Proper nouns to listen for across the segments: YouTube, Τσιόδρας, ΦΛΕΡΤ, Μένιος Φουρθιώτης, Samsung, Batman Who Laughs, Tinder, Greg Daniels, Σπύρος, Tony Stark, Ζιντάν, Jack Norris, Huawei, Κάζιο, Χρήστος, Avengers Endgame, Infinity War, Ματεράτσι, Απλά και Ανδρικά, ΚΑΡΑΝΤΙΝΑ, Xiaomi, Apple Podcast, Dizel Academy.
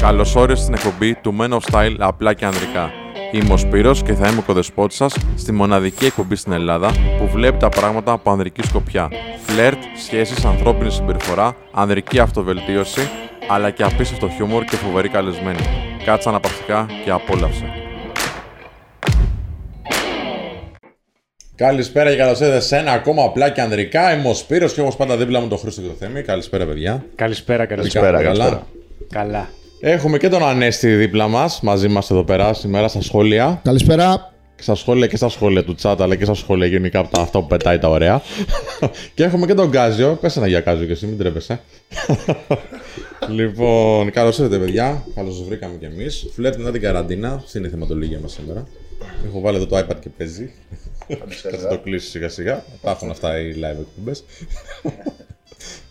Καλώς όρισες στην εκπομπή του Men of Style Απλά και Ανδρικά. Είμαι ο Σπύρος και θα είμαι ο κοδεσπότης σας στη μοναδική εκπομπή στην Ελλάδα που βλέπει τα πράγματα από ανδρική σκοπιά. Φλερτ, σχέσεις, ανθρώπινη συμπεριφορά, ανδρική αυτοβελτίωση, αλλά και απίστευτο χιούμορ και φοβερή καλεσμένη. Κάτσε αναπαυτικά και απόλαυσε. Καλησπέρα και καλώς ήρθατε σε ένα ακόμα Απλά και Ανδρικά. Είμαι ο Σπύρος και όπως πάντα δίπλα μου τον Χρήστο και τον Θέμη. Καλησπέρα, παιδιά. Καλησπέρα. Καλά. Έχουμε και τον Ανέστη δίπλα μας, μαζί μας εδώ πέρα σήμερα στα σχόλια. Καλησπέρα. Στα σχόλια και στα σχόλια του chat, αλλά και στα σχόλια γενικά από αυτά που πετάει τα ωραία. Και έχουμε και τον Κάζιο. Πες ένα για Κάζιο και εσύ, μην τρέπεσαι. Λοιπόν, καλώς ήρθατε, παιδιά. Καλώς σας βρήκαμε κι εμείς. Φλερτ μετά την καραντίνα. Στην θεματολογία μας σήμερα. Έχω βάλει εδώ το iPad και παίζει. Θα το κλείσω σιγά-σιγά. Τα έχουν αυτά οι live εκπομπές.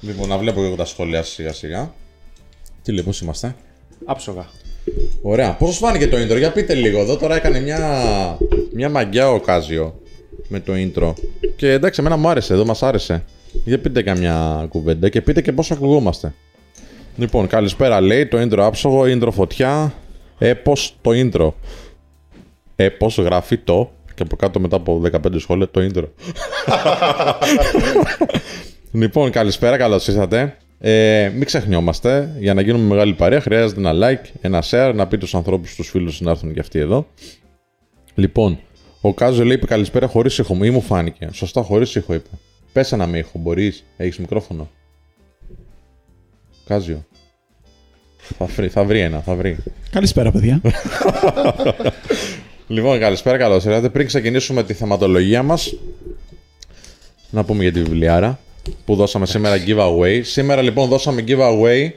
Λοιπόν, να βλέπω εγώ τα σχόλια σιγά-σιγά. Τι λέει, πώς είμαστε? Άψογα. Ωραία. Πώς φάνηκε το intro, για πείτε λίγο εδώ. Τώρα έκανε μια μαγιά ο Κάζιο με το intro. Και εντάξει, εμένα μου άρεσε, εδώ μας άρεσε. Για πείτε καμιά κουβέντα και πείτε και πώς ακουγόμαστε. Λοιπόν, καλησπέρα λέει, το intro άψογο, intro φωτιά. Πώς το intro. Πώς γράφει το. Και από κάτω μετά από 15 σχόλια το intro. Λοιπόν, καλησπέρα, καλώς ήρθατε. Μην ξεχνιόμαστε, για να γίνουμε μεγάλη παρέα χρειάζεται ένα like, ένα share, να πείτε στους ανθρώπους, στους φίλους να έρθουν και αυτοί εδώ. Λοιπόν, ο Κάζο λέει είπε καλησπέρα χωρίς ήχο, ή μου φάνηκε. Σωστά, χωρίς ήχο είπε. Πες ένα με ήχο, μπορείς, έχεις μικρόφωνο. Κάζιο. Θα βρει ένα. Καλησπέρα, παιδιά. Λοιπόν, καλησπέρα, καλώς ήρθατε. Πριν ξεκινήσουμε τη θεματολογία μας, να πούμε για τη βιβλιάρα που δώσαμε σήμερα giveaway. Σήμερα λοιπόν δώσαμε giveaway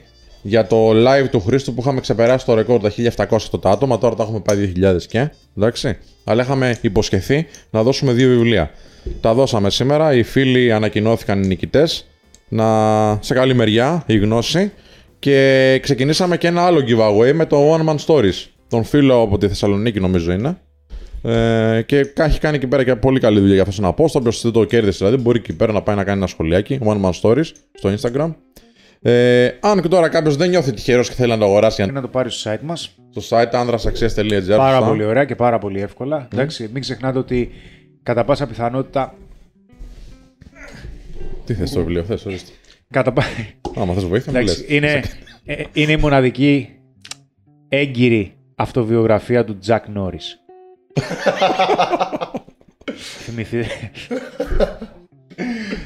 για το live του Χρήστου που είχαμε ξεπεράσει το ρεκόρ τα 1700 τα άτομα. Τώρα τα έχουμε πάει 2000 και. Εντάξει. Αλλά είχαμε υποσχεθεί να δώσουμε 2 βιβλία. Τα δώσαμε σήμερα. Οι φίλοι ανακοινώθηκαν οι νικητές. Σε καλή μεριά η γνώση. Και ξεκινήσαμε και ένα άλλο giveaway με το One-Man Stories. Τον φίλο από τη Θεσσαλονίκη νομίζω είναι. Και έχει κάνει εκεί πέρα και πολύ καλή δουλειά για αυτόν τον απόστο. Όποιος δεν το κέρδισε, δηλαδή, μπορεί εκεί πέρα να πάει να κάνει ένα σχολιάκι. One Man Stories στο Instagram. Αν και τώρα κάποιος δεν νιώθει τυχερός και θέλει να το αγοράσει, να το πάρει στο site μας. Στο site andrasaxias.gr. Πάρα πολύ ωραία και πάρα πολύ εύκολα. Εντάξει, μην ξεχνάτε ότι κατά πάσα πιθανότητα. Τι θες το βιβλίο, θες, ορίστε. Άμα θες βοήθεια, εντάξει, είναι η μοναδική έγκυρη αυτοβιογραφία του Jack Norris.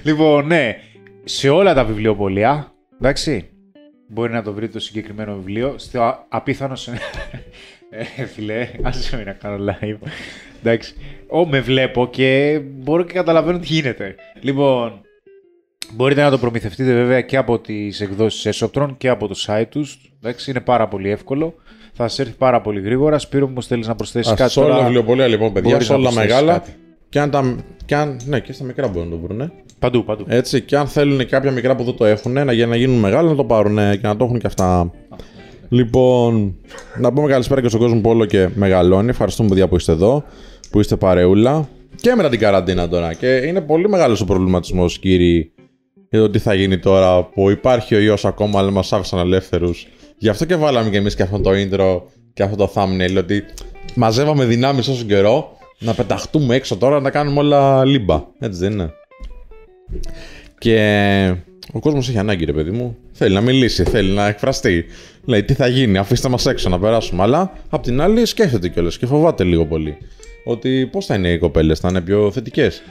Λοιπόν, ναι, σε όλα τα βιβλιοπωλεία, εντάξει, μπορεί να το βρείτε το συγκεκριμένο βιβλίο. Στο απίθανο φιλέ, άσε με να κάνω live. Εντάξει, με βλέπω και μπορώ και καταλαβαίνω τι γίνεται. Λοιπόν, μπορείτε να το προμηθευτείτε βέβαια και από τις εκδόσεις Esoptron και από το site τους. Εντάξει, είναι πάρα πολύ εύκολο. Θα σε έρθει πάρα πολύ γρήγορα. Σπύρο μου, θέλεις να προσθέσεις κάτι? Σε όλα τα βιβλιοπωλεία λοιπόν, παιδιά, σε όλα μεγάλα. Ναι, και στα μικρά μπορούν να το βρουν. Παντού. Έτσι, και αν θέλουν κάποια μικρά που δεν το έχουν, για να γίνουν μεγάλα, να το πάρουν και να το έχουν και αυτά. Λοιπόν, να πούμε καλησπέρα και στον κόσμο που όλο και μεγαλώνει. Ευχαριστούμε, παιδιά, που είστε εδώ, που είστε παρεούλα. Και μετά την καραντίνα τώρα. Και είναι πολύ μεγάλος ο προβληματισμός, κύριοι, για το τι θα γίνει τώρα που υπάρχει ο ιός ακόμα, αλλά μας άφησαν ελεύθερους. Γι' αυτό και βάλαμε κι εμείς και αυτό το intro και αυτό το thumbnail, ότι μαζεύαμε δυνάμεις όσο καιρό να πεταχτούμε έξω τώρα, να κάνουμε όλα λίμπα. Έτσι δεν είναι? Και ο κόσμος έχει ανάγκη, ρε παιδί μου. Θέλει να μιλήσει, θέλει να εκφραστεί. Λέει τι θα γίνει, αφήστε μας έξω να περάσουμε. Αλλά απ' την άλλη σκέφτεται κιόλας και φοβάται λίγο πολύ. Ότι πώς θα είναι οι κοπέλες, θα είναι πιο θετικές.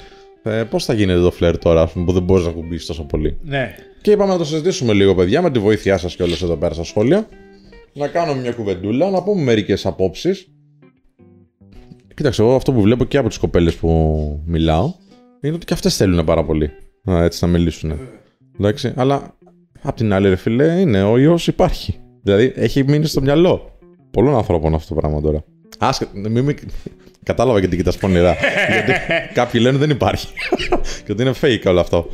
Πώς θα γίνεται το φλερ τώρα, ας πούμε, που δεν μπορείς να κουμπίσεις τόσο πολύ. Ναι. Και είπαμε να το συζητήσουμε λίγο, παιδιά, με τη βοήθειά σας κιόλας εδώ πέρα στα σχόλια. Να κάνουμε μια κουβεντούλα, να πούμε μερικές απόψεις. Κοίταξε, εγώ αυτό που βλέπω και από τις κοπέλες που μιλάω είναι ότι και αυτές θέλουν πάρα πολύ έτσι να μιλήσουν. Εντάξει, αλλά απ' την άλλη, ρε φίλε, είναι ο ιός υπάρχει. Δηλαδή έχει μείνει στο μυαλό πολλών ανθρώπων αυτό το πράγμα τώρα. Κατάλαβα και την κοιτάς πονηρά. Γιατί κάποιοι λένε δεν υπάρχει. Και ότι είναι fake όλο αυτό.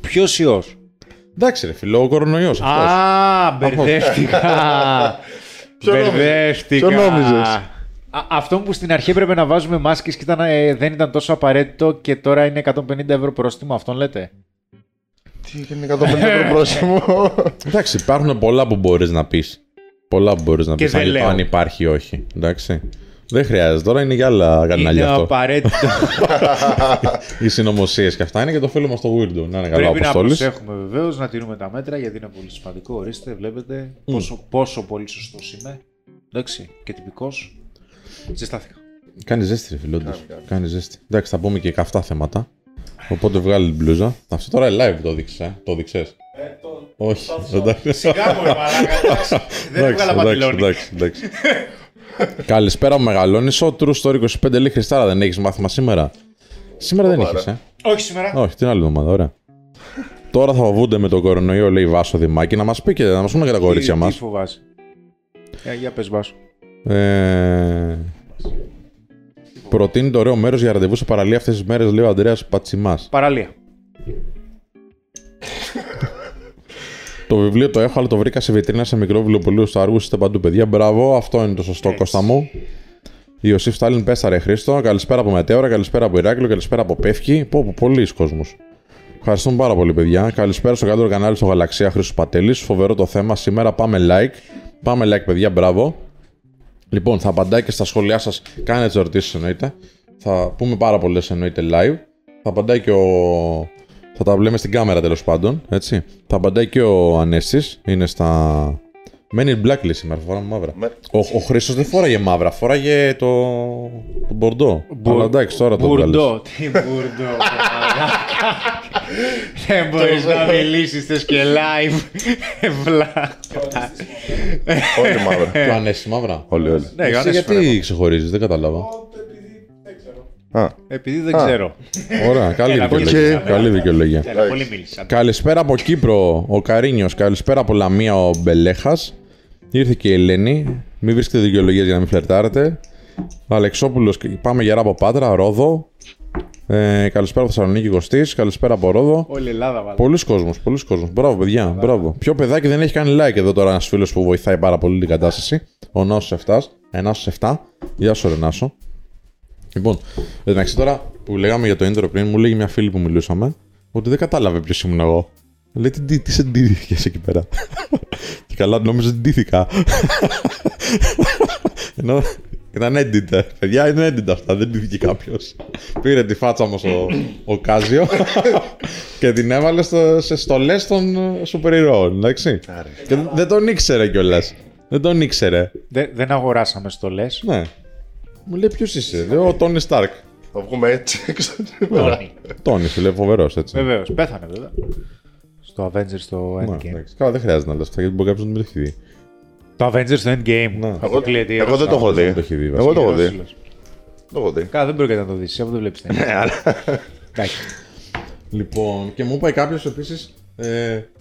Ποιος ιός? Εντάξει, ρε φίλο, ο κορονοϊός. Μπερδεύτηκα. Ποιο νόμιζες? Αυτό που στην αρχή έπρεπε να βάζουμε μάσκες και δεν ήταν τόσο απαραίτητο και τώρα είναι 150 ευρώ πρόστιμο, αυτόν λέτε? έχει 150 πρόσημο. Εντάξει, υπάρχουν πολλά που μπορείς να πεις. Πολλά που μπορείς να πεις, αν υπάρχει ή όχι. Εντάξει. Δεν χρειάζεται τώρα, είναι για άλλα κανάλια αυτό. Είναι απαραίτητο. Οι συνωμοσίες και αυτά είναι και το φίλο μας το Weirdo. Να είναι καλά, Αποστόλης. Πρέπει να προσέχουμε βεβαίως, να τηρούμε τα μέτρα γιατί είναι πολύ σημαντικό. Ορίστε, βλέπετε πόσο πολύ σωστός είμαι. Εντάξει, και τυπικός. Ζεστάθηκα. Κάνει ζέστη, ρε φίλε. Κάνει ζέστη. Εντάξει, θα πούμε και καυτά θέματα. Οπότε βγάλει την μπλούζα. Αυτό τώρα live το δείξε. Το δείξες. Όχι. Σιγά μου, μαλάκα. Δεν έβγαλα παντελόνι. Εντάξει. Καλησπέρα, Μεγαλόνισο. True Story 25. Λέει Χριστάρα, δεν έχεις μάθημα σήμερα? Σήμερα δεν είχες, ε? Όχι σήμερα. Όχι, την άλλη εβδομάδα, ωραία. Τώρα θα φοβούνται με τον κορονοϊό, λέει Βάσο Δημάκη. Να μας πείτε, να μας πούμε για τα κορίτσια μας. Τι φοβάσαι? Για πες, Βάσο. Προτείνει το ωραίο μέρος για ραντεβού σε παραλία αυτές τις μέρες, λέει ο Ανδρέας Πατσιμάς. Παραλία. Το βιβλίο το έχω, αλλά το βρήκα σε βιτρίνα σε μικρό βιβλιοπωλείο στο Άργους. Είστε παντού, παιδιά. Μπράβο, αυτό είναι το σωστό, έτσι. Κώστα μου. Ιωσήφ Στάλιν, πέσταρε Χρήστο. Καλησπέρα από Μετέωρα, καλησπέρα από Ηράκλειο, καλησπέρα από Πεύκη. Πω, πολλοί κόσμοι. Ευχαριστούμε πάρα πολύ, παιδιά. Καλησπέρα στο καλύτερο κανάλι στο Γαλαξία, Χρήστος Πατέλης. Φοβερό το θέμα σήμερα. Πάμε like. Πάμε like, παιδιά, μπράβο. Λοιπόν, θα απαντάει και στα σχόλιά σας. Κάνετε τις ερωτήσεις, εννοείται. Θα πούμε πάρα πολλές, εννοείται, live. Θα απαντάει και ο. Θα τα βλέπουμε στην κάμερα, τέλος πάντων, έτσι. Θα απαντάει και ο Ανέστης, είναι στα... Men in Black, λέει σήμερα, φοράμε μαύρα. Ο Χρήστος δεν φοράγε μαύρα, φοράγε το μπορντό. Αλλά εντάξει, τώρα το βγάλες. Μπορντό, τι μπορντό. Δεν μπορείς να μιλήσεις, θες και live. Όλοι μαύρα. Και ο Ανέστης μαύρα. Όλοι. Εσύ γιατί ξεχωρίζεις, δεν κατάλαβα. Επειδή δεν ξέρω. Ωραία, καλή δικαιολογία. Καλησπέρα από Κύπρο ο Καρίνιος, καλησπέρα από Λαμία ο Μπελέχας. Ήρθε και η Ελένη, μην βρίσκετε δικαιολογίες για να μην φλερτάρετε. Αλεξόπουλος, πάμε γερά από Πάτρα, Ρόδο. Καλησπέρα από Θεσσαλονίκη Κωστής, καλησπέρα από Ρόδο. Όλη η Ελλάδα βάλε. Πολλούς κόσμους, πολλούς κόσμους. Μπράβο, παιδιά, μπράβο. Ποιο παιδάκι δεν έχει κάνει like εδώ τώρα, ένας φίλος που βοηθάει πάρα πολύ την κατάσταση. Ο Νάσος 7. Νάσος 7. Γεια σου, Νάσο. Λοιπόν, εντάξει, τώρα που λέγαμε για το intro πριν, μου λέγει μια φίλη που μιλούσαμε ότι δεν κατάλαβε ποιος ήμουν εγώ. Λέει, τι σε ντύθηκες εκεί πέρα? Και καλά, νόμιζα ότι ντύθηκα. Ενώ ήταν έντυντα. Παιδιά, είναι έντυντα αυτά, δεν ντύθηκε κάποιος. Πήρε τη φάτσα μας ο Κάζιο και την έβαλε σε στολές των σούπερ ηρώων, εντάξει. Και δεν τον ήξερε κιόλας. Δεν τον ήξερε. Δεν αγοράσαμε στολές. Ναι. Μου λέει ποιος είσαι, λέω ο Τόνι Στάρκ. Θα βγούμε έτσι. Τόνι, φίλε, φοβερός έτσι. Βεβαίως, πέθανε βέβαια. Στο Avengers στο Endgame. Καλά, δεν χρειάζεται να λες αυτά γιατί μπορεί κάποιος να μην το έχει δει. Το Avengers στο Endgame. Εγώ δεν το έχω δει. Εγώ το έχω δει. Καλά, δεν πρόκειται να το δεις, αφού δεν βλέπεις. Λοιπόν, και μου είπε κάποιος επίσης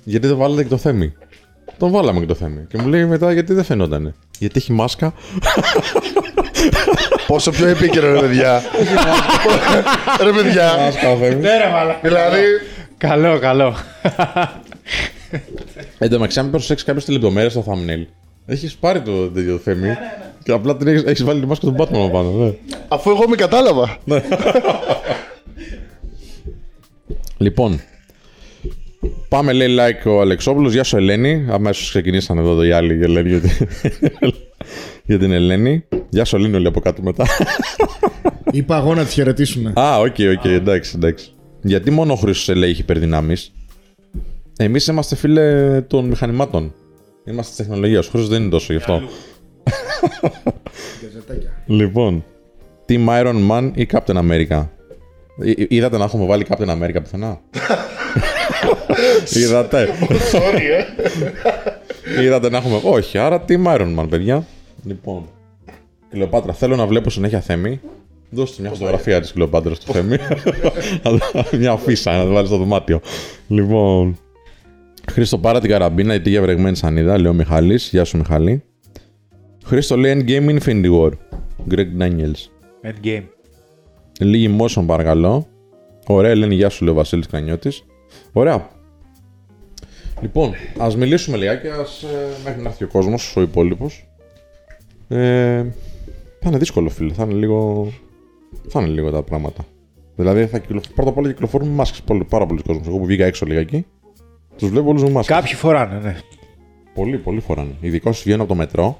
γιατί δεν βάλατε και το Θέμη. Τον βάλαμε και το Θέμη. Και μου λέει μετά γιατί δεν φαινότανε. Γιατί έχει μάσκα. Πόσο πιο επίκαιρο, ρε παιδιά. Ρε παιδιά. Δηλαδή. Καλό, καλό. Εν τω μεταξύ, αν προσέξεις κάποιες λεπτομέρειες στο thumbnail, έχεις πάρει το τέτοιο Θέμη και απλά έχεις βάλει τη μάσκα του Batman πάνω. Αφού εγώ με κατάλαβα. Λοιπόν. Πάμε, λέει like ο Αλεξόπουλος. Γεια σου, Ελένη. Αμέσως ξεκινήσαν εδώ οι άλλοι για την Ελένη. Γεια σου, Ελένη, όλοι από κάτω μετά. Είπα εγώ να τη χαιρετήσουμε. Α, οκ, εντάξει, εντάξει. Γιατί μόνο ο Χρήστος λέει έχει υπερδυνάμεις. Εμείς είμαστε φίλε των μηχανημάτων. Είμαστε της τεχνολογίας. Ο Χρήστος δεν είναι τόσο γι' αυτό. Λοιπόν, Team Iron Man ή Captain America. Είδατε να έχουμε βάλει Captain America πουθενά. Είδατε. Είδατε να έχουμε. Όχι, άρα Team Iron Man, παιδιά. Λοιπόν, Κλεοπάτρα, θέλω να βλέπω συνέχεια Θέμη. Δώστε μια φωτογραφία της Κλεοπάτρας του Θέμη. Μια αφίσα να τη βάλει στο δωμάτιο. Λοιπόν, Χρήστο, πάρα την καραμπίνα, γιατί για βρεγμένη σανίδα, λέει ο Μιχάλης. Γεια σου, Μιχάλη. Χρήστο, λέει Endgame Infinity War. Greg Daniels. Endgame. Λίγη motion, παρακαλώ. Ωραία, λένε γεια σου, λέει ο Βασίλης Κρανιώτης. Ωραία. Λοιπόν, ας μιλήσουμε λιγάκι, μέχρι να έρθει ο κόσμος, ο υπόλοιπος. Θα είναι δύσκολο, φίλε. Θα είναι λίγο τα πράγματα. Δηλαδή, πρώτα απ' όλα κυκλοφορούν μάσκες πάρα πολλοί κόσμος. Εγώ που βγήκα έξω λιγάκι, Τους βλέπω όλους με μάσκα. Κάποιοι φοράνε, ναι. Πολλοί, πολλοί φοράνε. Ειδικά όσοι βγαίνουν από το μετρό.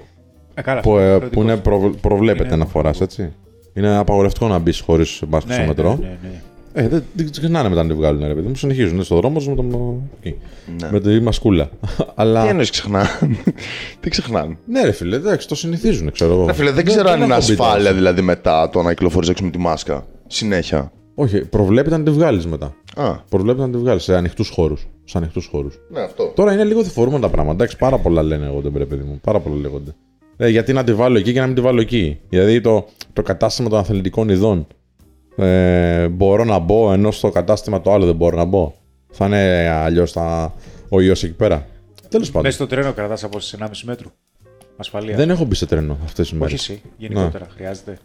Καλά, που είναι προβλέπεται είναι να φοράς, έτσι. Είναι απαγορευτικό να μπεις χωρίς μάσκα στο μετρό. Ναι. Δεν ξεχνάνε μετά να τη βγάλουν, ρε παιδί μου. Συνεχίζουν στον δρόμο με, με τη μασκούλα. Αλλά... Τι εννοείς ξεχνάνε. Τι ξεχνάνε. Ναι, ρε φίλε, εντάξει, το συνηθίζουν, ξέρω εγώ. Φίλε, δεν ξέρω αν είναι ασφάλεια δηλαδή μετά το να κυκλοφορείς έξω με τη μάσκα. Συνέχεια. Όχι, προβλέπεται να τη βγάλεις μετά. Προβλέπεται να τη βγάλεις σε ανοιχτούς χώρους. Ναι, αυτό. Τώρα είναι λίγο διφορούμενα τα πράγματα. Εντάξει, πάρα πολλά λένε εγώ, δεν πρέπει μου. Πάρα πολλά λέγονται. Γιατί να τη βάλω εκεί και να μην τη βάλω εκεί. Δηλαδή το κατάστημα των αθλητικών ειδών. Μπορώ να μπω, ενώ στο κατάστημα το άλλο δεν μπορώ να μπω. Θα είναι αλλιώς ο ιός εκεί πέρα. Τέλος πάντων. Μέσα στο τρένο κρατάς από 1,5 μέτρου. Ασφαλεία. Δεν έχω μπει σε τρένο αυτές τις μέρες. Όχι εσύ. Γενικότερα. Χρειάζεται.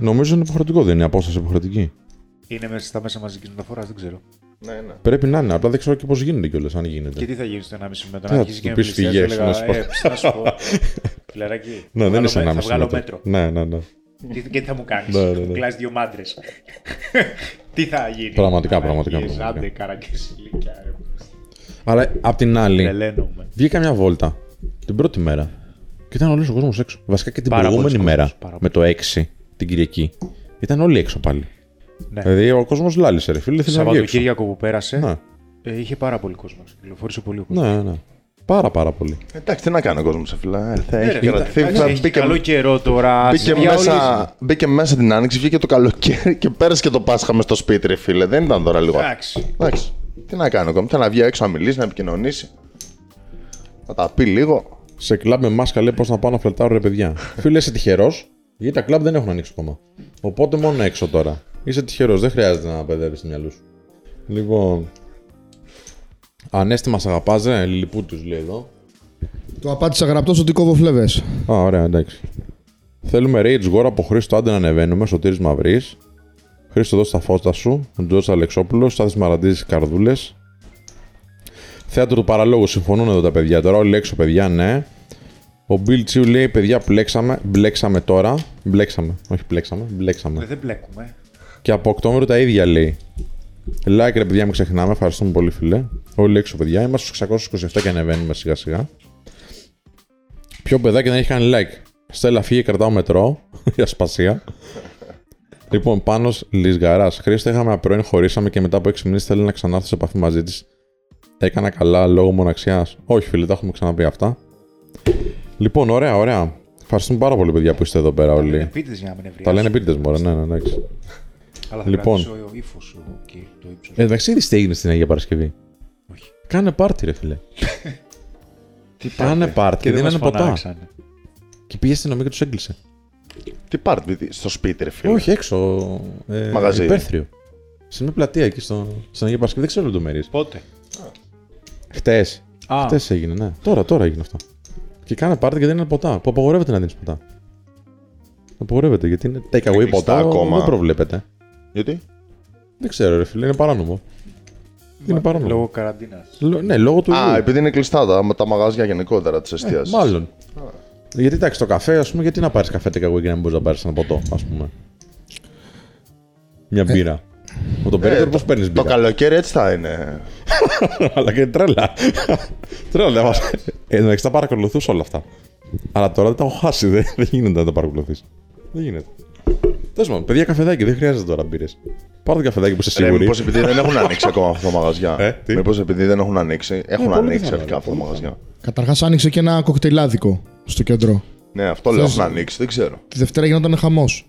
Νομίζω είναι υποχρεωτικό, δεν είναι απόσταση υποχρεωτική. Είναι μέσα στα μέσα μαζικής μεταφοράς, δεν ξέρω. Ναι. Πρέπει να είναι, απλά δεν ξέρω και πώς γίνεται κιόλας. Αν γίνεται. Και τι θα γίνει στο 1,5 μέτρο, να και να πει φυγέ. Να σου πω. Φιλαράκι. Ναι, δεν είσαι 1,5 μέτρο. Θα βγάλω μέτρο. Ναι. Και τι θα μου κάνεις, θα μου κλάσεις δύο μάντρες. Τι θα γίνει. Πραγματικά. Άντε, καραγκές. Αλλά απ' την άλλη, βγήκα μια βόλτα την πρώτη μέρα. Και ήταν όλος ο κόσμος έξω. Βασικά και την προηγούμενη μέρα, με το 6 την Κυριακή, ήταν όλοι έξω πάλι. Ναι. Δηλαδή ο κόσμος λάλησε, ρε φίλε. Σαββατοκύριακο που πέρασε, είχε πάρα πολύ κόσμο. Κυκλοφόρησε πολύ ο κόσμος. Ναι. Πάρα πολύ. Εντάξει, τι να κάνει ο κόσμος, φίλε. Θα έχει κρατηθεί. Έχει καλό καιρό τώρα. Μπήκε μέσα την άνοιξη, βγήκε το καλοκαίρι και πέρασε και το Πάσχα μες στο σπίτι, ρε φίλε. Δεν ήταν τώρα λίγο. Εντάξει. Τι να κάνει ο κόσμος. Θέλει να βγει έξω να μιλήσει, να επικοινωνήσει. Να τα πει λίγο. Σε κλαμπ με μάσκα λέει πώς να πάω να φλερτάρω, ρε παιδιά. Φίλε, είσαι τυχερός, γιατί τα κλαμπ δεν έχουν ανοίξει ακόμα. Οπότε μόνο έξω τώρα. Είσαι τυχερός, δεν χρειάζεται να παιδεύεις τη μυαλού σου. Λοιπόν. Ανέστη, μας αγαπάς, ρε. Λιλιπούτους λέει εδώ. Το απάντησα γραπτός ότι κόβω φλεβές. Ωραία, εντάξει. Θέλουμε rage γόρα από Χρήστο, άντε να ανεβαίνουμε. Σωτήρης Μαυρής. Χρήστο, δώσε τα φώστα σου. Ο Τζορτζ Αλεξόπουλος. Στάθης Μαραντής Καρδούλες. Θέατρο του παραλόγου, συμφωνούν εδώ τα παιδιά. Τώρα όλοι έξω, παιδιά, ναι. Ο Μπιλ Τσίου λέει: παιδιά, μπλέξαμε τώρα. Μπλέξαμε. Δεν μπλέκουμε. Και από Οκτώβριο τα ίδια λέει. Like, ρε παιδιά, μην ξεχνάμε. Ευχαριστούμε πολύ, φίλε. Όλοι έξω, παιδιά. Είμαστε στους 627 και ανεβαίνουμε σιγά-σιγά. Ποιο παιδάκι δεν έχει κάνει like. Στέλλα, φύγε, κρατάω μετρό. Για σπασία. Λοιπόν, Πάνος Λυσγαράς. Χρήστο, είχαμε απρόην, χωρίσαμε και μετά από 6 μήνες θέλει να ξανάρθω σε επαφή μαζί της. Έκανα καλά λόγω μοναξιάς. Όχι, φίλε, τα έχουμε ξαναπεί αυτά. Λοιπόν, ωραία. Ευχαριστούμε πάρα πολύ, παιδιά, που είστε εδώ πέρα όλοι. Τα λένε επίτηδες για να μην ευριάσουν. Τα λένε επίτηδες, μωρέ, ναι, εντάξει. Αλλά θα κρατήσω ο ύφος και το ύψος. Εντάξει, τι έγινε στην Αγία Παρασκευή. Όχι. Κάνε πάρτι, ρε φίλε. Τι κάνε πάρτι, δεν είναι ποτά. Και πήγε στην νομή και τους έγκλεισε. Τι πάρτι, στο σπίτι, ρε φίλε. Όχι, έξω. Μαγαζί. Υπαίθριο. Σε μια πλατεία εκεί στην Αγία Παρασκευή, δεν ξέρω λεπτομέρειες. Πότε. Χτες έγινε, ναι. Τώρα έγινε αυτό. Και κάνε πάρτι και δεν είναι ποτά. Που απαγορεύεται να δίνεις ποτά. Απαγορεύεται γιατί είναι take away ποτά. Ακόμα. Δεν προβλέπεται. Γιατί? Δεν ξέρω, ρε φίλε, είναι παράνομο. Είναι παράνομο. Λόγω καραντίνας. Ναι, λόγω του. Επειδή είναι κλειστά τα μαγαζιά γενικότερα της εστίασης. Μάλλον. Γιατί εντάξει, το καφέ, ας πούμε, γιατί να πάρεις καφέ take away και να μην μπορείς να πάρεις ένα ποτό, ας πούμε. Μια μπύρα. Με τον περίπτωρο πώς παίρνεις μπύρα. Το καλοκαίρι έτσι θα είναι. Αλλά και τρέλα. Τρέλα. Εντάξει, τα παρακολουθούς όλα αυτά. Αλλά τώρα δεν τα έχω χάσει. Δεν γίνεται να τα παρακολουθείς. Δεν γίνεται. Τέλος πάντων, παιδιά, καφεδάκι, δεν χρειάζεται τώρα μπύρες. Πάρε το καφεδάκι που είσαι σίγουροι. Μήπως επειδή δεν έχουν ανοίξει ακόμα αυτά τα μαγαζιά. Μήπως επειδή δεν έχουν ανοίξει. Έχουν ανοίξει αρχικά αυτά τα μαγαζιά. Καταρχάς άνοιξε και ένα κοκτειλάδικο στο κέντρο. Ναι, αυτό λέω να ανοίξει, δεν ξέρω. Τη Δευτέρα γινόταν χαμός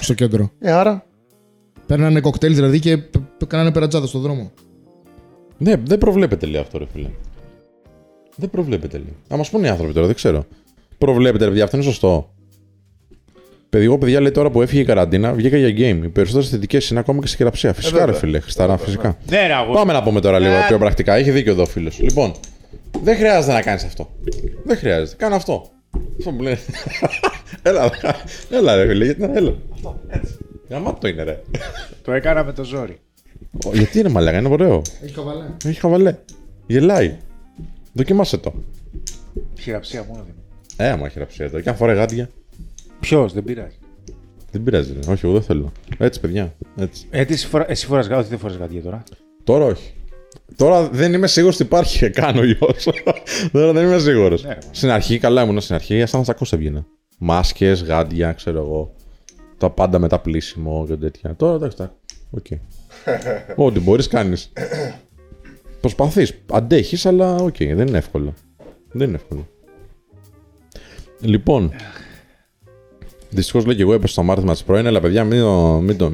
στο κέντρο. Άρα. Παίρνανε κοκτέιλ δηλαδή και κάνανε περατζάδο στον δρόμο. Ναι, δεν προβλέπεται λέει αυτό, ρε φίλε. Δεν προβλέπεται λέει. Α, μας πούνε οι άνθρωποι τώρα, δεν ξέρω. Προβλέπεται, ρε παιδιά, αυτό είναι σωστό. Παιδιά, λέει τώρα που έφυγε η καραντίνα, βγήκα για game. Οι περισσότερες θετικές είναι ακόμα και σε χειραψία. Φυσικά, ρε φίλε. Χριστάρα, φυσικά. Πάμε να πούμε τώρα λίγο πιο πρακτικά. Έχει δίκιο εδώ ο φίλος. Λοιπόν, δεν χρειάζεται να κάνεις αυτό. Δεν χρειάζεται. Κάνε αυτό. Αυτό μου λένε. Έλα, ρε φίλε, γιατί να έλα. Αυτό έτσι. Γαμάτο είναι, ρε. Το έκανα με το ζόρι. Γιατί είναι μαλάκα, είναι ωραίο. Έχει χαβαλέ. Γελάει. Δοκιμάσε το. Χειραψία μόνο δεν είναι. Μα χειραψία εδώ. Και αν φοράει γάντια. Ποιος, δεν πειράζει. Δεν πειράζει, ρε. Όχι, εγώ δεν θέλω. Έτσι, παιδιά. Έτσι. Εσύ φοράς γάντια, δεν φοράς γάντια τώρα. Τώρα όχι. Τώρα δεν είμαι σίγουρος ότι υπάρχει καν ο γιος. Τώρα δεν είμαι σίγουρος. Στην αρχή, καλά ήμουν στην αρχή, σαν σακός έβγαινα. Μάσκες, γάντια, ξέρω εγώ. Τα πάντα μετά πλήσιμο και τέτοια. Τώρα εντάξει, οκ. Ό,τι μπορείς κάνεις. Προσπαθείς, αντέχεις, αλλά οκ, δεν είναι εύκολο. Δεν είναι εύκολο. Λοιπόν, δυστυχώς λέει και εγώ έπεσα στο μάρτυμα της πρώην, αλλά παιδιά,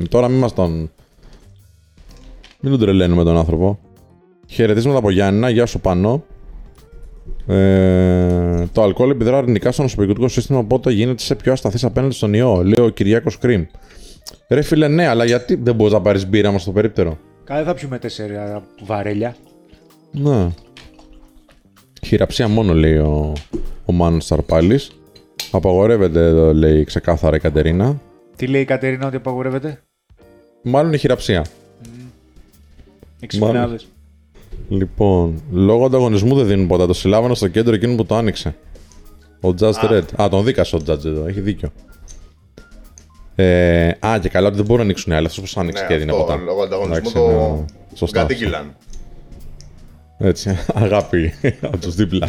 τώρα μην τον τρελαίνουμε τον άνθρωπο. Χαιρετίσματα από Γιάννηνα, γεια σου Πανώ. Το αλκοόλ επιδρά αρνητικά στο νοσοποιητικό σύστημα, οπότε γίνεται σε πιο ασταθής απέναντι στον ιό, λέει ο Κυριάκος Κρίμ. Ρε φίλε, ναι, αλλά γιατί δεν μπορείς να πάρεις μπύρα μας στο περίπτερο. Καλά, θα πιούμε 4 βαρέλια. Ναι. Χειραψία μόνο, λέει ο Μάνος Σαρπάλης. Απαγορεύεται εδώ, λέει ξεκάθαρα η Κατερίνα. Τι λέει η Κατερίνα ότι απαγορεύεται? Μάλλον η χειραψία. Εξυπνάδες. Λοιπόν, λόγω ανταγωνισμού δεν δίνουν ποτά. Το συλλάβανα στο κέντρο εκείνο που το άνοιξε. Ο Judge Red. Α, τον δίκασε ο Judge εδώ, έχει δίκιο. Και καλά ότι δεν μπορούν να ανοίξουν οι άλλοι. Αυτός πως άνοιξε και έδινε ποτά. Λόγω ανταγωνισμού το κατήγγυλαν. Έτσι, αγάπη από τους δίπλα.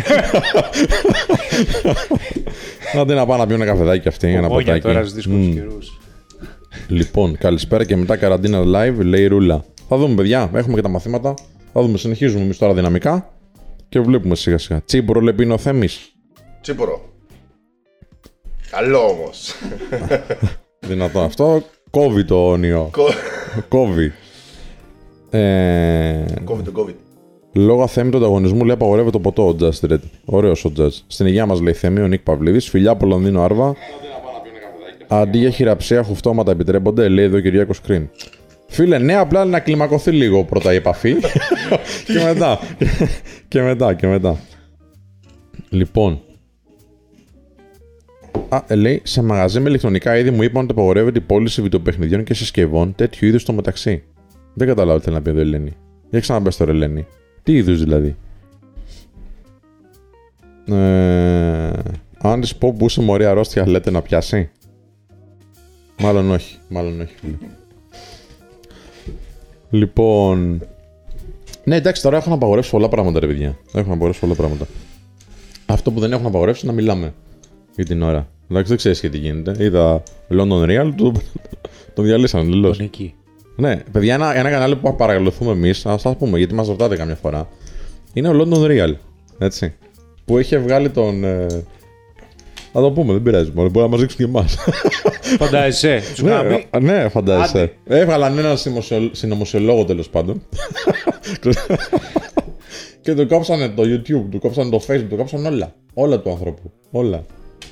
Άντε να πάω να πιω ένα καφεδάκι αυτή, ένα ποτάκι. Όχι, τώρα στους δύσκολους καιρούς. Λοιπόν, καλησπέρα και μετά καραντίνα live, λέει Ρούλα. Θα δούμε, παιδιά, έχουμε και τα μαθήματα. Θα δούμε, συνεχίζουμε εμείς τώρα δυναμικά και βλέπουμε σιγά σιγά. Τσίπουρο λέει είναι ο Θέμης. Τσίπουρο. Καλό όμως. Δυνατό αυτό. Κόβει το όνειρο. Κόβει. Κόβει το COVID. Λόγω αθέμητου ανταγωνισμού λέει απαγορεύεται το ποτό ο Jazz Thread. Ωραίος ο Jazz. Στην υγεία μας λέει Θέμη ο Νίκ Παυλίδης. Φιλιά από Λονδίνο Άρβα. Αντί για χειραψία, χουφτώματα επιτρέπονται, λέει εδώ ο Κυριάκος Κρίν. Φίλε, ναι, απλά να κλιμακωθεί λίγο πρώτα η επαφή. και μετά. Λοιπόν. Λέει, σε μαγαζί με ηλεκτρονικά είδη μου είπαν ότι απαγορεύεται η πώληση βιντεοπαιχνιδιών και συσκευών τέτοιου είδους στο μεταξύ. Δεν καταλάβω τι θέλει να πει εδώ η Ελένη. Για ξαναμπες τώρα, Ελένη. Τι είδους δηλαδή. Αν της πω που είσαι μωρή αρρώστια, λέτε να πιάσει. Μάλλον όχι. Λοιπόν. Ναι, εντάξει, τώρα έχω να απαγορεύσω πολλά πράγματα, ρε παιδιά. Αυτό που δεν έχω να απαγορεύσω είναι να μιλάμε για την ώρα. Εντάξει, δεν ξέρεις και τι γίνεται. Είδα London Real, τον διαλύσανε τελείως. Τον εκεί. Ναι, παιδιά, ένα κανάλι που παρακολουθούμε εμείς, να σας πούμε γιατί μας ρωτάτε καμιά φορά, είναι ο London Real. Έτσι. Που είχε βγάλει τον. Να το πούμε, δεν πειράζει. Μπορεί να μας δείξουν και εμάς. Φαντάζεσαι. Ναι, φαντάζεσαι. Έβγαλαν έναν συνωμοσιολόγο τέλος πάντων. Και του κόψανε το YouTube, του κόψανε το Facebook, του κόψανε όλα. Όλα του ανθρώπου. Όλα.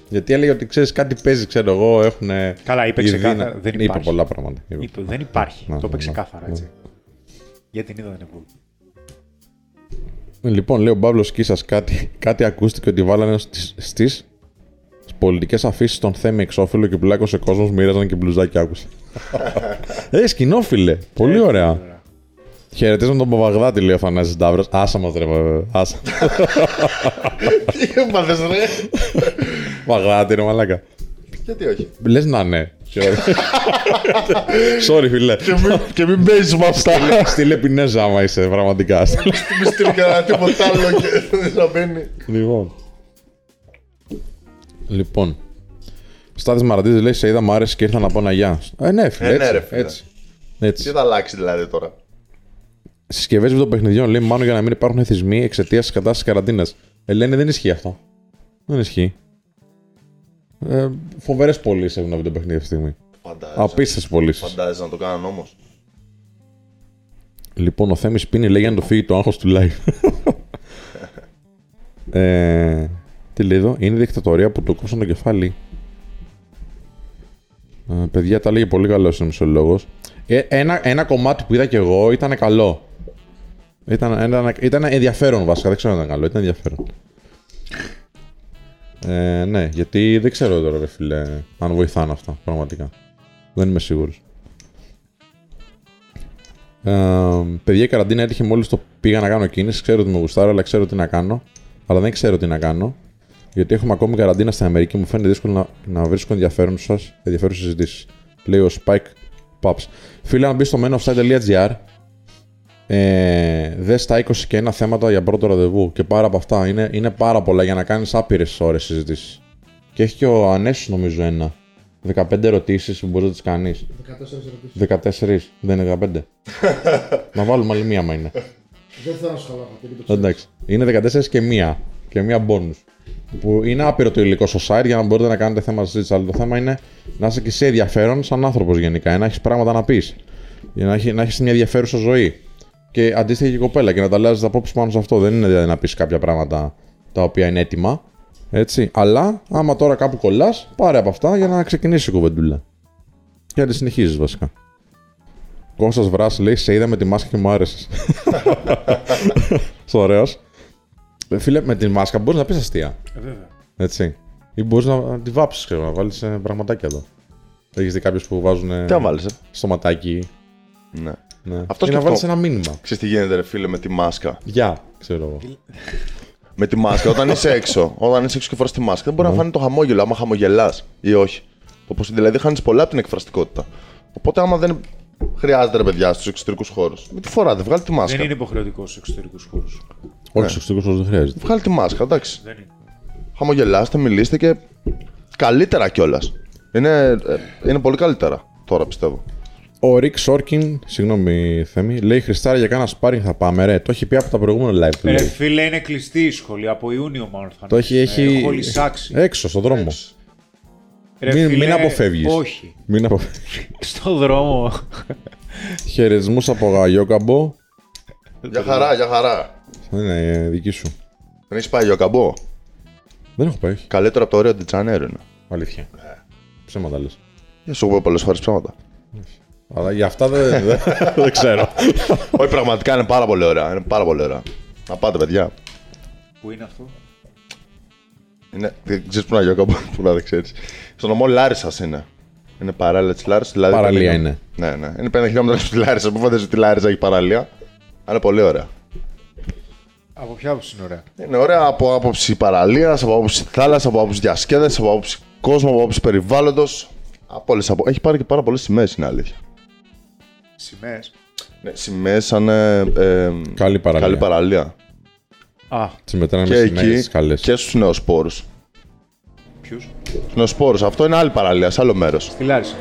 Γιατί έλεγε ότι ξέρεις κάτι παίζει, ξέρω εγώ, έχουν. Καλά, είπε ξεκάθαρα. Δεν υπάρχει. Είπε πολλά πράγματα. Δεν υπάρχει. Το είπε ξεκάθαρα έτσι. Γιατί την είδα δεν έβγαλε. Λοιπόν, λέει ο Παύλος Κίσας κάτι ακούστηκε ότι βάλανε στις. Πολιτικές αφήσεις στον Θέμη εξώφυλλο και πλάκωσε κόσμος, μοίραζαν και μπλουζάκι άκουσα. Σκηνό, φίλε. Πολύ ωραία. Χαιρετίζουν τον Παπαγδάτη, λέει ο Θανάσης Ντάβρας. Άσα μας ρε, άσα. Τι έπαθες ρε. Παπαγδάτη ρε μαλάκα. Γιατί όχι. Λες να ναι. Sorry φίλε. Και μην παίζεις με αυτά. Στείλε πινέζα άμα είσαι πραγματικά. Μην στείλει κανένα τίποτα άλλο και δεν θα μπαίνει. Λοιπόν, Στάθης Μαραντής λέει σε είδα μου άρεσε και ήρθα να πω να γεια. Ναι φίλε, έτσι. Τι θα αλλάξει δηλαδή τώρα. Συσκευές βιντεοπαιχνιδιών λέει μάλλον για να μην υπάρχουν εθισμοί εξαιτίας της κατάστασης καραντίνας. Ελένη δεν ισχύει αυτό. Δεν ισχύει. Φοβερές πωλήσεις έχουν βιντεοπαιχνίδια αυτή τη στιγμή. Απίστευτες πωλήσεις. Φαντάζεσαι να το κάνουν όμως. Λοιπόν, ο Θέμης πίνει λέει για να το φύγει το άγχος του live. Είναι η δικτατορία που του κόψαν το κεφάλι. Παιδιά, τα λέγε πολύ καλό ο μισολόγος. Ένα κομμάτι που είδα κι εγώ ήταν καλό. Ήταν ενδιαφέρον βασικά, δεν ξέρω αν ήταν καλό, ήταν ενδιαφέρον. Ναι, γιατί δεν ξέρω τώρα, ρε φίλε, αν βοηθάνε αυτά, πραγματικά. Δεν είμαι σίγουρος. Παιδιά, η καραντίνα έτυχε μόλις το πήγα να κάνω κίνηση. Ξέρω ότι με γουστάρω, αλλά δεν ξέρω τι να κάνω. Γιατί έχουμε ακόμη καραντίνα στην Αμερική, μου φαίνεται δύσκολο να βρίσκω ενδιαφέρουσες συζητήσεις. Λέει ο Spike Paps. Φίλε, αν μπει στο menofstyle.gr δες τα 21 θέματα για πρώτο ραντεβού και πάρα από αυτά. Είναι πάρα πολλά για να κάνεις άπειρες ώρες συζητήσεις. Και έχει και ο Ανέστης νομίζω ένα. 15 ερωτήσεις που μπορείς να τις κάνεις. 14 ερωτήσεις. 14, δεν είναι 15. Να βάλουμε άλλη μία άμα είναι. Δεν θέλω να σου χαλάω. Εντάξει. Είναι 14 και μία. Και μία bonus. Που είναι άπειρο το υλικό στο site για να μπορείτε να κάνετε θέμα συζήτηση. Αλλά το θέμα είναι να είσαι και εσύ ενδιαφέρον σαν άνθρωπος γενικά. Να έχεις πράγματα να πεις. Να έχεις μια ενδιαφέρουσα ζωή. Και αντίστοιχα και κοπέλα. Και να τα αλλάζεις απόψεις πάνω σε αυτό. Δεν είναι δηλαδή να πεις κάποια πράγματα τα οποία είναι έτοιμα. Έτσι. Αλλά άμα τώρα κάπου κολλάς, πάρε από αυτά για να ξεκινήσει η κουβεντούλα. Και να τη συνεχίζεις βασικά. Κώστας Βράς λέει: σε είδα με τη μάσκα και μου άρεσε. Ωραίος. Φίλε, με τη μάσκα μπορείς να πεις αστεία. Βέβαια. Έτσι. Ή μπορείς να τη βάψεις, ξέρω, να βάλεις πραγματάκια εδώ. Έχεις δει κάποιους που βάζουν στοματάκι. Ναι. Ναι. Αυτό και να βάλεις ένα μήνυμα. Ξέρεις τι γίνεται, ρε φίλε, με τη μάσκα. Γεια, ξέρω εγώ. Με τη μάσκα, όταν είσαι έξω και φοράς τη μάσκα, δεν μπορεί να φάνει το χαμόγελο, άμα χαμογελάς ή όχι. Όπως δηλαδή χάνεις πολλά από την εκφραστικότητα. Οπότε άμα δεν χρειάζεται, ρε παιδιά, στους εξωτερικούς χώρους. Με τη φοράτε, βγάλει τη μάσκα. Δεν είναι υποχρεωτικό στους εξωτερικούς χώρους. Όχι, ναι. Στους εξωτερικούς χώρους δεν χρειάζεται. Βγάλει τη μάσκα, εντάξει. Χαμογελάστε, μιλήστε και καλύτερα κιόλας. Είναι πολύ καλύτερα τώρα, πιστεύω. Ο Ρικ Σόρκιν, συγγνώμη Θέμη, λέει: Χριστάρα, για κάνα σπάρινγκ θα πάμε. Ρε, το έχει πει από τα προηγούμενα live. Ρε φίλε, είναι κλειστή η σχολή. Από Ιούνιο μάλλον θα είναι. Έχει λυσάξει. Έξω, στον δρόμο. Ρε, μην, φίλε, μην αποφεύγεις. Όχι. Μην αποφεύγεις. Στον δρόμο. Χαιρετισμούς από Γαγιόκαμπο. Για χαρά, για χαρά. Ναι, δική σου. Δεν έχεις πάει Γαγιόκαμπο. Δεν έχω πάει. Καλύτερο από το Ρίο ντι Τζανέιρο είναι. Αλήθεια. Ψέματα λες. Για σου πω πολλές φορές ψέματα. Αλλά για αυτά δεν ξέρω. Όχι, πραγματικά είναι πάρα πολύ ωραία. Είναι πάρα πολύ ωραία. Να πάτε, παιδιά. Πού είναι αυτό? Δεν ξέρεις πού να γιώκα, πού να δεν ξέρεις. Στο νομό Λάρισσας είναι. Είναι παράλληλα της Λάρισσας. Δηλαδή παραλία είναι. Ναι. Είναι 50 χιλιόμετρα της Λάρισσας. Πού φαντάζεσαι ότι η Λάρισσα έχει παραλία. Αλλά είναι πολύ ωραία. Από ποια άποψη είναι ωραία? Είναι ωραία από άποψη παραλίας, από άποψη θάλασσας, από άποψη διασκέδασης, από άποψη κόσμου, από άποψη περιβάλλοντος. Έχει πάρει και πάρα πολλές σημαίες, είναι αλήθεια. Σημαίες. Ναι, σημαίες σαν καλή παραλία. Καλή παραλία. Α, συμμετράμε σημαίες καλές. Και στους νεοσπόρους. Ποιους? Στους νεοσπόρους. Αυτό είναι άλλη παραλία, σε άλλο μέρος. Στη Λάρισα.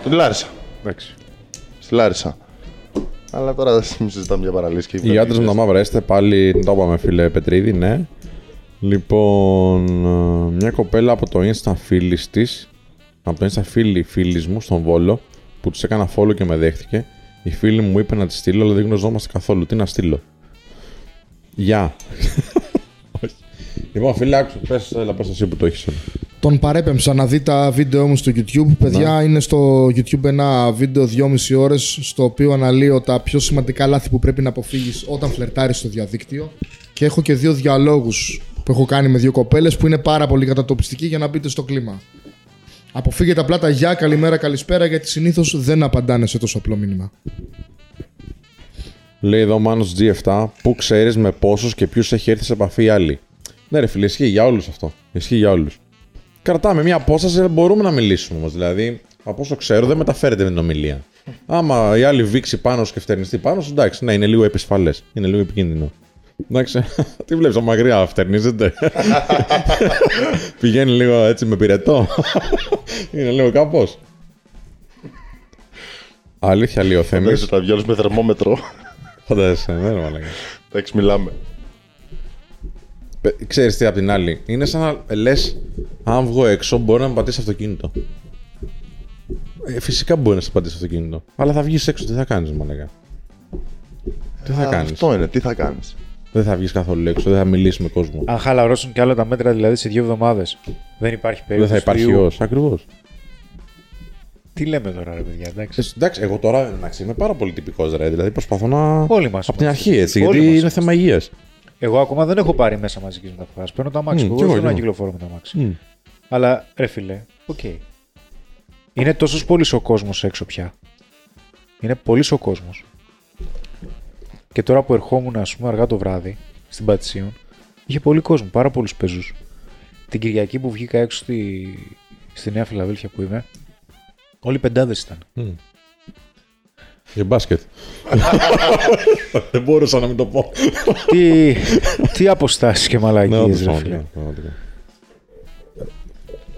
Στη Λάρισα. Εντάξει. Στη Λάρισα. Αλλά τώρα δεν συζητάμε για παραλίες. Οι άντρες με τα μαύρα έστε πάλι, το είπαμε φίλε Πετρίδη, ναι. Λοιπόν, μια κοπέλα από το Insta φίλης της, από το Insta φίλης μου στον Βόλο, που τους έκανα follow και με δέχτηκε. Η φίλη μου είπε να τη στείλω, αλλά δεν γνωριζόμαστε καθόλου. Τι να στείλω? Γεια. Λοιπόν, φίλε, άκουσα. Πες εσύ που το έχεις. Τον παρέπεμψα να δει τα βίντεο μου στο YouTube. Παιδιά, είναι στο YouTube ένα βίντεο 2,5 ώρες, στο οποίο αναλύω τα πιο σημαντικά λάθη που πρέπει να αποφύγεις όταν φλερτάρεις στο διαδίκτυο. Και έχω και δύο διαλόγους που έχω κάνει με δύο κοπέλες που είναι πάρα πολύ κατατοπιστικοί για να μπείτε στο κλίμα. Αποφύγετε απλά τα γεια, καλημέρα, καλησπέρα, γιατί συνήθως δεν απαντάνε σε τόσο απλό μήνυμα. Λέει εδώ ο Μάνος G7, πού ξέρεις με πόσους και ποιους έχει έρθει σε επαφή οι άλλοι. Ναι, ρε φίλε, ισχύει για όλους αυτό. Ισχύει για όλους. Κρατάμε μια απόσταση, μπορούμε να μιλήσουμε όμως. Δηλαδή, από όσο ξέρω, δεν μεταφέρεται με την ομιλία. Άμα η άλλη βήξει πάνω σου και φτερνιστεί πάνω σου, εντάξει, ναι, είναι λίγο επισφαλές. Είναι λίγο επικίνδυνο. Εντάξει, τι βλέπεις από μακριά, φτερνίζεται. Πηγαίνει λίγο έτσι με πυρετό. Είναι λίγο κάπως. Αλήθεια λέει ο Θέμης. Θα βγαίνεις με θερμόμετρο. Φαντάζεσαι, δεν είναι μαλάκα. Εντάξει, μιλάμε. Ξέρεις τι απ' την άλλη, είναι σαν να λες, αν βγω έξω μπορεί να με πατήσει αυτοκίνητο. Φυσικά μπορεί να σε πατήσει αυτοκίνητο. Αλλά θα βγεις έξω, τι θα κάνεις μαλάκα? Τι θα κάνεις? Αυτό είναι, τι θα κάνεις? Δεν θα βγεις καθόλου έξω, δεν θα μιλήσεις με κόσμο. Αν χαλαρώσουν κι άλλα τα μέτρα, δηλαδή σε 2 εβδομάδες, δεν υπάρχει περίπτωση. Δεν θα υπάρχει ιός, ακριβώς. Τι λέμε τώρα, ρε παιδιά, εντάξει. Εντάξει, εγώ τώρα είμαι πάρα πολύ τυπικός, ρε. Δηλαδή προσπαθώ να. Όλοι μας. Από την αρχή, έτσι. Όλοι γιατί είναι θέμα υγείας. Εγώ ακόμα δεν έχω πάρει μέσα μαζικής μεταφοράς. Παίρνω το αμάξι. Εγώ δεν θέλω να κυκλοφορώ με το αμάξι. Αλλά ρε φίλε, οκ. Είναι τόσο πολύ ο κόσμος έξω πια. Είναι πολύ ο κόσμος. Και τώρα που ερχόμουν, ας πούμε, αργά το βράδυ στην Πατησίων, είχε πολύ κόσμο, πάρα πολλούς παίζους. Την Κυριακή που βγήκα έξω στη Νέα Φιλαδέλφια που είμαι, όλοι πεντάδες ήταν. Για μπάσκετ. Δεν μπορούσα να μην το πω. Τι αποστάσεις και μαλακίες, ρε φίλε.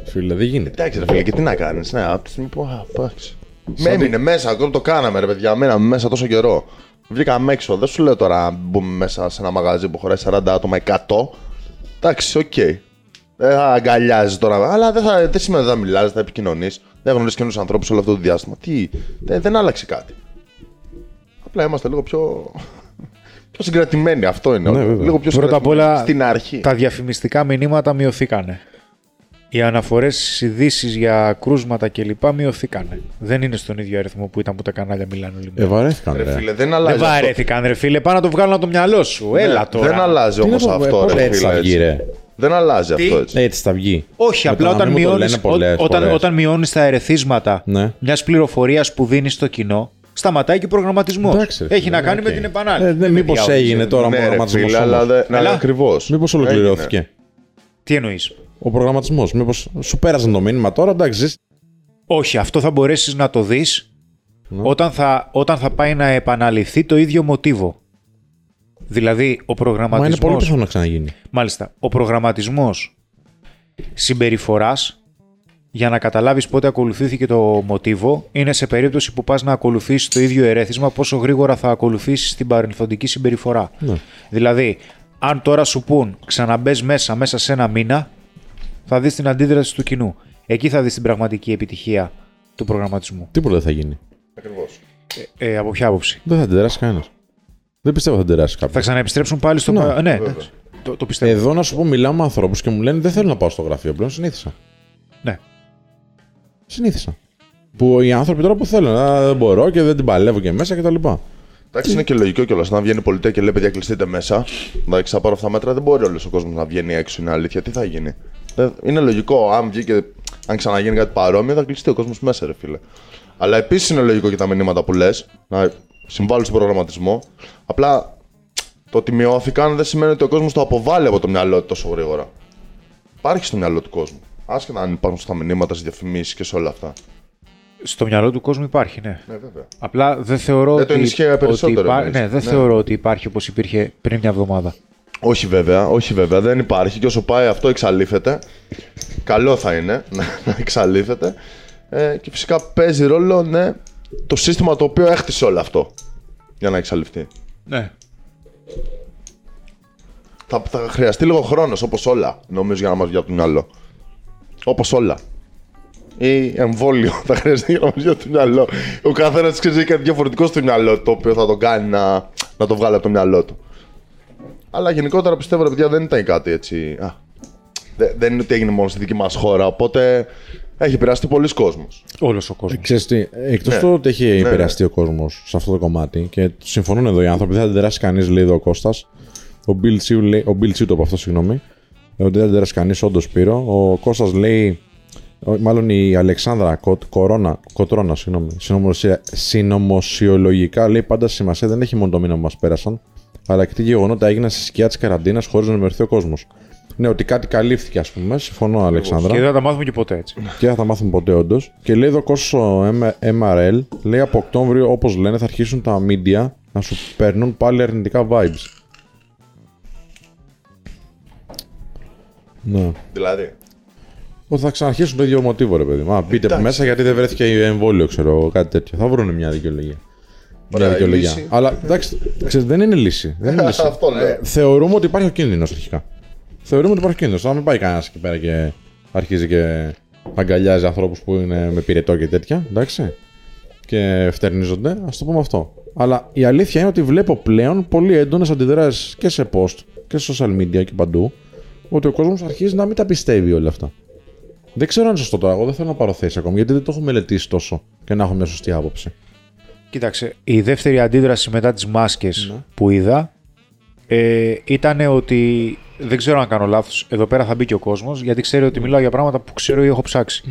Φίλε, δεν γίνεται. Εντάξει, ρε φίλε, και τι να κάνεις. Ναι, από τη στιγμή που. Με έμεινε μέσα, ακόμα το κάναμε, ρε παιδιά. Μείναμε μέσα τόσο καιρό. Βγήκαμε έξω. Δεν σου λέω τώρα να μπούμε μέσα σε ένα μαγαζί που χωράει 40 άτομα, 100. Εντάξει, οκ. Δεν θα αγκαλιάζει τώρα. Αλλά δεν σημαίνει ότι θα μιλάς, θα επικοινωνείς. Δεν γνωρίζεις καινούς ανθρώπους όλο αυτό το διάστημα. Τι, δεν άλλαξε κάτι. Απλά είμαστε λίγο πιο συγκρατημένοι. Αυτό είναι. Ναι, λίγο πιο συγκρατημένοι στην αρχή. Τα διαφημιστικά μηνύματα μειωθήκανε. Οι αναφορές στις ειδήσεις για κρούσματα κλπ. Μειωθήκανε. Δεν είναι στον ίδιο αριθμό που ήταν που τα κανάλια μιλάνε όλοι. Βαρέθηκαν. Ρε φίλε, δεν βαρέθηκαν, ρε φίλε. Πάνω να το βγάλουν από το μυαλό σου. Έλα τώρα. Δεν αλλάζει όμως αυτό, ρε φίλε. Δεν αλλάζει αυτό έτσι. Έτσι θα βγει. Όχι, απλά όταν μειώνεις τα ερεθίσματα μιας πληροφορίας που δίνεις στο κοινό, σταματάει και ο προγραμματισμός. Έχει να κάνει με την επανάληψη. Μήπως έγινε τώρα ο προγραμματισμός. Ακριβώς. Μήπως ολοκληρώθηκε. Τι εννοείς? Ο προγραμματισμός. Μήπως σου πέρασαν το μήνυμα τώρα, εντάξει. Όχι, αυτό θα μπορέσεις να το δεις όταν θα πάει να επαναληφθεί το ίδιο μοτίβο. Δηλαδή, ο προγραμματισμός. Μα είναι πολύ πιθανό να ξαναγίνει. Μάλιστα. Ο προγραμματισμός συμπεριφοράς για να καταλάβεις πότε ακολουθήθηκε το μοτίβο είναι σε περίπτωση που πας να ακολουθήσεις το ίδιο ερέθισμα πόσο γρήγορα θα ακολουθήσεις την παρελθοντική συμπεριφορά. Ναι. Δηλαδή, αν τώρα σου πουν ξαναμπες μέσα σε ένα μήνα, θα δεις την αντίδραση του κοινού. Εκεί θα δεις την πραγματική επιτυχία του προγραμματισμού. Τίποτα δεν θα γίνει. Ακριβώς. Από ποια άποψη? Δεν θα αντιδράσει κανένας. Δεν πιστεύω θα αντιδράσει κάποιος. Θα ξαναεπιστρέψουν πάλι στο. Ναι. Το πιστεύω. Εδώ να σου πω, μιλάω με ανθρώπους και μου λένε δεν θέλω να πάω στο γραφείο πλέον. Συνήθισα. Ναι. Συνήθισα. Που οι άνθρωποι τώρα που θέλουν. Δεν μπορώ και δεν την παλεύω και μέσα κτλ. Εντάξει, είναι και λογικό κιόλας. Να βγαίνει η πολιτεία και λέει παιδιά, κλειστείτε μέσα. Εντάξει, θα πάρω αυτά τα μέτρα. Δεν μπορεί όλος ο κόσμος να βγαίνει έξω. Είναι αλήθεια. Τι θα γίνει? Είναι λογικό. Αν βγει και αν ξαναγίνει κάτι παρόμοιο, θα κλειστεί ο κόσμος μέσα, ρε φίλε. Αλλά επίσης είναι λογικό και τα μηνύματα που λες. Συμβάλλουν στον προγραμματισμό. Απλά το ότι μειώθηκαν δεν σημαίνει ότι ο κόσμος το αποβάλλει από το μυαλό του τόσο γρήγορα. Υπάρχει στο μυαλό του κόσμου. Άσχετα αν υπάρχουν στα μηνύματα, στις διαφημίσεις και σε όλα αυτά. Στο μυαλό του κόσμου υπάρχει, ναι. Ναι, βέβαια. Απλά δεν θεωρώ ότι. Δεν το ενισχύει περισσότερο. Θεωρώ ότι υπάρχει όπως υπήρχε πριν μια εβδομάδα. Όχι βέβαια, δεν υπάρχει. Και όσο πάει αυτό εξαλείφεται. Καλό θα είναι να εξαλείφεται. Και φυσικά παίζει ρόλο, ναι. Το σύστημα το οποίο έχτισε όλο αυτό για να εξαλειφθεί. Ναι. Θα χρειαστεί λίγο χρόνος, όπως όλα, νομίζω, για να μας βγει από το μυαλό. Όπως όλα. Ή εμβόλιο θα χρειαστεί για να μας βγει από το μυαλό. Ο καθένας ξέρει κάτι διαφορετικό στο μυαλό του, το οποίο θα τον κάνει να το βγάλει από το μυαλό του. Αλλά γενικότερα πιστεύω, ρε παιδιά, δεν ήταν κάτι έτσι. Δεν είναι ότι έγινε μόνο στη δική μας χώρα, οπότε. Έχει επηρεαστεί πολλοί κόσμος. Όλος ο κόσμος. Εκτός του ότι έχει επηρεαστεί ο κόσμος σε αυτό το κομμάτι και συμφωνούν εδώ οι άνθρωποι, δεν θα αντιδράσει κανείς, λέει εδώ ο Κώστας. Ο Bill Τσίτο από αυτό, συγγνώμη. Ότι δεν θα αντιδράσει κανείς, όντως Σπύρο. Ο Κώστας λέει, μάλλον η Αλεξάνδρα Κοτρόνα, συνωμοσιολογικά λέει πάντα σημασία δεν έχει μόνο το μήνα που μας πέρασαν, αλλά και τι γεγονότα έγιναν στη σκιά της καραντίνας χωρίς να ενημερωθεί ο κόσμος. Ναι, ότι κάτι καλύφθηκε, ας πούμε. Συμφωνώ, Αλεξάνδρα. Και δεν θα τα μάθουμε και ποτέ έτσι. Και δεν θα τα μάθουμε ποτέ, όντως. Και λέει εδώ Κόσο MRL, λέει από Οκτώβριο, όπως λένε, θα αρχίσουν τα media να σου παίρνουν πάλι αρνητικά vibes. Ναι. Δηλαδή. Ότι θα ξαναρχίσουν το ίδιο μοτίβο, ρε παιδί. Μα πείτε μέσα γιατί δεν βρέθηκε εμβόλιο, ξέρω, κάτι τέτοιο. Θα βρουν μια δικαιολογία. Αλλά εντάξει, δεν είναι λύση. Θεωρούμε ότι υπάρχει ο κίνδυνος αρχικά. Θεωρούμε ότι υπάρχει κίνδυνος. Αν μην πάει κανένας εκεί πέρα και αρχίζει και αγκαλιάζει ανθρώπους που είναι με πυρετό και τέτοια, εντάξει, και φτερνίζονται, ας το πούμε αυτό. Αλλά η αλήθεια είναι ότι βλέπω πλέον πολύ έντονες αντιδράσεις και σε post και σε social media και παντού, ότι ο κόσμος αρχίζει να μην τα πιστεύει όλα αυτά. Δεν ξέρω αν είναι σωστό τώρα. Εγώ δεν θέλω να πάρω θέση ακόμη, γιατί δεν το έχω μελετήσει τόσο και να έχω μια σωστή άποψη. Κοίταξε, η δεύτερη αντίδραση μετά τις μάσκες που είδα ήταν ότι. Δεν ξέρω αν κάνω λάθος. Εδώ πέρα θα μπει και ο κόσμος, γιατί ξέρει ότι μιλάω για πράγματα που ξέρω ή έχω ψάξει.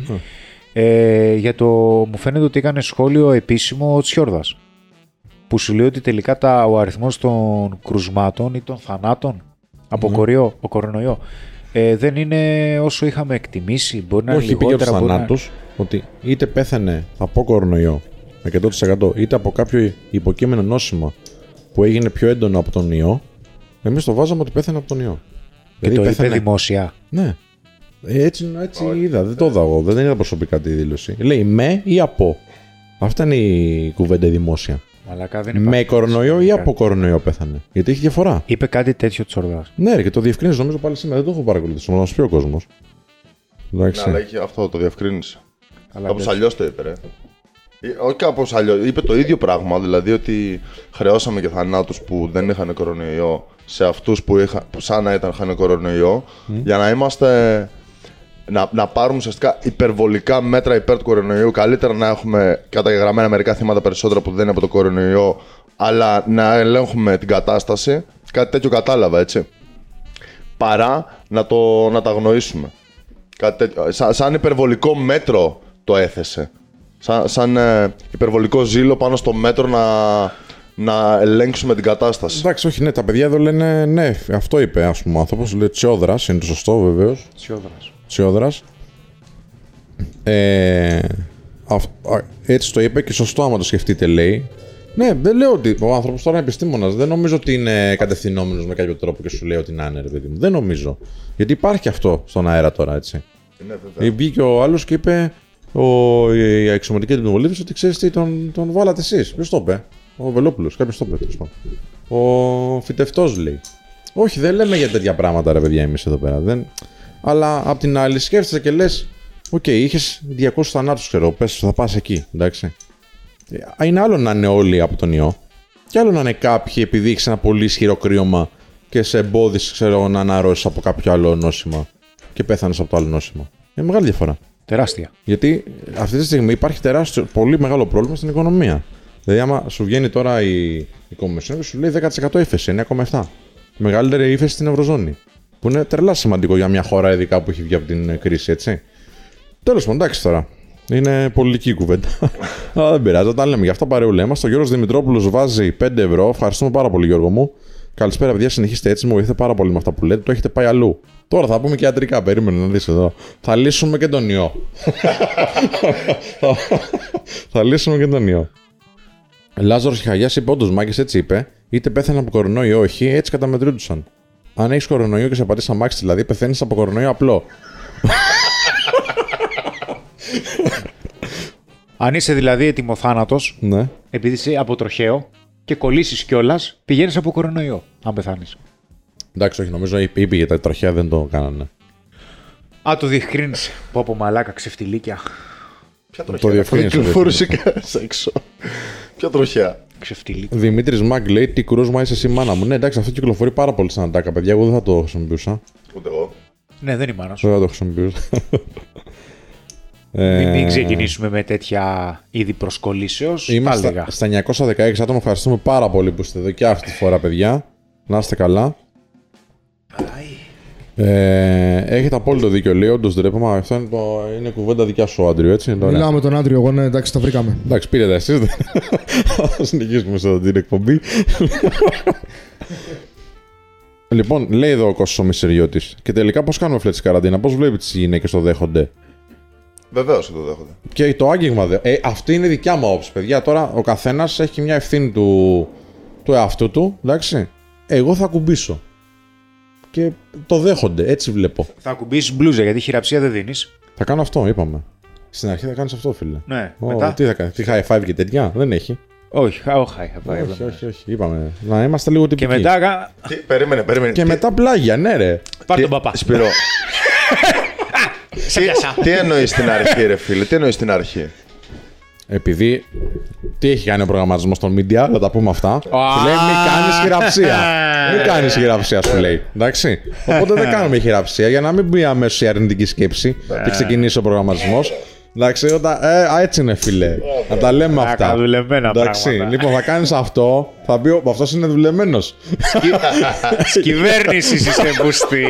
Μου φαίνεται ότι έκανε σχόλιο επίσημο ο Τσιόρδας, που σου λέει ότι τελικά ο αριθμός των κρουσμάτων ή των θανάτων από κορονοϊό δεν είναι όσο είχαμε εκτιμήσει. Μπορεί να είναι λιγότερα. Όχι, πήγε ο θανάτος, ότι είτε πέθανε από κορονοϊό 100% είτε από κάποιο υποκείμενο νόσημα που έγινε πιο έντονο από τον ιό, εμείς το βάζαμε ότι πέθανε από τον ιό. Και δηλαδή το είπε δημόσια. Ναι. Έτσι όχι, είδα. Δεν το είδα εγώ. Δεν είδα προσωπικά τη δήλωση. Λέει με ή από. Αυτά είναι η κουβέντα δημόσια. Μαλάκα, δεν με κορονοϊό ή από κορονοϊό πέθανε. Γιατί έχει διαφορά. Είπε κάτι τέτοιο Τσορδάς. Ναι, ρε, και το διευκρίνησε νομίζω πάλι σήμερα. Δεν το έχω παρακολουθήσει. Μου πει ο κόσμο. Ναι, αλλά είχε αυτό, το διευκρίνησε. Κάπως αλλιώς το είπε, ρε. Όχι κάπως αλλιώς. Είπε το ίδιο πράγμα, δηλαδή ότι χρεώσαμε και θανάτους που δεν είχαν κορονοϊό σε αυτούς που σαν να είχαν κορονοϊό, για να είμαστε. Να πάρουμε ουσιαστικά υπερβολικά μέτρα υπέρ του κορονοϊού. Καλύτερα να έχουμε καταγεγραμμένα μερικά θύματα περισσότερα που δεν είναι από το κορονοϊό, αλλά να ελέγχουμε την κατάσταση. Κάτι τέτοιο κατάλαβα, έτσι. Παρά να τα αγνοήσουμε. Σαν υπερβολικό μέτρο το έθεσε. Σαν υπερβολικό ζήλο πάνω στο μέτρο να ελέγξουμε την κατάσταση. Εντάξει, όχι, ναι, τα παιδιά εδώ λένε ναι, αυτό είπε ας πούμε ο άνθρωπος. Λέει Τσιόδρας, είναι το σωστό βεβαίως. Τσιόδρας. Έτσι το είπε και σωστό άμα το σκεφτείτε, λέει. Ναι, δεν λέω ότι ο άνθρωπος τώρα είναι επιστήμονας. Δεν νομίζω ότι είναι κατευθυνόμενος με κάποιο τρόπο και σου λέει ότι να είναι, ρε παιδί μου. Δεν νομίζω. Γιατί υπάρχει αυτό στον αέρα τώρα, έτσι. Ναι, βγήκε ο άλλος και είπε η εξωματική του βολή ότι ξέρεις τι, τον βάλατε εσείς. Ποιος το είπε, ο Βελόπουλος, κάποιος το είπε. Ο φυτευτός λέει. Όχι, δεν λέμε για τέτοια πράγματα, ρε παιδιά, εμείς εδώ πέρα. Δεν... Αλλά απ' την άλλη σκέφτεσαι και λες, οκ, είχες 200 θανάτους, ξέρω, πες, θα πας εκεί, εντάξει. Είναι άλλο να είναι όλοι από τον ιό, και άλλο να είναι κάποιοι επειδή έχεις ένα πολύ ισχυρό κρύωμα και σε εμπόδισε, ξέρω, να αναρρώσεις από κάποιο άλλο νόσημα και πέθανες από το άλλο νόσημα. Είναι μεγάλη διαφορά. Τεράστια. Γιατί αυτή τη στιγμή υπάρχει τεράστιο, πολύ μεγάλο πρόβλημα στην οικονομία. Δηλαδή, άμα σου βγαίνει τώρα η Κομισιόν και σου λέει 10% ύφεση, 9,7%. Μεγαλύτερη ύφεση στην Ευρωζώνη. Που είναι τρελά σημαντικό για μια χώρα, ειδικά που έχει βγει από την κρίση, έτσι. Τέλος πάντων, εντάξει τώρα. Είναι πολιτική κουβέντα. Αλλά δεν πειράζει, όταν λέμε για αυτά παρεούλα είμαστε. Ο Γιώργος Δημητρόπουλος βάζει 5 ευρώ. Ευχαριστούμε πάρα πολύ, Γιώργο μου. Καλησπέρα, παιδιά. Συνεχίστε έτσι. Μου βοηθείτε πάρα πολύ με αυτά που λέτε. Το έχετε πάει αλλού. Τώρα θα πούμε και ιατρικά. Περίμενε να δεις εδώ. Θα λύσουμε και τον ιό. Θα λύσουμε και τον ιό. Λάζαρος Χαγιάς είπε: όντως, μάγκες, έτσι είπε. Είτε πέθανε από κορονοϊό ή όχι, έτσι καταμετρούντουσαν. Αν έχεις κορονοϊό και σε πατήσεις αμάξι, δηλαδή πεθαίνεις από κορονοϊό απλό. Αν είσαι δηλαδή ετοιμοθάνατος, ναι, επειδή είσαι από τροχαίο και κολλήσεις κιόλας, πηγαίνεις από κορονοϊό, αν πεθάνεις. Εντάξει, όχι, νομίζω είπε για τα τροχαία δεν το κάνανε. Α, το διευκρίνησε. Πω από μαλάκα, ξεφτιλίκια. Ποια τροχαία. Το διευκρίνησε. Κυκλοφόρησε έξω. Ποια τροχαία. Δημήτρης Μαγκ λέει: τι κρούσμα είσαι εσύ, μάνα μου. Ναι, εντάξει, αυτό κυκλοφορεί πάρα πολύ σαν αντάκα, παιδιά. Εγώ δεν θα το χρησιμοποιούσα. Ούτε εγώ. Ναι, δεν είμαι μάνα. Δεν θα το χρησιμοποιούσα. Μην ξεκινήσουμε με τέτοια είδη προσκολήσεως. Είμαστε στα 916 άτομα. Ευχαριστούμε πάρα πολύ που είστε εδώ και αυτή τη φορά, παιδιά. Να είστε καλά. Έχετε απόλυτο δίκιο, λέει. Όντως ντρέπομαι. Αυτό είναι, είναι κουβέντα δικιά σου, Άντριο. Μιλάμε με τον Άντριο. Εγώ ναι, εντάξει, τα βρήκαμε. Εντάξει, πήρετε εσείς. Θα συνεχίσουμε σε αυτή την εκπομπή. Λοιπόν, λέει εδώ ο Κώστας ο Μισηριώτης. Και τελικά πώς κάνουμε φλετ στην καραντίνα, πώς βλέπετε τις γυναίκες το δέχονται. Βεβαίως το δέχονται. Και το άγγιγμα. Αυτή είναι δικιά μου όψη, παιδιά. Τώρα ο καθένας έχει μια ευθύνη του εαυτού του. Εντάξει. Εγώ θα κουμπίσω. Και το δέχονται, έτσι βλέπω. Θα κουμπίσεις μπλούζα γιατί χειραψία δεν δίνεις. Θα κάνω αυτό, είπαμε. Στην αρχή θα κάνεις αυτό, φίλε. Ναι, μετά. Τι θα κάνεις, τι high five και τέτοια, δεν έχει. Όχι, όχι, είπαμε. Να είμαστε λίγο τυπικοί. Και μετά. Περίμενε. Και μετά πλάγια, ναι, ρε. Πάρ' τον παπά. Σπυρό. Σε πιάσα. Τι εννοείς στην αρχή, ρε φίλε, τι εννοείς στην αρχή. Επειδή τι έχει κάνει ο προγραμματισμός των media, θα τα πούμε αυτά. Σου λέει μην κάνεις χειραψία. Μην κάνεις χειραψία, σου λέει. Εντάξει. Οπότε δεν κάνουμε χειραψία για να μην μπει αμέσως η αρνητική σκέψη και ξεκινήσει ο προγραμματισμός. Εντάξει, έτσι είναι, φίλε. Να τα λέμε αυτά. Εντάξει, λοιπόν, θα κάνεις αυτό. Θα πει ότι αυτός είναι δουλεμένος. Κυβέρνηση είστε μπουστή.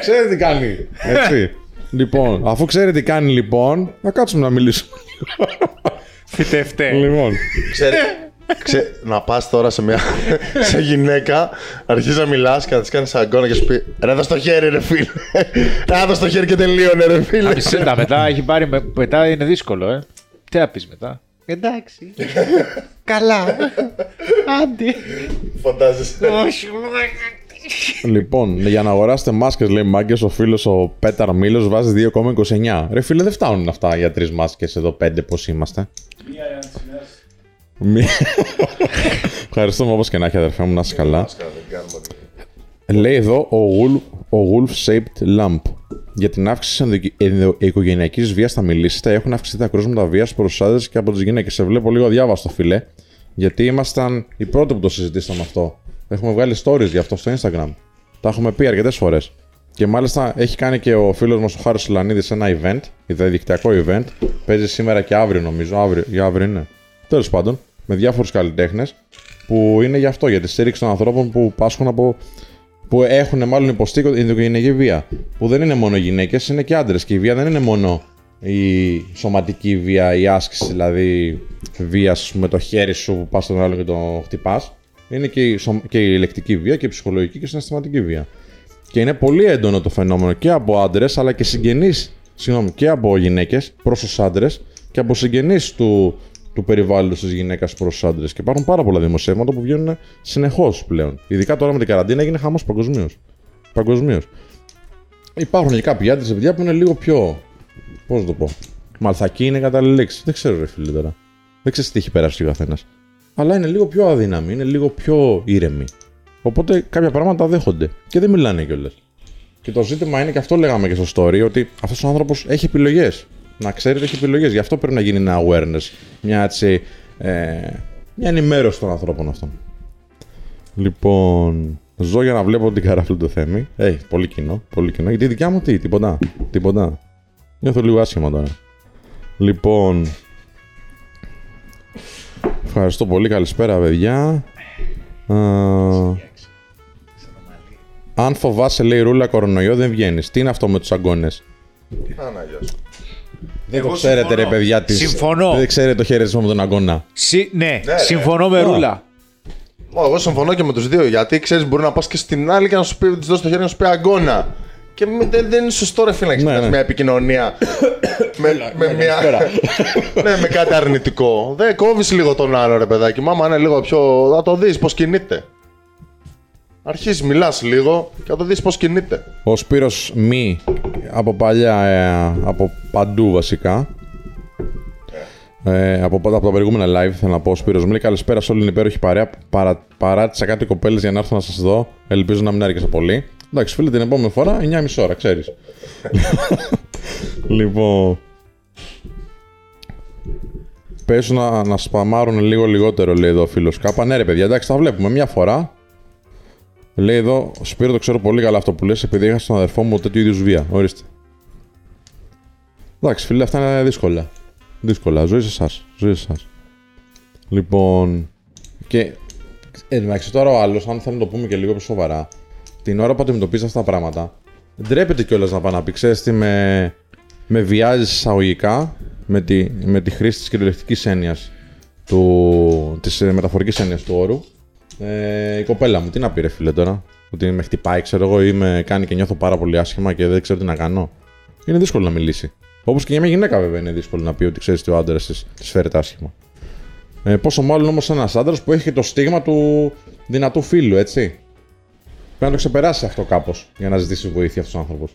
Ξέρετε τι κάνει. Έτσι. Λοιπόν, αφού ξέρετε τι κάνει, λοιπόν, να κάτσουμε να μιλήσουμε. Φυτευτέ. Λοιπόν. Να πας τώρα σε γυναίκα, αρχίζεις να μιλάς και να της κάνεις αγκώνα και σου πει ρε δω στο χέρι, ρε φίλε. Άδω στο χέρι και τελείωνε, ρε φίλε. Μετά είναι δύσκολο, ε. Τι θα πεις μετά. Εντάξει. Καλά. Άντε. Φαντάζεσαι. Όχι. Λοιπόν, για να αγοράσετε μάσκες, λέει μάγκες, ο φίλος ο Πέταρ Μήλος βάζει 2,29. Ρε φίλε, δεν φτάνουν αυτά για τρεις μάσκες εδώ, πέντε πώς είμαστε. Μία. Ευχαριστούμε όπως και να έχει, αδερφέ μου, να είσαι καλά. Λέει εδώ ο Wolf Shaped Lamp. Για την αύξηση ενδοοικογενειακής βίας θα μιλήσετε. Έχουν αυξηθεί τα κρούσματα βίας προς τους άντρες και από τις γυναίκες. Σε βλέπω λίγο αδιάβαστο, φίλε. Γιατί ήμασταν οι πρώτοι που το συζητήσαμε αυτό. Έχουμε βγάλει stories γι' αυτό στο Instagram. Τα έχουμε πει αρκετές φορές. Και μάλιστα έχει κάνει και ο φίλος μας ο Χάρης Σουλανίδης ένα event, διαδικτυακό event. Παίζει σήμερα και αύριο, νομίζω. Αύριο είναι. Τέλος πάντων, με διάφορους καλλιτέχνες. Που είναι γι' αυτό, για τη στήριξη των ανθρώπων που πάσχουν από. Που έχουν μάλλον υποστεί την οικογενειακή βία. Που δεν είναι μόνο γυναίκες, είναι και άντρες. Και η βία δεν είναι μόνο η σωματική βία, η άσκηση δηλαδή βία με το χέρι σου που πας στον άλλον και τον χτυπάς. Είναι και η λεκτική βία και η ψυχολογική και η συναισθηματική βία. Και είναι πολύ έντονο το φαινόμενο και από άντρες αλλά και συγγενείς, και από γυναίκες προς τους άντρες και από συγγενείς του περιβάλλοντος της γυναίκας προς τους άντρες. Και υπάρχουν πάρα πολλά δημοσιεύματα που βγαίνουν συνεχώς πλέον. Ειδικά τώρα με την καραντίνα έγινε χαμός παγκοσμίως. Υπάρχουν και κάποιοι άντρες παιδιά που είναι λίγο πιο. Πώς να το πω. Μαλθακοί είναι κατάλληλη λέξη. Δεν ξέρω, ρε φίλε τώρα. Δεν ξέρω τι έχει περάσει ο καθένας. Αλλά είναι λίγο πιο αδύναμοι, είναι λίγο πιο ήρεμοι. Οπότε κάποια πράγματα δέχονται και δεν μιλάνε κιόλας. Και το ζήτημα είναι, και αυτό λέγαμε και στο story, ότι αυτός ο άνθρωπος έχει επιλογές. Να ξέρετε, έχει επιλογές. Γι' αυτό πρέπει να γίνει ένα awareness, μια ενημέρωση των ανθρώπων αυτών. Λοιπόν, ζω για να βλέπω την καράφλη του Θέμη. Πολύ κοινό. Γιατί η δικιά μου τι, τίποτα. Νιώθω λίγο άσχημα τώρα. Λοιπόν. Ευχαριστώ πολύ. Καλησπέρα, παιδιά. Αν φοβάσαι, λέει Ρούλα, κορονοϊό, δεν βγαίνεις. Τι είναι αυτό με τους αγκώνες. Αναγιά σου. Δεν το ξέρετε, ρε παιδιά τη. Συμφωνώ. Δεν ξέρετε το χαιρετισμό με τον αγκώνα. Ναι, συμφωνώ με Ρούλα. Εγώ συμφωνώ και με τους δύο. Γιατί ξέρεις, μπορεί να πας και στην άλλη και να σου πει: τη δώσει το χέρι να σου πει αγκώνα. Και δεν είναι σωστό, ρε φίλε, να ξεκινάς μια επικοινωνία με κάτι αρνητικό. Δεν κόβεις λίγο τον άλλο, ρε παιδάκι. Μάμα είναι λίγο πιο. Θα το δεις πώς κινείται. Αρχίζεις, μιλάς λίγο και θα το δεις πώς κινείται. Ο Σπύρος μη από παλιά, από παντού βασικά. Από τα προηγούμενα live θέλω να πω, ο Σπύρος μη. Καλησπέρα σε όλη την υπέροχη παρέα. Παράτησα κάτι κοπέλες για να έρθω να σας δω. Ελπίζω να μην άρκεσα πολύ. Εντάξει, φίλε, την επόμενη φορά 9,5 ώρα, ξέρεις. Λοιπόν. Πες να σπαμάρουν λίγο λιγότερο, λέει εδώ ο φίλος Κάπα. Ναι, ρε παιδιά, εντάξει, τα βλέπουμε μια φορά. Λέει εδώ, Σπύρο, το ξέρω πολύ καλά αυτό που λες, επειδή είχα στον αδερφό μου τέτοιου είδους βία. Ορίστε. Εντάξει, φίλε, αυτά είναι δύσκολα. Ζωή σε εσάς. Λοιπόν. Και. Εντάξει, τώρα ο άλλος, αν θέλει να το πούμε και λίγο πιο σοβαρά. Την ώρα που αντιμετωπίζει αυτά τα πράγματα, ντρέπεται κιόλας να πάει να πει: ξέρεις τι, με βιάζει εισαγωγικά με τη χρήση της κυριολεκτικής έννοιας, της μεταφορικής έννοιας του όρου. Η κοπέλα μου, τι να πει, ρε φίλε τώρα, ότι με χτυπάει, ξέρω εγώ, ή με κάνει και νιώθω πάρα πολύ άσχημα και δεν ξέρω τι να κάνω. Είναι δύσκολο να μιλήσει. Όπως και για μια γυναίκα, βέβαια, είναι δύσκολο να πει ότι ξέρεις τι, ο άντρας της φέρεται άσχημα. Πόσο μάλλον όμως ένας άντρας που έχει και το στίγμα του δυνατού φίλου, έτσι. Πρέπει να το ξεπεράσει αυτό κάπως για να ζητήσει βοήθεια αυτός ο άνθρωπος.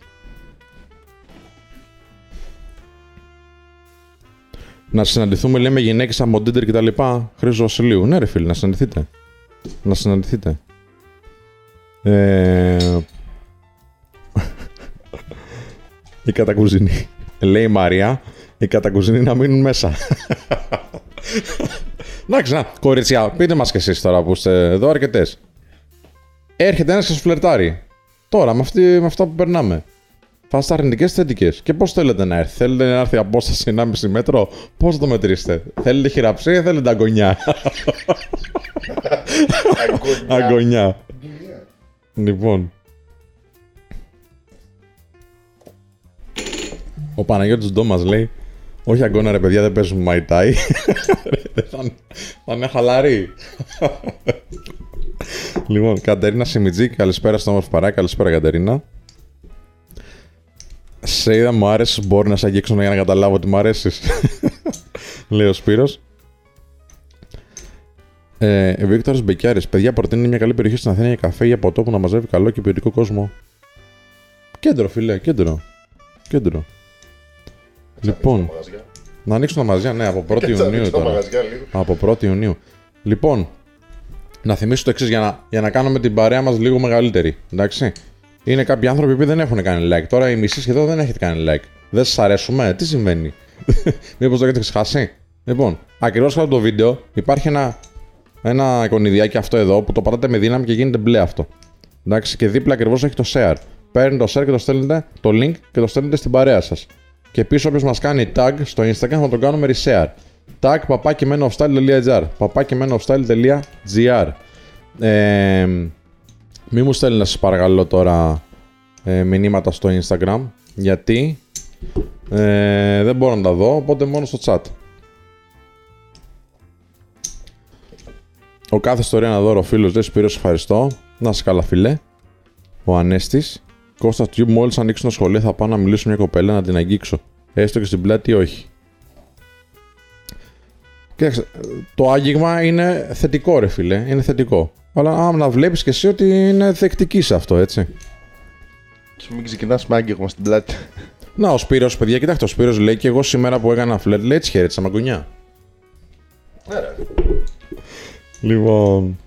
Να συναντηθούμε, λέμε, γυναίκες από Tinder και τα λοιπά. Χρήστος Βασιλείου. Ναι, ρε φίλοι, να συναντηθείτε. Η κατακουζινή. Λέει η Μαρία, η κατακουζινή να μείνουν μέσα. Εντάξει, κορίτσια, πείτε μας κι εσείς τώρα που είστε εδώ αρκετές. Έρχεται ένας και σας φλερτάρει. Τώρα, με αυτά που περνάμε. Φάστε αρνητικές θετικές. Και πώς θέλετε να έρθει. Θέλετε να έρθει απόσταση 1,5 μέτρο. Πώς θα το μετρήσετε. Θέλετε χειραψία ή θέλετε αγκονιά. Αγκονιά. Λοιπόν. Ο Παναγιώτης Ντόμας λέει: όχι αγκώνα, ρε παιδιά, δεν παίζουμε Μάι Τάι. Θα είναι χαλαρή. Λοιπόν, Κατερίνα Σιμιτζή, καλησπέρα στον όμορφο παρά. Καλησπέρα, Κατερίνα. Σε είδα, μου άρεσε. Μπορεί να σ' αγγίξω για να καταλάβω ότι μου αρέσει. Λέει ο Σπύρος. Βίκτορας Μπεκιάρης. Παιδιά, προτείνει μια καλή περιοχή στην Αθήνα για καφέ ή για ποτό που να μαζεύει καλό και ποιοτικό κόσμο. Κέντρο, φίλε, κέντρο. Κέντρο. Λοιπόν. Να ανοίξουν τα μαγαζιά, ναι, από 1η Ιουνίου τώρα. Από 1η Ιουνίου. Λοιπόν, να θυμίσω το εξής για να κάνουμε την παρέα μας λίγο μεγαλύτερη. Εντάξει. Είναι κάποιοι άνθρωποι που δεν έχουν κάνει like. Τώρα οι μισοί σχεδόν δεν έχετε κάνει like. Δεν σας αρέσουμε, τι συμβαίνει? Μήπως το έχετε ξεχάσει? Λοιπόν, ακριβώς κάτω από το βίντεο υπάρχει ένα εικονιδιάκι αυτό εδώ που το πατάτε με δύναμη και γίνεται μπλε αυτό. Εντάξει, και δίπλα ακριβώς έχει το share. Παίρνετε το share και το στέλνετε, το link και το στέλνετε στην παρέα σας. Και πίσω όποιος μας κάνει tag στο Instagram θα τον κάνουμε reshare. Tag papaki-menofstyle.gr papaki-menofstyle.gr. Μη μου στέλνετε σας παρακαλώ τώρα μηνύματα στο Instagram, γιατί δεν μπορώ να τα δω, οπότε μόνο στο chat. Ο κάθε ιστορία να δω, ο φίλος λέει Σπύρος, ευχαριστώ. Να είσαι καλά, φίλε. Ο Ανέστης. Κώστα Τιούμπ, μόλις ανοίξουν τα σχολεία θα πάω να μιλήσω μια κοπέλα να την αγγίξω. Έστω και στην πλάτη, όχι. Κοίταξε, το άγγιγμα είναι θετικό, ρε φίλε. Είναι θετικό. Αλλά άμα να βλέπεις και εσύ ότι είναι δεκτική σε αυτό, έτσι. Και μην ξεκινάς με άγγιγμα στην πλάτη. Να, ο Σπύρος, παιδιά, κοιτάξτε, ο Σπύρος λέει και εγώ σήμερα που έκανα φλερτ, λέει έτσι χαιρέτησα μαγκουνιά. Λοιπόν.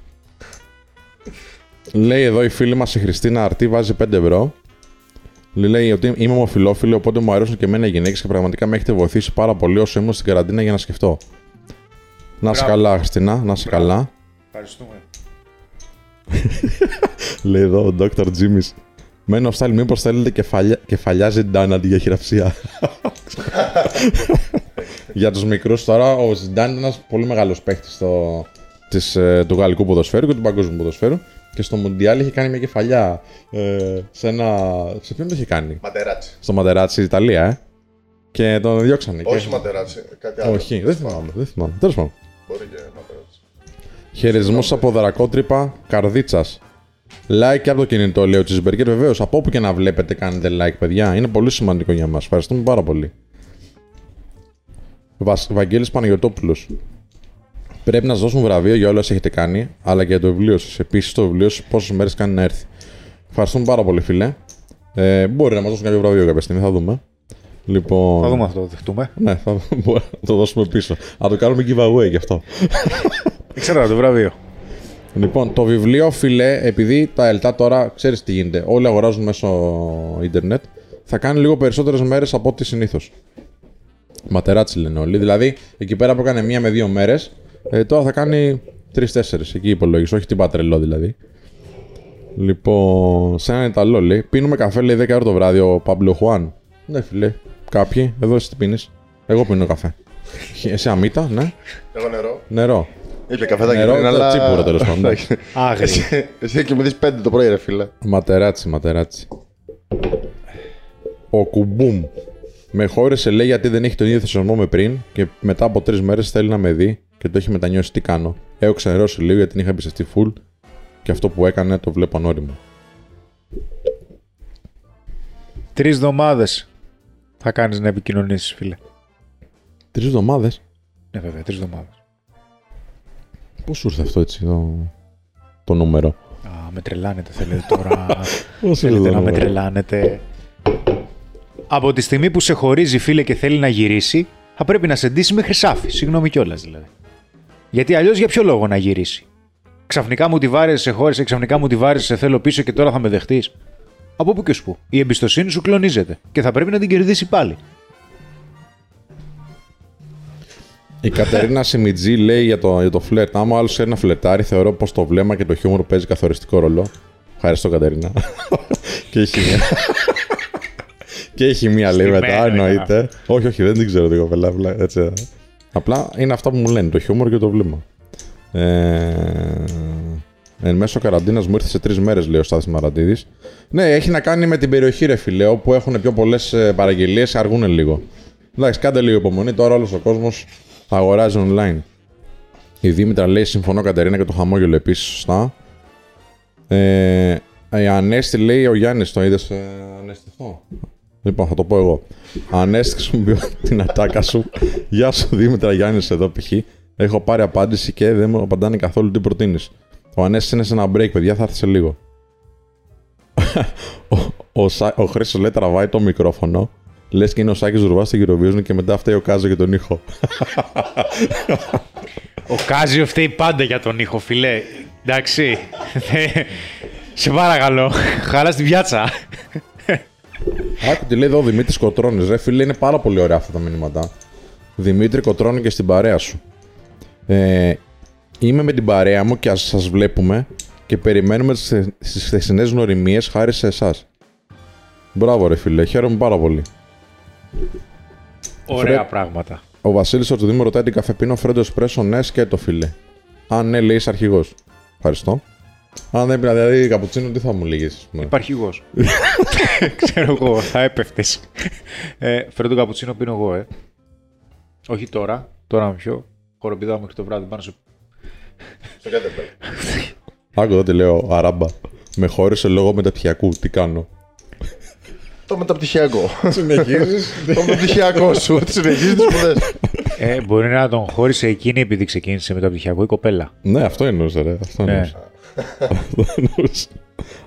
Λέει εδώ η φίλη μας η Χριστίνα Αρτή, βάζει 5 ευρώ. Λέει ότι είμαι ομοφυλόφιλη, οπότε μου αρέσουν και εμένα οι γυναίκες και πραγματικά με έχετε βοηθήσει πάρα πολύ όσο ήμουν στην καραντίνα για να σκεφτώ. Να είσαι καλά, Χριστίνα, να είσαι καλά. Ευχαριστούμε. Λέει εδώ ο Dr. Jimmy's. Men of Style, μήπως θέλετε κεφαλιάζει Ντάν αντί για χειραψία? Για τους μικρούς τώρα, ο Ζιντάν είναι ένας πολύ μεγάλος παίχτης του γαλλικού ποδοσφαίρου και του παγκόσμιου ποδοσφαίρου. Και στο Μουντιάλ είχε κάνει μια κεφαλιά σε ποιον το είχε κάνει? Ματεράτσι. Στο Ματεράτσι, Ιταλία, Και τον διώξανε. Όχι και... Ματεράτσι, κάτι άλλο. Όχι, δεν θυμάμαι. Τέλος πάντων. Μπορεί και Ματεράτσι. Χαιρετισμούς από δρακότρυπα καρδίτσας. Like και από το κινητό, λέει ο Τσιζμπεργκέρ. Βεβαίως, από όπου και να βλέπετε, κάνετε like, παιδιά. Είναι πολύ σημαντικό για μας. Ευχαριστούμε πάρα πολύ. Βαγγέλης Παναγιωτόπουλος. Πρέπει να σας δώσουν βραβείο για όλα όσα έχετε κάνει, αλλά και για το βιβλίο σας. Επίσης, το βιβλίο σας πόσες μέρες κάνει να έρθει. Ευχαριστούμε πάρα πολύ, φίλε. Μπορεί να μας δώσουν κάποιο βραβείο κάποια στιγμή, θα δούμε. Λοιπόν... Θα δούμε αυτό, δεχτούμε. Ναι, θα μπορούμε να το δώσουμε πίσω. Να το κάνουμε giveaway γι' αυτό. Ξέρω το βραβείο. Λοιπόν, το βιβλίο, φίλε, επειδή τα ΕΛΤΑ τώρα ξέρεις τι γίνεται. Όλοι αγοράζουν μέσω ίντερνετ. Θα κάνει λίγο περισσότερες μέρες από ό,τι συνήθως. Ματεράτσι λένε όλοι. Δηλαδή, εκεί πέρα που έκανε 1 με 2 μέρες. Τώρα θα κάνει 3-4, εκεί υπολόγισε, όχι τίποτα τρελό δηλαδή. Λοιπόν, σε έναν Ιταλό λέει, πίνουμε καφέ λέει 10 ώρα το βράδυ ο Παμπλο Χουάν. Ναι φίλε, κάποιοι, εδώ εσύ τι πίνεις? Εγώ πίνω καφέ. Εσύ αμύτα, ναι. Εγώ νερό. Νερό. Είπε καφέ τα κεφάλια, αλλά... τσίπουρα τέλος πάντων. Εσύ κοιμηθείς 5 το πρωί ρε φίλε. Ματεράτσι. Ο Κουμπούμ. Με χώρισε λέει γιατί δεν έχει τον ίδιο θεσμό με πριν και μετά από 3 μέρες θέλει να με δει και το έχει μετανιώσει τι κάνω. Έχω ξενερώσει λίγο γιατί την είχα εμπιστευτεί full και αυτό που έκανε το βλέπω ανώριμο. 3 εβδομάδες θα κάνεις να επικοινωνήσεις, φίλε. 3 εβδομάδες? Ναι, βέβαια, 3 εβδομάδες. Πώς σου ήρθε αυτό έτσι το νούμερο? Α, με τρελάνετε θέλετε τώρα. Θέλετε να με τρελάνετε. Από τη στιγμή που σε χωρίζει, φίλε, και θέλει να γυρίσει, θα πρέπει να σε ντύσει με χρυσάφι. Συγγνώμη κιόλας δηλαδή. Γιατί αλλιώς για ποιο λόγο να γυρίσει? Ξαφνικά μου τη βάρεσαι, σε χώρισε, ξαφνικά μου τη βάρεσαι, σε θέλω πίσω και τώρα θα με δεχτείς. Από πού και σου πού. Η εμπιστοσύνη σου κλονίζεται και θα πρέπει να την κερδίσει πάλι. Η Κατερίνα Σιμιτζή λέει για το φλερτ. Άμα ο άλλος θέλει να φλερτάρει, θεωρώ πως το βλέμμα και το χιούμορ παίζει καθοριστικό ρόλο. Ευχαριστώ, Κατερίνα. Και έχει μια. Και έχει μία λέει μετά, εννοείται. Όχι, δεν την ξέρω την κοπέλα. Απλά είναι αυτά που μου λένε, το χιούμορ και το βλέμμα. Εν μέσω καραντίνας μου ήρθε σε 3 μέρες, λέει ο Στάθης Μαραντίδης. Ναι, έχει να κάνει με την περιοχή, ρε φίλε, όπου έχουν πιο πολλές παραγγελίες, αργούν λίγο. Εντάξει, κάντε λίγο υπομονή, τώρα όλος ο κόσμος θα αγοράζει online. Η Δήμητρα λέει: συμφωνώ, Κατερίνα, και το χαμόγελο επίσης, σωστά. Η Ανέστη λέει: ο Γιάννης, το είδες, Ανέστη αυτό? Λοιπόν, θα το πω εγώ. Ανέστηξε μου την ατάκα σου. Γεια σου Δήμητρα, Γιάννης εδώ π.χ. Έχω πάρει απάντηση και δεν μου απαντάνε καθόλου τι προτείνεις. Ο Ανέστης είναι σε ένα break, παιδιά, θα έρθει σε λίγο. Ο Χρήστος λέει τραβάει το μικρόφωνο. Λες και είναι ο Σάκης Ζουρβάς στην Eurovision και μετά φταίει ο Κάζιο για τον ήχο. Ο Κάζιο φταίει πάντα για τον ήχο, φιλέ. Εντάξει. Σε παρακαλώ. Χαρά στην πιάτσα. Άκου τι λέει εδώ ο Δημήτρης Κοτρώνης. Ρε φίλε, είναι πάρα πολύ ωραία αυτά τα μηνύματα. Δημήτρη Κοτρώνη και στην παρέα σου. Είμαι με την παρέα μου και σας βλέπουμε και περιμένουμε στις χθεσινές γνωριμίες χάρη σε εσάς. Μπράβο ρε φίλε, χαίρομαι πάρα πολύ. Ωραία πράγματα. Ο Βασίλης Ορτοδήμου ρωτάει την καφεπίνο φρέντο εσπρέσο, ναι, σκέτο φίλε. Α, ναι, λέει, είσαι αρχηγός. Ευχαριστώ. Αν δεν πήρα δηλαδή καπουτσίνο, τι θα μου λέγεις? Υπαρχηγός. Ξέρω εγώ, θα έπεφτες. Φρέντο καπουτσίνο πίνω εγώ, Όχι τώρα, τώρα με πιο. Χοροπηδάω μέχρι το βράδυ πάνω σε... Σε κάθε πέρα. Άκου εδώ τι λέω, αράμπα. Με χώρισε λόγω μεταπτυχιακού, τι κάνω? Το μεταπτυχιακό. Συνεχίζεις. Το μεταπτυχιακό σου, συνεχίζεις τις σπουδές. Μπορεί να τον χώρισε εκείνη επειδή ξεκίνησε μεταπτυχιακό η κοπέλα. Ναι, αυτό εννοούσε ρε. Αυτό εννοούσε.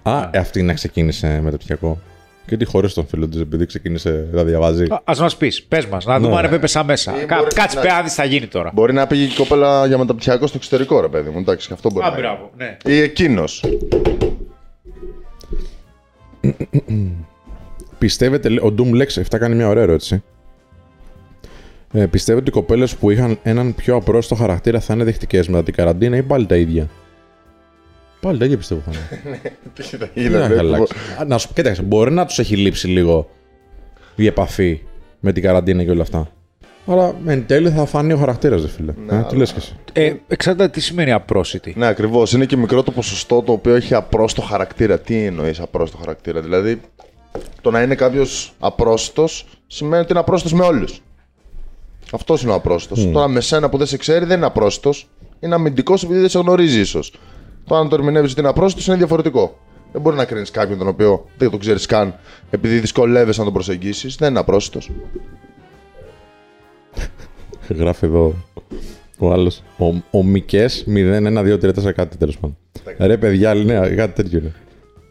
Α, αυτή να ξεκίνησε μεταπτυχιακό. Και τι χωρίς τον φίλο της επειδή ξεκίνησε να διαβάζει. Ας μας πεις, πες μας, να δούμε αν έπεσε αμέσα. Κάτσε πέρα, αν θα γίνει τώρα. Μπορεί να πήγε η κοπέλα για μεταπτυχιακό στο εξωτερικό, ρε παιδί μου. Εντάξει, και αυτό μπορεί. Α, μπράβο, ναι. Ή εκείνος. Πιστεύετε, ο Doom Lex 7 κάνει μια ωραία ερώτηση. Πιστεύετε ότι οι κοπέλες που είχαν έναν πιο απρόστο χαρακτήρα θα είναι δεχτικές μετά την καραντίνα ή πάλι τα ίδια? Πάλι τα ίδια πιστεύω θα είναι. Τι θα γίνει? Να σου πω, κοίταξε, μπορεί να τους έχει λείψει λίγο η επαφή με την καραντίνα και όλα αυτά. Αλλά εν τέλει θα φανεί ο χαρακτήρας, δε φίλε. Τι λες και εσύ? Εξάρτητα τι σημαίνει απρόσιτη. Ναι, ακριβώς. Είναι και μικρό το ποσοστό το οποίο έχει απρόστο χαρακτήρα. Τι εννοείς απρόστο χαρακτήρα? Δηλαδή, το να είναι κάποιος απρόσιτος σημαίνει ότι είναι απρόσιτος με όλους. Αυτός είναι ο απρόσιτος. Τώρα με σένα που δεν σε ξέρει δεν είναι απρόσιτος. Είναι αμυντικός επειδή δεν σε γνωρίζει ίσως. Τώρα αν το ερμηνεύεις ότι είναι απρόσιτος είναι διαφορετικό. Δεν μπορεί να κρίνεις κάποιον τον οποίο δεν τον ξέρεις καν επειδή δυσκολεύεσαι να τον προσεγγίσεις. Δεν είναι απρόσιτος. Γράφει εδώ ο άλλος. Ο Μικές 0123 κάτι τέλος πάντων. Ρε παιδιά, ναι, κάτι τέτοιο είναι.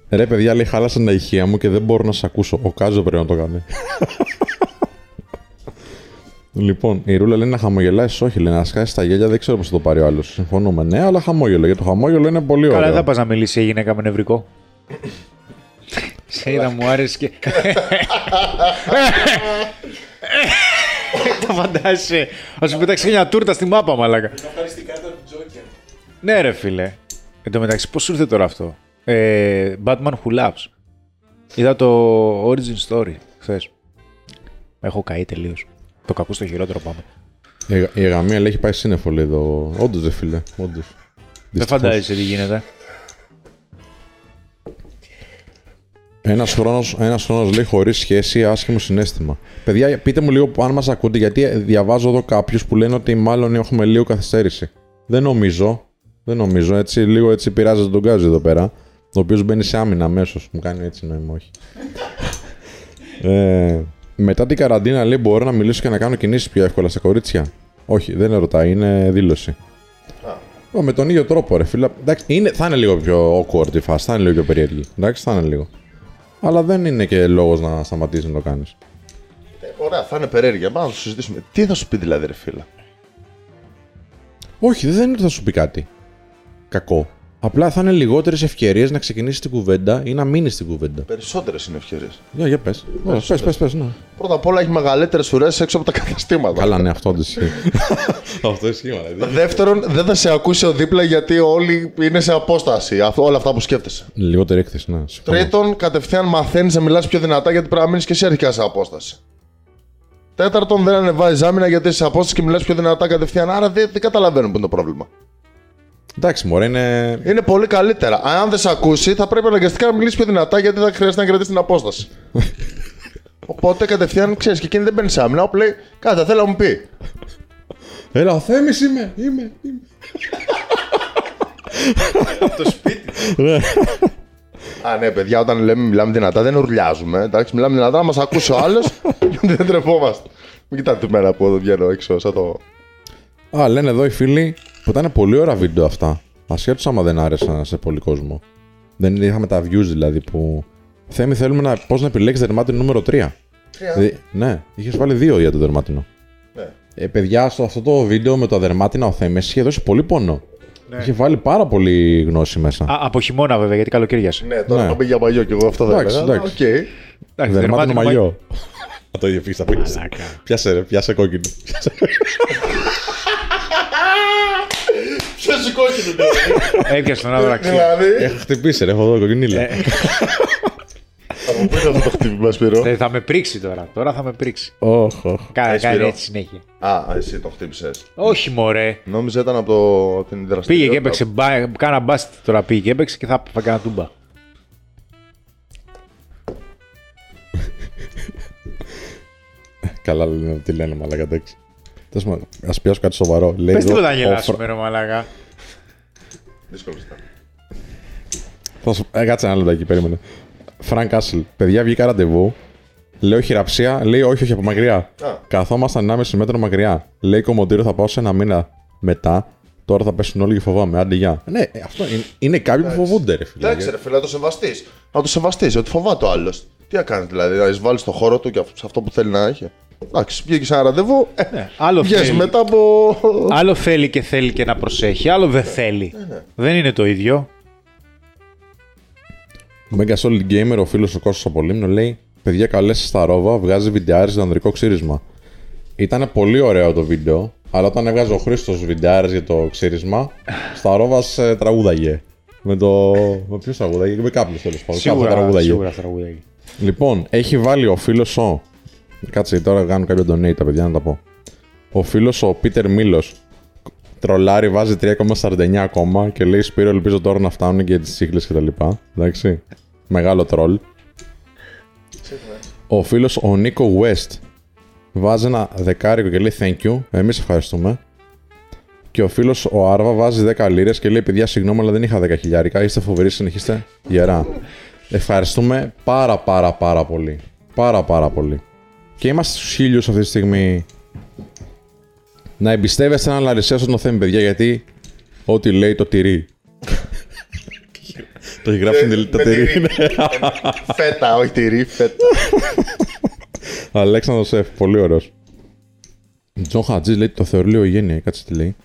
Ρε παιδιά, λέει, χάλασαν τα ηχεία μου και δεν μπορώ να σας ακούσω. Ο Κάζο πρέπει να το κάνει. Λοιπόν, η Ρούλα λέει να χαμογελάσεις. Όχι, λέει να σκάσεις τα γέλια. Δεν ξέρω πώς θα το πάρει ο άλλος. Συμφωνούμε, ναι, αλλά χαμόγελο. Για το χαμόγελο είναι πολύ ωραίο. Καλά, δεν θα πας να μιλήσει η γυναίκα με νευρικό. Σε είδα, μου άρεσε και. Το φαντάζεσαι. Α σου πετάξει μια τούρτα στη μάπα, μαλάκα. Να πάρει την κάρτα του Τζόκερ. Ναι, ρε φίλε. Εν τω μεταξύ, πώς ήρθε τώρα αυτό? Batman Who Laughs. Είδα το origin story χθες. Έχω καεί τελείως. Το κακό στο χειρότερο πάμε. Η Αγαμία λέει έχει πάει σύννεφο εδώ. Όντως δε φίλε, όντως. Δεν φαντάζεσαι τι γίνεται. Ένας χρόνος λέει χωρίς σχέση, άσχημο συναίσθημα. Παιδιά, πείτε μου λίγο αν μας ακούτε, γιατί διαβάζω εδώ κάποιους που λένε ότι μάλλον έχουμε λίγο καθυστέρηση. Δεν νομίζω, έτσι λίγο έτσι πειράζεται τον Κάζο εδώ πέρα. Ο οποίος μπαίνει σε άμυνα αμέσως. Μου κάνει έτσι νόημα, όχι. Μετά την καραντίνα λέει μπορώ να μιλήσω και να κάνω κινήσεις πιο εύκολα στα κορίτσια. Όχι, δεν ρωτάει, είναι δήλωση. Με τον ίδιο τρόπο, ρε φίλε. Εντάξει, θα είναι λίγο πιο awkward η φάση, θα είναι λίγο πιο περίεργη. Εντάξει, θα είναι λίγο. Αλλά δεν είναι και λόγος να σταματήσεις να το κάνεις. Ωραία, θα είναι περίεργη. Πάμε να το συζητήσουμε. Τι θα σου πει δηλαδή, ρε φίλε? Όχι, δεν είναι ότι θα σου πει κάτι κακό. Απλά θα είναι λιγότερες ευκαιρίες να ξεκινήσεις την κουβέντα ή να μείνεις στην κουβέντα. Περισσότερες είναι ευκαιρίες. Για πες. Πες, ναι. Πρώτα απ' όλα έχει μεγαλύτερες ουρές έξω από τα καταστήματα. Καλά, ναι, αυτό ισχύει. Αυτό ισχύει, δηλαδή. Δεύτερον, δεν θα σε ακούσει ο δίπλα γιατί όλοι είναι σε απόσταση. Όλα αυτά που σκέφτεσαι. Λιγότερη έκθεση, ναι. Τρίτον, κατευθείαν μαθαίνεις να μιλάς πιο δυνατά γιατί πρέπει να μείνεις και εσύ αρχικά σε απόσταση. Τέταρτον, δεν ανεβάζεις άμυνα γιατί είσαι σε απόσταση και μιλάς πιο δυνατά κατευθείαν. Άρα δεν καταλαβαίνω που είναι το πρόβλημα. Εντάξει, μωρέ, είναι. Είναι πολύ καλύτερα. Αν δεν σε ακούσει, θα πρέπει αναγκαστικά να μιλήσει πιο δυνατά γιατί θα χρειάζεται να κρατήσει την απόσταση. Οπότε κατευθείαν ξέρει και εκείνη δεν παίρνει άμυνα. Όπου λέει κάτι, θα θέλει να μου πει. Έλα, ο Θέμης είμαι. Από το σπίτι. Α, ναι, παιδιά, όταν λέμε μιλάμε δυνατά, δεν ουρλιάζουμε. Εντάξει, μιλάμε δυνατά, να μας ακούσει ο άλλος γιατί δεν τρεπόμαστε. Μην κοιτάτε τη μέρα που εδώ βγαίνω έξω, σαν το. Α, λένε εδώ οι φίλοι που ήταν πολύ ωραία βίντεο αυτά. Ασχέτως άμα δεν άρεσαν σε πολύ κόσμο. Δεν είχαμε τα views δηλαδή που. Θέμη, θέλουμε να, πώς να επιλέξεις δερμάτινο νούμερο 3. Ναι, είχες βάλει 2 για το δερμάτινο. Ναι. Παιδιά, στο αυτό το βίντεο με τα δερμάτινα ο Θέμης είχε δώσει πολύ πόνο. Ναι. Είχε βάλει πάρα πολύ γνώση μέσα. Α, από χειμώνα βέβαια, γιατί καλοκαίριασε. Ναι, τώρα είχαμε για μαλλιό και εγώ αυτό δεν έλεγα. Δερμάτινο μαλλιό. Να το ίδιο φύγεις, πιάσε κόκκινο. Πιάσε κόκκινο. Έπιασε τον άδρα αξία. Έχω χτυπήσει, έχω εδώ κοκκινίλα. Από πού είναι αυτό το χτύπημα, Σπύρο? Θα με πρίξει τώρα θα με πρίξει. Κάνει έτσι συνέχεια. Α, εσύ το χτύπησες? Όχι μωρέ. Νόμιζα ήταν από την δραστηριότητα. Πήγε και έπαιξε, κάνα μπάστι τώρα πήγε και έπαιξε και θα κάνα τούμπα. Καλά λένε, τι λένε μαλάκα, εντάξει. Ας πιάσω κάτι σοβαρό. Πες τι θα γελάσουμε ρε μαλάκα. Δύσκολο ήταν. Κάτσε ένα λεπτό εκεί, περίμενε. Φραν Κάσιλ, παιδιά βγήκα ραντεβού. Λέω χειραψία, λέει όχι από μακριά. Καθόμασταν 1,5 μέτρο μακριά. Λέει κομμωτήριο θα πάω σε ένα μήνα μετά. Τώρα θα πέσουν όλοι και φοβάμαι. Άντε γεια. Ναι, αυτό είναι κάποιοι που φοβούνται ρε φίλε. Εντάξει ρε φίλε, να το σεβαστείς, ότι φοβάται ο άλλος. Τι να κάνεις δηλαδή, να εισβάλλεις τον χώρο του και σε αυτό που θέλει να έχει. Εντάξει, βγήκε σε ένα ραντεβού. Βγες μετά από. Άλλο θέλει και να προσέχει, άλλο δεν θέλει. Δεν είναι το ίδιο. Mega Solid Gamer, ο φίλος ο Κώστας Απολύμνου, λέει: παιδιά, καλέσε στα Ρόβα, βγάζει βιντεάρες για το ανδρικό ξύρισμα. Ήταν πολύ ωραίο το βίντεο, αλλά όταν έβγαζε ο Χρήστος βιντεάρες για το ξύρισμα, στα Ρόβα τραγούδαγε. Με ποιους τραγούδαγε, με κάποιους τέλος πάντων. Σίγουρα τραγούδαγε. Λοιπόν, έχει βάλει ο φίλος ο. Κάτσε, τώρα κάνω κάποιο donate, τα παιδιά να τα πω. Ο φίλος ο Πίτερ Μήλος τρολάρι, βάζει 3,49 ακόμα και λέει: Σπύρο, ελπίζω τώρα να φτάνουν και τις σύγκλες κτλ. Εντάξει. Μεγάλο τρολ. Ο φίλος ο Νίκο West βάζει ένα δεκάρικο και λέει thank you, εμείς ευχαριστούμε. Και ο φίλος ο Άρβα βάζει 10 λίρες και λέει: παιδιά, συγγνώμη, αλλά δεν είχα 10.000. Είστε φοβεροί, συνεχίστε γερά. Ευχαριστούμε πάρα πολύ. Πάρα πολύ. Και είμαστε στους 1.000 αυτή τη στιγμή. Να εμπιστεύεστε έναν Λαρισαίο στον Θέμη, παιδιά, γιατί ό,τι λέει το τυρί. Το έχει γράψει την Ελίτα τυρί. Φέτα, όχι τυρί, φέτα. Αλέξανδρος Σεφ, πολύ ωραίος. Τζον Χατζής λέει το θεωρεί λίγο γένεια, κάτσε τι λέει.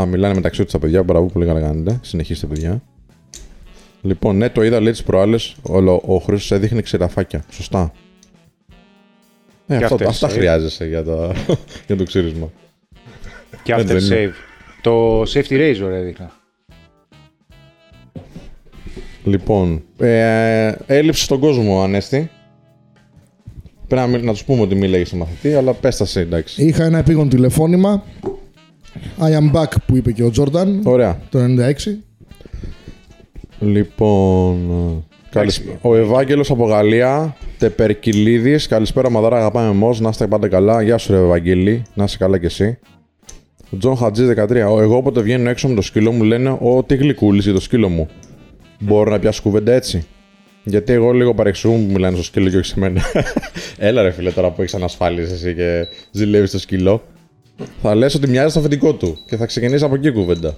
Α, μιλάνε μεταξύ τους τα παιδιά, μπράβο, πολύ καλά κάνετε. Συνεχίστε, παιδιά. Λοιπόν, ναι, το είδα λέει τις προάλλες, ο Χρήστος έδειχνε ξηραφάκια. Σωστά. Αυτά χρειάζεσαι για το ξύρισμα. Και after save. Το safety razor έδειχνα. Λοιπόν, έλλειψη στον κόσμο, Ανέστη. Πρέπει να τους πούμε ότι μη λέγεις στο μαθητή, αλλά πέστασε, εντάξει. Είχα ένα επίγον τηλεφώνημα. I am back που είπε και ο Τζόρνταν. Ωραία. Το 96. Λοιπόν, ο Ευάγγελος από Γαλλία. Τεπερκυλίδης, καλησπέρα μαδάρα, αγαπάμε μος, να είστε πάντα καλά. Γεια σου ρε Ευαγγέλη, να είσαι καλά κι εσύ. Ο Τζον Χατζής 13, εγώ όποτε βγαίνω έξω με το σκύλο μου λένε τι γλυκούλης για το σκύλο μου. Μπορώ να πιάσω κουβέντα έτσι? Γιατί εγώ λίγο παρεξηγούμαι που μιλάνε στο σκύλο και όχι σε μένα. Έλα ρε φίλε τώρα που έχεις ανασφάλειες εσύ και ζηλεύεις το σκύλο. Θα λες ότι μοιάζει στο αφεντικό του και θα ξεκινήσει από εκεί κουβέντα.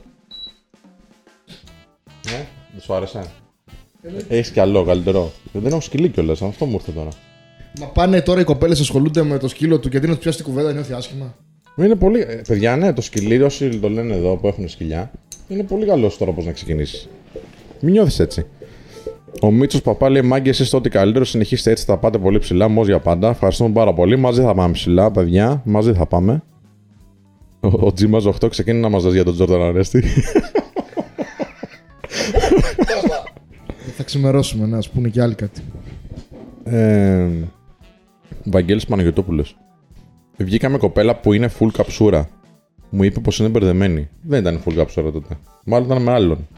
Ναι, δεν σου άρεσε? Έχεις κι άλλο καλύτερο. Δεν έχω σκυλί κιόλας, αυτό μου ήρθε τώρα. Μα πάνε τώρα οι κοπέλες ασχολούνται με το σκύλο του και αντί να του πιάσει την κουβέντα νιώθει άσχημα. Είναι πολύ. Παιδιά, ναι, το σκυλί, όσοι το λένε εδώ που έχουν σκυλιά, είναι πολύ καλός τρόπος να ξεκινήσεις. Μην νιώθεις έτσι. Ο Μίτσος Παπά λέει: μάγκε, εσείς το ότι καλύτερο, συνεχίστε έτσι, θα πάτε πολύ ψηλά, μόζ για πάντα. Ευχαριστούμε πάρα πολύ. Μαζί θα πάμε ψηλά, παιδιά, μαζί θα πάμε. Ο Τζίμας 8 ξεκίνησε να μας δώσει για τον Τζόρνταν Ανέστη. Θα ξημερώσουμε να ας πούνε και άλλοι κάτι. Βαγγέλης Παναγιωτόπουλος. Βγήκα με κοπέλα που είναι full καψούρα. Μου είπε πως είναι μπερδεμένη. Δεν ήταν full καψούρα τότε. Μάλλον ήταν με άλλον.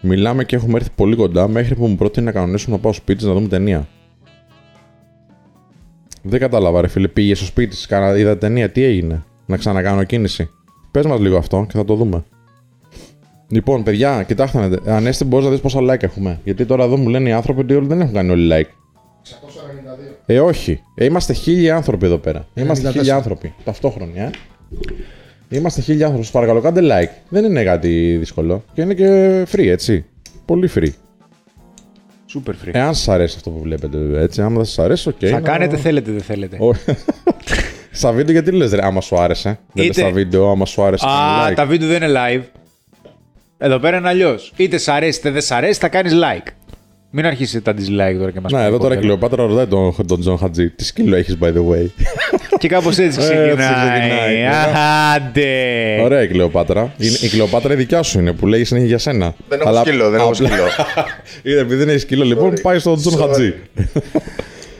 Μιλάμε και έχουμε έρθει πολύ κοντά μέχρι που μου πρότεινε να κανονίσουμε να πάω σπίτι της να δούμε ταινία. Δεν κατάλαβα ρε φίλε, πήγε στο σπίτι της, είδα ταινία, τι έγινε? Να ξανακάνω κίνηση? Πες μας λίγο αυτό και θα το δούμε. Λοιπόν, παιδιά, κοιτάξτε, Ανέστη, μπορείς να δεις πόσα like έχουμε. Γιατί τώρα εδώ μου λένε οι άνθρωποι ότι δεν έχουν κάνει όλοι like. 692. Όχι. Είμαστε 1.000 άνθρωποι εδώ πέρα. Είμαστε 1.000 άνθρωποι. Ταυτόχρονα, Είμαστε 1000 άνθρωποι, σας παρακαλώ, κάντε like. Δεν είναι κάτι δύσκολο. Και είναι και free, έτσι. Πολύ free. Super free. Εάν σας αρέσει αυτό που βλέπετε, έτσι. Άμα δεν σας αρέσει, οκ. Okay, θα κάνετε, θέλετε, δεν θέλετε. Στα βίντεο, γιατί λες, ρε, άμα σου άρεσε. Δεν λες στα βίντεο, άμα σου άρεσε. Α, like. Τα βίντεο δεν είναι live. Εδώ πέρα είναι αλλιώς. Είτε σ' αρέσει, είτε δεν σ' αρέσει, θα κάνεις like. Μην αρχίσει τα dislike τώρα και μας πει. Ναι, εδώ τώρα η Κλεοπάτρα ρωτάει τον Τζον Χατζή. Τι σκύλο έχεις, by the way. Και κάπως έτσι ξεκινάει. Άντε. Ωραία η Κλεοπάτρα. Η Κλεοπάτρα η δικιά σου είναι που λέει συνέχεια για σένα. Δεν έχω σκύλο, δεν έχω σκύλο. Επειδή δεν έχει σκύλο, λοιπόν, πάει στον Τζον Χατζή.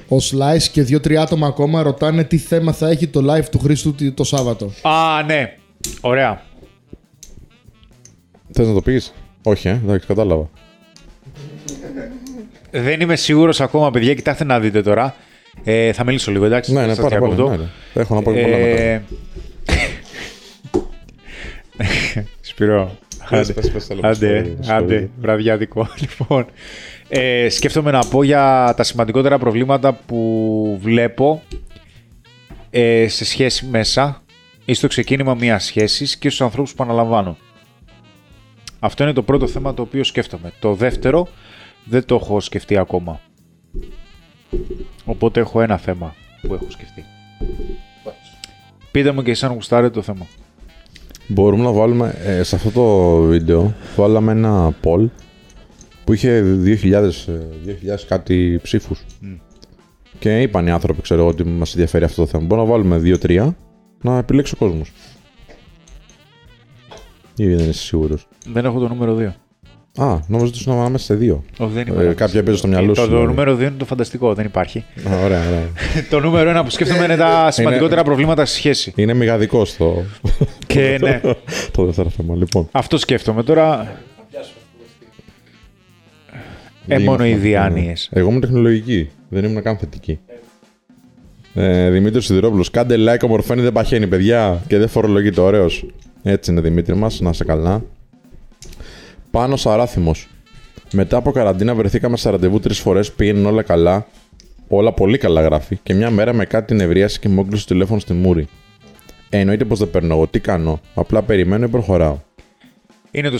Ο Slice και 2-3 άτομα ακόμα ρωτάνε τι θέμα θα έχει το live του Χρήστου το Σάββατο. Α, ναι. Ωραία. Θες να το πεις? Όχι, εντάξει, κατάλαβα. Δεν είμαι σίγουρος ακόμα, παιδιά. Κοιτάξτε να δείτε τώρα. Θα μιλήσω λίγο, εντάξει. Ναι, πάρα πολύ. Ναι. Έχω να πω πολλά μετά. Σπυρό. Άντε, βραδιάτικο. Λοιπόν, σκέφτομαι να πω για τα σημαντικότερα προβλήματα που βλέπω σε σχέση μέσα ή στο ξεκίνημα μιας σχέσης και στους ανθρώπους που αναλαμβάνω. Αυτό είναι το πρώτο θέμα το οποίο σκέφτομαι. Το δεύτερο δεν το έχω σκεφτεί ακόμα. Οπότε έχω ένα θέμα που έχω σκεφτεί. Πείτε μου και εσείς αν γουστάρετε το θέμα. Μπορούμε να βάλουμε σε αυτό το βίντεο βάλαμε ένα poll που είχε 2.000 κάτι ψήφους. Και είπαν οι άνθρωποι, ξέρω ότι μας ενδιαφέρει αυτό το θέμα. Μπορούμε να βάλουμε 2-3 να επιλέξει ο κόσμος. Ή δεν είσαι σίγουρος? Δεν έχω το νούμερο 2. Α, νόμιζα ότι ήσουν ανάμεσα σε δύο. Όχι, δεν υπάρχει. Κάποια παίζει στο μυαλό σου. Το νούμερο 2 είναι το φανταστικό, δεν υπάρχει. Ωραία, ωραία. Το νούμερο 1 που σκέφτομαι είναι τα σημαντικότερα προβλήματα στη σχέση. Είναι μηγαδικό το. Και ναι. Το δεύτερο θέμα, λοιπόν. Αυτό σκέφτομαι τώρα. Μόνο οι διάνοιες. Εγώ ήμουν τεχνολογική. Δεν ήμουν καν θετική. Δημήτρη Σιδηρόπουλο, κάντε like, ομορφαίνει, δεν παχαίνει, παιδιά. Και δεν φορολογείται, ωραίο. Έτσι είναι, Δημήτρη μας, να είσαι καλά. Πάνω Σαράθιμος. Μετά από καραντίνα βρεθήκαμε σε ραντεβού 3 φορές, πήγαινε όλα καλά. Όλα πολύ καλά, γράφει. Και μια μέρα με κάτι νευρίασε και μου έκλεισε το τηλέφωνο στη μούρη. Εννοείται πως δεν παίρνω εγώ. Τι κάνω? Απλά περιμένω ή προχωράω. Είναι το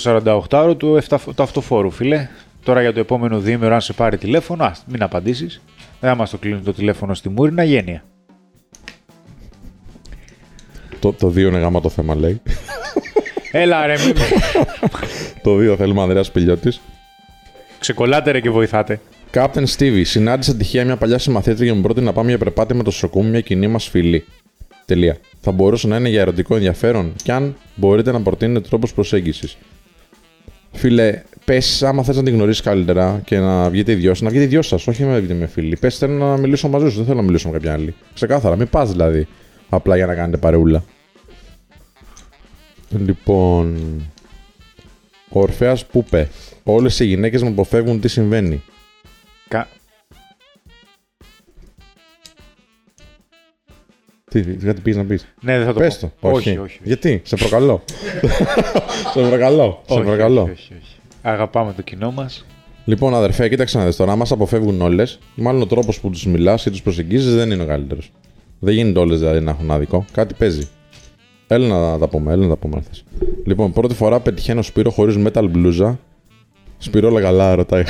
48ωρο του αυτοφόρου, φίλε. Τώρα για το επόμενο 2 ημέρο, αν σε πάρει τηλέφωνο, μην απαντήσεις. Δεν μας το κλείνει το τηλέφωνο στη μούρη, είναι αγένεια. Το 2 είναι γάμα το θέμα, λέει. Έλα ρε, μην... Το 2 θέλουμε, Ανδρέας Πηλιώτης. Ξεκολλάτε ρε και βοηθάτε. Captain Stevie, συνάντησα τυχαία μια παλιά συμμαθήτρια και μου πρότεινε να πάμε για περπάτη με το Σοκούμ, μια κοινή μας φίλη. Τελεία. Θα μπορούσε να είναι για ερωτικό ενδιαφέρον, και αν μπορείτε να προτείνετε τρόπος προσέγγισης. Φίλε, πες, άμα θες να την γνωρίσεις καλύτερα και να βγείτε οι δυο σας, να βγείτε οι δυο σας, όχι να βγείτε με φίλη. Πες, θέλω να μιλήσω μαζί σου, δεν θέλω να μιλήσω με κάποια άλλη. Ξεκάθαρα, μην πας δηλαδή απλά για να κάνετε παρεούλα. Λοιπόν, ο Ορφέας που είπε, όλες οι γυναίκες μου αποφεύγουν, τι συμβαίνει? Τι πήγες να πεις? Ναι, δεν θα το πες πω. Το. Όχι. Γιατί, σε προκαλώ. σε προκαλώ. Όχι. Αγαπάμε το κοινό μας. Λοιπόν, αδερφέ, κοίταξε να δεις τώρα, αν μας αποφεύγουν όλες, μάλλον ο τρόπος που τους μιλάς ή τους προσεγγίζεις δεν είναι ο καλύτερος. Δεν γίνεται όλες δηλαδή να έχουν άδικο, κάτι παίζει. Έλα να τα πούμε. Λοιπόν, πρώτη φορά πετυχαίνω Σπύρο χωρίς metal μπλούζα. Σπύρο, όλα καλά, ρωτάει.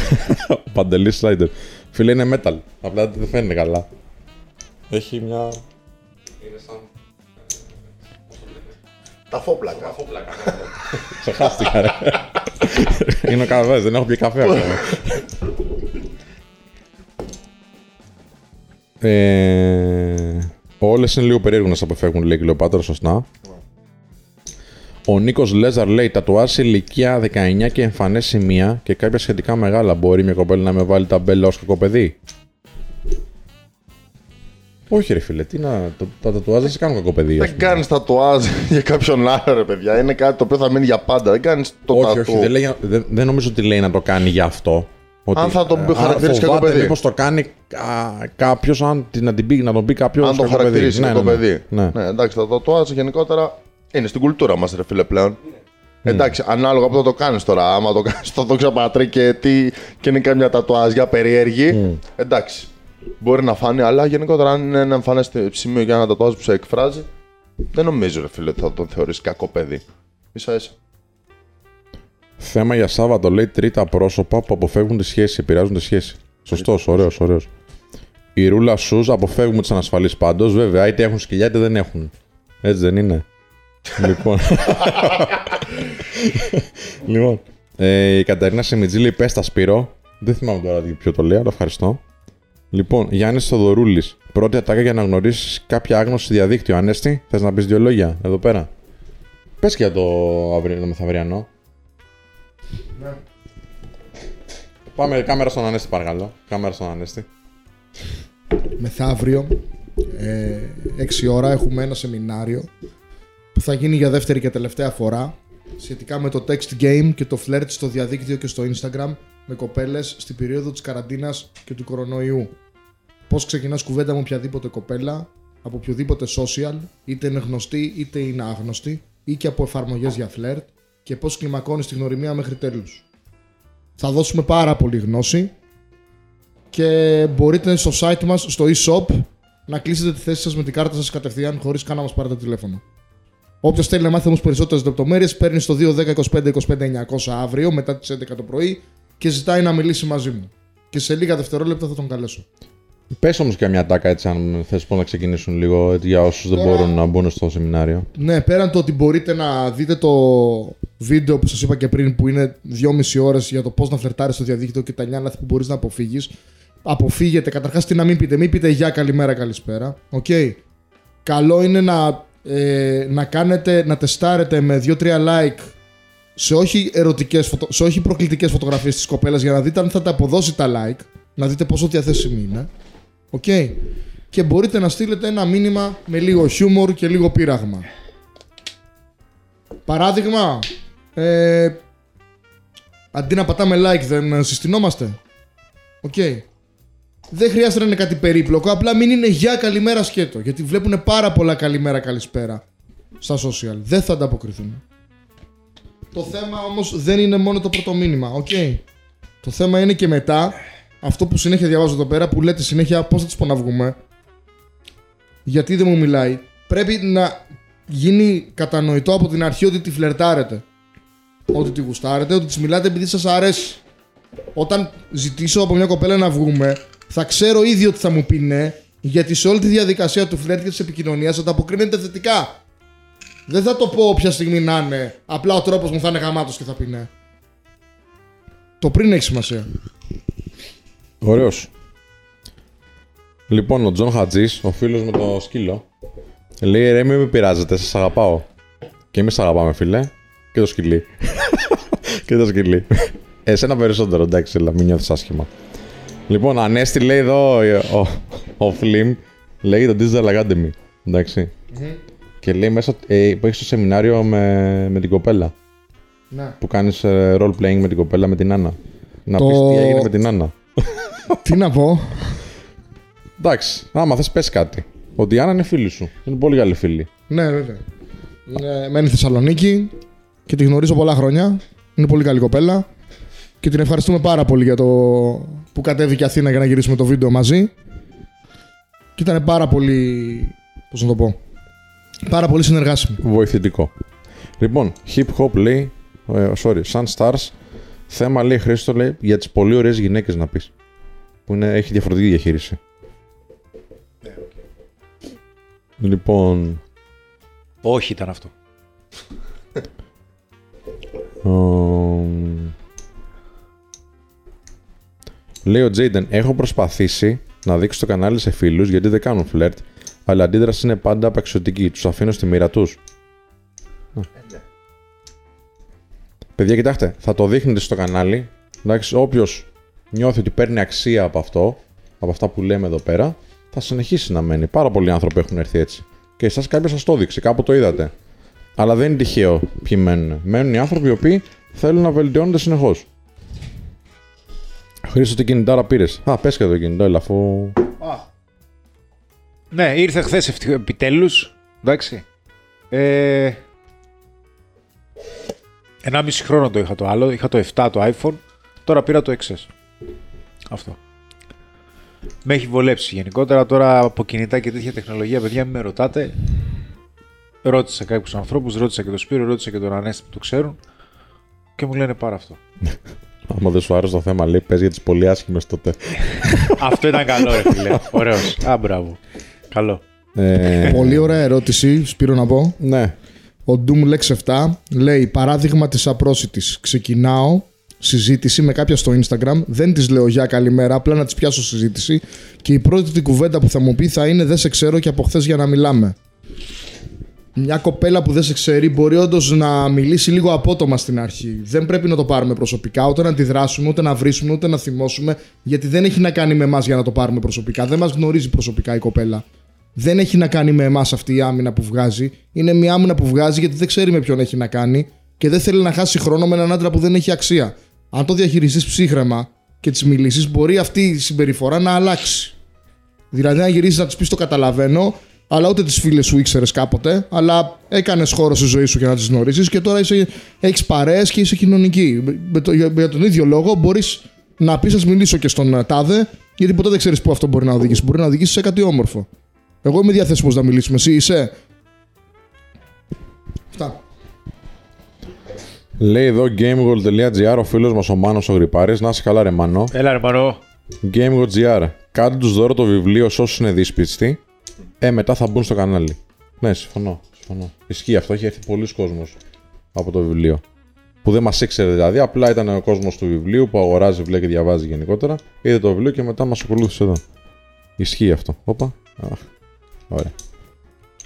Παντελής Σράιντερ. Φίλε, είναι metal. Απλά δεν φαίνεται καλά. Έχει μια... Είναι σαν... Τα φόπλακα. Ξεχάστηκα, ρε. Είναι ο καφές, δεν έχω πιει καφέ ακόμα. Όλες είναι λίγο περίεργο να σε αποφεύγουν, λέει η Κλεοπάτρα, σωστά. Ο Νίκος Λέζαρ λέει: τατουάζει ηλικία 19 και εμφανές σημεία και κάποια σχετικά μεγάλα. Μπορεί μια κοπέλα να με βάλει ταμπέλα ως κακοπαιδί? Όχι, ρε φίλε, τι να. Τα τατουάζ δεν σε κάνουν κακοπαιδί. Δεν κάνεις τατουάζ για κάποιον άλλο, ρε παιδιά. Είναι κάτι το οποίο θα μείνει για πάντα. Δεν κάνεις το τατουάζ. Όχι, δεν νομίζω ότι λέει να το κάνει για αυτό. Ότι, αν θα τον χαρακτηρίσει κακοπαιδί. Μήπως το κάνει κάποιος, να τον πει κάποιος. Αν το χαρακτηρίσει κακοπαιδί. Ναι, εντάξει, το τατουάζ γενικότερα είναι στην κουλτούρα μας, ρε φίλε, πλέον. Εντάξει, ανάλογα που θα το κάνεις τώρα. Άμα το κάνεις, θα το ξαπατρεί και είναι καμιά τατουάζ για περίεργη. Εντάξει, μπορεί να φάνει, αλλά γενικότερα αν είναι ένα εμφανές σημείο για ένα τατουάζ που σε εκφράζει, Δεν νομίζω, ρε φίλε, ότι θα τον θεωρείς κακό παιδί. Ίσα-ίσα. Θέμα για Σάββατο, λέει, τρίτα πρόσωπα που αποφεύγουν τη σχέση, επηρεάζουν τη σχέση. Σωστός, ωραίος, ωραίος. Η ρούλα σους, αποφεύγουμε τις ανασφαλείς πάντως. Βέβαια, είτε έχουν σκυλιά είτε δεν έχουν. Έτσι δεν είναι? Λοιπόν. Λοιπόν. Η Καταρίνα Σιμιτζή λέει: πες τα, Σπύρο. Δεν θυμάμαι τώρα ποιο το λέει, αλλά ευχαριστώ. Λοιπόν, Γιάννης Θοδωρούλης. Πρώτη ατάκα για να γνωρίσεις κάποια άγνωση διαδίκτυο. Ανέστη, θες να πεις δύο λόγια εδώ πέρα? Πες και για το μεθαυριανό. Ναι. Πάμε κάμερα στον Ανέστη, παρακαλώ. Κάμερα στον Ανέστη. Μεθαύριο, 6 ώρα, έχουμε ένα σεμινάριο που θα γίνει για δεύτερη και τελευταία φορά σχετικά με το text game και το φλερτ στο διαδίκτυο και στο Instagram με κοπέλες στην περίοδο της καραντίνας και του κορονοϊού. Πώς ξεκινάς κουβέντα με οποιαδήποτε κοπέλα, από οποιοδήποτε social, είτε είναι γνωστή είτε είναι άγνωστη, ή και από εφαρμογές για φλερτ, και πώς κλιμακώνεις τη γνωριμία μέχρι τέλους. Θα δώσουμε πάρα πολύ γνώση και μπορείτε στο site μας, στο e-shop, να κλείσετε τη θέση σας με την κάρτα σας κατευθείαν, χωρίς καν να μας πάρετε τηλέφωνο. Όποιος θέλει να μάθει όμως περισσότερες λεπτομέρειες, παίρνει στο 2-10-25-25-900 αύριο μετά τις 11 το πρωί και ζητάει να μιλήσει μαζί μου. Και σε λίγα δευτερόλεπτα θα τον καλέσω. Πες όμως και μια τάκα, έτσι, αν θες, πώς να ξεκινήσουν λίγο, έτσι, για όσους δεν μπορούν να μπουν στο σεμινάριο. Ναι, πέραν το ότι μπορείτε να δείτε το βίντεο που σας είπα και πριν, που είναι 2,5 ώρες για το πώς να φλερτάρεις στο διαδίκτυο και τα 9 λάθη που μπορείς να αποφύγεις. Αποφύγετε, καταρχάς, τι να μην πείτε. Μην πείτε γεια, καλημέρα, καλησπέρα. Okay. Καλό είναι να τεστάρετε με 2-3 like σε όχι προκλητικές φωτογραφίες της κοπέλας, για να δείτε αν θα τα αποδώσει τα like, να δείτε πόσο διαθέσιμη είναι. Okay. Και μπορείτε να στείλετε ένα μήνυμα με λίγο χιούμορ και λίγο πείραγμα. Παράδειγμα, αντί να πατάμε like, δεν συστηνόμαστε. Okay. Δεν χρειάζεται να είναι κάτι περίπλοκο, απλά μην είναι για καλημέρα σκέτο, γιατί βλέπουν πάρα πολλά καλημέρα καλησπέρα στα social. Δεν θα ανταποκριθούν. Το θέμα όμως δεν είναι μόνο το πρώτο μήνυμα, okay. Το θέμα είναι και μετά, αυτό που συνέχεια διαβάζω εδώ πέρα, που λέτε συνέχεια πώς θα τις ποναυγούμε, γιατί δεν μου μιλάει. Πρέπει να γίνει κατανοητό από την αρχή ότι τη φλερτάρετε, ότι τη γουστάρετε, ότι της μιλάτε επειδή σας αρέσει. Όταν ζητήσω από μια κοπέλα να βγούμε, θα ξέρω ήδη ότι θα μου πει ναι, γιατί σε όλη τη διαδικασία του φλερτ και της επικοινωνίας ανταποκρίνεται θετικά. Δεν θα το πω όποια στιγμή να είναι, απλά ο τρόπος μου θα είναι γαμάτος και θα πει ναι. Το πριν έχει σημασία. Ωραίος. Λοιπόν, ο Τζον Χατζής, ο φίλος με το σκύλο, λέει: ρε, μην πειράζετε, σας αγαπάω. Και εμείς αγαπάμε, φίλε. Και το σκυλί. Και το σκυλί. Εσένα περισσότερο, εντάξει, αλλά μην νιώθεις άσχημα. Λοιπόν, Ανέστη, λέει εδώ ο Φλιμ, λέει το Dizel Academy, εντάξει. Mm-hmm. Και λέει μέσα που έχεις το σεμινάριο με την κοπέλα. Να. Που κάνεις role playing με την κοπέλα, με την Άννα. Να πεις τι έγινε με την Άννα. Τι να πω. Εντάξει, άμα θες πες κάτι. Ότι η Άννα είναι φίλη σου, είναι πολύ καλή φίλη. Ναι, βέβαια. Μένει στη Θεσσαλονίκη και τη γνωρίζω πολλά χρόνια. Είναι πολύ καλή κοπέλα. Και την ευχαριστούμε πάρα πολύ για το που κατέβηκε Αθήνα για να γυρίσουμε το βίντεο μαζί. Και ήταν πάρα πολύ, πώς να το πω, πάρα πολύ συνεργάσιμο. Βοηθητικό. Λοιπόν, hip hop λέει, Sun Stars, θέμα λέει Χρήστο, λέει, για τις πολύ ωραίες γυναίκες να πεις. Που έχει διαφορετική διαχείριση. Ναι, okay. Λοιπόν... Όχι ήταν αυτό. Λέει ο Τζέιντεν, έχω προσπαθήσει να δείξω το κανάλι σε φίλους γιατί δεν κάνουν φλερτ, αλλά η αντίδραση είναι πάντα απαξιωτική. Τους αφήνω στη μοίρα τους. Ναι. Παιδιά, κοιτάξτε, θα το δείχνετε στο κανάλι. Εντάξει, όποιος νιώθει ότι παίρνει αξία από αυτό, από αυτά που λέμε εδώ πέρα, θα συνεχίσει να μένει. Πάρα πολλοί άνθρωποι έχουν έρθει έτσι. Και εσάς κάποιος σας το έδειξε, κάπου το είδατε. Αλλά δεν είναι τυχαίο ποιοι μένουν. Μένουν οι άνθρωποι οι οποίοι θέλουν να βελτιώνονται συνεχώς. Χρήστο, τι κινητάρα πήρες? Α, πες και το κινητό, έλα, αφού... Ναι, ήρθε χθες επιτέλους, εντάξει. 1,5 χρόνο το είχα το άλλο, είχα το 7 το iPhone, τώρα πήρα το 6S. Αυτό. Με έχει βολέψει γενικότερα, τώρα από κινητά και τέτοια τεχνολογία, παιδιά, μην με ρωτάτε. Ρώτησα κάποιους ανθρώπους, ρώτησα και τον Σπύρο, ρώτησα και τον Ανέστη που το ξέρουν και μου λένε πάρα αυτό. Άμα δεν σου άρεσε το θέμα, λέει, πες για τις πολύ άσχημες τότε. Αυτό ήταν καλό, ρε φίλε. Ωραίος. Α, μπράβο. Καλό. Πολύ ωραία ερώτηση, Σπύρο, να πω. Ναι. Ο Doomlex 7 λέει παράδειγμα της απρόσιτης. Ξεκινάω συζήτηση με κάποια στο Instagram, δεν της λέω γεια καλημέρα, απλά να της πιάσω συζήτηση και η πρώτη κουβέντα που θα μου πει θα είναι δεν σε ξέρω και από χθες για να μιλάμε. Μια κοπέλα που δεν σε ξέρει μπορεί όντως να μιλήσει λίγο απότομα στην αρχή. Δεν πρέπει να το πάρουμε προσωπικά, ούτε να αντιδράσουμε, ούτε να βρίσουμε, ούτε να θυμώσουμε, γιατί δεν έχει να κάνει με εμάς για να το πάρουμε προσωπικά. Δεν μας γνωρίζει προσωπικά η κοπέλα. Δεν έχει να κάνει με εμάς αυτή η άμυνα που βγάζει. Είναι μια άμυνα που βγάζει γιατί δεν ξέρει με ποιον έχει να κάνει και δεν θέλει να χάσει χρόνο με έναν άντρα που δεν έχει αξία. Αν το διαχειριστείς ψύχρεμα και τις μιλήσεις, μπορεί αυτή η συμπεριφορά να αλλάξει. Δηλαδή, να γυρίσεις να της πεις το καταλαβαίνω. Αλλά ούτε τις φίλες σου ήξερες κάποτε, αλλά έκανες χώρο στη ζωή σου για να τις γνωρίσεις και τώρα έχεις παρέες και είσαι κοινωνική. Για τον ίδιο λόγο μπορείς να πεις να μιλήσω και στον τάδε, γιατί ποτέ δεν ξέρεις πού αυτό μπορεί να οδηγήσει. Μπορεί να οδηγήσει σε κάτι όμορφο. Εγώ είμαι διαθέσιμος να μιλήσουμε. Εσύ είσαι. Αυτά. Λέει εδώ gamegol.gr ο φίλος μας ο Μάνος ο Γρυπάρης. Να είσαι καλά, ρε Μανώ. Έλα, ρε Μανώ. Gamegol.gr. Κάντε τους δώρο το βιβλίο σε όσους είναι δύσπιστοι. Μετά θα μπουν στο κανάλι. Ναι, συμφωνώ. Ισχύει αυτό, έχει έρθει πολλοί κόσμος από το βιβλίο. Που δεν μας ήξερε δηλαδή, απλά ήταν ο κόσμος του βιβλίου που αγοράζει βιβλία και διαβάζει γενικότερα. Είδε το βιβλίο και μετά μας ακολούθησε εδώ. Ισχύει αυτό. Όπα. Ωραία.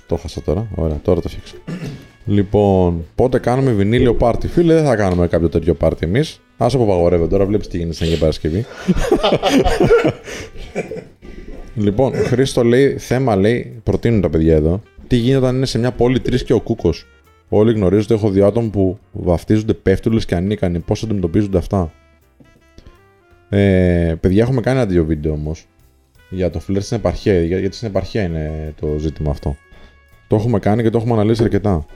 Το χάσα τώρα. Ωραία, τώρα το φτιάξα. Λοιπόν, πότε κάνουμε βινίλιο πάρτι. Φίλε, δεν θα κάνουμε κάποιο τέτοιο πάρτι εμείς. Ας αποπαγορεύεται τώρα, βλέπεις τι γίνεται στην Παρασκευή. Λοιπόν, Χρήστο λέει, θέμα λέει, προτείνουν τα παιδιά εδώ. Τι γίνεται όταν είναι σε μια πόλη τρεις και ο κούκος. Όλοι γνωρίζονται, έχω δύο άτομα που βαφτίζονται πέφτουλες και ανίκανοι. Πώς αντιμετωπίζονται αυτά. Παιδιά, έχουμε κάνει ένα-δύο βίντεο όμως. Για το φλερτ στην επαρχία, γιατί στην επαρχία είναι το ζήτημα αυτό. Το έχουμε κάνει και το έχουμε αναλύσει αρκετά.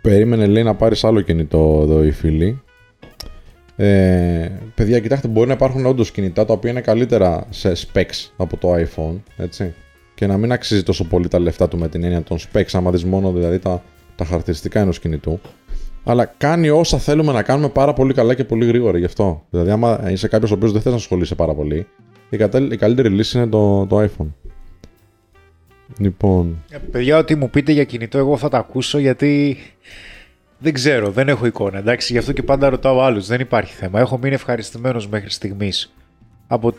Περίμενε λέει να πάρεις άλλο κινητό εδώ οι φίλοι. Παιδιά, κοιτάξτε, μπορεί να υπάρχουν όντως κινητά τα οποία είναι καλύτερα σε specs από το iPhone, έτσι, και να μην αξίζει τόσο πολύ τα λεφτά του με την έννοια των specs, άμα δεις μόνο δηλαδή τα χαρακτηριστικά ενός κινητού. Αλλά κάνει όσα θέλουμε να κάνουμε πάρα πολύ καλά και πολύ γρήγορα γι' αυτό. Δηλαδή, άμα είσαι κάποιος ο οποίος δεν θες να ασχολείσαι πάρα πολύ, η καλύτερη λύση είναι το iPhone. Λοιπόν. Παιδιά, ό,τι μου πείτε για κινητό, εγώ θα τα ακούσω γιατί. Δεν ξέρω, δεν έχω εικόνα, εντάξει, γι' αυτό και πάντα ρωτάω άλλους, δεν υπάρχει θέμα. Έχω μείνει ευχαριστημένος μέχρι στιγμής από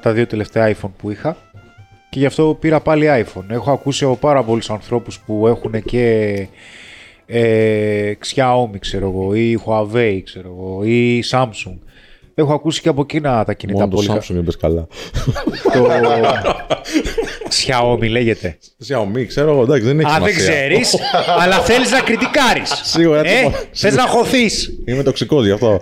τα δύο τελευταία iPhone που είχα και γι' αυτό πήρα πάλι iPhone. Έχω ακούσει από πάρα πολλούς ανθρώπους που έχουν και Xiaomi, ξέρω εγώ, ή Huawei, ξέρω εγώ, ή Samsung. Έχω ακούσει και από εκείνα τα κινητά. Μόνο πολύ. Μόνο το Samsung είπες καλά. Το Xiaomi λέγεται. Xiaomi, ξέρω εγώ, εντάξει, δεν έχει σημασία. Αν δεν ξέρεις, αλλά θέλεις να κριτικάρεις. Σίγουρα. Θες να χωθείς. Είμαι τοξικός γι' αυτό.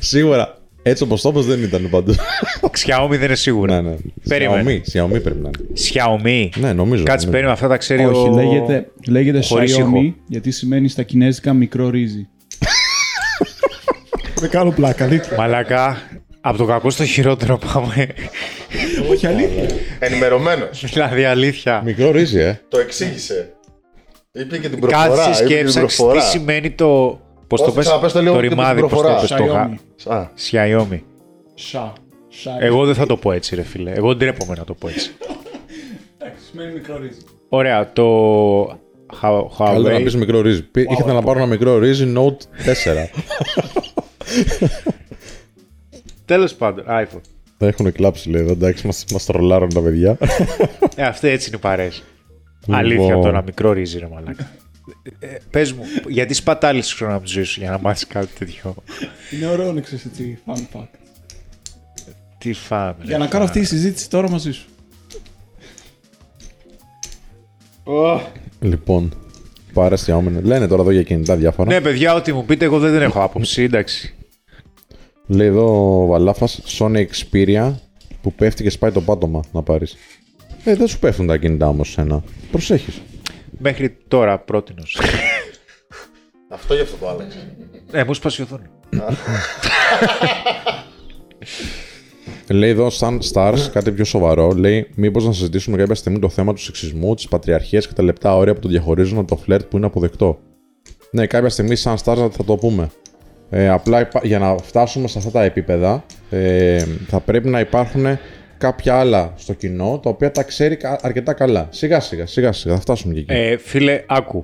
Σίγουρα. Έτσι όπως το δεν ήταν πάντως. Xiaomi δεν είναι σίγουρα. Ναι. Περίμενε. Xiaomi πρέπει να είναι. Xiaomi. Ναι, νομίζω. Κάτσε, περίμενε, αυτά τα ξέρει. Όχι, λέγεται Xiaomi, γιατί σημαίνει στα κινέζικα μικρό ρύζι. Δεν κάνω πλάκα, δείτε. Μαλάκα, από το κακό στο χειρότερο πάμε. Όχι, αλήθεια. Ενημερωμένος. Δηλαδή, αλήθεια. Μικρό ρύζι, Το εξήγησε. Είπε και την προφορά. Κάτσε και έψαξε τι σημαίνει το. Πώς το πες, το ρημάδι, πώς το πες, το Xiaomi. Εγώ δεν θα το πω έτσι, ρε φίλε. Εγώ ντρέπομαι να το πω έτσι. Εντάξει, σημαίνει μικρό ρύζι. Ωραία, το. Καλύτερα να πεις μικρό ρύζι. Ήθελα να πάρω ένα μικρό ρύζι Note 4. Τέλος πάντων, iPhone. Τα έχουν κλάψει, λέει εδώ. Εντάξει, μας τρολάρουν τα παιδιά. Αυτή έτσι είναι η παρέες. Αλήθεια τώρα, μικρό ρύζι, ρε μαλάκα. Πες μου, γιατί σπατάλησες χρόνο από τη ζωή σου για να μάθεις κάτι τέτοιο. Είναι ωραίο να ξέρεις τι fun fact. Τι fun. Για να κάνω αυτή τη συζήτηση τώρα μαζί σου. Λοιπόν. Λένε τώρα εδώ για κινητά διάφορα. Ναι, παιδιά, ό,τι μου πείτε, εγώ δεν έχω άποψη. Εντάξει. Λέει εδώ ο Βαλάφας Sony Xperia που πέφτει και σπάει το πάτωμα να πάρεις. Δεν σου πέφτουν τα κινητά όμως σένα. Προσέχεις. Μέχρι τώρα πρότεινος. Αυτό γι' αυτό το άλλαξε. Μου σπασιωθούν. Λέει εδώ, σαν stars, κάτι πιο σοβαρό. Λέει, μήπως να συζητήσουμε κάποια στιγμή το θέμα του σεξισμού, της πατριαρχίας και τα λεπτά όρια που το διαχωρίζουν από το φλερτ που είναι αποδεκτό. Ναι, κάποια στιγμή, σαν stars, θα το πούμε. Απλά για να φτάσουμε σε αυτά τα επίπεδα, θα πρέπει να υπάρχουν κάποια άλλα στο κοινό τα οποία τα ξέρει αρκετά καλά. Σιγά-σιγά θα φτάσουμε και εκεί. Φίλε, άκου.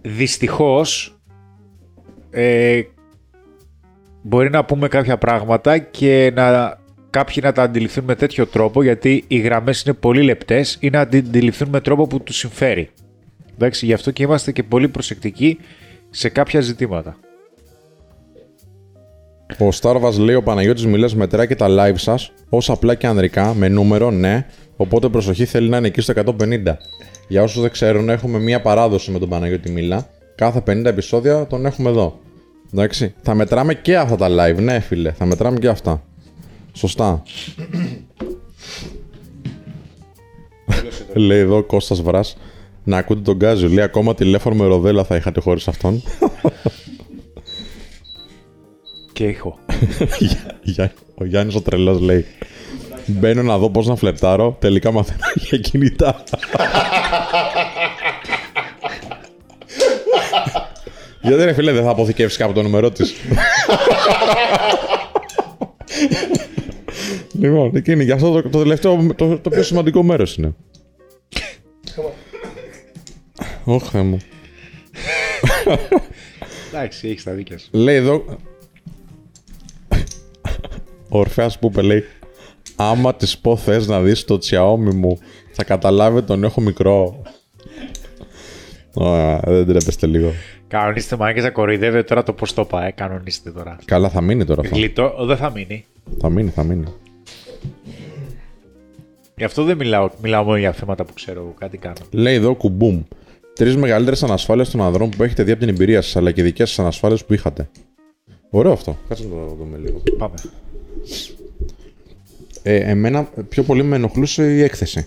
Δυστυχώς. Μπορεί να πούμε κάποια πράγματα και κάποιοι να τα αντιληφθούν με τέτοιο τρόπο, γιατί οι γραμμές είναι πολύ λεπτές, ή να αντιληφθούν με τρόπο που τους συμφέρει. Εντάξει, γι' αυτό και είμαστε και πολύ προσεκτικοί σε κάποια ζητήματα. Ο Στάρβας λέει, ο Παναγιώτης μιλάς μετρά και τα live σας ως απλά και ανδρικά, με νούμερο, ναι, οπότε προσοχή, θέλει να είναι εκεί στο 150. Για όσους δεν ξέρουν, έχουμε μία παράδοση με τον Παναγιώτη Μίλα, κάθε 50 επεισόδια τον έχουμε εδώ. Εντάξει, θα μετράμε και αυτά τα live, ναι φίλε, θα μετράμε και αυτά. Σωστά. Λέει εδώ Κώστας Βράς, να ακούτε τον Κάζιο, λέει ακόμα τηλέφωνο με ροδέλα θα είχατε χωρίς αυτόν. Και ήχο. Ο Γιάννης ο τρελός λέει, μπαίνω να δω πώς να φλερτάρω, τελικά μαθαίνω για κινητά. Γιατί ρε φίλε, δεν θα αποθηκεύσει κάπου το νούμερό της. Λοιπόν, εκείνη, γι' αυτό το τελευταίο, το πιο σημαντικό μέρος είναι. Ωχ, Θεέ μου. Εντάξει, έχεις τα δίκια σου. Λέει εδώ... Ο Ορφέας Πούπε λέει, άμα της πω θες να δεις το Xiaomi μου, θα καταλάβει τον έχω μικρό. Ωραία, δεν τρέπεστε λίγο. Κανονίστε μάγκες, θα κοροϊδεύετε τώρα το πώς το είπα, κανονίστε τώρα. Καλά, θα μείνει τώρα αυτό. Γλιτώ, δεν θα μείνει. Θα μείνει. Γι' αυτό δεν μιλάω μόνο για θέματα που ξέρω εγώ, κάτι κάνω. Λέει εδώ κουμπούμ. 3 μεγαλύτερες ανασφάλειες των ανδρών που έχετε δει από την εμπειρία σας, αλλά και δικές σας ανασφάλειες που είχατε. Ωραίο αυτό. Κάτσε να το δούμε λίγο. Πάμε. Εμένα πιο πολύ με ενοχλούσε η έκθεση.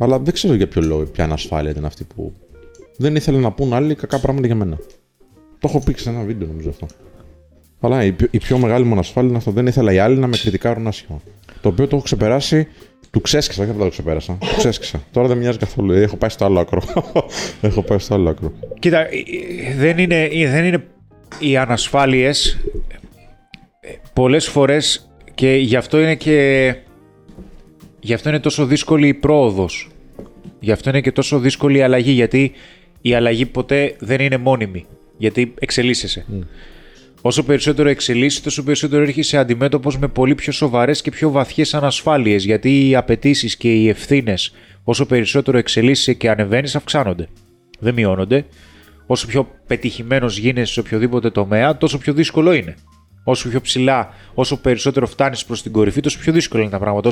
Αλλά δεν ξέρω για ποιο λόγο, ποια ανασφάλεια ήταν αυτή που. Δεν ήθελα να πούν άλλοι κακά πράγματα για μένα. Το έχω πει σε ένα βίντεο νομίζω αυτό. Αλλά η πιο μεγάλη μου ανασφάλεια είναι αυτό. Δεν ήθελα οι άλλοι να με κριτικάρουν άσχημα. Το οποίο το έχω ξεπεράσει. Του ξέσκησα, όχι απλά το ξεπέρασα. Του ξέσκησα. Τώρα δεν μοιάζει καθόλου. Έχω πάει στο άλλο άκρο. Κοίτα, δεν είναι οι ανασφάλειες. Πολλές φορές και γι' αυτό είναι τόσο δύσκολη η πρόοδος. Γι' αυτό είναι και τόσο δύσκολη η αλλαγή, γιατί η αλλαγή ποτέ δεν είναι μόνιμη, γιατί εξελίσσεσαι. Όσο περισσότερο εξελίσσεσαι, τόσο περισσότερο έρχεσαι αντιμέτωπος με πολύ πιο σοβαρές και πιο βαθιές ανασφάλειες, γιατί οι απαιτήσεις και οι ευθύνες, όσο περισσότερο εξελίσσεσαι και ανεβαίνεις, αυξάνονται. Δεν μειώνονται. Όσο πιο πετυχημένος γίνεσαι σε οποιοδήποτε τομέα, τόσο πιο δύσκολο είναι. Όσο πιο ψηλά, όσο περισσότερο φτάνεις προς την κορυφή, τόσο πιο δύσκολα είναι τα πράγματα,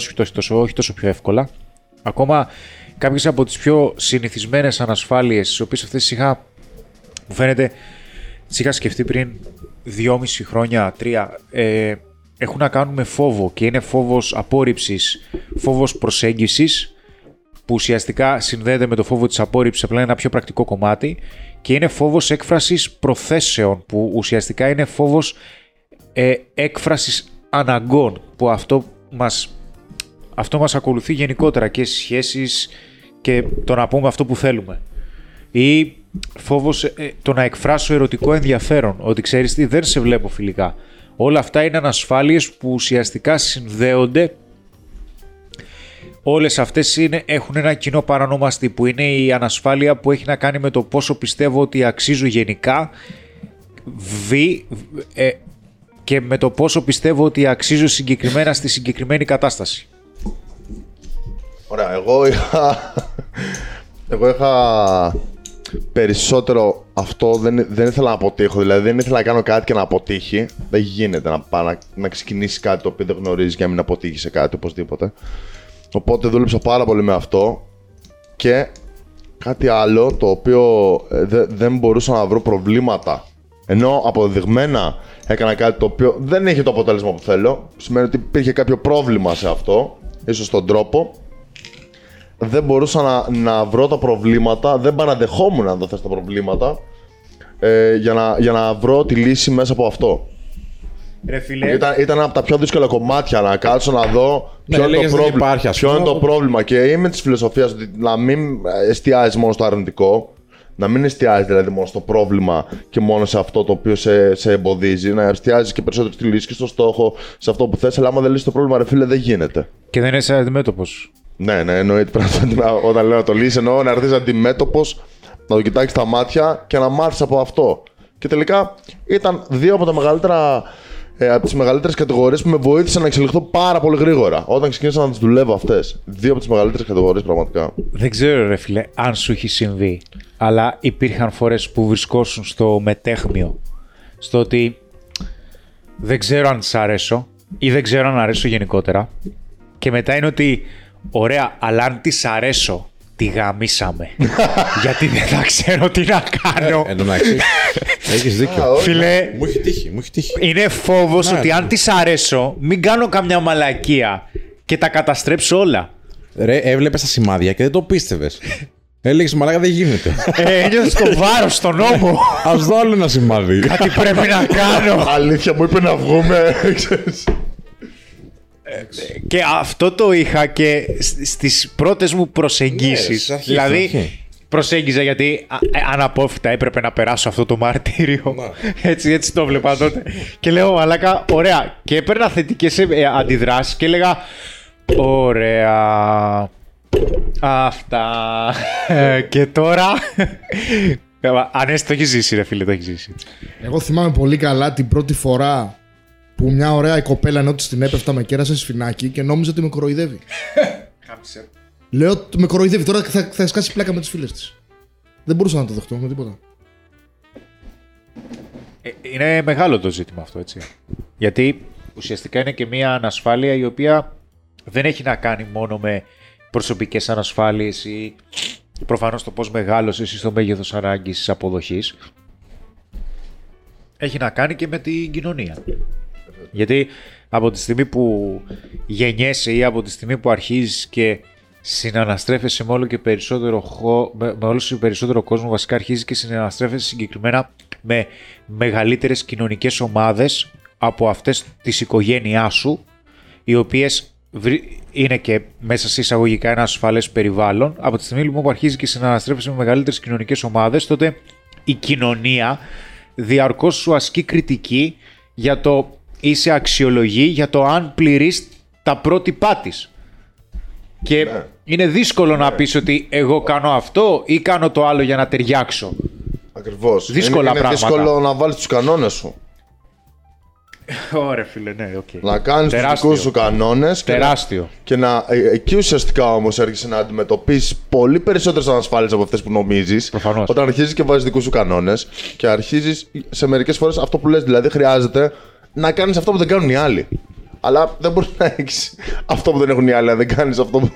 όχι τόσο πιο εύκολα. Ακόμα κάποιες από τις πιο συνηθισμένες ανασφάλειες, τις οποίες αυτές μου φαίνεται, τις είχα σκεφτεί πριν 2,5 χρόνια, 3, έχουν να κάνουν με φόβο, και είναι φόβος απόρριψης, φόβος προσέγγισης, που ουσιαστικά συνδέεται με το φόβο της απόρριψης, απλά είναι ένα πιο πρακτικό κομμάτι, και είναι φόβος έκφρασης προθέσεων, που ουσιαστικά είναι φόβος έκφρασης αναγκών, που αυτό μας ακολουθεί γενικότερα και στις σχέσεις και το να πούμε αυτό που θέλουμε. Ή φόβος το να εκφράσω ερωτικό ενδιαφέρον, ότι ξέρεις τι, δεν σε βλέπω φιλικά. Όλα αυτά είναι ανασφάλειες που ουσιαστικά συνδέονται. Όλες αυτές έχουν ένα κοινό παρανομαστή, που είναι η ανασφάλεια που έχει να κάνει με το πόσο πιστεύω ότι αξίζω γενικά, και με το πόσο πιστεύω ότι αξίζω συγκεκριμένα στη συγκεκριμένη κατάσταση. Ωραία, εγώ είχα περισσότερο αυτό, δεν ήθελα να αποτύχω, δηλαδή δεν ήθελα να κάνω κάτι και να αποτύχει. Δεν γίνεται να ξεκινήσεις κάτι το οποίο δεν γνωρίζεις και να μην αποτύχεις σε κάτι οπωσδήποτε. Οπότε δούλεψα πάρα πολύ με αυτό. Και κάτι άλλο το οποίο δεν μπορούσα να βρω προβλήματα, ενώ αποδεδειγμένα έκανα κάτι το οποίο δεν είχε το αποτέλεσμα που θέλω. Σημαίνει ότι υπήρχε κάποιο πρόβλημα σε αυτό, ίσως στον τρόπο. Δεν μπορούσα να βρω τα προβλήματα, δεν παραδεχόμουν να δω τα προβλήματα, για να βρω τη λύση μέσα από αυτό. Ρε φίλε. Ήταν από τα πιο δύσκολα κομμάτια να κάτσω να δω ποιο, ναι, είναι, το υπάρχει, ποιο είναι το πρόβλημα. Και είμαι της φιλοσοφίας ότι να μην εστιάζεις μόνο στο αρνητικό. Να μην εστιάζεις δηλαδή μόνο στο πρόβλημα και μόνο σε αυτό το οποίο σε εμποδίζει. Να εστιάζεις και περισσότερο στη λύση και στο στόχο, σε αυτό που θες. Αλλά άμα δεν λύσεις το πρόβλημα, ρε φίλε, δεν γίνεται. Και δεν είσαι αντιμέτωπος. Ναι, ναι, εννοείται. Όταν λέω να το λύσεις, εννοώ να έρθεις αντιμέτωπος, να το κοιτάξεις στα μάτια και να μάθεις από αυτό. Και τελικά ήταν δύο από τα μεγαλύτερα. Από τις μεγαλύτερες κατηγορίες που με βοήθησαν να εξελιχθώ πάρα πολύ γρήγορα όταν ξεκίνησα να τις δουλεύω αυτές. Δύο από τις μεγαλύτερες κατηγορίες, πραγματικά. Δεν ξέρω, ρε φίλε, αν σου έχει συμβεί, αλλά υπήρχαν φορές που βρισκόσουν στο μετέχμιο. Στο ότι δεν ξέρω αν της αρέσω ή δεν ξέρω αν αρέσω γενικότερα. Και μετά είναι ότι, ωραία, αλλά αν της αρέσω, τη γαμίσαμε. Γιατί δεν θα ξέρω τι να κάνω. Εντάξει. Έχεις δίκιο. Φίλε, μου έχει τύχει. Είναι φόβος ότι αν της αρέσω, μην κάνω καμιά μαλακία και τα καταστρέψω όλα. Ρε, έβλεπες τα σημάδια και δεν το πίστευες. Έλεγες μαλάκα, δεν γίνεται. Ένιωθες το βάρος στον νόμο. Ας δω άλλο ένα σημάδι. Κάτι πρέπει να κάνω. Αλήθεια, μου είπε να βγούμε. Και αυτό το είχα και στις πρώτες μου προσεγγίσεις. Yes, δηλαδή, προσέγγιζα γιατί αναπόφευκτα έπρεπε να περάσω αυτό το μαρτύριο. Έτσι το βλέπα τότε. Και λέω, μαλάκα, ωραία. Και έπαιρνα θετικές αντιδράσεις και έλεγα, ωραία. Αυτά. Και τώρα. Ανέστη, το έχει ζήσει, ρε φίλε, το έχει ζήσει. Εγώ θυμάμαι πολύ καλά την πρώτη φορά που μια ωραία κοπέλα, ενώ της την έπεφτα, με κέρασε σφινάκι και νόμιζε ότι με κοροϊδεύει. Κάψε. Λέω ότι με κοροϊδεύει, τώρα θα σκάσει πλάκα με τις φίλες της. Δεν μπορούσα να το δεχτώ με τίποτα. Είναι μεγάλο το ζήτημα αυτό, έτσι. Γιατί ουσιαστικά είναι και μια ανασφάλεια η οποία δεν έχει να κάνει μόνο με προσωπικές ανασφάλειες ή προφανώς το πώς μεγάλωσες ή στο μέγεθος ανάγκης αποδοχής. Έχει να κάνει και με την κοινωνία. Γιατί από τη στιγμή που γεννιέσαι ή από τη στιγμή που αρχίζεις και συναναστρέφεσαι με όλο και περισσότερο, με όλο και περισσότερο κόσμο, βασικά αρχίζεις και συναναστρέφεσαι συγκεκριμένα με μεγαλύτερες κοινωνικές ομάδες από αυτές της οικογένειάς σου, οι οποίες είναι και μέσα σε εισαγωγικά ένα ασφαλές περιβάλλον. Από τη στιγμή λοιπόν που αρχίζεις και συναναστρέφεσαι με μεγαλύτερες κοινωνικές ομάδες, τότε η κοινωνία διαρκώς σου ασκεί κριτική για το. Είσαι αξιολογή για το αν πληρείς τα πρότυπά της. Και ναι, είναι δύσκολο, ναι, να πεις ότι εγώ κάνω αυτό ή κάνω το άλλο για να ταιριάξω. Ακριβώς. Δύσκολα είναι πράγματα. Είναι δύσκολο να βάλεις τους κανόνες σου. Ωραία, φίλε, ναι, οκ. Okay. Να κάνεις τους δικούς σου κανόνες. Τεράστιο. Και να εκεί ουσιαστικά όμως έρχεσαι να αντιμετωπίσεις πολύ περισσότερες ανασφάλειες από αυτές που νομίζεις. Προφανώς. Όταν αρχίζεις και βάζεις δικούς σου κανόνες και αρχίζεις σε μερικές φορές αυτό που λες, δηλαδή χρειάζεται να κάνεις αυτό που δεν κάνουν οι άλλοι. Αλλά δεν μπορείς να έχεις αυτό που δεν έχουν οι άλλοι, να δεν κάνεις αυτό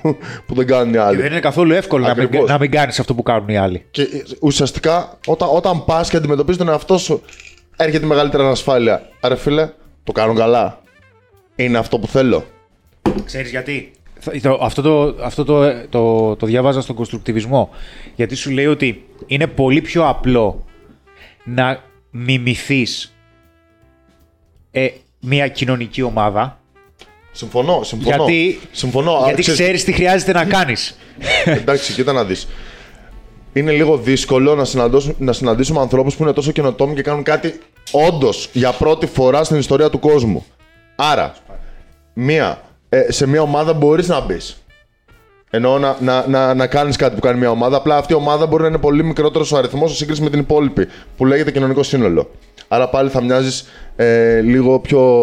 που δεν κάνουν οι άλλοι. Δεν είναι καθόλου εύκολο να μην κάνεις αυτό που κάνουν οι άλλοι. Και ουσιαστικά όταν πας και αντιμετωπίζεις τον εαυτό σου, έρχεται η μεγαλύτερη ανασφάλεια. Άρα, φίλε, το κάνω καλά. Είναι αυτό που θέλω. Ξέρεις γιατί. Αυτό το διαβάζα στον κονστρουκτιβισμό. Γιατί σου λέει ότι είναι πολύ πιο απλό να μιμηθείς μια κοινωνική ομάδα. Συμφωνώ. Γιατί ξέρεις τι χρειάζεται να κάνεις. Εντάξει, κοίτα να δεις. Είναι λίγο δύσκολο να συναντήσουμε ανθρώπους που είναι τόσο καινοτόμοι και κάνουν κάτι όντως για πρώτη φορά στην ιστορία του κόσμου. Άρα, σε μια ομάδα μπορείς να μπεις. Εννοώ να κάνεις κάτι που κάνει μια ομάδα. Απλά αυτή η ομάδα μπορεί να είναι πολύ μικρότερος ο αριθμός σε σύγκριση με την υπόλοιπη, που λέγεται κοινωνικό σύνολο. Άρα πάλι θα μοιάζεις λίγο πιο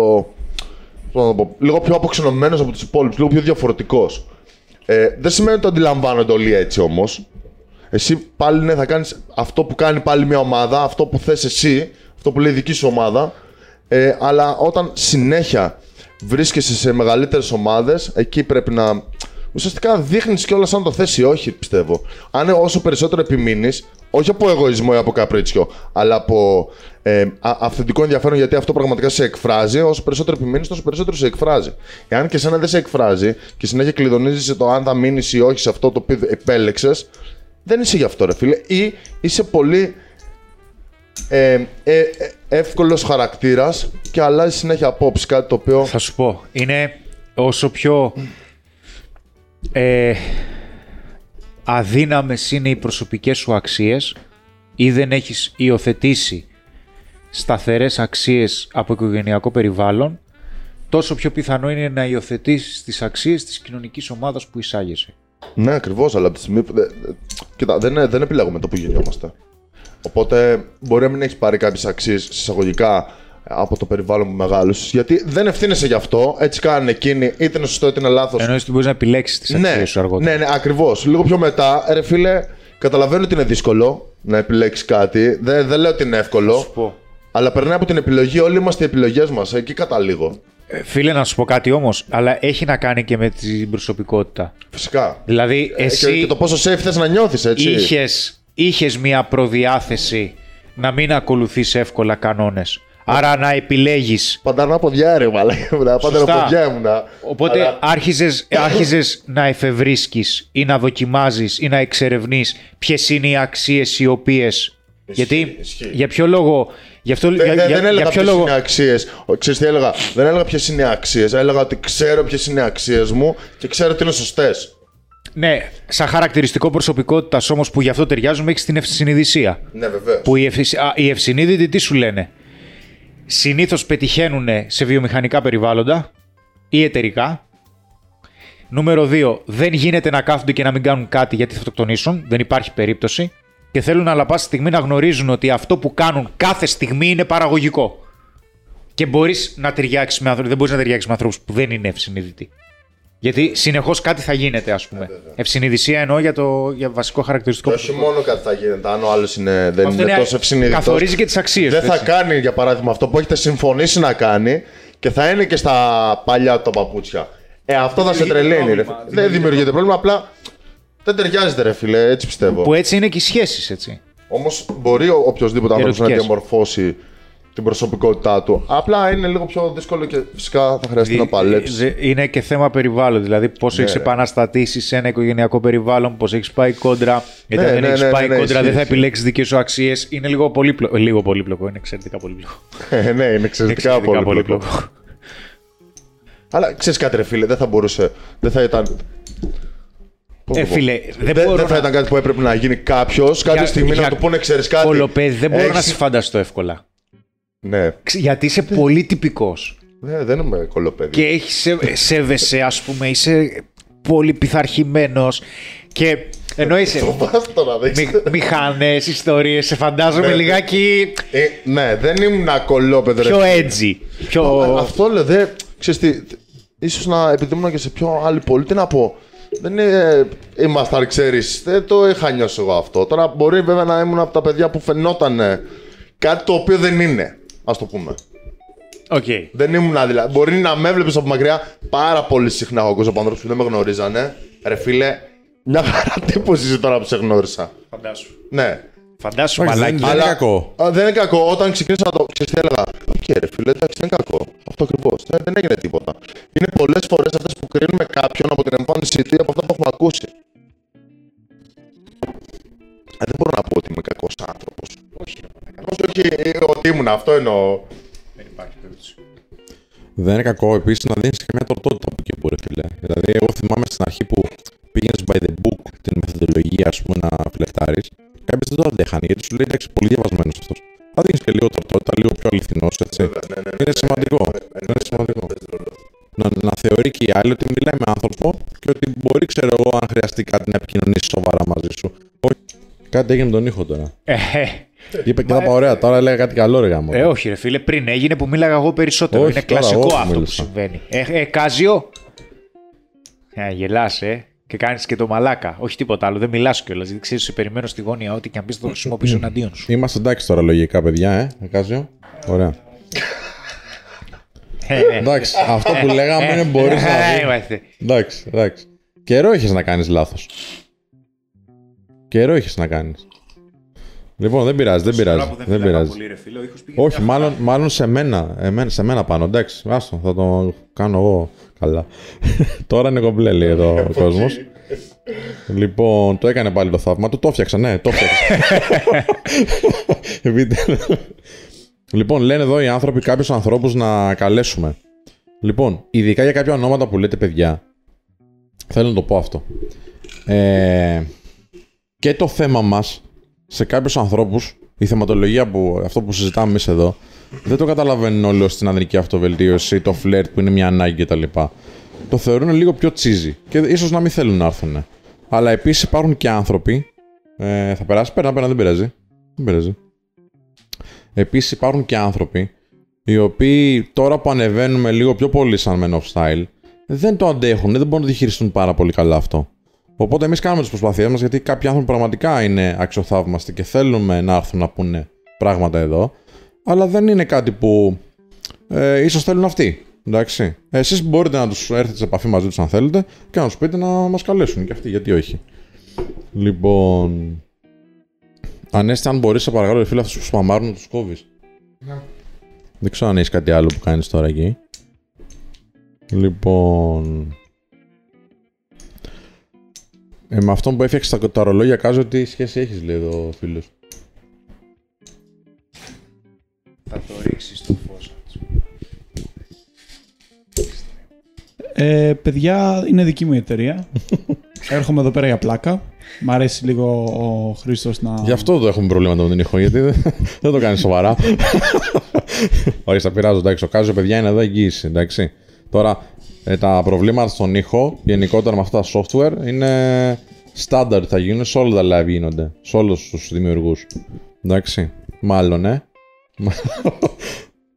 αποξενωμένος από τους υπόλοιπους, λίγο πιο διαφορετικός. Δεν σημαίνει ότι το αντιλαμβάνονται όλοι έτσι όμως. Εσύ πάλι, ναι, θα κάνεις αυτό που κάνει πάλι μια ομάδα, αυτό που θες εσύ, αυτό που λέει η δική σου ομάδα. Αλλά όταν συνέχεια βρίσκεσαι σε μεγαλύτερες ομάδες, εκεί πρέπει να. Ουσιαστικά δείχνεις κιόλας αν το θες ή όχι, πιστεύω. Αν όσο περισσότερο επιμείνεις, όχι από εγωισμό ή από καπρίτσιο, αλλά από αυθεντικό ενδιαφέρον, γιατί αυτό πραγματικά σε εκφράζει. Όσο περισσότερο επιμείνεις, τόσο περισσότερο σε εκφράζει. Εάν και εσένα δεν σε εκφράζει και συνέχεια κλειδονίζεις σε το αν θα μείνεις ή όχι σε αυτό το οποίο επέλεξες, δεν είσαι γι' αυτό, ρε φίλε. Ή είσαι πολύ εύκολος χαρακτήρας και αλλάζει συνέχεια απόψη, κάτι το οποίο... Θα σου πω, είναι όσο πιο αδύναμες είναι οι προσωπικές σου αξίες ή δεν έχεις υιοθετήσει σταθερές αξίες από οικογενειακό περιβάλλον, τόσο πιο πιθανό είναι να υιοθετήσεις τις αξίες της κοινωνικής ομάδας που εισάγεσαι. Ναι, ακριβώς, αλλά από τη στιγμή που... Κοίτα, δεν επιλέγουμε το που γεννιόμαστε. Οπότε μπορεί να μην έχεις πάρει κάποιες αξίες εισαγωγικά από το περιβάλλον που μεγάλωσες, γιατί δεν ευθύνεσαι γι' αυτό. Έτσι κάνουν εκείνοι, είτε είναι σωστό είτε είναι λάθος. Εννοείς ότι μπορείς να επιλέξεις τις αξίες σου αργότερα. Ναι, ακριβώς. Λίγο πιο μετά, ρε φίλε, καταλαβαίνω ότι είναι δύσκολο να επιλέξεις κάτι. Δεν λέω ότι είναι εύκολο. Αλλά περνάει από την επιλογή, όλοι είμαστε οι επιλογές μας. Εκεί καταλήγω. Φίλε, να σου πω κάτι όμως, αλλά έχει να κάνει και με την προσωπικότητα. Φυσικά. Δηλαδή, εσύ. Και το πόσο safe θες να νιώθεις, έτσι. Είχες μία προδιάθεση να μην ακολουθείς εύκολα κανόνες. Άρα να επιλέγεις. Παντανά ποδιά ήμουν, Οπότε αλλά... άρχιζες να εφευρίσκεις ή να δοκιμάζεις ή να εξερευνείς ποιες είναι οι αξίες οι οποίες. Γιατί για ποιο λόγο. Δεν έλεγα ποιες είναι οι αξίες. Ξέρεις τι έλεγα. Δεν έλεγα ποιες είναι οι αξίες. Έλεγα ότι ξέρω ποιες είναι οι αξίες μου και ξέρω ότι είναι σωστές. Ναι, σαν χαρακτηριστικό προσωπικότητας όμως που γι' αυτό ταιριάζουμε, έχεις την ευσυνειδησία. Ναι, βεβαίως. Που οι ευσυνείδητοι τι σου λένε. Συνήθως πετυχαίνουν σε βιομηχανικά περιβάλλοντα ή εταιρικά. Νούμερο 2. Δεν γίνεται να κάθονται και να μην κάνουν κάτι γιατί θα αυτοκτονήσουν. Δεν υπάρχει περίπτωση. Και θέλουν αλλά πάση στιγμή να γνωρίζουν ότι αυτό που κάνουν κάθε στιγμή είναι παραγωγικό. Και μπορείς να ταιριάξεις με ανθρώπους που δεν είναι ευσυνείδητοι. Γιατί συνεχώς κάτι θα γίνεται, ας πούμε. Ευσυνειδησία εννοώ για βασικό χαρακτηριστικό. Όχι μόνο κάτι θα γίνεται, αν ο άλλος δεν είναι τόσο ευσυνειδητός. Καθορίζει και τις αξίες. Δεν θα κάνει, για παράδειγμα, αυτό που έχετε συμφωνήσει να κάνει και θα είναι και στα παλιά του παπούτσια. Αυτό θα σε τρελαίνει, ρε. Δεν δημιουργείται πρόβλημα, απλά δεν ταιριάζεται, ρε φίλε, έτσι πιστεύω. Που έτσι είναι και οι σχέσεις, έτσι. Όμως μπορεί οποιοδήποτε άνθρωπος να διαμορφώσει την προσωπικότητά του. Απλά είναι λίγο πιο δύσκολο και φυσικά θα χρειαστεί να παλέψει. Είναι και θέμα περιβάλλον. Δηλαδή, πώς έχεις επαναστατήσει σε ένα οικογενειακό περιβάλλον, πώς έχεις πάει κόντρα. Γιατί αν δεν έχεις πάει κόντρα, δεν θα επιλέξεις δικές σου αξίες. Είναι λίγο πολύπλοκο. Είναι εξαιρετικά πολύπλοκο. Ναι, είναι εξαιρετικά πολύπλοκο. Αλλά ξέρεις κάτι, ρε φίλε, δεν θα μπορούσε. Δεν θα ήταν. Φίλε, δεν θα ήταν κάτι που έπρεπε να γίνει κάποιος κάποια στιγμή να του πούνε, ξέρεις κάτι. Κολοπέδι, δεν μπορώ να σε φανταστώ εύκολα. Ναι. Γιατί είσαι πολύ τυπικός. Ναι, δεν είμαι κολοπέδι. Και σέβεσαι, ας πούμε, είσαι πολύ πειθαρχημένος. Και εννοείσαι. Μηχανές, ιστορίες, σε φαντάζομαι λιγάκι. Ναι, δεν ήμουν κολόπεδο. Πιο edgy. Αυτό λέω, δε. Ξέρεις τι, ίσως να επιδήμουν και σε πιο άλλη πόλη. Τι να πω. Δεν ήμασταν, ξέρεις. Δεν το είχα νιώσει εγώ αυτό. Τώρα μπορεί βέβαια να ήμουν από τα παιδιά που φαινόταν. Κάτι το οποίο δεν είναι, ας το πούμε. Okay. Δεν ήμουν δηλαδή. Μπορεί να με έβλεπες από μακριά πάρα πολύ συχνά. Έχω ακούσει από ανθρώπους που δεν με γνωρίζανε. Ρε φίλε, μια χαρά τύπος είσαι τώρα που σε γνώρισα. Φαντάσου. Ναι. Φαντάσου, μαλάκι. Δεν είναι κακό. Δεν είναι κακό. Όταν ξεκίνησα να το έλεγα. Όχι, ρε φίλε, εντάξει, δεν είναι κακό. Αυτό ακριβώς. Δεν έγινε τίποτα. Είναι πολλές φορές αυτές που κρίνουμε κάποιον από την εμφάνισή του από αυτά που έχουμε ακούσει. Δεν μπορώ να πω ότι είμαι κακός άνθρωπος. Όχι, ότι ήμουν, αυτό εννοώ. Δεν υπάρχει περίπτωση. Δεν είναι κακό επίσης να δίνεις και μια τορτότητα από εκεί που ρε φίλε. Δηλαδή, εγώ θυμάμαι στην αρχή που πήγαινες by the book την μεθοδολογία, ας πούμε, να φλερτάρεις. Κάποιοι δεν το αντέχανε γιατί σου λέει εντάξει, πολύ διαβασμένος αυτός. Θα δίνεις και λίγο τορτότητα, λίγο πιο αληθινός, έτσι. Είναι σημαντικό. Να θεωρεί και οι άλλοι ότι μιλάει με άνθρωπο και ότι μπορεί, ξέρω εγώ, αν χρειαστεί κάτι να επικοινωνήσει σοβαρά μαζί σου. Κάτι έγινε με τον ήχο τώρα. Είπε και τα ωραία, τώρα έλεγα κάτι καλό, ρε γάμο. Όχι, ρε φίλε, πριν έγινε που μίλαγα εγώ περισσότερο. Όχι, είναι τώρα, κλασικό αυτό που συμβαίνει. Κάζιο. Γελάς, και κάνεις και το μαλάκα. Όχι τίποτα άλλο, δεν μιλάς κιόλας. Δηλαδή ξέρεις, σε περιμένω στη γωνία, ό,τι και αν πεις το χρησιμοποιήσω εναντίον σου. Είμαστε εντάξει τώρα λογικά, παιδιά, Κάζιο. Ωραία. Εντάξει, αυτό που λέγαμε είναι μπορεί να δει. Εντάξει. Καιρό έχεις να κάνεις λάθος. Καιρό έχεις να κάνεις. Λοιπόν, δεν πειράζει. Πολύ, ρε, φίλε, όχι, μάλλον σε μένα. Σε μένα πάνω, εντάξει. Άστο, θα το κάνω εγώ καλά. Τώρα είναι κομπλέ, λέει εδώ ο κόσμος. Λοιπόν, το έκανε πάλι το θαύμα του. Το έφτιαξα, ναι, το έφτιαξα. Λοιπόν, λένε εδώ οι άνθρωποι κάποιους ανθρώπους να καλέσουμε. Λοιπόν, ειδικά για κάποια ονόματα που λέτε, παιδιά, θέλω να το πω αυτό. Και το θέμα μας σε κάποιους ανθρώπους, η θεματολογία που, αυτό που συζητάμε εμείς εδώ, δεν το καταλαβαίνουν όλοι ως την ανδρική αυτοβελτίωση, το φλερτ που είναι μια ανάγκη κτλ. Το θεωρούν λίγο πιο τσίζι και ίσως να μην θέλουν να έρθουν. Αλλά επίσης υπάρχουν και άνθρωποι. Θα περάσει, περνά, δεν πειράζει. Δεν πειράζει. Επίσης υπάρχουν και άνθρωποι οι οποίοι τώρα που ανεβαίνουμε λίγο πιο πολύ σαν Men of Style δεν το αντέχουν, δεν μπορούν να το διχειριστούν πάρα πολύ καλά αυτό. Οπότε εμείς κάνουμε τις προσπάθειές μας γιατί κάποιοι άνθρωποι πραγματικά είναι αξιοθαύμαστοι και θέλουμε να έρθουν να πούνε πράγματα εδώ, αλλά δεν είναι κάτι που ίσως θέλουν αυτοί. Εντάξει. Εσείς μπορείτε να τους έρθετε σε επαφή μαζί τους αν θέλετε και να τους πείτε να μας καλέσουν και αυτοί, γιατί όχι. Λοιπόν. Ανέστη, αν μπορείς, σε παρακαλώ, φίλε, αυτούς που σπαμάρουν να τους κόβεις. Ναι. Δεν ξέρω αν έχεις κάτι άλλο που κάνεις τώρα εκεί. Λοιπόν. Με αυτόν που έφτιαξε τα ρολόγια, Κάζιο, τι σχέση έχεις, λέει εδώ ο φίλος. Θα το ρίξεις το φως. Παιδιά, είναι δική μου η εταιρεία. Έρχομαι εδώ πέρα για πλάκα. Μ' αρέσει λίγο ο Χρήστος να... Γι' αυτό το έχουμε προβλήματα με τον ήχο, γιατί δεν το κάνει σοβαρά. Όχι, θα πειράζω, εντάξει, ο Κάζιο, παιδιά, είναι εδώ εγγύηση, εντάξει. Τώρα, τα προβλήματα στον ήχο, γενικότερα με αυτά τα software, είναι standard, θα γίνουν σε όλα τα live γίνονται, σε όλους τους δημιουργούς. Εντάξει, μάλλον,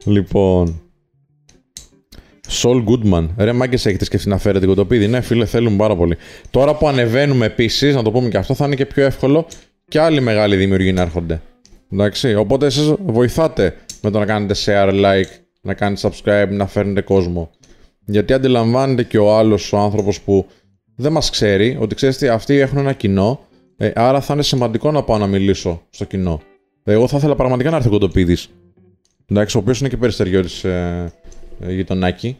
Λοιπόν... Σολ Goodman. Ρε μάγκες, έχετε σκεφτεί να φέρετε κοντοπίδι? Ναι, φίλε, θέλουμε πάρα πολύ. Τώρα που ανεβαίνουμε επίσης, να το πούμε και αυτό, θα είναι και πιο εύκολο και άλλοι μεγάλοι δημιουργοί να έρχονται. Εντάξει, οπότε εσείς βοηθάτε με το να κάνετε share, like, να κάνετε subscribe, να φέρνετε κόσμο. Γιατί αντιλαμβάνεται και ο άλλος ο άνθρωπος που δεν μας ξέρει ότι ξέρεις τι, αυτοί έχουν ένα κοινό, άρα θα είναι σημαντικό να πάω να μιλήσω στο κοινό. Εγώ θα ήθελα πραγματικά να έρθει κοντοπίδης. Εντάξει, ο οποίος είναι και περιστεριώτης. Γειτονάκι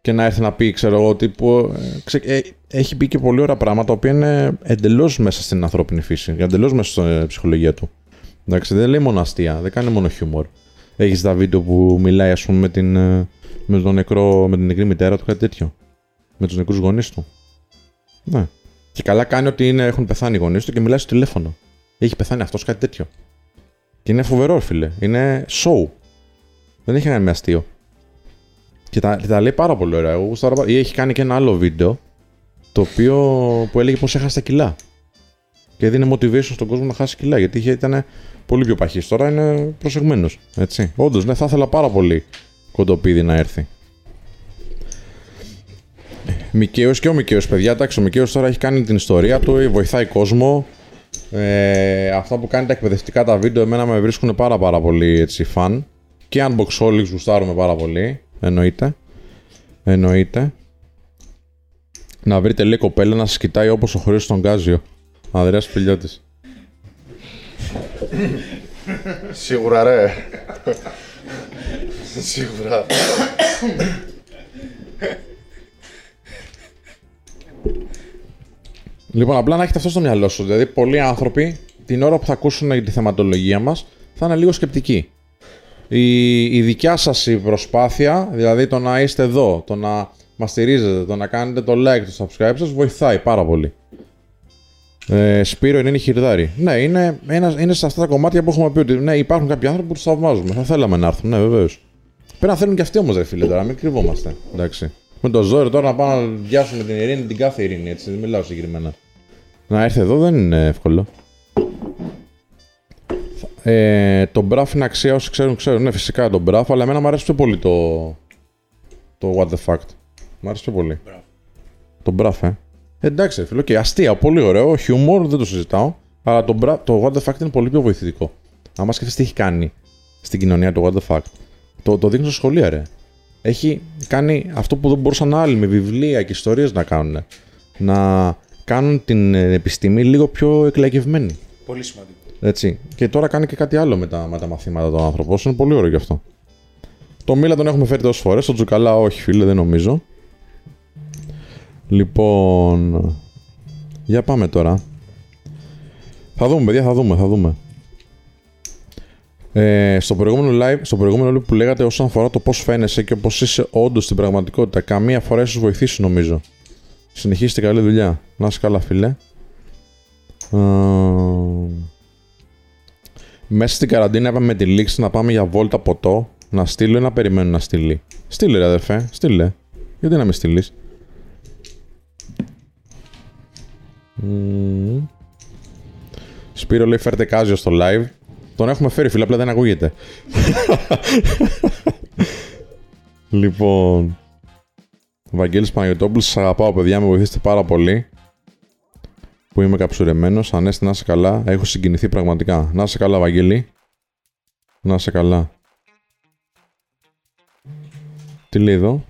και να έρθει να πει, ξέρω εγώ, τύπου, έχει πει και πολύ ωραία πράγματα τα οποία είναι εντελώς μέσα στην ανθρώπινη φύση, εντελώς μέσα στην ψυχολογία του. Εντάξει, δεν λέει μόνο αστεία, δεν κάνει μόνο χιούμορ. Έχεις τα βίντεο που μιλάει, ας πούμε, με την νεκρή μητέρα του, κάτι τέτοιο. Με τους νεκρούς γονείς του. Ναι. Και καλά κάνει ότι έχουν πεθάνει οι γονείς του και μιλάει στο τηλέφωνο. Έχει πεθάνει αυτός, κάτι τέτοιο. Και είναι φοβερό, φίλε. Είναι show. Δεν έχει κανένα αστείο. Και τα λέει πάρα πολύ ωραία. Ή έχει κάνει και ένα άλλο βίντεο το οποίο που έλεγε πως έχασε τα κιλά. Και δίνει motivation στον κόσμο να χάσει κιλά. Γιατί ήταν πολύ πιο παχής. Τώρα είναι προσεγμένος. Έτσι. Όντως, ναι, θα ήθελα πάρα πολύ κοντοπίδι να έρθει. Μικαίος και ο Μικαίος, παιδιά. Εντάξει, ο Μικαίος τώρα έχει κάνει την ιστορία του. Βοηθάει κόσμο. Αυτά που κάνει τα εκπαιδευτικά τα βίντεο, εμένα με βρίσκουν πάρα πολύ έτσι, φαν. Και Unboxholics γουστάρουμε πάρα πολύ. Εννοείται. Να βρείτε λέει κοπέλα να σας κοιτάει όπως ο Χρήστος τον Κάζιο. Ανδρέας Πηλιώτης. Σίγουρα ρε. Σίγουρα. Λοιπόν, απλά να έχετε αυτό στο μυαλό σου. Δηλαδή, πολλοί άνθρωποι την ώρα που θα ακούσουν τη θεματολογία μας θα είναι λίγο σκεπτικοί. Η δικιά σας η προσπάθεια, δηλαδή το να είστε εδώ, το να μας στηρίζετε, το να κάνετε το like, το subscribe σας, βοηθάει πάρα πολύ. Σπύρο, είναι χιρδάρι. Ναι, είναι σε αυτά τα κομμάτια που έχουμε πει ότι ναι, υπάρχουν κάποιοι άνθρωποι που τους θαυμάζουμε. Θα θέλαμε να έρθουν, ναι, βεβαίως. Πρέπει να θέλουν και αυτοί όμως, ρε φίλε, τώρα, μην κρυβόμαστε. Εντάξει. Με το ζόρι τώρα να πάμε να διάσουμε την ειρήνη, την κάθε ειρήνη, έτσι, δεν μιλάω συγκεκριμένα. Να έρθει εδώ δεν είναι εύκολο. Το μπραφ είναι αξία, όσοι ξέρουν, ναι, φυσικά το μπραφ, αλλά εμένα μου αρέσει πιο πολύ το what the fuck. Μου αρέσει πιο πολύ. Μπραφ. Το μπραφ, εντάξει, φίλο, και αστεία, πολύ ωραίο, χιούμορ, δεν το συζητάω, αλλά το what the fuck είναι πολύ πιο βοηθητικό. Άμα σκεφτείς τι έχει κάνει στην κοινωνία το what the fuck, το δείχνω στα σχολεία, ρε. Έχει κάνει αυτό που δεν μπορούσαν άλλοι με βιβλία και ιστορίες να κάνουν. Να κάνουν την επιστήμη λίγο πιο εκλαϊκευμένη. Πολύ σημαντικό. Έτσι. Και τώρα κάνει και κάτι άλλο με τα μαθήματα των άνθρωπων. Είναι πολύ ωραίο γι' αυτό. Το Μίλα τον έχουμε φέρει τόσες φορές. Το Τζουκαλά, όχι φίλε, δεν νομίζω. Λοιπόν. Για πάμε τώρα. Θα δούμε, παιδιά, θα δούμε. Στο προηγούμενο live, που λέγατε όσον αφορά το πώς φαίνεσαι και πώς είσαι όντως στην πραγματικότητα, καμία φορά ίσως βοηθήσει νομίζω. Συνεχίστε καλή δουλειά. Να είσαι καλά, φίλε. Μέσα στην καραντίνα είπαμε τη λήξη να πάμε για βόλτα ποτό. Να στείλω ή να περιμένω να στείλει. Στείλε ρε αδερφέ, στείλε. Γιατί να μην στείλεις. Σπύρο λέει φέρτε Κάζιο στο live. Τον έχουμε φέρει φίλε, απλά δεν ακούγεται. Λοιπόν, Βαγγέλης Παναγιωτόπουλος, σας αγαπάω παιδιά, με βοηθήσετε πάρα πολύ που είμαι καψουρεμένος. Ανέστη, να είσαι καλά, έχω συγκινηθεί πραγματικά. Να είσαι καλά Βαγγέλη. Να είσαι καλά. Τι λέει εδώ.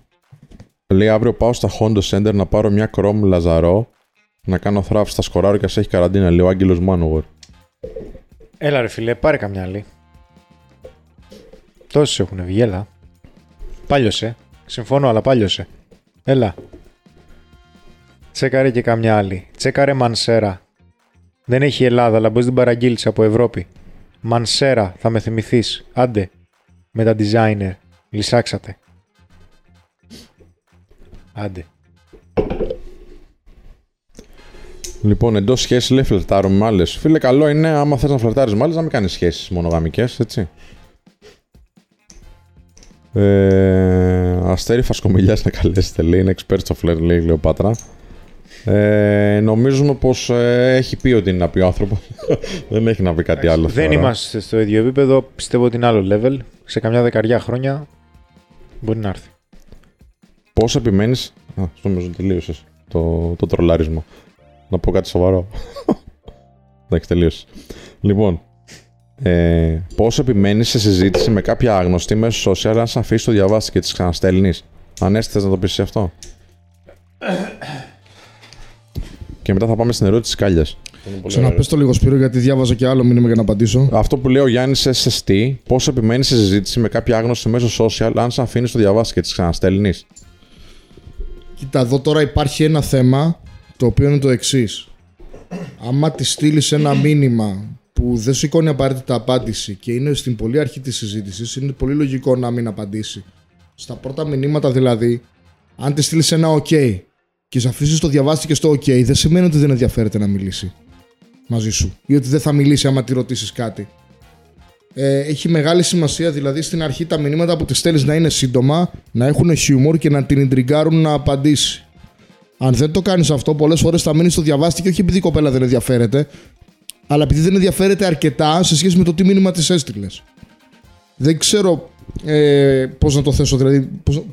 Λέει αύριο πάω στα Hondo Center να πάρω μια Chrome Λαζαρό. Να κάνω θράψη, θα σκοράρω και ας έχει καραντίνα, λέει ο Άγγελος Μάνογορ. Έλα ρε φίλε, πάρε καμιά άλλη. Τόσοι έχουν βγει, έλα. Πάλιωσε, συμφωνώ αλλά πάλιωσε. Έλα. Τσέκαρε και καμιά άλλη. Τσέκαρε Μανσέρα. Δεν έχει Ελλάδα, αλλά μπορείς την παραγγείλεις από Ευρώπη. Μανσέρα, θα με θυμηθείς. Άντε, με τα designer. Λυσάξατε. Άντε. Λοιπόν, εντός σχέσης λέει φλερτάρουμε με άλλες. Φίλε, καλό είναι άμα θες να φλερτάρεις με άλλες να μην κάνεις σχέσεις μονογαμικές, έτσι. Αστέρι Φασκομιλιάς να καλέσετε, λέει. Είναι expert στο φλερτ, λέει η Λεοπάτρα. Νομίζουμε πως έχει πει ότι είναι να πει ο άνθρωπος. Δεν έχει να πει κάτι άλλο. Δεν είμαστε στο ίδιο επίπεδο. Πιστεύω ότι είναι άλλο level. Σε καμιά δεκαριά χρόνια μπορεί να έρθει. Πώς επιμένεις. Α, νομίζω τελείωσες το τρολάρισμα. Να πω κάτι σοβαρό. Εντάξει, τελείωσε. Λοιπόν, πώς επιμένεις σε συζήτηση με κάποια άγνωστη μέσω social, αν σε αφήσεις το διαβάσεις και τις ξαναστέλνεις. Ανέστη, θες να το πεις σε αυτό. Και μετά θα πάμε στην ερώτηση της Κάλλιας. Ξαναπες το λίγο Σπύρο, γιατί διάβαζα και άλλο μήνυμα για να απαντήσω. Αυτό που λέει ο Γιάννης SST, πώς επιμένεις σε συζήτηση με κάποια άγνωστη μέσω social, αν σε αφήνεις το διαβάσεις και τις ξαναστέλνεις. Κοίτα, εδώ τώρα υπάρχει ένα θέμα. Το οποίο είναι το εξής. Άμα τη στείλεις ένα μήνυμα που δεν σηκώνει απαραίτητα απάντηση και είναι στην πολύ αρχή της συζήτησης, είναι πολύ λογικό να μην απαντήσει. Στα πρώτα μηνύματα δηλαδή, αν τη στείλεις ένα OK και σε αφήσεις το διαβάσει και στο OK, δεν σημαίνει ότι δεν ενδιαφέρεται να μιλήσει μαζί σου ή ότι δεν θα μιλήσει άμα τη ρωτήσεις κάτι. Έχει μεγάλη σημασία δηλαδή στην αρχή τα μηνύματα που τη στέλνεις να είναι σύντομα, να έχουν χιούμορ και να την ιντριγκάρουν να απαντήσει. Αν δεν το κάνεις αυτό, πολλές φορές θα μείνεις στο διαβάστη και όχι επειδή η κοπέλα δεν ενδιαφέρεται, αλλά επειδή δεν ενδιαφέρεται αρκετά σε σχέση με το τι μήνυμα της έστειλες. Δεν ξέρω πώς να το θέσω, δηλαδή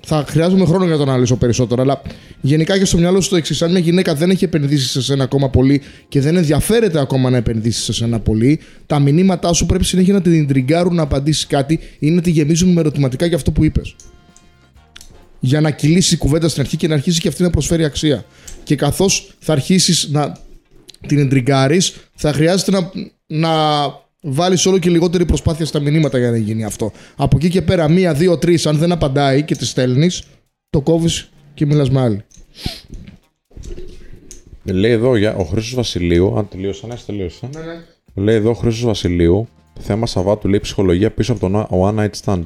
θα χρειάζομαι χρόνο για να το αναλύσω περισσότερο, αλλά γενικά και στο μυαλό σου το εξής. Αν μια γυναίκα δεν έχει επενδύσει σε σένα ακόμα πολύ και δεν ενδιαφέρεται ακόμα να επενδύσει σε σένα πολύ, τα μηνύματά σου πρέπει συνέχεια να την τριγκάρουν να απαντήσει κάτι ή να τη γεμίζουν με ερωτηματικά για αυτό που είπες. Για να κυλήσει η κουβέντα στην αρχή και να αρχίσει και αυτή να προσφέρει αξία. Και καθώς θα αρχίσεις να την εντριγκάρεις, θα χρειάζεται να βάλεις όλο και λιγότερη προσπάθεια στα μηνύματα για να γίνει αυτό. Από εκεί και πέρα, μία, δύο, τρεις, αν δεν απαντάει και τη στέλνεις, το κόβεις και μιλάς με άλλη. Λέει εδώ ο Χρήστος Βασιλείου. Αν τελείωσα, ναι, τελείωσα. Ναι, ναι. Λέει εδώ ο Χρήστος Βασιλείου. Θέμα Σαββάτου, λέει ψυχολογία πίσω από τον One Night Stand.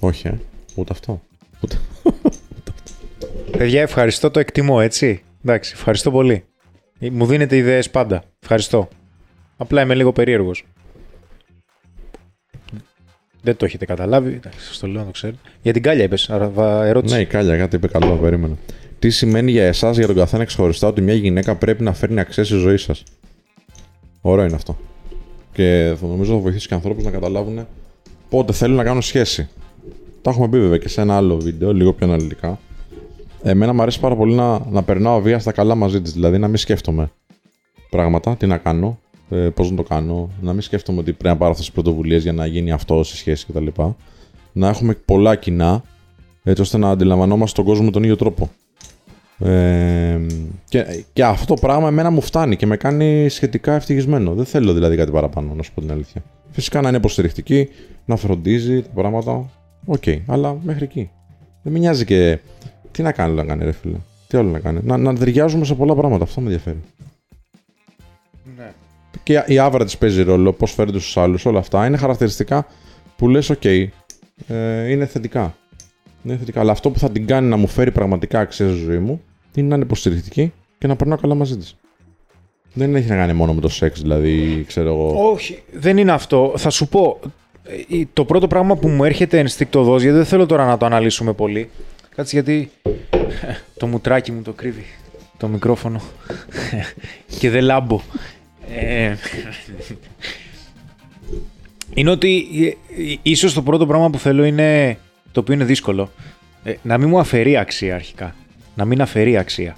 Όχι, ούτε αυτό. Παιδιά, ευχαριστώ, το εκτιμώ, έτσι. Εντάξει, ευχαριστώ πολύ. Μου δίνετε ιδέες πάντα. Ευχαριστώ. Απλά είμαι λίγο περίεργος. Δεν το έχετε καταλάβει. Εντάξει, σας το λέω να το ξέρετε. Για την Κάλλια είπες, ερώτηση. Ναι, η Κάλλια κάτι είπε καλό, περίμενα. Τι σημαίνει για εσάς, για τον καθένα ξεχωριστά, ότι μια γυναίκα πρέπει να φέρνει αξία στη ζωή σας. Ωραίο είναι αυτό. Και νομίζω θα βοηθήσει και ανθρώπους να καταλάβουν πότε θέλουν να κάνουν σχέση. Τα έχουμε πει βέβαια και σε ένα άλλο βίντεο, λίγο πιο αναλυτικά. Εμένα μου αρέσει πάρα πολύ να περνάω βία στα καλά μαζί της, δηλαδή να μην σκέφτομαι πράγματα, τι να κάνω, πώς να το κάνω, να μην σκέφτομαι ότι πρέπει να πάρω αυτές τις πρωτοβουλίες για να γίνει αυτό σε σχέση κτλ. Να έχουμε πολλά κοινά, έτσι ώστε να αντιλαμβανόμαστε τον κόσμο με τον ίδιο τρόπο. Και αυτό το πράγμα εμένα μου φτάνει και με κάνει σχετικά ευτυχισμένο. Δεν θέλω δηλαδή κάτι παραπάνω, να σου πω την αλήθεια. Φυσικά να είναι υποστηρικτική, να φροντίζει τα πράγματα. Οκ, αλλά μέχρι εκεί. Δεν με νοιάζει και. Τι να κάνω, ρε φίλε. Τι άλλο να κάνει. Να ταιριάζουμε σε πολλά πράγματα. Αυτό με ενδιαφέρει. Ναι. Και η average παίζει ρόλο. Πώς φέρνει στους άλλους. Όλα αυτά είναι χαρακτηριστικά που λες OK. Είναι θετικά. Είναι θετικά. Αλλά αυτό που θα την κάνει να μου φέρει πραγματικά αξία στη ζωή μου είναι να είναι υποστηρικτική και να περνάω καλά μαζί της. Δεν έχει να κάνει μόνο με το σεξ, δηλαδή, ξέρω εγώ. Όχι, δεν είναι αυτό. Θα σου πω. Το πρώτο πράγμα που μου έρχεται ενστικτωδώς, γιατί δεν θέλω τώρα να το αναλύσουμε πολύ. Κάτσε γιατί το μουτράκι μου το κρύβει το μικρόφωνο και δεν λάμπω. Είναι ότι ίσως το πρώτο πράγμα που θέλω είναι, το οποίο είναι δύσκολο, να μην μου αφαιρεί αξία αρχικά. Να μην αφαιρεί αξία.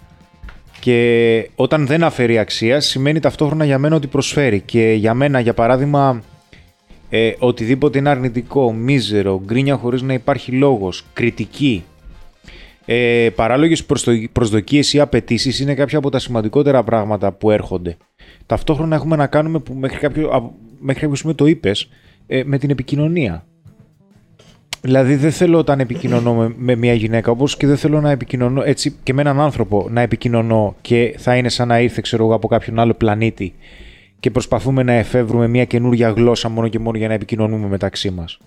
Και όταν δεν αφαιρεί αξία, σημαίνει ταυτόχρονα για μένα ότι προσφέρει. Και για μένα, για παράδειγμα, οτιδήποτε είναι αρνητικό, μίζερο, γκρίνια χωρίς να υπάρχει λόγος, κριτική, παράλογες προσδοκίες ή απαιτήσεις είναι κάποια από τα σημαντικότερα πράγματα που έρχονται. Ταυτόχρονα έχουμε να κάνουμε, που μέχρι κάποιο σημείο το είπες, με την επικοινωνία. Δηλαδή δεν θέλω όταν επικοινωνώ με μια γυναίκα, όπως και δεν θέλω να επικοινωνώ έτσι και με έναν άνθρωπο, να επικοινωνώ και θα είναι σαν να ήρθε, ξέρω εγώ, από κάποιον άλλο πλανήτη και προσπαθούμε να εφεύρουμε μια καινούργια γλώσσα μόνο και μόνο για να επικοινωνούμε μεταξύ μας.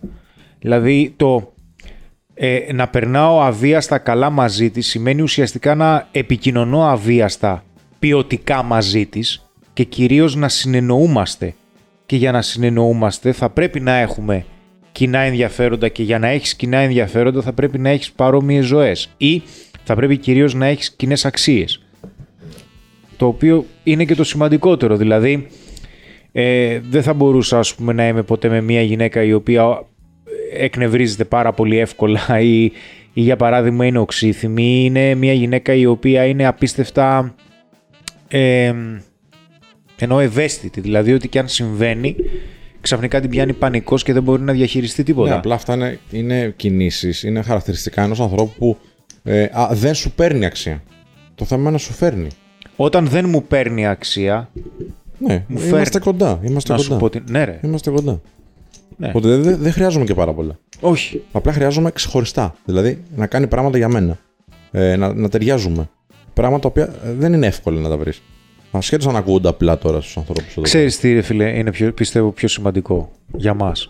Δηλαδή το να περνάω αβίαστα καλά μαζί της σημαίνει ουσιαστικά να επικοινωνώ αβίαστα ποιοτικά μαζί της και κυρίως να συνεννοούμαστε. Και για να συνεννοούμαστε θα πρέπει να έχουμε κοινά ενδιαφέροντα και για να έχεις κοινά ενδιαφέροντα θα πρέπει να έχεις παρόμοιες ζωές ή θα πρέπει κυρίως να έχεις κοινές αξίες. Το οποίο είναι και το σημαντικότερο, δηλαδή δεν θα μπορούσα, ας πούμε, να είμαι ποτέ με μια γυναίκα η οποία εκνευρίζεται πάρα πολύ εύκολα ή για παράδειγμα είναι οξύθυμη ή είναι μια γυναίκα η οποία είναι απίστευτα ενώ ευαίσθητη, δηλαδή ότι και αν συμβαίνει ξαφνικά την πιάνει πανικός και δεν μπορεί να διαχειριστεί τίποτα. Ναι, απλά αυτά είναι κινήσεις, είναι χαρακτηριστικά ενός ανθρώπου που δεν σου παίρνει αξία. Το θέμα είναι να σου φέρνει. Όταν δεν μου παίρνει αξία. Ναι, μου φέρνει. Είμαστε κοντά. Είμαστε να κοντά. Σου πω την... Ναι, ρε. Είμαστε κοντά. Ναι. Οπότε δεν χρειάζομαι και πάρα πολλά. Όχι. Απλά χρειάζομαι ξεχωριστά. Δηλαδή να κάνει πράγματα για μένα. Να ταιριάζουμε. Πράγματα τα οποία δεν είναι εύκολο να τα βρεις. Ασχέτως αν ακούγονται απλά τώρα στους ανθρώπους. Ξέρεις τι, ρε φίλε, είναι πιστεύω πιο σημαντικό για μας.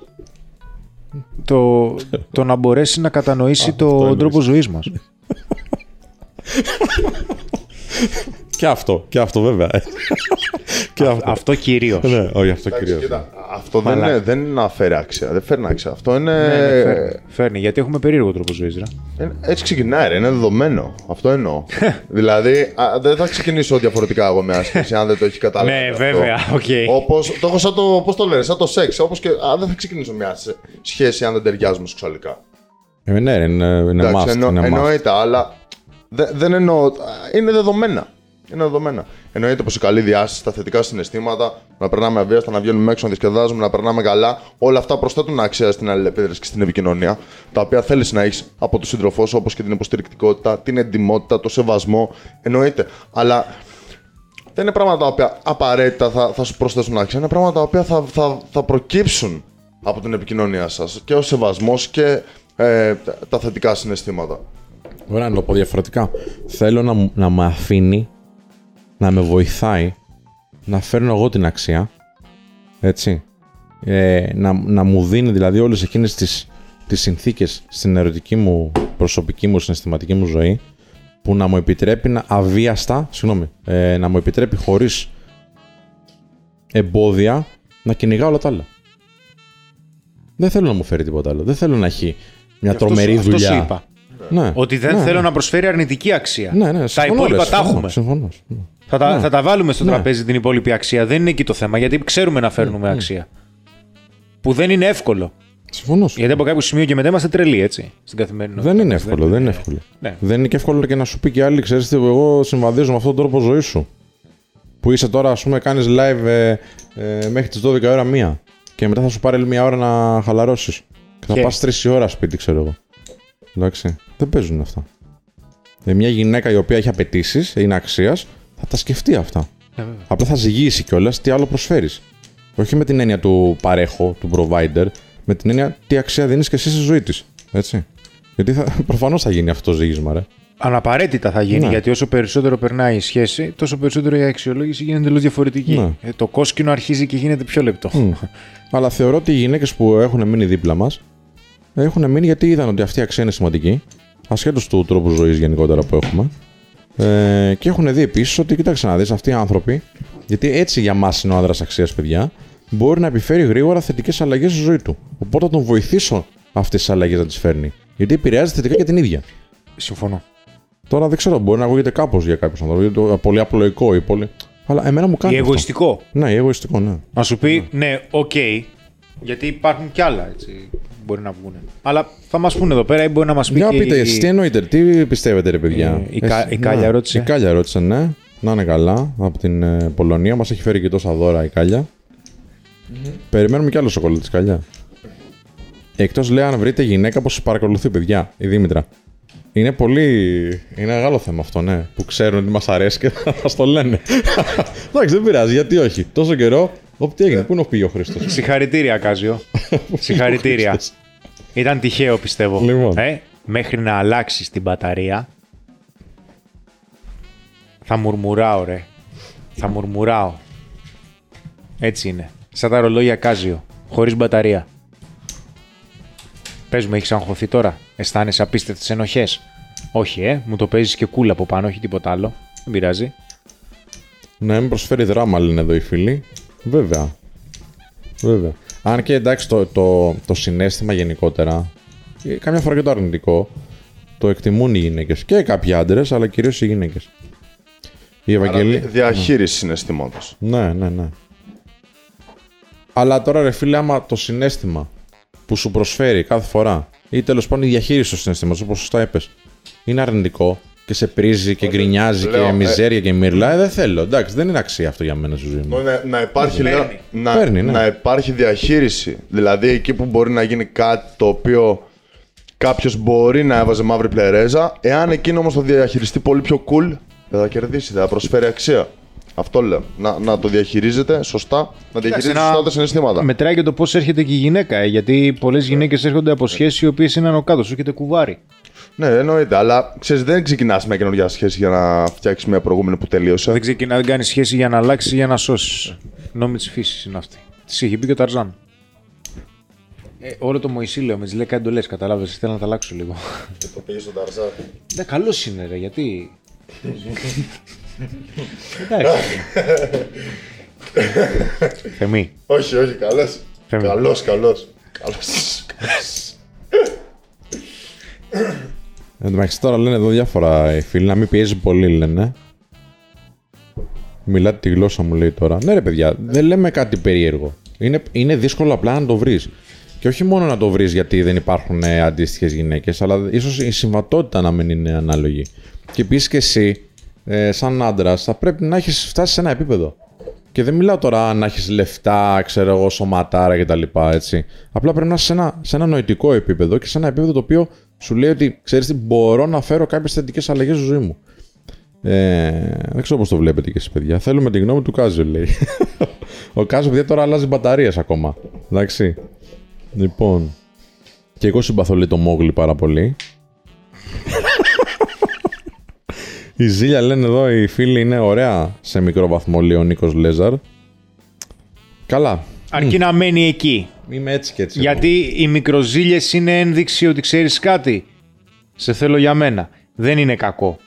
Το να μπορέσει να κατανοήσει τον τρόπο ζωής μας. Και αυτό βέβαια. Αυτό κυρίως. Ναι, όχι, αυτό κυρίως. Αυτό δεν είναι να φέρει αξία. Δεν φέρνει αξία. Αυτό είναι. Φέρνει, γιατί έχουμε περίεργο τρόπο ζωής. Έτσι ξεκινάει, είναι δεδομένο. Αυτό εννοώ. Δηλαδή, δεν θα ξεκινήσω διαφορετικά εγώ με άσκηση, αν δεν το έχει καταλάβει. Ναι, βέβαια. Όπως το λένε, σαν το σεξ. Όπως και δεν θα ξεκινήσω μια σχέση αν δεν ταιριάζουμε σεξουαλικά. Ναι, είναι μάθημα. Εννοείται, αλλά δεν εννοώ. Είναι δεδομένα. Είναι δεδομένα. Εννοείται πως η καλή διάσταση, τα θετικά συναισθήματα, να περνάμε αβίαστα, να βγαίνουμε έξω, να διασκεδάζουμε, να περνάμε καλά, όλα αυτά προσθέτουν αξία στην αλληλεπίδραση και στην επικοινωνία, τα οποία θέλεις να έχεις από τον σύντροφό σου, όπως και την υποστηρικτικότητα, την εντιμότητα, το σεβασμό. Εννοείται. Αλλά δεν είναι πράγματα τα οποία απαραίτητα θα σου προσθέσουν αξία, είναι πράγματα τα οποία θα προκύψουν από την επικοινωνία σας και ο σεβασμός και τα θετικά συναισθήματα. Ωραία, να το πω διαφορετικά. Θέλω να με αφήνει. Να με βοηθάει να φέρνω εγώ την αξία, έτσι, να μου δίνει δηλαδή όλες εκείνες τις συνθήκες στην ερωτική μου, προσωπική μου, συναισθηματική μου ζωή που να μου επιτρέπει να μου επιτρέπει χωρίς εμπόδια να κυνηγάω όλα τα άλλα. Δεν θέλω να μου φέρει τίποτα άλλο, δεν θέλω να έχει μια τρομερή δουλειά. Αυτό σου είπα. Ναι, ότι δεν θέλω να προσφέρει αρνητική αξία. Ναι, τα υπόλοιπα τα έχουμε. Θα τα βάλουμε στο τραπέζι την υπόλοιπη αξία. Δεν είναι εκεί το θέμα, γιατί ξέρουμε να φέρνουμε αξία. Που δεν είναι εύκολο. Συμφωνώ. Γιατί από κάποιο σημείο και μετά είμαστε τρελοί, έτσι. Στην καθημερινότητα. Δεν είναι εύκολο. Δεν είναι και εύκολο και να σου πει και άλλοι, ξέρεις τι, εγώ συμβαδίζω με αυτόν τον τρόπο ζωή σου. Που είσαι τώρα, ας πούμε, κάνεις live μέχρι τις 12 ώρα μία. Και μετά θα σου πάρει μία ώρα να χαλαρώσεις. Και θα πας 3 ώρα σπίτι, ξέρω εγώ. Εντάξει. Δεν παίζουν αυτά. Μια γυναίκα η οποία έχει απαιτήσεις, είναι αξίας, θα τα σκεφτεί αυτά. Απλά θα ζυγίσει κιόλας τι άλλο προσφέρεις. Όχι με την έννοια του παρέχω, του provider, με την έννοια τι αξία δίνεις και εσύ στη ζωή της. Έτσι. Γιατί προφανώς θα γίνει αυτό το ζύγισμα, ρε. Αναπαραίτητα θα γίνει, ναι. Γιατί όσο περισσότερο περνάει η σχέση, τόσο περισσότερο η αξιολόγηση γίνεται τελείως διαφορετική. Ναι. Το κόσκινο αρχίζει και γίνεται πιο λεπτό. Αλλά θεωρώ ότι οι γυναίκες που έχουν μείνει δίπλα μας έχουν μείνει γιατί είδαν ότι αυτή η αξία είναι σημαντική, ασχέτως του τρόπου ζωής γενικότερα που έχουμε. Και έχουν δει επίσης ότι, κοίταξε να δεις, αυτοί οι άνθρωποι, γιατί έτσι για μας είναι ο άνδρας αξίας, παιδιά, μπορεί να επιφέρει γρήγορα θετικές αλλαγές στη ζωή του. Οπότε θα τον βοηθήσω αυτές τις αλλαγές να τις φέρνει. Γιατί επηρεάζει θετικά και την ίδια. Συμφωνώ. Τώρα δεν ξέρω, μπορεί να ακούγεται κάπως για κάποιους ανθρώπους, πολύ απλοϊκό ή πολύ. Αλλά εμένα μου κάνει. Εγωιστικό. Ναι, εγωιστικό, ναι. Να σου πει, ναι, οκ, okay, γιατί υπάρχουν κι άλλα έτσι. Μπορεί να βγουν. Αλλά θα μας πούνε εδώ πέρα ή μπορεί να μας πει. Για πείτε, τι εννοείτε, τι πιστεύετε, ρε παιδιά. Η Κάλια ρώτησε. Η Κάλια ρώτησε, ναι. Να είναι καλά. Από την Πολωνία μας έχει φέρει και τόσα δώρα η Κάλια. Mm-hmm. Περιμένουμε κι άλλο σοκολάτα της Κάλια. Εκτός λέει αν βρείτε γυναίκα που σας παρακολουθεί, παιδιά, η Δήμητρα. Είναι πολύ. Είναι μεγάλο θέμα αυτό, ναι. Που ξέρουν ότι μας αρέσει και θα μας το λένε. Εντάξει, δεν πειράζει, γιατί όχι. Τόσο καιρό. Τι έγινε, πού πήγε ο Χρήστος. Συγχαρητήρια, Κάζιο. Συγχαρητήρια. Ήταν τυχαίο, πιστεύω. Λοιπόν. Μέχρι να αλλάξεις την μπαταρία. Θα μουρμουράω, ρε. Θα μουρμουράω. Έτσι είναι. Σαν τα ρολόγια Κάζιο. Χωρίς μπαταρία. Πες μου, έχεις αγχωθεί τώρα. Αισθάνεσαι απίστευτες ενοχές. Όχι, μου το παίζεις και κούλα από πάνω, όχι τίποτα άλλο. Δεν πειράζει. Ναι, μην προσφέρει δράμα, λένε εδώ οι φίλοι. Βέβαια. Βέβαια. Αν και εντάξει το συναίσθημα γενικότερα, καμιά φορά και το αρνητικό, το εκτιμούν οι γυναίκες. Και κάποιοι άντρες, αλλά κυρίως οι γυναίκες. Η Ευαγγελία. Διαχείριση συναισθημάτων. Ναι, ναι, ναι. Αλλά τώρα, ρε φίλε, άμα το συναίσθημα που σου προσφέρει κάθε φορά, ή τέλος πάντων η διαχείριση του συναισθήματος, όπως σωστά είπες, είναι αρνητικό και σε πρίζει και γκρινιάζει και μιζέρια και μυρλάει, δεν θέλω. Εντάξει, δεν είναι αξία αυτό για μένα στη ζωή μου. Να υπάρχει διαχείριση. Δηλαδή, εκεί που μπορεί να γίνει κάτι το οποίο κάποιος μπορεί να έβαζε μαύρη πλερέζα, εάν εκείνο όμως το διαχειριστεί πολύ πιο cool, δεν θα κερδίσει, δεν θα προσφέρει αξία. Αυτό λέω. Να το διαχειρίζεται σωστά, να διαχειρίζεται σωστά τα συναισθήματα. Μετράει και το πώς έρχεται και η γυναίκα. Γιατί πολλές γυναίκες έρχονται από σχέσεις οι οποίες είναι ανωκάτω, σου και το κουβάρι. Ναι, εννοείται, αλλά ξέρεις, δεν ξεκινάς μια καινούργια σχέση για να φτιάξεις μια προηγούμενη που τελείωσε. Δεν κάνεις σχέση για να αλλάξεις, για να σώσεις. Νόμοι της φύσης είναι αυτή. Της είχε πει και ο Ταρζάν. Όλο το Μωυσή λέω, με τις λέει κάτι το λες, καταλάβες, θέλω να τα αλλάξω λίγο. Και το πήγες στον Ταρζάν. Ναι, καλός είναι ρε, γιατί. Εντάξει. Θεμή. Όχι, όχι, καλός. Καλός. Εντάξει, τώρα λένε εδώ διάφορα οι φίλοι, να μην πιέζει πολύ λένε. Μιλάτε τη γλώσσα μου λέει τώρα. Ναι ρε παιδιά, δεν λέμε κάτι περίεργο. Είναι δύσκολο απλά να το βρεις. Και όχι μόνο να το βρεις γιατί δεν υπάρχουν αντίστοιχες γυναίκες, αλλά ίσως η συμβατότητα να μην είναι ανάλογη. Και επίσης και εσύ, σαν άντρας, θα πρέπει να έχεις φτάσει σε ένα επίπεδο. Και δεν μιλάω τώρα να έχεις λεφτά, ξέρω εγώ, σωματάρα κτλ. Έτσι. Απλά πρέπει να είσαι σε ένα νοητικό επίπεδο και σε ένα επίπεδο το οποίο σου λέει ότι ξέρεις τι, μπορώ να φέρω κάποιες θετικές αλλαγές στη ζωή μου. Δεν ξέρω πώς το βλέπετε και εσείς, παιδιά. Θέλουμε τη γνώμη του Κάζου, λέει. Ο Κάζου, παιδιά, τώρα αλλάζει μπαταρίες ακόμα. Εντάξει. Λοιπόν. Και εγώ συμπαθώ, λέει, το Μόγλι πάρα πολύ. Η Ζήλια λένε εδώ, οι φίλοι είναι ωραία σε μικρό βαθμό, λέει ο Νίκος Λέζαρ. Καλά. Αρκεί να μένει εκεί. Είμαι έτσι και έτσι. Γιατί εγώ. Οι μικροζήλιες είναι ένδειξη ότι ξέρεις κάτι. Σε θέλω για μένα. Δεν είναι κακό.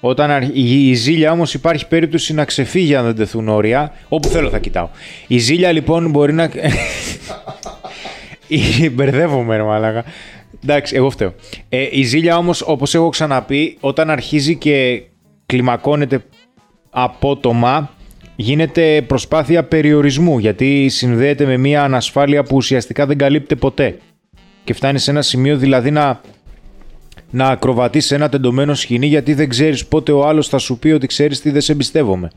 Όταν η ζήλια όμως υπάρχει περίπτωση να ξεφύγει αν δεν τεθούν όρια. Όπου θέλω θα κοιτάω. Η ζήλια λοιπόν μπορεί να... Μπερδεύομαι, μάλακα. Εντάξει, εγώ φταίω. Η ζήλια όμως, όπως έχω ξαναπεί, όταν αρχίζει και κλιμακώνεται απότομα, γίνεται προσπάθεια περιορισμού, γιατί συνδέεται με μια ανασφάλεια που ουσιαστικά δεν καλύπτεται ποτέ. Και φτάνει σε ένα σημείο δηλαδή να ακροβατείς σε ένα τεντωμένο σκηνή, γιατί δεν ξέρεις πότε ο άλλος θα σου πει ότι ξέρεις τι, δεν σε εμπιστεύομαι.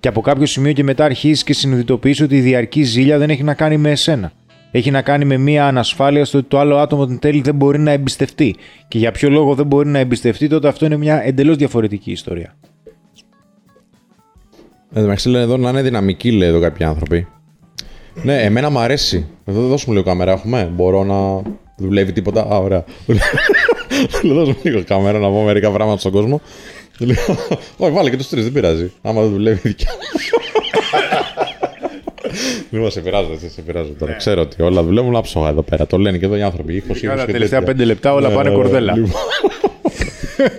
Και από κάποιο σημείο και μετά αρχίζεις και συνειδητοποιείς ότι η διαρκή ζήλια δεν έχει να κάνει με εσένα. Έχει να κάνει με μια ανασφάλεια στο ότι το άλλο άτομο την τέλει δεν μπορεί να εμπιστευτεί. Και για ποιο λόγο δεν μπορεί να εμπιστευτεί, τότε αυτό είναι μια εντελώς διαφορετική ιστορία. Εντάξει, λένε εδώ να είναι δυναμικοί, λέει εδώ κάποιοι άνθρωποι. Ναι, εμένα μου αρέσει. Εδώ δώσουμε λίγο κάμερα, έχουμε. Μπορώ να δουλεύει τίποτα. Α, ωραία. Να δώσουμε λίγο κάμερα να πω μερικά πράγματα στον κόσμο. Όχι, βάλε και τους τρεις, δεν πειράζει. Άμα δεν δουλεύει δικιά. Λοιπόν, σε πειράζω, σε πειράζω τώρα. Ξέρω ότι όλα δουλεύουν άψογα εδώ πέρα. Το λένε και εδώ οι άνθρωποι. Κατά τελευταία 5 λεπτά όλα πάνε κορδέλα.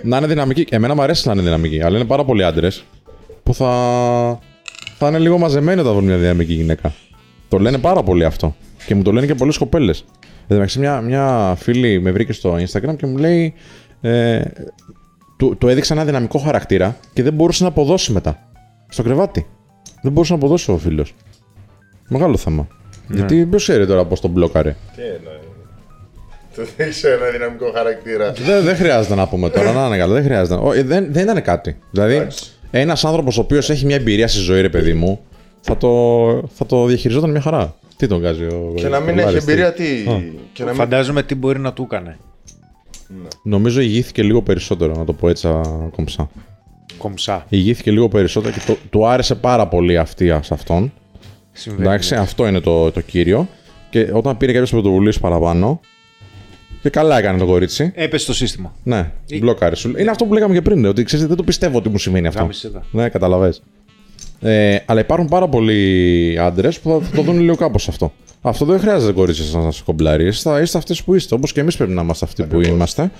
Να είναι δυναμική. Εμένα μου αρέσει να είναι δυναμική, αλλά είναι πάρα πολλοί άντρες που θα είναι λίγο μαζεμένοι όταν βρουν μια δυναμική γυναίκα. Το λένε πάρα πολύ αυτό. Και μου το λένε και πολλές κοπέλες. Εντάξει, μια φίλη με βρήκε στο Instagram και μου λέει. Το έδειξε ένα δυναμικό χαρακτήρα και δεν μπορούσε να αποδώσει μετά. Στο κρεβάτι. Δεν μπορούσε να αποδώσει ο φίλος. Μεγάλο θέμα. Ναι. Γιατί ποιος ξέρει τώρα πώς τον μπλόκαρε. Τι εννοεί. Το δείξε ένα δυναμικό χαρακτήρα. Δεν χρειάζεται να πούμε τώρα. Να είναι καλά. Δεν χρειάζεται. Δεν ήταν κάτι. Δηλαδή, ένας άνθρωπος ο οποίος έχει μια εμπειρία στη ζωή, ρε παιδί μου, θα το διαχειριζόταν μια χαρά. Τι τον βγάζει ο. Και να μην έχει εμπειρία, τι. Φαντάζομαι τι μπορεί να του έκανε. Ναι. Νομίζω ηγήθηκε λίγο περισσότερο, να το πω έτσι κομψά. Ηγήθηκε λίγο περισσότερο και του άρεσε πάρα πολύ αυτή σε αυτόν. Συμβαίνει. Εντάξει, αυτό είναι το κύριο. Και όταν πήρε κάποιες πρωτοβουλίες παραπάνω. Και καλά έκανε το κορίτσι. Έπεσε το σύστημα. Ναι, μπλοκάρε. Είναι αυτό που λέγαμε και πριν. Ότι ξέρετε, δεν το πιστεύω ότι μου σημαίνει αυτό. Ναι, καταλαβαίνεις. Αλλά υπάρχουν πάρα πολλοί άντρες που θα το δουν λίγο κάπως αυτό. Αυτό δεν χρειάζεται κορίτσια να σας κομπλάρει. Είστε αυτές που είστε. Όπως και εμείς πρέπει να είμαστε αυτοί που είμαστε.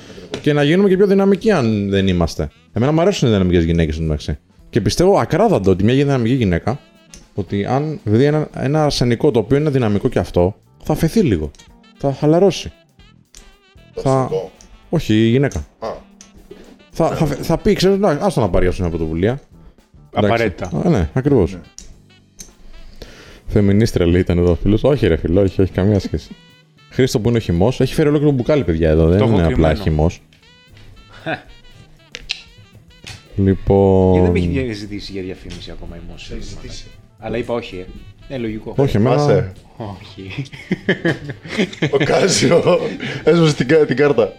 Και να γίνουμε και πιο δυναμικοί, αν δεν είμαστε. Εμένα μου αρέσουν οι δυναμικές γυναίκες εντωμεταξύ. Και πιστεύω ακράδαντο ότι μια δυναμική γυναίκα, ότι αν δει ένα αρσενικό το οποίο είναι δυναμικό και αυτό, θα αφαιθεί λίγο. Θα χαλαρώσει. Όχι, η γυναίκα. Θα πει, ξέρεις, άστο να πάρει αυτό μια πρωτοβουλία. Απαραίτητα. Ναι, ακριβώς. Ναι. Φεμινίστρια λέει ήταν εδώ ο φίλος. Όχι, ρε φίλο, έχει καμία σχέση. Χρήστο που είναι ο χυμός. Έχει φέρει ολόκληρο μπουκάλι, παιδιά, εδώ. Δεν είναι απλά χυμός. Λοιπόν. Δεν με έχει ζητήσει για διαφήμιση ακόμα η Μόση. Αλλά είπα όχι, λογικό. Όχι, εμένα. Όχι. Ο Κάζιο έσωσε την κάρτα.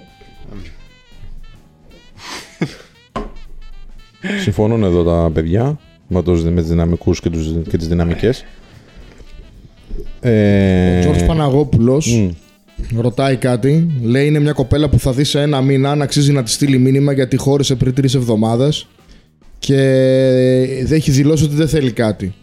Συμφωνούν εδώ τα παιδιά με τους δυναμικούς και τις δυναμικές. Ο Τζορτς Παναγόπουλος ρωτάει κάτι. Λέει είναι μια κοπέλα που θα δει σε ένα μήνα αν αξίζει να τη στείλει μήνυμα γιατί χώρισε πριν 3 εβδομάδες και δεν έχει δηλώσει ότι δεν θέλει κάτι.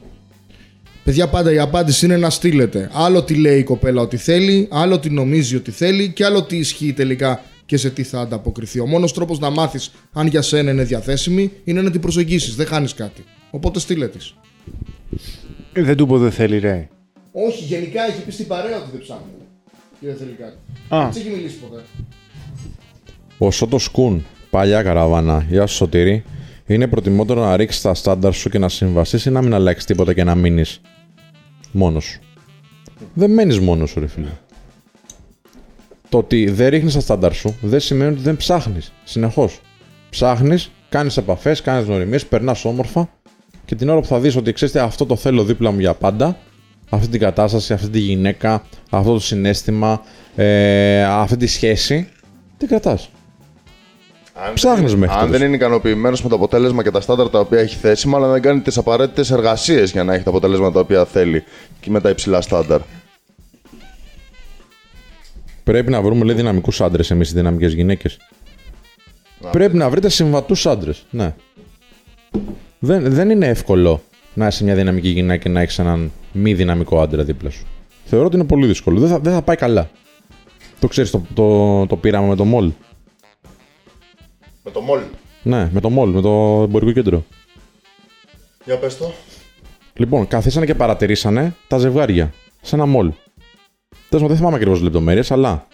Παιδιά, πάντα η απάντηση είναι να στείλετε. Άλλο τι λέει η κοπέλα ότι θέλει, άλλο τι νομίζει ότι θέλει και άλλο τι ισχύει τελικά και σε τι θα ανταποκριθεί. Ο μόνος τρόπος να μάθεις αν για σένα είναι διαθέσιμη είναι να την προσεγγίσεις. Δεν χάνεις κάτι. Οπότε στείλε της. Δεν του πω δεν θέλει, ρε. Όχι, γενικά έχει πει στην παρέα ότι δεν ψάχνει. Και δεν θέλει κάτι. Έτσι έχει μιλήσει ποτέ. Ο Σότος Κουν, παλιά καραβάνα. Γεια σου, Σωτήρη. Είναι προτιμότερο να ρίξεις τα στάνταρ σου και να συμβαστείς ή να μην αλλάξεις τίποτα και να μείνεις μόνος σου. Δεν μένεις μόνος σου, ρε φίλε. Το ότι δεν ρίχνεις τα στάνταρ σου δεν σημαίνει ότι δεν ψάχνεις. Συνεχώς. Ψάχνεις, κάνεις επαφές, κάνεις γνωριμίες, περνάς όμορφα και την ώρα που θα δεις ότι ξέρετε αυτό το θέλω δίπλα μου για πάντα, αυτή την κατάσταση, αυτή τη γυναίκα, αυτό το συναίσθημα, αυτή τη σχέση, την κρατάς. Αν δεν είναι ικανοποιημένος με το αποτέλεσμα και τα στάνταρ τα οποία έχει θέσει, αλλά δεν κάνει τις απαραίτητες εργασίες για να έχει τα αποτελέσματα τα οποία θέλει και με τα υψηλά στάνταρ. Πρέπει να βρούμε, λέει, δυναμικούς άντρες εμείς οι δυναμικές γυναίκες. Πρέπει να βρείτε συμβατούς άντρες. Ναι. Δεν είναι εύκολο να είσαι μια δυναμική γυναίκα και να έχεις έναν μη δυναμικό άντρα δίπλα σου. Θεωρώ ότι είναι πολύ δύσκολο. Δεν θα πάει καλά. Το ξέρεις το πείραμα με το μολ. Με το μολ. Ναι, με το μολ, με το εμπορικό κέντρο. Για πες το. Λοιπόν, καθίσανε και παρατηρήσανε τα ζευγάρια σε ένα μολ. Δεν θυμάμαι ακριβώς λεπτομέρειες, αλλά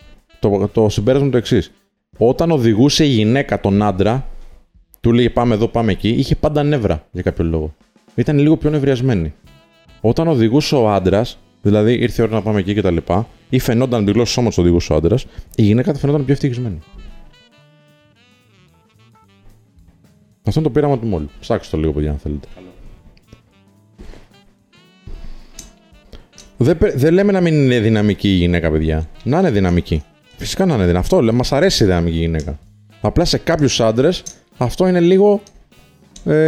το συμπέρασμα είναι το εξής. Όταν οδηγούσε η γυναίκα τον άντρα, του λέει πάμε εδώ, πάμε εκεί, είχε πάντα νεύρα για κάποιο λόγο. Ήταν λίγο πιο νευριασμένη. Όταν οδηγούσε ο άντρας, δηλαδή ήρθε η ώρα να πάμε εκεί κτλ., ή φαινόταν δηλώσει σώμα του οδηγούσε ο άντρας, η γυναίκα θα φαινόταν πιο ευτυχισμένη. Αυτό είναι το πείραμα του μόλι. Ψάξτε το λίγο, παιδιά, αν θέλετε. Δεν λέμε να μην είναι δυναμική η γυναίκα, παιδιά. Να είναι δυναμική. Φυσικά να είναι δυναμική. Αυτό λέμε, μας αρέσει η δυναμική γυναίκα. Απλά σε κάποιους άντρες αυτό είναι λίγο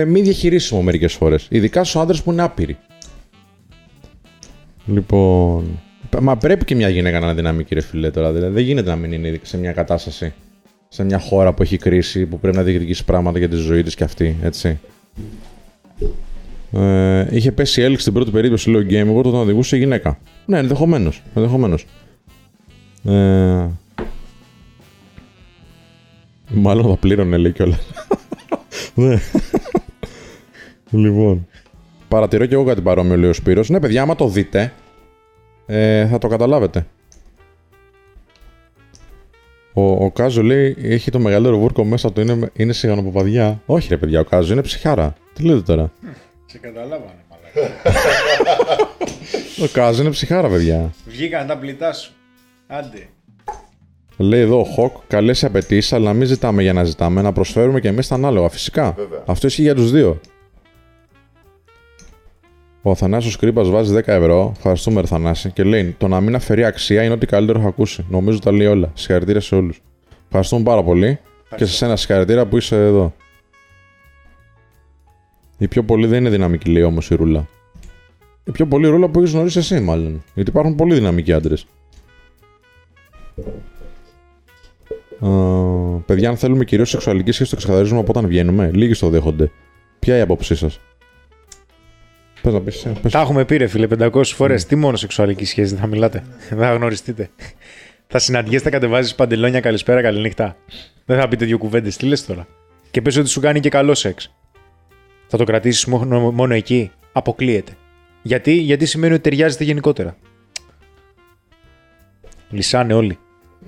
μη διαχειρίσιμο μερικές φορές. Ειδικά στους άντρες που είναι άπειροι. Λοιπόν. Μα πρέπει και μια γυναίκα να είναι δυναμική, ρε φίλε τώρα. Δηλαδή, δεν γίνεται να μην είναι σε μια κατάσταση σε μια χώρα που έχει κρίση, που πρέπει να διεκδικήσει πράγματα για τη ζωή της κι αυτή, έτσι. Είχε πέσει η έλξη στην πρώτη περίπτωση, λέω, Game Award, όταν οδηγούσε η γυναίκα. Ναι, ενδεχομένως. Μάλλον θα πλήρωνε, λέει κιόλα. Ναι. Λοιπόν. Παρατηρώ κι εγώ κάτι παρόμοιο, λέει ο Σπύρος. Ναι, παιδιά, άμα το δείτε, θα το καταλάβετε. Ο Κάζιο λέει, έχει το μεγαλύτερο βούρκο μέσα του, είναι σιγανοποπαδιά. Όχι ρε παιδιά, ο Κάζιο είναι ψυχάρα. Τι λέτε τώρα. Σε καταλάβανε, μαλάκα. Ο Κάζιο είναι ψυχάρα, παιδιά. Βγήκαν τα πλητά σου. Άντε. Λέει εδώ ο Χοκ, καλές απαιτήσεις, αλλά μην ζητάμε για να ζητάμε, να προσφέρουμε και εμείς τα ανάλογα. Φυσικά. Βέβαια. Αυτό ισχύει για τους δύο. Ο Αθανάσιος Κρύπας βάζει 10 ευρώ. Ευχαριστούμε, Αθανάση. Και λέει: το να μην αφαιρεί αξία είναι ό,τι καλύτερο έχω ακούσει. Νομίζω τα λέει όλα. Συγχαρητήρια σε όλους. Ευχαριστούμε πάρα πολύ. Ευχαριστώ. Και σε σένα συγχαρητήρια που είσαι εδώ. Η πιο πολύ δεν είναι δυναμική, λέει όμως η Ρούλα. Η πιο πολύ Ρούλα που έχεις γνωρίσει εσύ, μάλλον. Γιατί υπάρχουν πολύ δυναμικοί άντρες. Παιδιά, αν θέλουμε κυρίως σεξουαλική σχέση, το ξεκαθαρίζουμε από όταν βγαίνουμε. Λίγοι το δέχονται. Ποια είναι η άποψή σας? Τα έχουμε πει, ρε φίλε, 500 φορές. Τι μόνο σεξουαλική σχέση, δεν θα μιλάτε. Δεν θα γνωριστείτε. Θα συναντιέστε, κατεβάζεις παντελόνια, καλησπέρα, καληνύχτα. Δεν θα πείτε δύο κουβέντες, τι λες τώρα. Και πες ότι σου κάνει και καλό σεξ. Θα το κρατήσεις μόνο εκεί? Αποκλείεται. Γιατί σημαίνει ότι ταιριάζεται γενικότερα. Λυσάνε όλοι.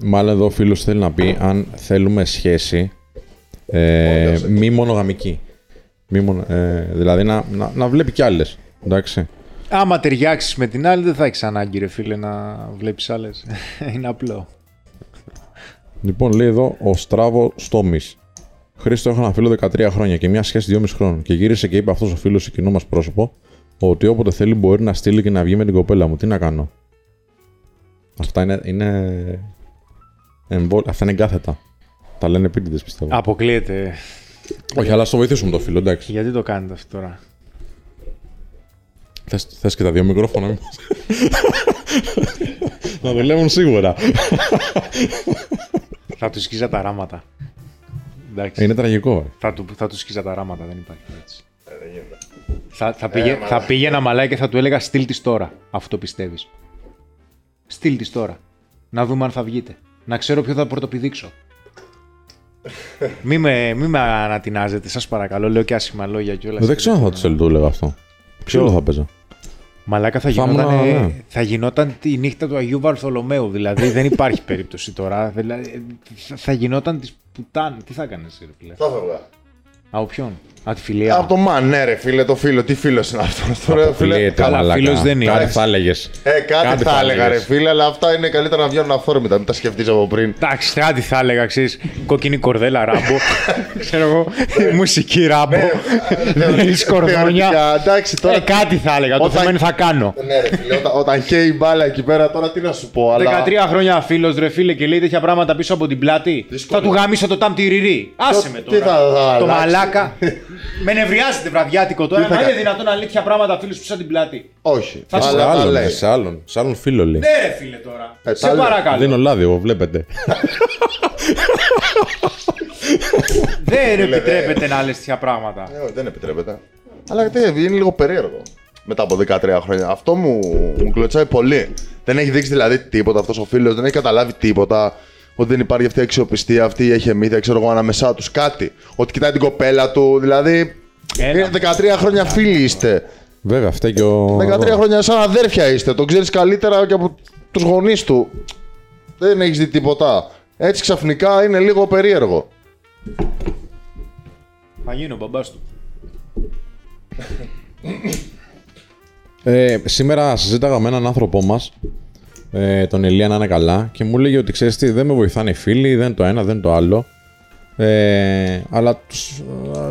Μάλλον εδώ ο φίλος θέλει να πει αν θέλουμε σχέση μη μονογαμική. Δηλαδή να βλέπει κι άλλες. Εντάξει. Άμα ταιριάξεις με την άλλη, δεν θα έχεις ανάγκη, ρε φίλε, να βλέπεις άλλες. Είναι απλό. Λοιπόν, λέει εδώ ο Στράβο Στόμης. Χρήστο, έχω ένα φίλο 13 χρόνια και μια σχέση 2,5 χρόνων. Και γύρισε και είπε αυτός ο φίλος σε κοινό μας πρόσωπο ότι όποτε θέλει μπορεί να στείλει και να βγει με την κοπέλα μου. Τι να κάνω. Αυτά είναι εγκάθετα. Τα λένε επίτηδες, πιστεύω. Αποκλείεται. Όχι, αλλά στο βοηθήσουμε το φίλο, εντάξει. Γιατί το κάνετε αυτό τώρα? Θες και τα δύο μικρόφωνα. Να δουλεύουν σίγουρα. Θα του σκίζα τα ράματα. Εντάξει. Είναι τραγικό. Θα του σκίζα τα ράματα, δεν υπάρχει έτσι. Θα πήγαινα μαλάκι και θα του έλεγα στείλ της τώρα, αφού το πιστεύεις. Στείλ της τώρα. Να δούμε αν θα βγείτε. Να ξέρω ποιο θα πρωτοπηδήξω. Μη με ανατινάζετε, σας παρακαλώ. Λέω και άσχημα λόγια κιόλας. Δεν ξέρω αν θα του έλεγα αυτό. Ξέρω θα παίζα. Μαλάκα, θα γινόταν τη νύχτα του Αγίου Βαρθολομαίου. Δηλαδή δεν υπάρχει περίπτωση τώρα. Δηλαδή, θα γινόταν τη πουτάν. Τι θα κάνεις, ρε φίλε? Θα έβγα. Από ποιον? Από τη φιλία. Από το μαν, ναι, ρε φίλε, το φίλο. Τι φίλο είναι αυτό? Καλά, φίλο δεν είναι. Κάτι θα έλεγε. Κάτι θα έλεγα, ρε φίλε, αλλά αυτά είναι καλύτερα να βγαίνουν αφόρμητα. Μην τα σκεφτεί από πριν. Εντάξει, κάτι θα έλεγα, ξέρει. Κόκκινη κορδέλα ράμπο. Ξέρω εγώ. Μουσική ράμπο. Μελή κορδόνια. Κάτι θα έλεγα. Το θέμα είναι θα κάνω. Ναι, ρε φίλε, όταν καίει η μπάλα εκεί πέρα, τώρα τι να σου πω. 13 χρόνια φίλο, ρε φίλε, και λέει τέτοια πράγματα πίσω από την πλάτη. Θα του γάμισα το ταμπτυριρί. Άσε με το μαλάκα. Με νευριάζεται βραδιάτικο τώρα. Να είναι δυνατόν να λέει τέτοια πράγματα φίλου που σαν την πλάτη. Όχι. Θα σου λέει. Σε άλλον φίλο λέει. Ναι, ρε φίλε τώρα. Σε παρακαλώ. Δίνω λάδι, εγώ βλέπετε. Δεν επιτρέπεται να λες τέτοια πράγματα. Δεν επιτρέπεται. Αλλά είναι λίγο περίεργο μετά από 13 χρόνια. Αυτό μου κλωτσάει πολύ. Δεν έχει δείξει δηλαδή τίποτα αυτό ο φίλο, δεν έχει καταλάβει τίποτα. Ότι δεν υπάρχει αυτή η αξιοπιστία, αυτή η εχεμήθεια, ξέρω εγώ, ανάμεσά τους κάτι. Ότι κοιτάει την κοπέλα του, δηλαδή. Είναι 13 χρόνια φίλοι είστε. Βέβαια, αυτά και ο. 13 χρόνια σαν αδέρφια είστε. Τον ξέρεις καλύτερα και από τους γονείς του. Δεν έχεις δει τίποτα. Έτσι ξαφνικά είναι λίγο περίεργο. Θα γίνω μπαμπάς του. Σήμερα συζήταγα με έναν άνθρωπό μας. Τον Ηλία να είναι καλά και μου λέγε ότι ξέρεις τι, δεν με βοηθάνε οι φίλοι, δεν το ένα, δεν το άλλο. Αλλά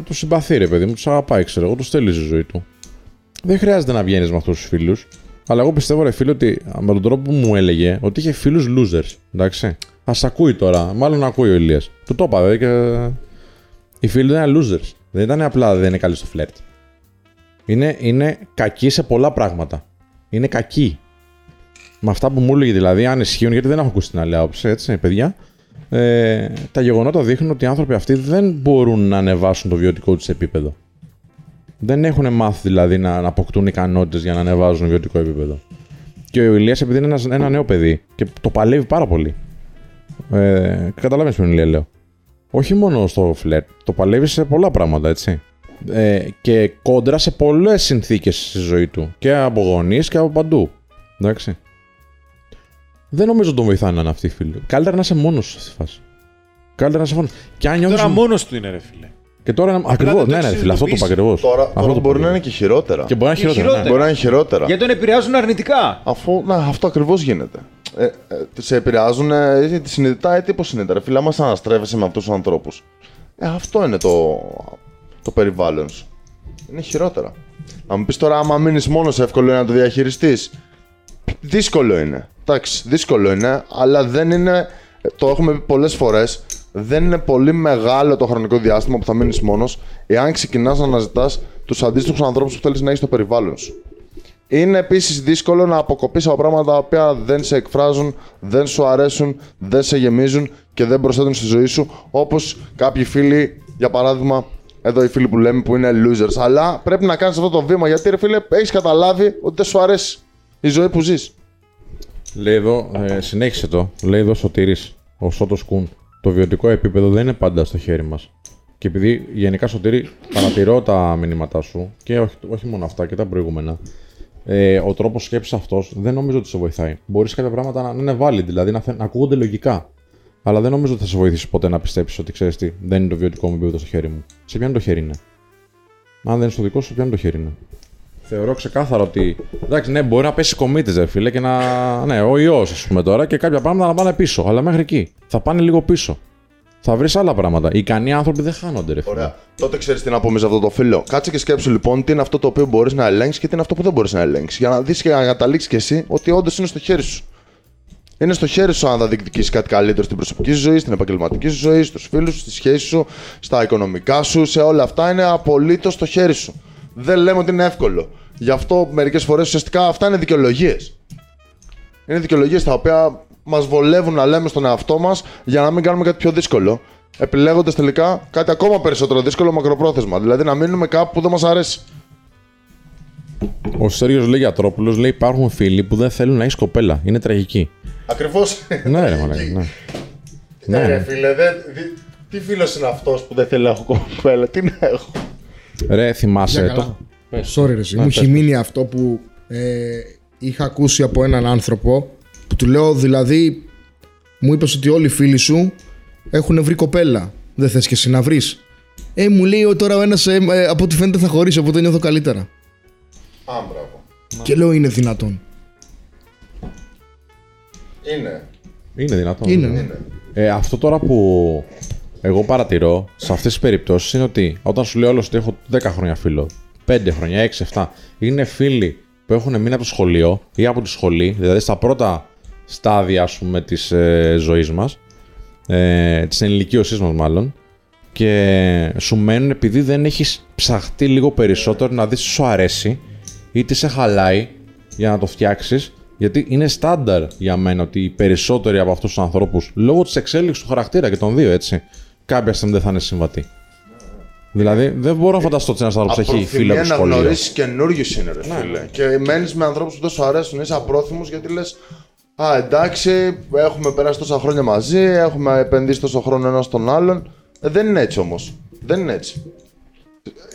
του συμπαθεί, ρε παιδί μου, του αγαπάει, ξέρω εγώ, του θέλει η ζωή του. Δεν χρειάζεται να βγαίνεις με αυτούς τους φίλους. Αλλά εγώ πιστεύω, ρε φίλε, ότι με τον τρόπο που μου έλεγε ότι είχε φίλους losers. Εντάξει. Ας ακούει τώρα, μάλλον ακούει ο Ηλίας. Του το είπα, δε, και οι φίλοι δεν είναι losers. Δεν ήταν απλά δεν είναι καλοί στο φλερτ. Είναι κακοί σε πολλά πράγματα. Είναι κακοί. Με αυτά που μου έλεγε δηλαδή, αν ισχύουν, γιατί δεν έχω ακούσει την άλλη άποψη, έτσι, παιδιά. τα γεγονότα δείχνουν ότι οι άνθρωποι αυτοί δεν μπορούν να ανεβάσουν το βιωτικό τους επίπεδο. Δεν έχουν μάθει δηλαδή να αποκτούν ικανότητες για να ανεβάζουν βιωτικό επίπεδο. Και ο Ηλίας, επειδή είναι ένα νέο παιδί και το παλεύει πάρα πολύ. Καταλαβαίνεις ποιον Ηλία λέω. Όχι μόνο στο φλερτ, το παλεύει σε πολλά πράγματα, έτσι. Και κόντρα σε πολλές συνθήκες στη ζωή του. Και από γονείς και από παντού. Εντάξει. Δεν νομίζω τον βοηθάνε να αυτοί οι φίλοι. Καλύτερα να είσαι μόνος στη φάση. Καλύτερα να είσαι μόνος. Και αν νιώθεις... Τώρα μόνος του είναι, ρε φίλε. Και τώρα ακριβώς, ναι, ναι, φίλε, αυτό το είπα ακριβώς. Τώρα μπορεί να είναι και χειρότερα. Και μπορεί να είναι χειρότερα. Ναι. Μπορεί να είναι χειρότερα. Γιατί τον επηρεάζουν αρνητικά. Αφού ναι, αυτό ακριβώς γίνεται. Σε επηρεάζουν είτε συνειδητά είτε υποσυνείδητα. Φίλε, άμα αναστρέφεσαι με αυτούς τους ανθρώπους. Αυτό είναι το περιβάλλον σου. Είναι χειρότερα. Να μου πεις τώρα, άμα μείνεις μόνος, εύκολο είναι να το διαχειριστείς. Δύσκολο είναι. Εντάξει, δύσκολο είναι, αλλά δεν είναι. Το έχουμε πει πολλές φορές. Δεν είναι πολύ μεγάλο το χρονικό διάστημα που θα μείνεις μόνος, εάν ξεκινάς να αναζητάς τους αντίστοιχους ανθρώπους που θέλεις να έχεις στο περιβάλλον σου. Είναι επίσης δύσκολο να αποκοπείς από πράγματα τα οποία δεν σε εκφράζουν, δεν σου αρέσουν, δεν σε γεμίζουν και δεν προσθέτουν στη ζωή σου. Όπως κάποιοι φίλοι, για παράδειγμα, εδώ οι φίλοι που λέμε που είναι losers. Αλλά πρέπει να κάνεις αυτό το βήμα γιατί, ρε φίλε, έχεις καταλάβει ότι δεν σου αρέσει η ζωή που ζεις. Λέει εδώ, συνέχισε το. Λέει εδώ Σωτήρης, ο Σώτος Κουν. Το βιωτικό επίπεδο δεν είναι πάντα στο χέρι μας. Και επειδή γενικά, Σωτήρη, παρατηρώ τα μηνύματά σου και όχι μόνο αυτά και τα προηγούμενα, ο τρόπος σκέψης αυτός δεν νομίζω ότι σε βοηθάει. Μπορείς κάποια πράγματα να είναι valid, δηλαδή να ακούγονται λογικά. Αλλά δεν νομίζω ότι θα σε βοηθήσει ποτέ να πιστέψεις ότι ξέρεις τι, δεν είναι το βιωτικό μου επίπεδο στο χέρι μου. Σε ποιον το χέρι είναι. Αν δεν είναι στο δικό σου, σε ποιον το χέρι είναι. Θεωρώ ξεκάθαρα ότι. Εντάξει, ναι, μπορεί να πέσει κομίτες, ρε φίλε, και να. Ναι, ο ιός, ας πούμε τώρα, και κάποια πράγματα να πάνε πίσω. Αλλά μέχρι εκεί. Θα πάνε λίγο πίσω. Θα βρεις άλλα πράγματα. Οι ικανοί άνθρωποι δεν χάνονται, ρε φίλε. Ωραία. Τότε ξέρεις τι να πούμε σε αυτό το φίλο. Κάτσε και σκέψου λοιπόν τι είναι αυτό το οποίο μπορείς να ελέγξεις και τι είναι αυτό που δεν μπορείς να ελέγξεις. Για να δεις και να καταλήξεις κι εσύ ότι όντως είναι στο χέρι σου. Είναι στο χέρι σου αν θα διεκδικήσεις κάτι καλύτερο στην προσωπική σου ζωή, στην επαγγελματική σου ζωή, στους φίλους σου, στις σχέσεις σου, στα οικονομικά σου, σε όλα αυτά είναι απολύτως στο χέρι σου. Δεν λέμε ότι είναι εύκολο. Γι' αυτό μερικές φορές ουσιαστικά αυτά είναι δικαιολογίες. Είναι δικαιολογίες τα οποία μας βολεύουν να λέμε στον εαυτό μας για να μην κάνουμε κάτι πιο δύσκολο. Επιλέγοντας τελικά κάτι ακόμα περισσότερο δύσκολο μακροπρόθεσμα. Δηλαδή να μείνουμε κάπου που δεν μας αρέσει. Ο Σέργιος λέει Γιατρόπουλος, λέει υπάρχουν φίλοι που δεν θέλουν να έχεις κοπέλα. Είναι τραγική. Ακριβώς. Ναι, ρε μαλάκα. Ναι. Ναι, ρε φίλε, τι φίλος είναι αυτός που δεν θέλει να έχω κοπέλα, τι να έχω. Ρε, θυμάσαι το. Sorry, ρε, μου έχει μείνει αυτό που είχα ακούσει από έναν άνθρωπο που του λέω, δηλαδή, μου είπες ότι όλοι οι φίλοι σου έχουν βρει κοπέλα. Δεν θες και εσύ να βρεις. Μου λέει τώρα ο ένας από ό,τι φαίνεται θα χωρίσει, οπότε νιώθω καλύτερα. Μπράβο. Και λέω, είναι δυνατόν. Είναι δυνατόν. Είναι. Αυτό τώρα που. Εγώ παρατηρώ σε αυτές τις περιπτώσεις είναι ότι όταν σου λέει όλο ότι έχω 10 χρόνια φίλο, 5 χρόνια, 6, 7, είναι φίλοι που έχουν μείνει από το σχολείο ή από τη σχολή, δηλαδή στα πρώτα στάδια, ας πούμε, της ζωής μας, της ενηλικίωσής μας μάλλον, και σου μένουν επειδή δεν έχεις ψαχτεί λίγο περισσότερο να δεις τι σου αρέσει ή τι σε χαλάει για να το φτιάξεις. Γιατί είναι στάνταρ για μένα ότι οι περισσότεροι από αυτούς τους ανθρώπους, λόγω της εξέλιξης του χαρακτήρα και των δύο, έτσι, κάποια στιγμή δεν θα είναι συμβατοί. Δηλαδή, δεν μπορώ να φανταστώ ότι ένας άνθρωπος έχει φίλο από το σχολείο. Να γνωρίσεις καινούργιους είναι, ρε φίλε. Και μένεις με ανθρώπους που δεν σου αρέσουν, είσαι απρόθυμος γιατί λες εντάξει, έχουμε περάσει τόσα χρόνια μαζί, έχουμε επενδύσει τόσο χρόνο ένας στον άλλον. Δεν είναι έτσι όμως. Δεν είναι έτσι.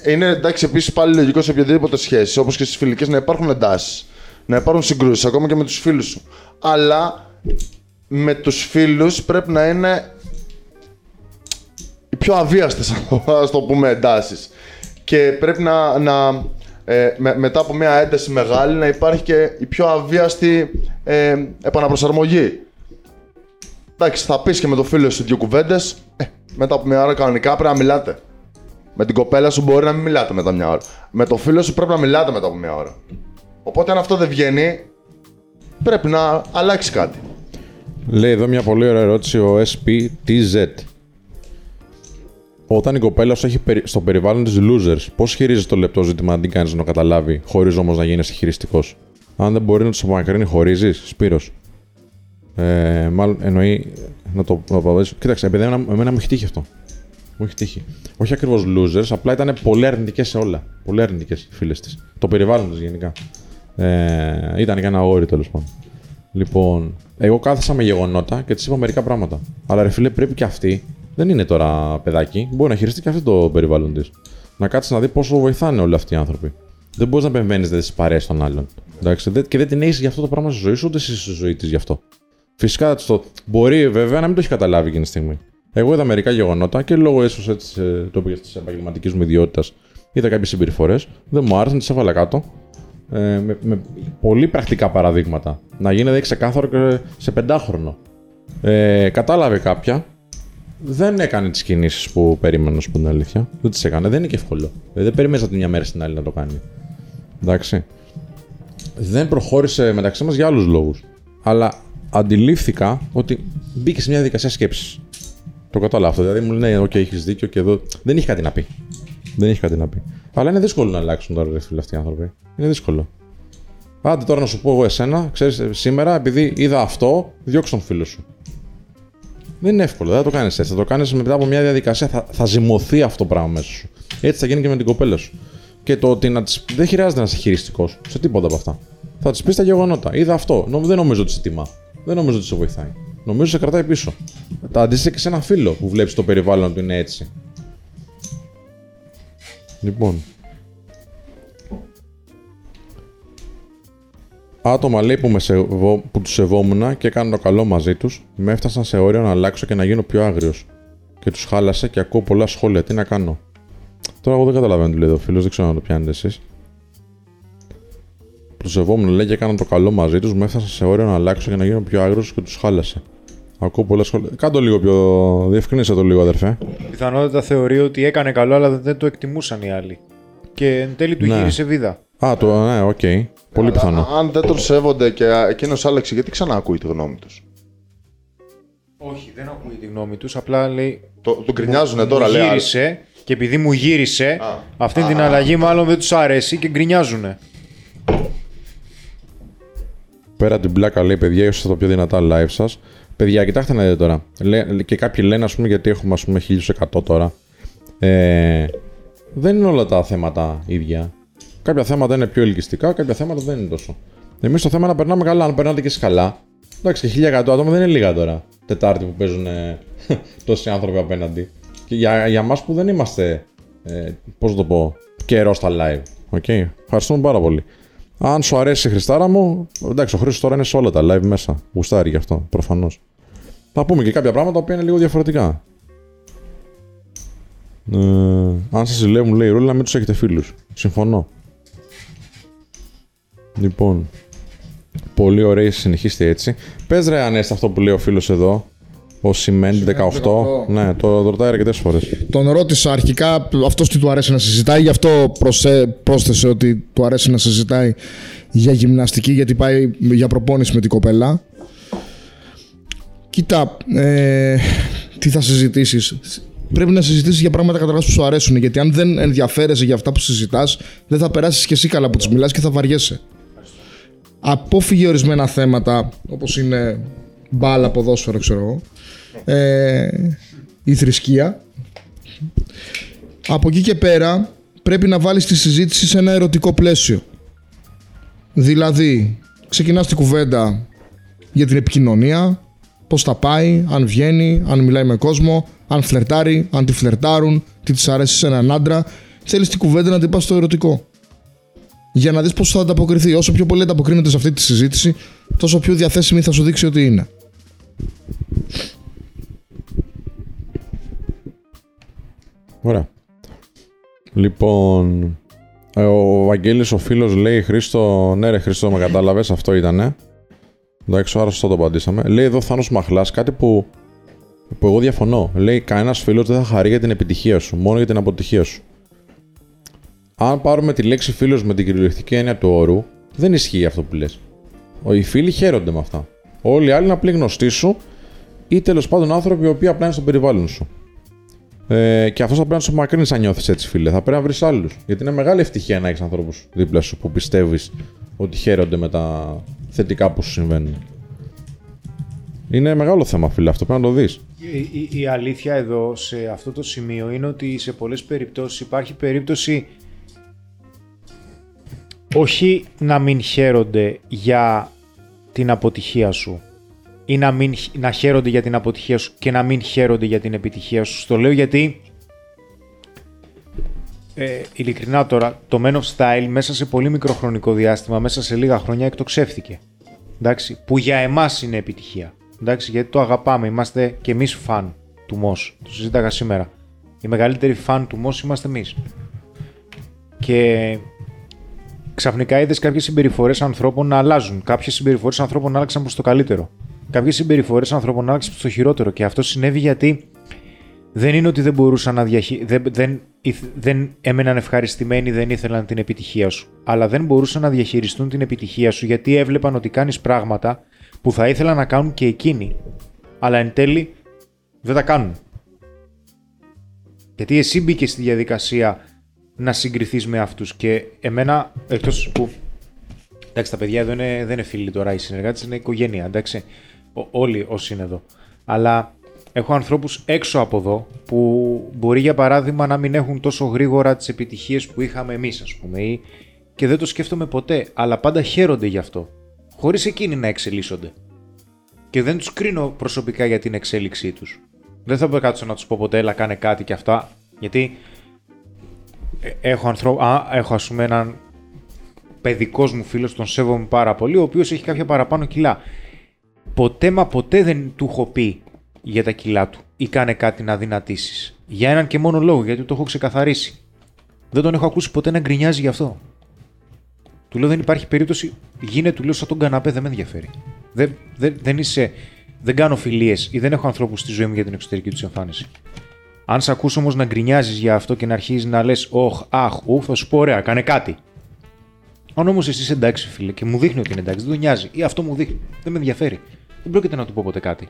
Είναι εντάξει, επίσης πάλι λογικό σε οποιαδήποτε σχέση, όπως και στις φιλικές, να υπάρχουν εντάσεις. Να υπάρχουν συγκρούσεις, ακόμα και με τους φίλους σου. Αλλά με τους φίλους πρέπει να είναι οι πιο αβίαστες, ας το πούμε, εντάσεις. Και πρέπει μετά από μια ένταση μεγάλη να υπάρχει και η πιο αβίαστη επαναπροσαρμογή. Εντάξει, θα πεις και με το φίλο σου δύο κουβέντες. Μετά από μια ώρα κανονικά πρέπει να μιλάτε. Με την κοπέλα σου μπορεί να μην μιλάτε μετά μια ώρα. Με το φίλο σου πρέπει να μιλάτε μετά από μια ώρα. Οπότε αν αυτό δεν βγαίνει, πρέπει να αλλάξει κάτι. Λέει εδώ μια πολύ ωραία ερώτηση ο SPTZ. Όταν η κοπέλα σου έχει στο περιβάλλον της losers, πώς χειρίζεσαι το λεπτό ζήτημα να την κάνεις να το καταλάβει, χωρίς όμως να γίνεις χειριστικός. Αν δεν μπορεί να τους απομακρύνει, χωρίζεις, Σπύρος. Μάλλον εννοεί να το απαντήσω. Κοίταξε, επειδή εμένα μου έχει τύχει αυτό. Μου έχει τύχει. Όχι ακριβώς losers, απλά ήταν πολύ αρνητικές σε όλα. Πολύ αρνητικές οι φίλες της. Το περιβάλλον της γενικά. Ήταν για ένα όρι τέλος πάντων. Λοιπόν, εγώ κάθεσα με γεγονότα και της είπα μερικά πράγματα. Αλλά ρε φίλε, πρέπει και αυτή, δεν είναι τώρα παιδάκι, μπορεί να χειριστεί και αυτή το περιβάλλον της. Να κάτσει να δει πόσο βοηθάνε όλοι αυτοί οι άνθρωποι. Δεν μπορεί να επεμβαίνει στις παρέες των άλλων. Εντάξει, και δεν την έχει γι' αυτό το πράγμα στη ζωή σου, ούτε εσύ στη ζωή της γι' αυτό. Φυσικά το μπορεί βέβαια να μην το έχει καταλάβει εκείνη τη στιγμή. Εγώ είδα μερικά γεγονότα και λόγω ίσως έτσι τη επαγγελματική μου ιδιότητα είδα κάποιες συμπεριφορές. Δεν μου άρεσαν, τις έβαλα κάτω. Με πολύ πρακτικά παραδείγματα. Να γίνεται ξεκάθαρο και σε πεντάχρονο. Κατάλαβε κάποια. Δεν έκανε τις κινήσεις που περίμενα, να την αλήθεια. Δεν τις έκανε. Δεν είναι και εύκολο. Δεν περιμένεις από τη μια μέρα στην άλλη να το κάνει. Εντάξει. Δεν προχώρησε μεταξύ μας για άλλους λόγους. Αλλά αντιλήφθηκα ότι μπήκε σε μια διαδικασία σκέψης. Το κατάλαβα αυτό. Δηλαδή μου λένε: «Οκ, έχεις δίκιο και εδώ». Δεν είχε κάτι να πει. Δεν είχε κάτι να πει. Αλλά είναι δύσκολο να αλλάξουν τώρα, ρε φίλε, αυτοί οι άνθρωποι. Είναι δύσκολο. Άντε τώρα να σου πω εγώ εσένα, ξέρεις, σήμερα επειδή είδα αυτό, διώξε τον φίλο σου. Δεν είναι εύκολο, δεν θα το κάνεις έτσι. Θα το κάνεις μετά από μια διαδικασία, θα ζυμωθεί αυτό το πράγμα μέσα σου. Έτσι θα γίνει και με την κοπέλα σου. Και το ότι δεν χρειάζεται να είσαι χειριστικός σε τίποτα από αυτά. Θα της πεις τα γεγονότα. Είδα αυτό. Δεν νομίζω ότι σε τιμά. Δεν νομίζω ότι σε βοηθάει. Νομίζω σε κρατάει πίσω. Τα αντίστοιχα και σε ένα φίλο που βλέπεις το περιβάλλον του είναι έτσι. Λοιπόν. Άτομα λέει που τους σεβόμουν και έκανα το καλό μαζί τους, με έφτασαν σε όριο να αλλάξω και να γίνω πιο άγριος. Και τους χάλασε και ακούω πολλά σχόλια. Τι να κάνω. Τώρα εγώ δεν καταλαβαίνω τι λέει εδώ ο φίλος, δεν ξέρω να το πιάνετε εσείς. Τους σεβόμουν λέει και έκανα το καλό μαζί τους, με έφτασαν σε όριο να αλλάξω και να γίνω πιο άγριος και τους χάλασε. Ακούω πολλά σχόλια. Κάντο λίγο πιο. Διευκρινίσε το λίγο, αδερφέ. Πιθανότατα θεωρεί ότι έκανε καλό, αλλά δεν το εκτιμούσαν οι άλλοι. Και εν τέλει του γύρισε βίδα. Α, ναι, οκ. Okay. Πολύ πιθανό. Αν δεν τον σέβονται και εκείνος άλλαξε, γιατί ξανά ακούει τη γνώμη τους. Όχι, δεν ακούει τη γνώμη τους. Απλά λέει. Τον γκρινιάζουνε τώρα, λέει. Γύρισε και επειδή μου γύρισε, αυτή την αλλαγή μάλλον δεν τους αρέσει και γκρινιάζουνε. Πέρα την πλάκα, λέει παιδιά, ίσως τα πιο δυνατά live σας. Παιδιά, κοιτάξτε να δείτε τώρα. Και κάποιοι λένε, ας πούμε, γιατί έχουμε 1100 τώρα. Δεν είναι όλα τα θέματα ίδια. Κάποια θέματα είναι πιο ελκυστικά, κάποια θέματα δεν είναι τόσο. Εμείς το θέμα είναι να περνάμε καλά. Αν περνάτε και εσείς καλά. Εντάξει, και 1100 άτομα δεν είναι λίγα τώρα. Τετάρτη που παίζουν τόσοι άνθρωποι απέναντι. Και για εμάς που δεν είμαστε, πώς να το πω, καιρό στα live. Okay. Ευχαριστούμε πάρα πολύ. Αν σου αρέσει η Χριστάρα μου, εντάξει, ο Χρήστος τώρα είναι σε όλα τα live μέσα. Γουστάρει γι' αυτό, προφανώς. Θα πούμε και κάποια πράγματα που είναι λίγο διαφορετικά. Αν σας ζηλεύουν, λέει η Ρούλα, μην τους έχετε φίλους. Συμφωνώ. Λοιπόν. Πολύ ωραία, συνεχίστε έτσι. Πες ρε Ανέστη αυτό που λέει ο φίλος εδώ. Ο Σιμέν 18. Ναι, το ρωτάει αρκετές φορές. Τον ρώτησα αρχικά αυτός τι του αρέσει να συζητάει, γι' αυτό πρόσθεσε ότι του αρέσει να συζητάει για γυμναστική, γιατί πάει για προπόνηση με την κοπέλα. Κοίτα, τι θα συζητήσεις. Πρέπει να συζητήσεις για πράγματα καταρχάς που σου αρέσουν, γιατί αν δεν ενδιαφέρεσαι για αυτά που συζητάς, δεν θα περάσεις και εσύ καλά που τις μιλάς και θα βαριέσαι. Απόφυγε ορισμένα θέματα, όπως είναι μπάλα, ποδόσφαιρο, ξέρω εγώ. Η θρησκεία. Από εκεί και πέρα πρέπει να βάλεις τη συζήτηση σε ένα ερωτικό πλαίσιο. Δηλαδή ξεκινάς την κουβέντα για την επικοινωνία, πώς τα πάει, αν βγαίνει, αν μιλάει με κόσμο, αν φλερτάρει, αν τη φλερτάρουν, τι της αρέσει σε έναν άντρα. Θέλεις την κουβέντα να την πας στο ερωτικό, για να δεις πώς θα ανταποκριθεί. Όσο πιο πολύ ανταποκρίνεται σε αυτή τη συζήτηση, τόσο πιο διαθέσιμη θα σου δείξει ότι είναι. Ωραία. Λοιπόν, ο Βαγγέλης ο φίλος λέει Χρήστο, ναι ρε Χρήστο, με κατάλαβες, αυτό ήτανε. Εντάξει, άρα σωστά το απαντήσαμε. Λέει εδώ Θάνος Μαχλάς κάτι που εγώ διαφωνώ. Λέει κανένας φίλος δεν θα χαρεί για την επιτυχία σου, μόνο για την αποτυχία σου. Αν πάρουμε τη λέξη φίλος με την κυριολεκτική έννοια του όρου, δεν ισχύει αυτό που λες. Οι φίλοι χαίρονται με αυτά. Όλοι οι άλλοι είναι απλοί γνωστοί σου ή τέλος πάντων άνθρωποι οι οποίοι απλά είναι στο περιβάλλον σου. Και αυτό θα πρέπει να σου μακρύνει αν νιώθει έτσι, φίλε. Θα πρέπει να βρει άλλου. Γιατί είναι μεγάλη ευτυχία να έχει ανθρώπου δίπλα σου που πιστεύει ότι χαίρονται με τα θετικά που σου συμβαίνουν. Είναι μεγάλο θέμα, φίλε, αυτό πρέπει να το δεις. Η αλήθεια εδώ, σε αυτό το σημείο, είναι ότι σε πολλές περιπτώσεις υπάρχει περίπτωση όχι να μην χαίρονται για την αποτυχία σου ή να χαίρονται για την αποτυχία σου και να μην χαίρονται για την επιτυχία σου. Στο λέω γιατί, ειλικρινά τώρα, το Men of Style μέσα σε πολύ μικρό χρονικό διάστημα, μέσα σε λίγα χρόνια εκτοξεύθηκε. Εντάξει, που για εμάς είναι επιτυχία. Εντάξει, γιατί το αγαπάμε, είμαστε και εμείς φαν του Μος. Το συζήταγα σήμερα. Οι μεγαλύτεροι φαν του Μος είμαστε εμείς. Και ξαφνικά είδες κάποιες συμπεριφορές ανθρώπων να αλλάζουν. Κάποιες συμπεριφορές ανθρώπων άλλαξαν προς το καλύτερο. Κάποιες συμπεριφορές ανθρώπων άλλαξαν προς το χειρότερο. Και αυτό συνέβη γιατί δεν είναι ότι δεν μπορούσαν να δεν έμεναν ευχαριστημένοι, δεν ήθελαν την επιτυχία σου. Αλλά δεν μπορούσαν να διαχειριστούν την επιτυχία σου γιατί έβλεπαν ότι κάνεις πράγματα που θα ήθελαν να κάνουν και εκείνοι. Αλλά εν τέλει δεν τα κάνουν. Γιατί εσύ μπήκες στη διαδικασία να συγκριθείς με αυτούς. Και εμένα, εκτός που. Εντάξει, τα παιδιά εδώ δεν είναι φίλοι τώρα, οι συνεργάτες είναι οικογένεια. Εντάξει, όλοι όσοι είναι εδώ. Αλλά. Έχω ανθρώπους έξω από εδώ που μπορεί για παράδειγμα να μην έχουν τόσο γρήγορα τις επιτυχίες που είχαμε εμείς, ας πούμε, και δεν το σκέφτομαι ποτέ, αλλά πάντα χαίρονται γι' αυτό, χωρίς εκείνοι να εξελίσσονται. Και δεν τους κρίνω προσωπικά για την εξέλιξή τους. Δεν θα κάτσω να τους πω ποτέ, έλα κάνε κάτι και αυτά, γιατί έχω ας πούμε έναν παιδικός μου φίλος, τον σέβομαι πάρα πολύ, ο οποίος έχει κάποια παραπάνω κιλά. Ποτέ δεν του έχω πει για τα κιλά του ή κάνε κάτι να δυνατήσεις. Για έναν και μόνο λόγο, γιατί το έχω ξεκαθαρίσει. Δεν τον έχω ακούσει ποτέ να γκρινιάζει γι' αυτό. Του λέω δεν υπάρχει περίπτωση, γίνε, του λέω σαν τον καναπέ, δεν με ενδιαφέρει. Δεν κάνω φιλίες ή δεν έχω ανθρώπους στη ζωή μου για την εξωτερική τους εμφάνιση. Αν σε ακούς όμως να γκρινιάζεις για αυτό και να αρχίζεις να λες όχ, αχ, ου, θα σου πω ωραία, κάνε κάτι. Αν όμως εσύ είσαι εντάξει, φίλε, και μου δείχνει ότι είναι εντάξει, δεν τον νοιάζει ή αυτό μου δείχνει, δεν με ενδιαφέρει. Δεν πρόκειται να του πω ποτέ κάτι.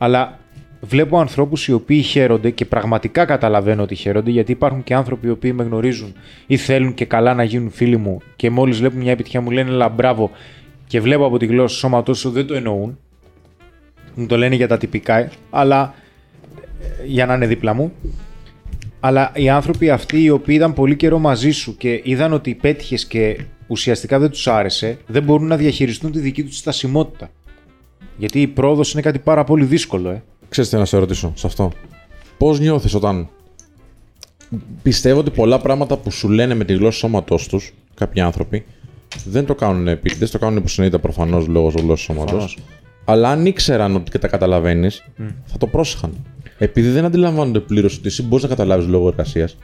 Αλλά βλέπω ανθρώπους οι οποίοι χαίρονται και πραγματικά καταλαβαίνω ότι χαίρονται, γιατί υπάρχουν και άνθρωποι οι οποίοι με γνωρίζουν ή θέλουν και καλά να γίνουν φίλοι μου και μόλις βλέπουν μια επιτυχία μου λένε «Ελα μπράβο» και βλέπω από τη γλώσσα σώματός σου δεν το εννοούν, μου το λένε για τα τυπικά, αλλά για να είναι δίπλα μου. Αλλά οι άνθρωποι αυτοί οι οποίοι ήταν πολύ καιρό μαζί σου και είδαν ότι πέτυχες και ουσιαστικά δεν τους άρεσε, δεν μπορούν να διαχειριστούν τη δική τους στασιμότητα. Γιατί η πρόοδος είναι κάτι πάρα πολύ δύσκολο, Ξέρεις τι να σε ρωτήσω σε αυτό. Πώς νιώθεις όταν πιστεύω ότι πολλά πράγματα που σου λένε με τη γλώσσα σώματός τους, κάποιοι άνθρωποι, δεν το κάνουν επίτηδες, το κάνουν υποσυνείδητα προφανώς λόγω γλώσσας σώματος. Αλλά αν ήξεραν ότι τα καταλαβαίνεις, θα το πρόσεχαν. Επειδή δεν αντιλαμβάνονται πλήρως ότι εσύ μπορείς να καταλάβεις λόγω εργασίας,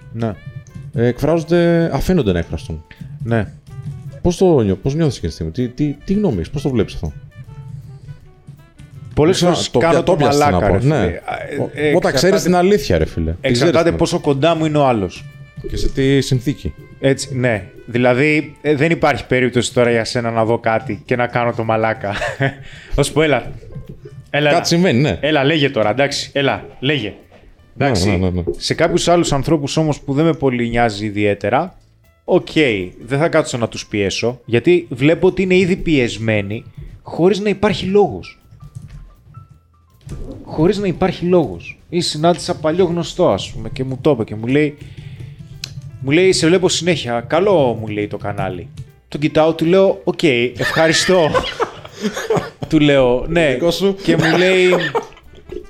εκφράζονται, αφήνονται να εκφραστούν. Ναι. Πώς νιώθεις εκείνη τη στιγμή, τι γνώμη έχεις, πώς το βλέπεις αυτό? Πολλές φορές κάνω το μαλάκα, ρε φίλε. Ναι. Όταν ξέρεις την αλήθεια, ρε φίλε. Εξαρτάται πόσο κοντά μου είναι ο άλλος. Και σε τι συνθήκη. Έτσι, ναι. Δηλαδή, δεν υπάρχει περίπτωση τώρα για σένα να δω κάτι και να κάνω το μαλάκα. Θα σου πω, έλα. Κάτι συμβαίνει, ναι. Έλα, λέγε τώρα, εντάξει. Έλα, λέγε. Εντάξει. Ναι. Σε κάποιους άλλους ανθρώπους όμως που δεν με πολύ νοιάζει ιδιαίτερα, δεν θα κάτσω να τους πιέσω, γιατί βλέπω ότι είναι ήδη πιεσμένοι χωρίς να υπάρχει λόγος. Χωρίς να υπάρχει λόγος. Ή συνάντησα παλιό γνωστό, ας πούμε, και μου το είπε και μου λέει, σε βλέπω συνέχεια. Καλό μου λέει το κανάλι. Τον κοιτάω, του λέω, ευχαριστώ. Του λέω, ναι. Και μου λέει,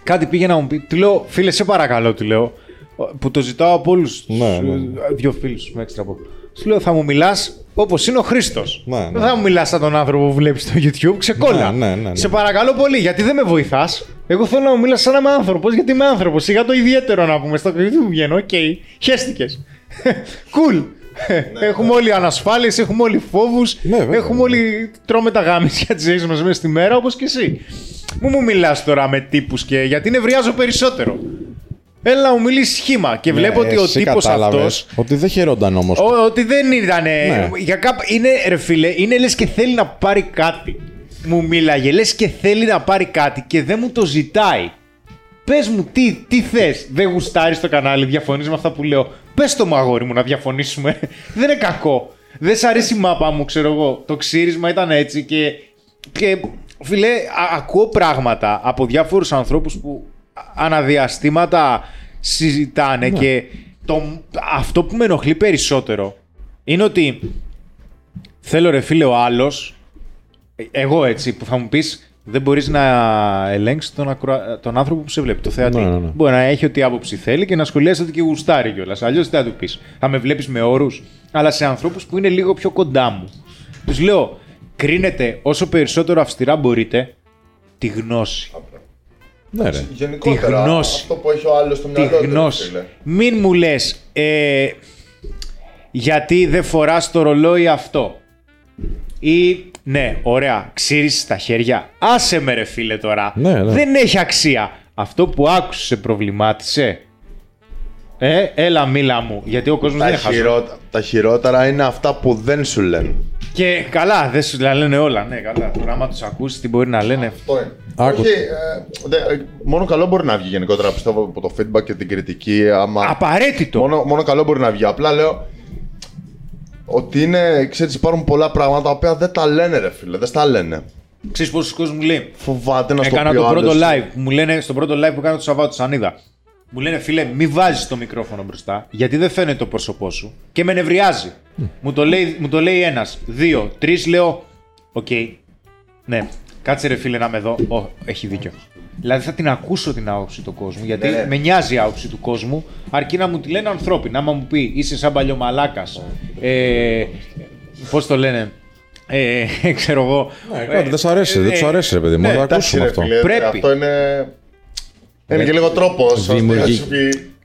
κάτι πήγε να μου πει. Του λέω, φίλε, σε παρακαλώ, του λέω. Που το ζητάω από όλους. Δύο φίλους με έξτρα από. Του λέω, θα μου μιλάς όπως είναι ο Χρήστος. Δεν θα μου μιλάς σαν τον άνθρωπο που βλέπεις στο YouTube, ξεκόλα. Ναι. Σε παρακαλώ πολύ, γιατί δεν με βοηθάς. Εγώ θέλω να μου μιλάς σαν να είμαι άνθρωπος, γιατί είμαι άνθρωπος. Σιγά το ιδιαίτερο να πούμε. Στο YouTube βγαίνω, χέστηκες. Κουλ. Έχουμε όλοι ανασφάλειες, έχουμε όλοι φόβους. Έχουμε όλοι. Τρώμε τα γάμισια της ζωής μας μέσα στη μέρα, όπως και εσύ. Μου μιλάς τώρα με τύπους και γιατί νευριάζω περισσότερο. Έλα να μου μιλήσει σχήμα. Και βλέπω ότι ο τύπος αυτός. Ότι δεν χαιρόταν όμως. Ότι δεν ήταν. Ναι. Ρε φίλε, είναι λες και θέλει να πάρει κάτι. Μου μίλαγε, λες και θέλει να πάρει κάτι και δεν μου το ζητάει. Πες μου, τι θες. Δεν γουστάρεις το κανάλι, διαφωνείς με αυτά που λέω. Πες το μου, αγόρι μου, να διαφωνήσουμε. Δεν είναι κακό. Δεν σ' αρέσει η μάπα μου, ξέρω εγώ. Το ξύρισμα ήταν έτσι και Φίλε, ακούω πράγματα από διάφορους ανθρώπους που αναδιαστήματα συζητάνε, ναι, και αυτό που με ενοχλεί περισσότερο είναι ότι θέλω, ρε φίλε, ο άλλος, εγώ έτσι, που θα μου πεις, δεν μπορείς να ελέγξεις τον άνθρωπο που σε βλέπει, το θεατή. Ναι, ναι. Μπορεί να έχει ό,τι άποψη θέλει και να σχολιάσει ό,τι και γουστάρει κιόλας. Αλλιώς δεν θα του πεις. Θα με βλέπεις με όρους, αλλά σε ανθρώπους που είναι λίγο πιο κοντά μου. Τους λέω, κρίνετε όσο περισσότερο αυστηρά μπορείτε τη γνώση. Ναι, ρε. Γενικότερα, τη γνώση. Αυτό που έχει ο άλλος στο μυαλό του. Τη γνώση. Μην μου λες, γιατί δεν φοράς το ρολόι αυτό. Ή, ναι, ωραία, ξύρισες τα χέρια. Άσε με, ρε φίλε, τώρα. Ναι, ναι. Δεν έχει αξία. Αυτό που άκουσες σε προβλημάτισε. Έλα, μίλα μου. Γιατί ο κόσμος δεν χάσει. Τα χειρότερα είναι αυτά που δεν σου λένε. Και καλά, δεν σου τα λένε όλα. Ναι, καλά. Τώρα, άμα τους ακούσεις, τι μπορεί να λένε. Αυτό είναι. Όχι, μόνο καλό μπορεί να βγει γενικότερα, πιστεύω, από το feedback και την κριτική. Άμα... Απαραίτητο. Μόνο καλό μπορεί να βγει. Απλά λέω ότι είναι, ξέρεις, υπάρχουν πολλά πράγματα τα οποία δεν τα λένε, ρε φίλε. Δεν τα λένε. Ξέρεις πόσους κόσμους μου λέει. Φοβάται να σου πει. Έκανα το πρώτο live. Μου λένε στον πρώτο live που κάνω το Σαββάτο, Σανίδα. Μου λένε, φίλε, μη βάζεις το μικρόφωνο μπροστά, γιατί δεν φαίνεται το πρόσωπό σου και με νευριάζει. Μου το λέει ένας, δύο, τρεις, λέω, οκ. Ναι, κάτσε, ρε φίλε, να με δω. Έχει δίκιο. Δηλαδή θα την ακούσω την άποψη του κόσμου, γιατί με νοιάζει η άποψη του κόσμου, αρκεί να μου τη λένε ανθρώπινα. Άμα μου πει, είσαι σαν παλιομαλάκας, πώς το λένε, ξέρω εγώ. Δεν σου αρέσει, ρε παιδί μου, να ακούσουμε αυτό. Πρέπει. Είναι και λίγο τρόπος.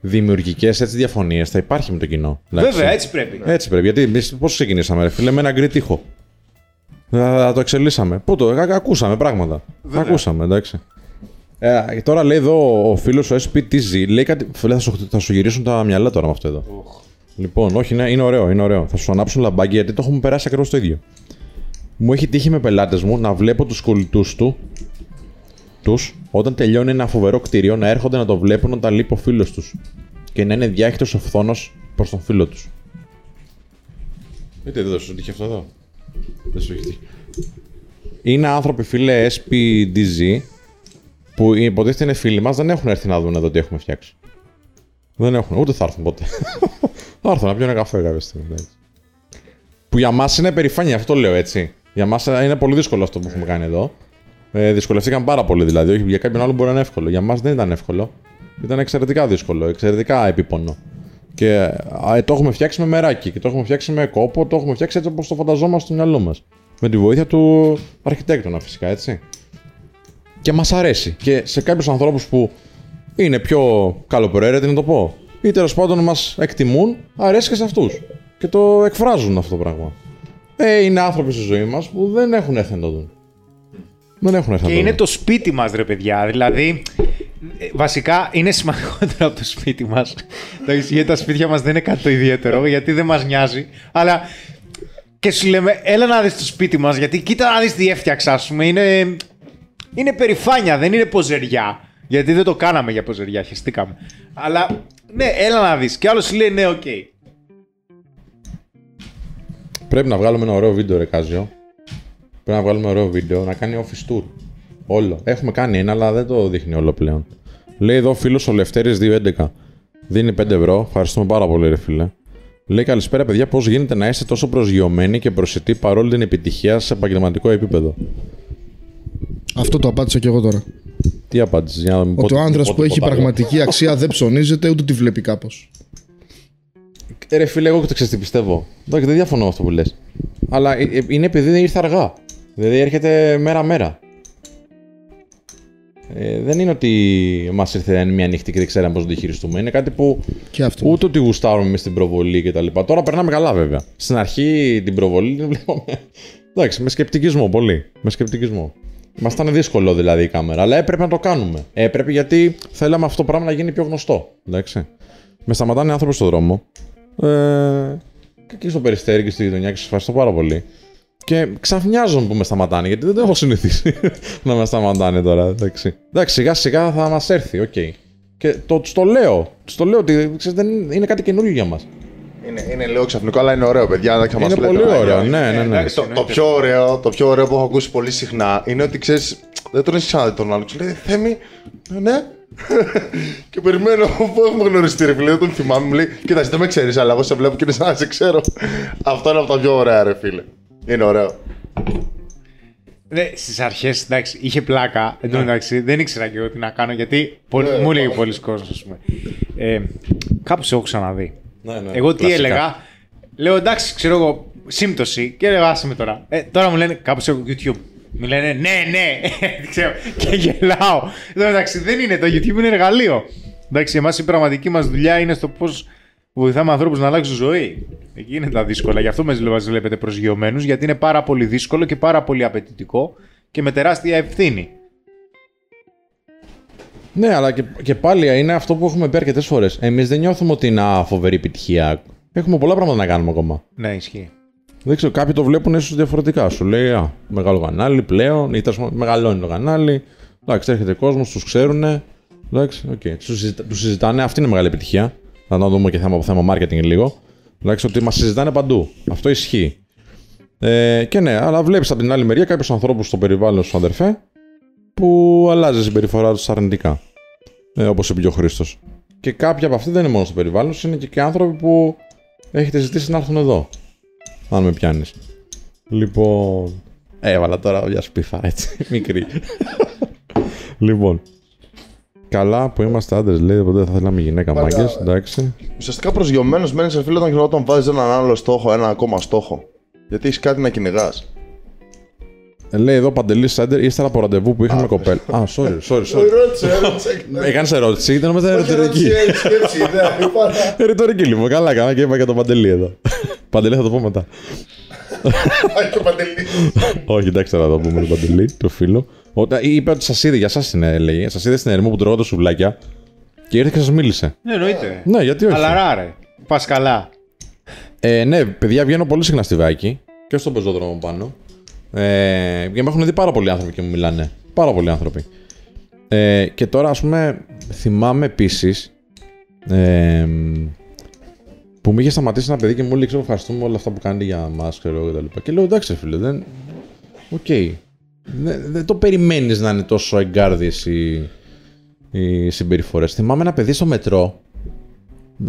Δημιουργικές διαφωνίες θα υπάρχει με το κοινό. Βέβαια, έτσι πρέπει. Έτσι πρέπει. Γιατί εμείς πώς ξεκινήσαμε, ρε φίλε, με έναν γκρι τοίχο. Θα το εξελίσσαμε. Πού το ακούσαμε πράγματα. Βέβαια. Ακούσαμε, εντάξει. Τώρα λέει εδώ ο φίλος ο SPTZ, λέει κάτι. Φίλε, θα σου γυρίσουν τα μυαλά τώρα με αυτό εδώ. Λοιπόν, όχι, ναι, είναι ωραίο, είναι ωραίο. Θα σου ανάψουν λαμπάκι, γιατί το έχουμε περάσει ακριβώς το ίδιο. Μου έχει τύχει με πελάτες μου να βλέπω τους κολλητούς τους, όταν τελειώνει ένα φοβερό κτίριο, να έρχονται να το βλέπουν όταν λείπει ο φίλος τους και να είναι διάχυτος ο φθόνος προς τον φίλο τους. Είτε δεν σου τύχει αυτό εδώ. Δεν σου έχει τύχει. Είναι άνθρωποι, φίλε, SPDZ, που υποτίθεται είναι φίλοι μας, δεν έχουν έρθει να δουν εδώ τι έχουμε φτιάξει. Δεν έχουν, ούτε θα έρθουν ποτέ. Θα έρθουν να πιούν ένα καφέ κάποια στιγμή. Που για μας είναι περηφάνεια, αυτό το λέω έτσι. Για μας είναι πολύ δύσκολο αυτό που έχουμε κάνει εδώ. Δυσκολευτήκαν πάρα πολύ δηλαδή. Όχι, για κάποιον άλλο μπορεί να είναι εύκολο. Για μας δεν ήταν εύκολο. Ήταν εξαιρετικά δύσκολο, εξαιρετικά επίπονο. Και το έχουμε φτιάξει με μεράκι και το έχουμε φτιάξει με κόπο, το έχουμε φτιάξει έτσι όπως το φανταζόμαστε στο μυαλό μας. Με τη βοήθεια του αρχιτέκτονα φυσικά, έτσι. Και μας αρέσει. Και σε κάποιους ανθρώπους που είναι πιο καλοπροαίρετοι, να το πω, ή τέλος πάντων μας εκτιμούν, αρέσει και σε αυτούς. Και το εκφράζουν αυτό το πράγμα. Είναι άνθρωποι στη ζωή μας που δεν έχουν έρθει να το δουν. Και είναι το σπίτι μας, ρε παιδιά. Δηλαδή, βασικά είναι σημαντικότερο από το σπίτι μας. Γιατί τα σπίτια μας δεν είναι κάτι το ιδιαίτερο, γιατί δεν μας νοιάζει. Αλλά και σου λέμε, έλα να δεις το σπίτι μας, γιατί κοίτα να δεις τι έφτιαξα, ας πούμε. Είναι περηφάνεια, δεν είναι ποζεριά. Γιατί δεν το κάναμε για ποζεριά, χεστήκαμε. Αλλά ναι, έλα να δεις. Και άλλος σου λέει, ναι, οκ. Okay. Πρέπει να βγάλουμε ένα ωραίο βίντεο, ρε Κάζιο. Πρέπει να βγάλουμε ωραίο βίντεο, να κάνει office tour. Όλο. Έχουμε κάνει ένα, αλλά δεν το δείχνει όλο πλέον. Λέει εδώ φίλος ο Λευτέρης 2.11. Δίνει 5 ευρώ. Ευχαριστούμε πάρα πολύ, ρε φίλε. Λέει, καλησπέρα, παιδιά. Πώς γίνεται να είστε τόσο προσγειωμένοι και προσιτοί παρόλη την επιτυχία σε επαγγελματικό επίπεδο? Αυτό το απάντησα και εγώ τώρα. Τι απάντησες? Για να μην πω. Ότι ο άντρας που έχει πραγματική αξία δεν ψωνίζεται ούτε τη βλέπει κάπως. Ρε φίλε, εγώ ξέρεις τι πιστεύω. Εντάξει, δεν διαφωνώ αυτό που λες. Αλλά είναι επειδή δεν ήρθε αργά. Δηλαδή έρχεται μέρα-μέρα. Δεν είναι ότι μας ήρθε μια νύχτα και δεν ξέραμε πώς να το χειριστούμε. Είναι κάτι που ούτε ότι γουστάρουμε εμείς την προβολή κτλ. Τώρα περνάμε καλά, βέβαια. Στην αρχή την προβολή την βλέπαμε. Εντάξει, με σκεπτικισμό πολύ. Με σκεπτικισμό. Μας ήταν δύσκολο δηλαδή η κάμερα. Αλλά έπρεπε να το κάνουμε. Έπρεπε, γιατί θέλαμε αυτό το πράγμα να γίνει πιο γνωστό. Εντάξει. Με σταματάνε άνθρωποι στον δρόμο. Και στο Περιστέρι και στη γειτονιά, και σας ευχαριστώ πάρα πολύ. Και ξαφνιάζομαι που με σταματάνε, γιατί δεν το έχω συνηθίσει να με σταματάνε τώρα. Εντάξει, σιγά σιγά θα μας έρθει, οκ. Okay. Και τους το λέω ότι ξέρεις, δεν είναι κάτι καινούργιο για μας. Είναι λίγο ξαφνικό, αλλά είναι ωραίο, παιδιά. Είναι πολύ ωραίο, ναι. Το πιο ωραίο που έχω ακούσει πολύ συχνά είναι ότι ξέρεις, δεν τον έχει ξαναδεί τον άλλο. Του λέει Θέμη, ναι. Και περιμένω που έχουμε γνωριστεί, ρε φίλε. Δεν τον θυμάμαι. Μου λέει, κοίταξε, δεν με ξέρεις, αλλά εγώ σε βλέπω και είναι σαν να σε ξέρω. Αυτό είναι από τα πιο ωραία, ρε φίλε. Είναι ωραίο. Στις αρχές, εντάξει, είχε πλάκα. Εντάξει, δεν ήξερα και εγώ τι να κάνω, γιατί μου έλεγε πολλοί κόσμος, ας πούμε. Κάπου σε έχω ξαναδεί. Ναι, εγώ τι κλασικά έλεγα. Λέω εντάξει, ξέρω εγώ, σύμπτωση. Και έλεγα, άσε με τώρα. Τώρα μου λένε, κάπου σε έχω YouTube. Μου λένε, ναι. Και γελάω. Εντάξει, δεν είναι. Το YouTube είναι εργαλείο. Εντάξει, εμάς η πραγματική μας δουλειά είναι στο πώς βοηθάμε ανθρώπους να αλλάξουν ζωή. Εκεί είναι τα δύσκολα. Γι' αυτό μας βλέπετε προσγειωμένους, γιατί είναι πάρα πολύ δύσκολο και πάρα πολύ απαιτητικό και με τεράστια ευθύνη. Ναι, αλλά και πάλι είναι αυτό που έχουμε πει αρκετές φορές. Εμείς δεν νιώθουμε ότι είναι φοβερή επιτυχία. Έχουμε πολλά πράγματα να κάνουμε ακόμα. Ναι, ισχύει. Δεν ξέρω, κάποιοι το βλέπουν ίσως διαφορετικά. Σου λέει, μεγάλο κανάλι πλέον, ή μεγαλώνει το κανάλι. Εντάξει, έρχεται κόσμος, τους ξέρουν. Εντάξει, okay. Τους συζητάνε. Αυτή είναι μεγάλη επιτυχία. Θα το δούμε και θέμα από θέμα marketing λίγο. Εντάξει, ότι μας συζητάνε παντού. Αυτό ισχύει. Και ναι, αλλά βλέπεις από την άλλη μεριά κάποιους ανθρώπους στο περιβάλλον σου, αδερφέ, που αλλάζει η συμπεριφορά τους αρνητικά. Όπως είπε και ο Χρήστος. Και κάποιοι από αυτοί δεν είναι μόνο στο περιβάλλον, είναι και άνθρωποι που έχετε ζητήσει να έρθουν εδώ. Αν με πιάνεις. Λοιπόν. Έβαλα τώρα μια σπίθα έτσι. Μικρή. Λοιπόν. Καλά που είμαστε άντρες, λέει, ποτέ δεν θα θέλαμε γυναίκα μάγκες. Εντάξει. Ουσιαστικά προσγειωμένος μένεις, φίλε, όταν βάζεις έναν άλλο στόχο, ένα ακόμα στόχο. Γιατί έχεις κάτι να κυνηγάς. Λέει εδώ Παντελής Σέντερ, ύστερα από ραντεβού που είχαμε κοπέλα. Sorry. Έκανες ερώτηση, ήταν όμως ρητορική. Ρητορική λοιπόν, καλά και είπα για τον Παντελή εδώ. Παντελή θα το πω μετά. Όχι, εντάξει, θα το πούμε τον Παντελή, το φίλο. Είπε ότι σας είδε, για σας την έλεγε. Σας είδε στην Ερμό που τρώγοντα σουβλάκια και ήρθε και σας μίλησε. Ναι, εννοείται. Ναι, γιατί όχι. Αλλά ρε, πας καλά. Ναι, παιδιά, βγαίνω πολύ συχνά στη Βάκη και στον πεζόδρομο πάνω. Για με έχουν δει πάρα πολλοί άνθρωποι και μου μιλάνε. Πάρα πολλοί άνθρωποι. Και τώρα, ας πούμε, θυμάμαι επίσης που μου είχε σταματήσει ένα παιδί και μου λέει: Ξέρω, ευχαριστούμε όλα αυτά που κάνετε για μας, ξέρω εγώ κτλ. Και λέω: Εντάξει, φίλε, δεν. Οκ. Okay. Δεν το περιμένεις να είναι τόσο εγκάρδιες οι συμπεριφορές. Θυμάμαι ένα παιδί στο μετρό.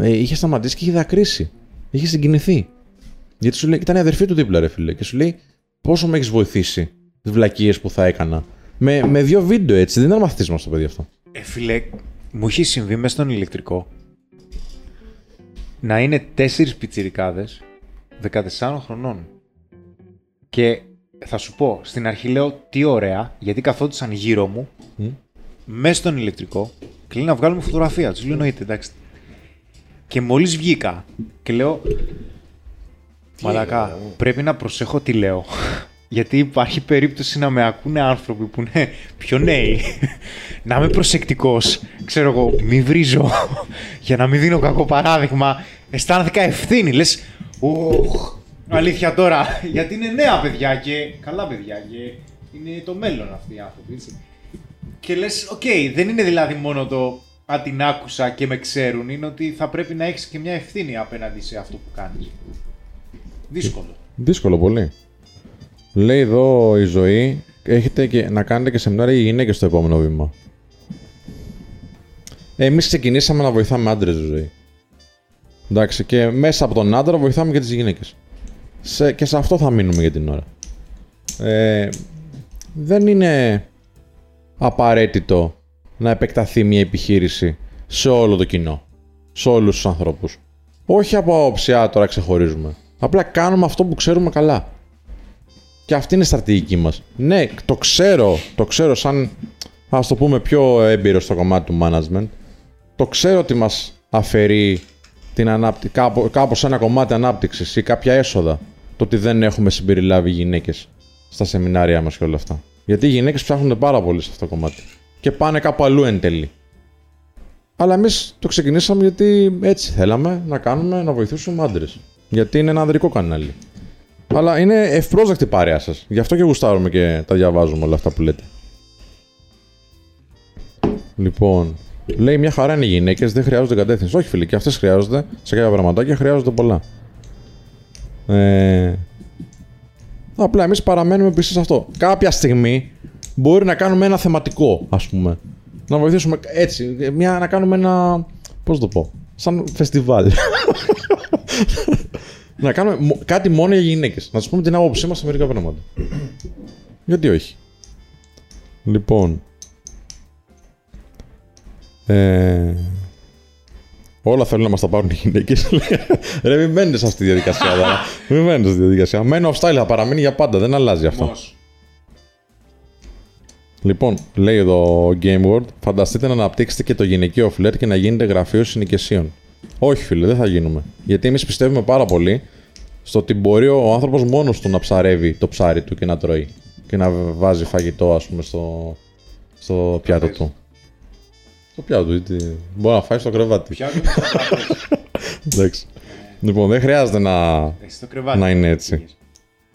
Είχε σταματήσει και είχε δακρύσει. Είχε συγκινηθεί. Γιατί σου λέει: Ήταν η αδερφή του δίπλα, ρε φίλε, και σου λέει. Πόσο με έχεις βοηθήσει τις βλακίες που θα έκανα. Με δύο βίντεο έτσι, δεν ήταν μαθητής μας το παιδί αυτό. Φίλε, μου είχε συμβεί μέσα στον ηλεκτρικό να είναι 4 πιτσιρικάδες 14 χρονών. Και θα σου πω, στην αρχή λέω τι ωραία, γιατί καθόντουσαν γύρω μου, μέσα στον ηλεκτρικό, και λέει να βγάλουμε φωτογραφία. Τους λέω εννοείται, εντάξει. Και μόλις βγήκα και λέω. Μαλακά, πρέπει να προσέχω τι λέω. Γιατί υπάρχει περίπτωση να με ακούνε άνθρωποι που είναι πιο νέοι. Να είμαι προσεκτικός. Ξέρω εγώ, μη βρίζω. Για να μην δίνω κακό παράδειγμα. Αισθάνθηκα ευθύνη. Λες, αλήθεια τώρα. Γιατί είναι νέα παιδιά και καλά παιδιά. Και είναι το μέλλον αυτοί οι άνθρωποι. Έτσι. Και λες, οκ, δεν είναι δηλαδή μόνο το αν την άκουσα και με ξέρουν. Είναι ότι θα πρέπει να έχεις και μια ευθύνη απέναντι σε αυτό που κάνεις. Δύσκολο. Δύσκολο πολύ. Λέει εδώ η Ζωή, έχετε και, να κάνετε και σεμινάρια για γυναίκες στο επόμενο βήμα. Εμείς ξεκινήσαμε να βοηθάμε άντρες, Ζωή. Εντάξει, και μέσα από τον άντρα βοηθάμε και τις γυναίκες. Και σε αυτό θα μείνουμε για την ώρα. Δεν είναι απαραίτητο να επεκταθεί μια επιχείρηση σε όλο το κοινό. Σε όλους τους ανθρώπους. Όχι από όψια τώρα ξεχωρίζουμε. Απλά κάνουμε αυτό που ξέρουμε καλά. Και αυτή είναι η στρατηγική μας. Ναι, το ξέρω σαν, ας το πούμε, πιο έμπειρο στο κομμάτι του management. Το ξέρω ότι μας αφαιρεί την κάπως ένα κομμάτι ανάπτυξης ή κάποια έσοδα. Το ότι δεν έχουμε συμπεριλάβει γυναίκες στα σεμινάρια μας και όλα αυτά. Γιατί οι γυναίκες ψάχνονται πάρα πολύ σε αυτό το κομμάτι. Και πάνε κάπου αλλού εν τέλει. Αλλά εμείς το ξεκινήσαμε γιατί έτσι θέλαμε να κάνουμε, να βοηθήσουμε άντρες. Γιατί είναι ένα ανδρικό κανάλι. Αλλά είναι ευπρόσδεκτη παρέα σας. Γι' αυτό και γουστάρουμε και τα διαβάζουμε όλα αυτά που λέτε. Λοιπόν, Λέει μια χαρά είναι οι γυναίκες, δεν χρειάζονται κατεύθυνση. Όχι φίλοι, και αυτές χρειάζονται σε κάποια πραγματάκια, χρειάζονται πολλά. Απλά εμείς παραμένουμε πιστοί σε αυτό. Κάποια στιγμή μπορεί να κάνουμε ένα θεματικό, ας πούμε. Να βοηθήσουμε έτσι, να κάνουμε ένα. Πώς το πω, σαν φεστιβάλ. Να κάνουμε κάτι μόνο για γυναίκες. Να τους πούμε την άποψή μας σε μερικά πράγματα. Γιατί όχι. Λοιπόν. Όλα θέλουν να μας τα πάρουν οι γυναίκες. Ρε μην μένετε σε αυτή τη διαδικασία. Μην μένετε σε αυτή τη διαδικασία. Men of Style θα παραμείνει για πάντα, δεν αλλάζει αυτό. Λοιπόν, λέει εδώ ο Game World, φανταστείτε να αναπτύξετε και το γυναικείο φλερτ και να γίνετε γραφείο συνοικεσίων. Όχι φίλε, δεν θα γίνουμε. Γιατί εμείς πιστεύουμε πάρα πολύ στο ότι μπορεί ο άνθρωπος μόνος του να ψαρεύει το ψάρι του και να τρώει. Και να βάζει φαγητό, ας πούμε, στο πιάτο του. Στο πιάτο του, γιατί μπορεί να φάει στο κρεβάτι. Πιάτο του. Εντάξει. Λοιπόν, δεν χρειάζεται να είναι έτσι.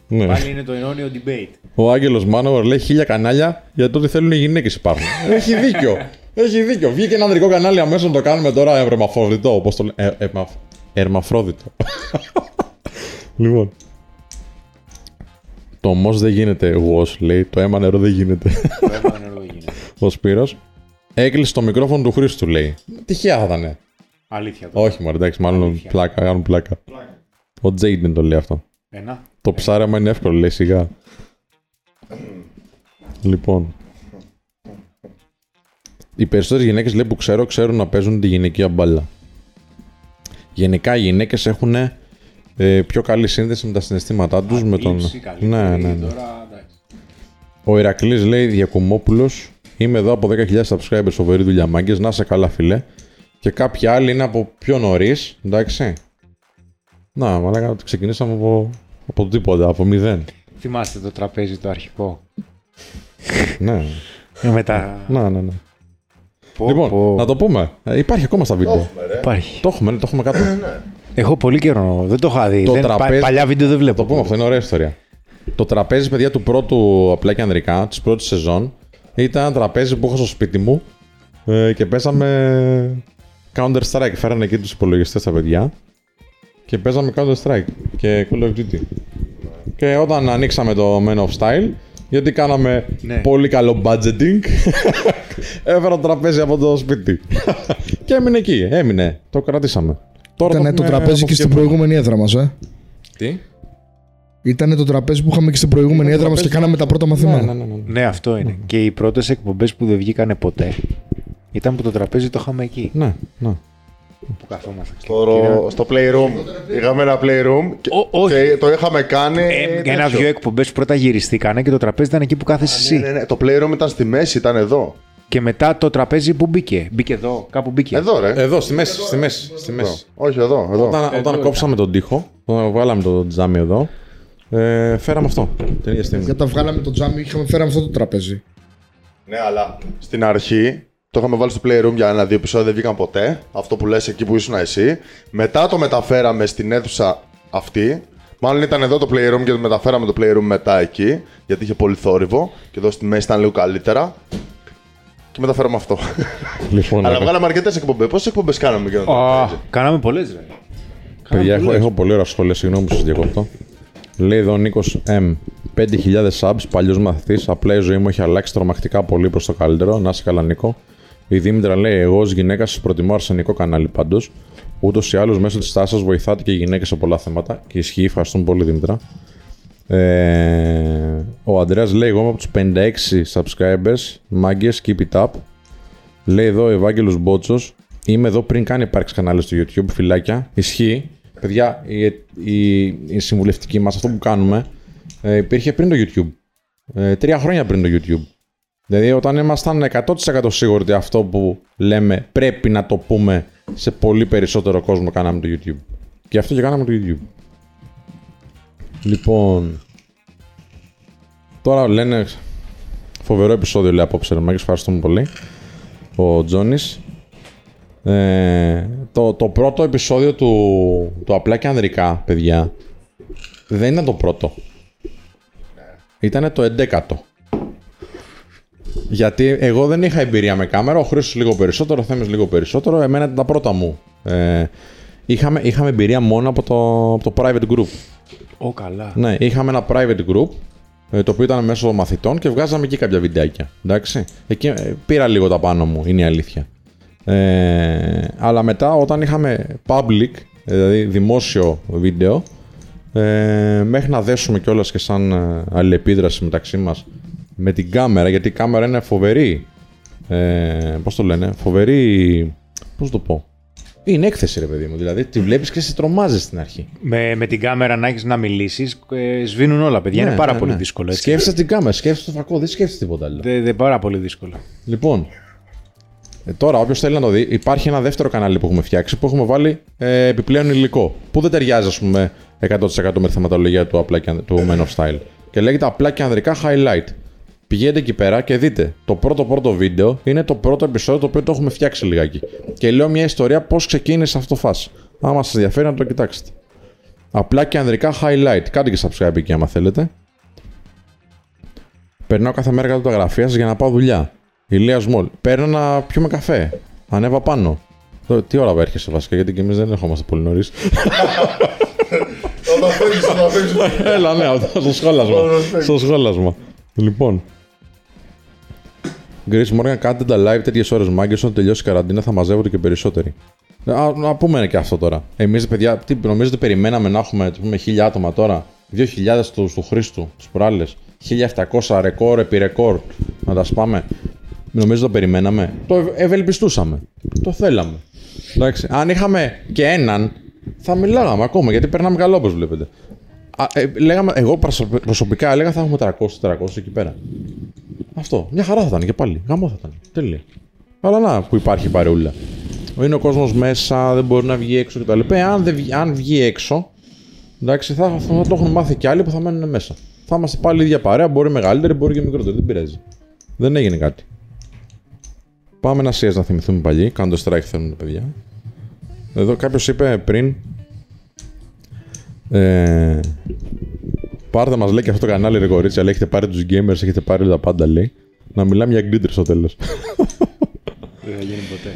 Ναι. Πάλι είναι το αιώνιο debate. Ο Άγγελος Μάνοβαρ λέει 1000 κανάλια για το ότι θέλουν οι γυναίκες υπάρχουν. Έχει δίκιο. Έχει δίκιο. Βγήκε ένα ανδρικό κανάλι αμέσως να το κάνουμε τώρα ευρεμαφροδιτό. Όπως το λέμε. Ερμαφρόδιτο. Λοιπόν. Το όμως δεν γίνεται. Γος λέει. Το αίμα νερό δεν γίνεται. Το αίμα νερό δεν γίνεται. Ο Σπύρος. Έκλεισε το μικρόφωνο του Χρήστου λέει. Τυχαία θα ήταν. Αλήθεια. Τώρα. Όχι μωρέ, εντάξει, μάλλον πλάκα. Κάνουν πλάκα. Ο Τζέιντεν το λέει αυτό. Το ψάρεμα είναι εύκολο, λέει σιγά. Λοιπόν. Οι περισσότερες γυναίκες λέει που ξέρουν να παίζουν τη γυναικεία μπάλα. Γενικά οι γυναίκες έχουν πιο καλή σύνδεση με τα συναισθήματά τους. Με τον... Ναι. Τώρα, ο Ηρακλής λέει Διακουμόπουλος. Είμαι εδώ από 10.000 subscribers, φοβερή δουλειά μάγκες. Να σε καλά φίλε. Και κάποιοι άλλοι είναι από πιο νωρίς. Εντάξει. Να, μαλάκα, το ξεκινήσαμε από τίποτα, από μηδέν. Θυμάστε το τραπέζι το αρχικό. Ναι. Μετά. Ναι. Λοιπόν, να το πούμε. Υπάρχει ακόμα στα βίντεο. Υπάρχει. Το έχουμε κάτω. Έχω πολύ καιρό, δεν το είχα δει. Παλιά βίντεο δεν βλέπω. Το πούμε, αυτό είναι ωραία ιστορία. Το τραπέζι, παιδιά, του πρώτου Απλά και Ανδρικά, της πρώτης σεζόν, ήταν ένα τραπέζι που είχα στο σπίτι μου και παίζαμε Counter-Strike. Φέρανε εκεί τους υπολογιστές τα παιδιά. Και παίζαμε Counter-Strike και Call of Duty. Και όταν ανοίξαμε το Men of Style, γιατί κάναμε πολύ καλό budgeting, έφερα το τραπέζι από το σπίτι. Και έμεινε εκεί, το κρατήσαμε. Ήτανε το τραπέζι και στην προηγούμενη έδρα μας, Τι? Ήτανε το τραπέζι που είχαμε και στην προηγούμενη έδρα μας και κάναμε τα πρώτα μαθήματα. Ναι, αυτό είναι. Και οι πρώτες εκπομπές που δεν βγήκανε ποτέ, ήταν που το τραπέζι το είχαμε εκεί. Ναι. Που καθόμαστε. Στο Playroom. Είχαμε ένα Playroom και το είχαμε κάνει. Ένα-δυο εκπομπές πρώτα γυριστήκανε και το τραπέζι ήταν εκεί που κάθεσαι εσύ. Ναι. Το Playroom ήταν στη μέση, ήταν εδώ. Και μετά το τραπέζι που μπήκε. Μπήκε εδώ, κάπου μπήκε. Εδώ, στη μέση. Όχι, εδώ. Όταν κόψαμε τον τοίχο, όταν βγάλαμε το τζάμι εδώ, φέραμε αυτό. Την ίδια στιγμή. Όταν βγάλαμε το τζάμι, φέραμε αυτό το τραπέζι. Ναι, αλλά στην αρχή. Το είχαμε βάλει στο Playroom για ένα-δύο επεισόδια, δεν βγήκαν ποτέ. Αυτό που λες εκεί που ήσουν εσύ. Μετά το μεταφέραμε στην αίθουσα αυτή. Μάλλον ήταν εδώ το Playroom και το μεταφέραμε το Playroom μετά εκεί. Γιατί είχε πολύ θόρυβο. Και εδώ στη μέση ήταν λίγο καλύτερα. Και μεταφέραμε αυτό. Λοιπόν, αλλά βγάλαμε αρκετές εκπομπές. Πόσες εκπομπές κάναμε και κάναμε πολλές, ρε. Παιδιά, έχω πολύ ωραία σχόλια. Συγγνώμη που σας διακόπτω. Λέει εδώ ο Νίκος M. 5.000 subs, παλιός μαθητής. Απλά η ζωή μου έχει αλλάξει τρομακτικά πολύ προς το καλύτερο. Να είσαι καλά, Νίκο. Η Δήμητρα λέει: Εγώ ως γυναίκα σας προτιμώ αρσενικό κανάλι πάντως. Ούτως ή άλλως μέσω της τάσης βοηθάτε και οι γυναίκες σε πολλά θέματα. Και ισχύει, ευχαριστούμε πολύ Δήμητρα. Ο Ανδρέας λέει: Εγώ είμαι από τους 56 subscribers. Μάγκες, keep it up. Λέει εδώ ο Ευάγγελος Μπότσος: Είμαι εδώ πριν καν υπάρξει κανάλι στο YouTube. Φιλάκια. Ισχύει. Παιδιά, η συμβουλευτική μας, αυτό που κάνουμε, υπήρχε πριν το YouTube. 3 χρόνια πριν το YouTube. Δηλαδή, όταν ήμασταν 100% σίγουροι ότι αυτό που λέμε πρέπει να το πούμε σε πολύ περισσότερο κόσμο, κάναμε το YouTube. Και αυτό και κάναμε το YouTube. Λοιπόν. Τώρα λένε. Φοβερό επεισόδιο λέει απόψε, ρε Μάκης. Ευχαριστούμε πολύ. Ο Τζόνης. Το πρώτο επεισόδιο του Απλά και Ανδρικά, παιδιά, δεν ήταν το πρώτο. Ήτανε το 11ο. Γιατί εγώ δεν είχα εμπειρία με κάμερα, ο Χρήστος λίγο περισσότερο, ο Θέμης λίγο περισσότερο. Εμένα ήταν τα πρώτα μου. Είχαμε εμπειρία μόνο από το private group. Ω, καλά. Ναι, είχαμε ένα private group, το οποίο ήταν μέσω μαθητών και βγάζαμε εκεί κάποια βιντεάκια. Εντάξει. Εκεί πήρα λίγο τα πάνω μου, είναι η αλήθεια. Αλλά μετά, όταν είχαμε public, δηλαδή δημόσιο βίντεο, μέχρι να δέσουμε κιόλας και σαν αλληλεπίδραση μεταξύ μας με την κάμερα, γιατί η κάμερα είναι φοβερή. Πώς το λένε, φοβερή. Πώς το πω. Είναι έκθεση, ρε παιδί μου. Δηλαδή τη βλέπεις και σε τρομάζεις στην αρχή. Με την κάμερα να έχεις να μιλήσεις, σβήνουν όλα, παιδιά. Ναι, είναι πάρα πολύ δύσκολο. Σκέφτεσαι την κάμερα, σκέφτεσαι το φακό, δεν σκέφτεσαι τίποτα άλλο. Δεν πάρα πολύ δύσκολο. Λοιπόν, τώρα όποιος θέλει να το δει, υπάρχει ένα δεύτερο κανάλι που έχουμε φτιάξει που έχουμε βάλει επιπλέον υλικό. Που δεν ταιριάζει, ας πούμε, 100% με τη θεματολογία του Men of Style. Και λέγεται Απλά και Ανδρικά highlight. Πηγαίνετε εκεί πέρα και δείτε. Το πρώτο βίντεο είναι το πρώτο επεισόδιο το οποίο το έχουμε φτιάξει λιγάκι. Και λέω μια ιστορία πώς ξεκίνησε αυτό το φάση. Άμα σας ενδιαφέρει να το κοιτάξετε. Απλά και Ανδρικά highlight. Κάντε και subscribe εκεί άμα θέλετε. Περνάω κάθε μέρα κάτω από τα γραφεία σας για να πάω δουλειά. Ηλίας Μολ. Παίρνω να πιούμε καφέ. Ανέβα πάνω. Τι ώρα έρχεσαι βασικά, γιατί και εμείς δεν ερχόμαστε πολύ νωρίς. Θα τα φέρεις. Έλα, ναι, στο σχόλασμα. Λοιπόν, Γκρίς Μόργαν, κάντε τα live τέτοιες ώρες μάγκες, όταν τελειώσει η καραντίνα θα μαζεύονται και περισσότεροι. Να πούμε και αυτό τώρα. Εμείς, παιδιά, τι νομίζετε, περιμέναμε να έχουμε 1.000 άτομα τώρα, 2.000 του Χρήστου, τους προάλλες, 1.700 ρεκόρ επί ρεκόρ, να τα σπάμε. Νομίζω το περιμέναμε. Το ευελπιστούσαμε. Το θέλαμε. Εντάξει. Αν είχαμε και έναν, θα μιλάγαμε ακόμα, γιατί περνάμε καλά όπως βλέπετε. Λέγαμε, εγώ προσωπικά έλεγα θα έχουμε 300-400 εκεί πέρα. Αυτό. Μια χαρά θα ήταν και πάλι. Γαμό θα ήταν. Τέλεια. Αλλά να που υπάρχει παρεούλα. Είναι ο κόσμος μέσα, δεν μπορεί να βγει έξω κτλ. Αν βγει έξω, εντάξει, θα το έχουν μάθει κι άλλοι που θα μένουν μέσα. Θα είμαστε πάλι ίδια παρέα. Μπορεί μεγαλύτερη, μπορεί και μικρότερη. Δεν πειράζει. Δεν έγινε κάτι. Πάμε ένα CS να θυμηθούμε παλιοί. Κάντε το strike θέλουν τα παιδιά. Εδώ κάποιος είπε πριν. Πάρτε μας λέει και αυτό το κανάλι ρε κορίτσια, αλλά έχετε πάρει τους gamers, έχετε πάρει τα πάντα λέει. Να μιλάμε για γκρίτερ στο τέλος. Δεν θα γίνει ποτέ.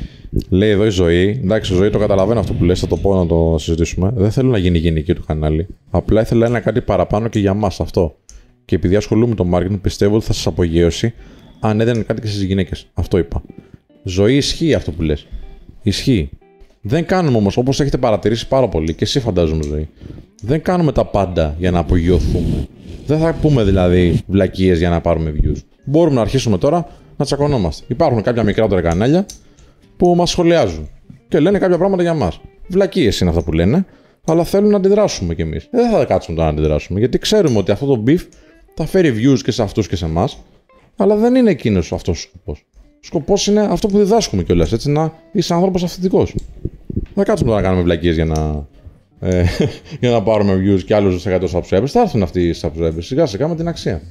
Λέει εδώ η ζωή, εντάξει η ζωή το καταλαβαίνω αυτό που λες, θα το πω να το συζητήσουμε. Δεν θέλω να γίνει γενική του κανάλι. Απλά ήθελα ένα κάτι παραπάνω και για μας αυτό. Και επειδή ασχολούμαι με το marketing πιστεύω ότι θα σας απογείωσει. Αν έδινε κάτι και στις γυναίκες. Αυτό είπα. Ζωή ισχύει αυτό που λες. Ισχύει. Δεν κάνουμε όμως, όπως έχετε παρατηρήσει πάρα πολύ και εσύ φαντάζομαι ζωή, δεν κάνουμε τα πάντα για να απογειωθούμε. Δεν θα πούμε δηλαδή βλακίες για να πάρουμε views. Μπορούμε να αρχίσουμε τώρα να τσακωνόμαστε. Υπάρχουν κάποια μικρότερα κανάλια που μας σχολιάζουν και λένε κάποια πράγματα για μας. Βλακίες είναι αυτά που λένε, αλλά θέλουν να αντιδράσουμε κι εμείς. Δεν θα κάτσουμε τώρα να αντιδράσουμε, γιατί ξέρουμε ότι αυτό το beef θα φέρει views και σε αυτούς και σε εμάς, αλλά δεν είναι εκείνος αυτός ο σκοπός. Σκοπός είναι αυτό που διδάσκουμε κιόλας, έτσι, να είσαι άνθρωπος αυθεντικός. Θα κάτσουμε τώρα να κάνουμε βλακίες για να πάρουμε views και άλλους 100 subscribers. Θα έρθουν αυτοί οι subscribers, σιγά σιγά με την αξία.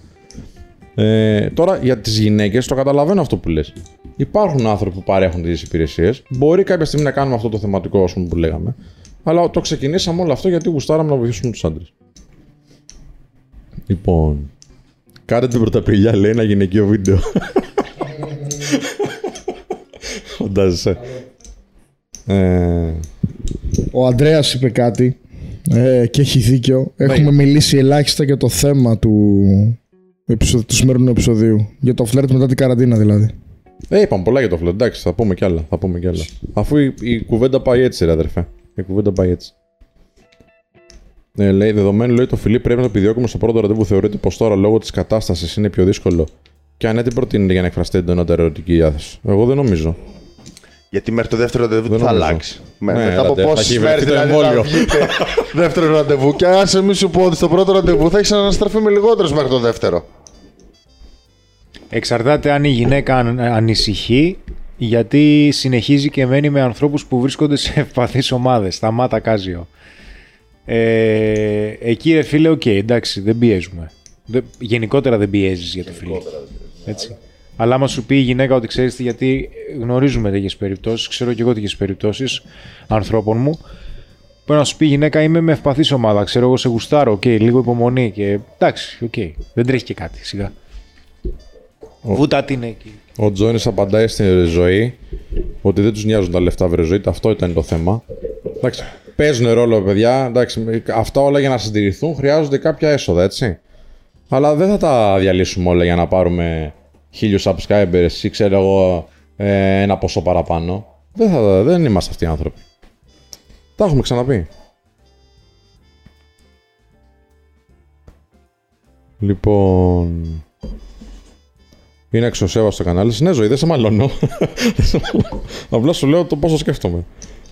Τώρα για τις γυναίκες, το καταλαβαίνω αυτό που λες. Υπάρχουν άνθρωποι που παρέχουν τις υπηρεσίες. Μπορεί κάποια στιγμή να κάνουμε αυτό το θεματικό, ας πούμε, που λέγαμε. Αλλά το ξεκινήσαμε όλο αυτό γιατί γουστάραμε να βοηθήσουμε τους άντρες. Λοιπόν. Κάντε την πρωταπηλιά, λέει ένα γυναικείο βίντεο. Φαντάζεσαι. Ο Ανδρέας είπε κάτι και έχει δίκιο. Έχουμε μιλήσει ελάχιστα για το θέμα του σημερινού επεισοδίου. Για το φλερτ μετά την καραντίνα δηλαδή. Είπαμε πολλά για το φλερτ. Εντάξει, θα πούμε κι άλλα. Αφού η κουβέντα πάει έτσι, ρε αδερφέ. Η κουβέντα πάει έτσι. Λέει, δεδομένου λέει το φιλί πρέπει να το επιδιώκουμε στο πρώτο ραντεβού. Θεωρείται πως τώρα λόγω της κατάστασης είναι πιο δύσκολο. Και αν ναι, τι προτείνετε για να εκφραστεί εντονότερα ερωτική διάθεση. Εγώ δεν νομίζω. Γιατί μέχρι το δεύτερο ραντεβού δεν θα αλλάξει. Μετά από πόσες μέρες δηλαδή θα βγείτε δεύτερο ραντεβού. Και ας εμείς σου πω ότι στο πρώτο ραντεβού θα έχεις αναστραφεί με λιγότερους μέχρι το δεύτερο. Εξαρτάται αν η γυναίκα ανησυχεί, γιατί συνεχίζει και μένει με ανθρώπους που βρίσκονται σε ευπαθείς ομάδες. Σταμάτα Κάζιο. Εκεί ρε φίλε, οκ, εντάξει, δεν πιέζουμε. Γενικότερα δεν πιέζεις για το φιλί. Έτσι. Αλλά άμα σου πει η γυναίκα ότι ξέρεις τι, γιατί γνωρίζουμε τέτοιες περιπτώσεις, ξέρω και εγώ τέτοιες περιπτώσεις ανθρώπων μου, πρέπει να σου πει η γυναίκα είμαι με ευπαθής ομάδα, ξέρω εγώ σε γουστάρω, λίγο υπομονή και εντάξει, οκ. Δεν τρέχει και κάτι σιγά. Βούτα την εκεί. Ο Τζόνις απαντάει στην Ευρωζωή ότι δεν τους νοιάζουν τα λεφτά Ευρωζωή, αυτό ήταν το θέμα. Εντάξει, παίζουν ρόλο, παιδιά. Εντάξει, αυτά όλα για να συντηρηθούν χρειάζονται κάποια έσοδα, έτσι. Αλλά δεν θα τα διαλύσουμε όλα για να πάρουμε 1000 subscribers ή ξέρω εγώ ένα ποσό παραπάνω. Δεν είμαστε αυτοί οι άνθρωποι. Τα έχουμε ξαναπεί. Λοιπόν... Είναι εξωσέβα στο κανάλι. Ναι, Ζωή, δεν σε μαλώνω. Απλά σου λέω το πόσο σκέφτομαι.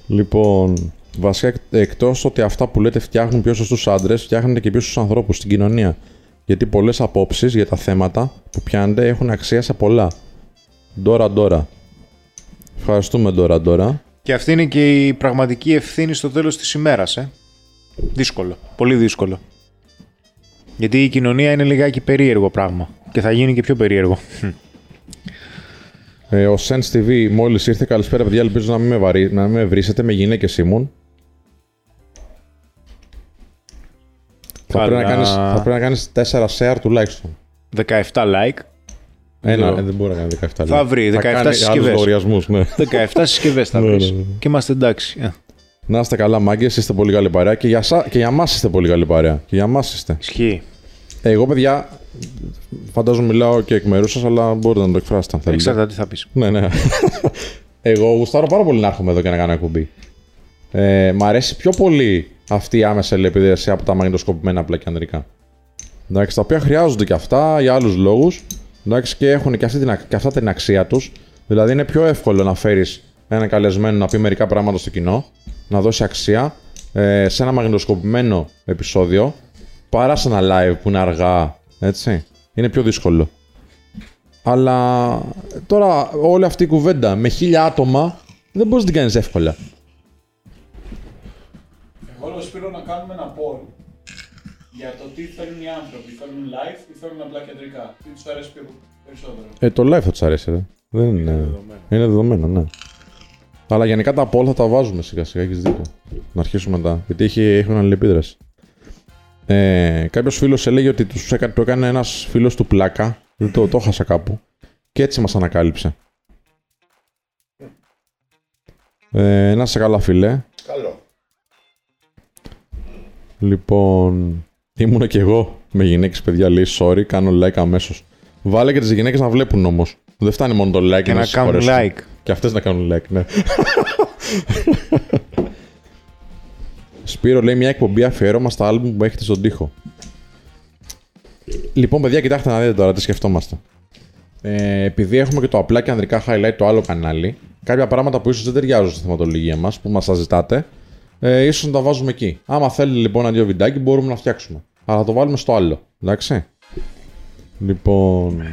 Λοιπόν, βασικά εκτός ότι αυτά που λέτε φτιάχνουν πιο σωστούς άντρες, φτιάχνετε και πιο σωστούς ανθρώπους στην κοινωνία. Γιατί πολλές απόψεις για τα θέματα που πιάνετε έχουν αξία σε πολλά. Ντόρα Ντόρα. Ευχαριστούμε, Ντόρα Ντόρα. Και αυτή είναι και η πραγματική ευθύνη στο τέλος της ημέρας. Δύσκολο. Πολύ δύσκολο. Γιατί η κοινωνία είναι λιγάκι περίεργο πράγμα. Και θα γίνει και πιο περίεργο. Ο Sense TV μόλις ήρθε. Καλησπέρα, παιδιά. Ελπίζω να μην με βρίσετε. Με γυναίκες ήμουν. Θα πρέπει να κάνεις 4 share τουλάχιστον. 17 like. Δεν μπορεί να κάνει 17 like. Θα βρει 17 συσκευές. 17 συσκευές θα βρεις. Και είμαστε εντάξει. Να είστε καλά, μάγκες. Είστε πολύ καλή παρέα. Και για μας είστε πολύ καλή παρέα. Και για μας είστε. Ισχύει. Εγώ, παιδιά, φαντάζομαι μιλάω και εκ μέρους σας, αλλά μπορείτε να το εκφράσετε αν θέλετε. Εξαρτάται τι θα πεις. Ναι. Εγώ γουστάρω πάρα πολύ να έρχομαι εδώ και να κάνω εκπομπή. Μ' αρέσει πιο πολύ αυτή η άμεση αλληλεπίδραση από τα μαγνητοσκοπημένα απλά και ανδρικά. Εντάξει, τα οποία χρειάζονται και αυτά για άλλους λόγους. Εντάξει, και έχουν και αυτά την αξία τους. Δηλαδή, είναι πιο εύκολο να φέρεις έναν καλεσμένο να πει μερικά πράγματα στο κοινό, να δώσει αξία σε ένα μαγνητοσκοπημένο επεισόδιο. Παρά σε ένα live που είναι αργά, έτσι, είναι πιο δύσκολο. Αλλά τώρα όλη αυτή η κουβέντα με 1000 άτομα δεν μπορείς να την κάνεις εύκολα. Εγώ λέω Σπύρο να κάνουμε ένα poll για το τι θέλουν οι άνθρωποι, θέλουν live ή θέλουν απλά κεντρικά, τι τους αρέσει περισσότερο. Το live θα τους αρέσει, δεν είναι δεδομένο. Είναι δεδομένο, ναι. Αλλά γενικά τα poll θα τα βάζουμε σιγά σιγά, έχεις δίκιο. Να αρχίσουμε μετά, γιατί έχουν αλληλεπίδραση. Κάποιος φίλος έλεγε ότι το έκανε ένας φίλος του πλάκα. Το χάσα κάπου. Και έτσι μας ανακάλυψε. Να είσαι καλά, φίλε. Καλό. Λοιπόν, ήμουν και εγώ με γυναίκες, παιδιά, λέει sorry, κάνω like αμέσως. Βάλε και τις γυναίκες να βλέπουν όμως. Δεν φτάνει μόνο το like. Και να κάνουν like. Και αυτές να κάνουν like, ναι. Σπύρο λέει μια εκπομπή αφιέρωμα στα άλμπουμ που έχετε στον τοίχο. Λοιπόν, παιδιά, κοιτάξτε να δείτε τώρα τι σκεφτόμαστε. Επειδή έχουμε και το απλά και ανδρικά highlight, το άλλο κανάλι, κάποια πράγματα που ίσως δεν ταιριάζουν στη θεματολογία μας, που μας τα ζητάτε, ίσως να τα βάζουμε εκεί. Άμα θέλει λοιπόν ένα-δύο βιντάκι, μπορούμε να φτιάξουμε. Αλλά θα το βάλουμε στο άλλο. Εντάξει. Λοιπόν.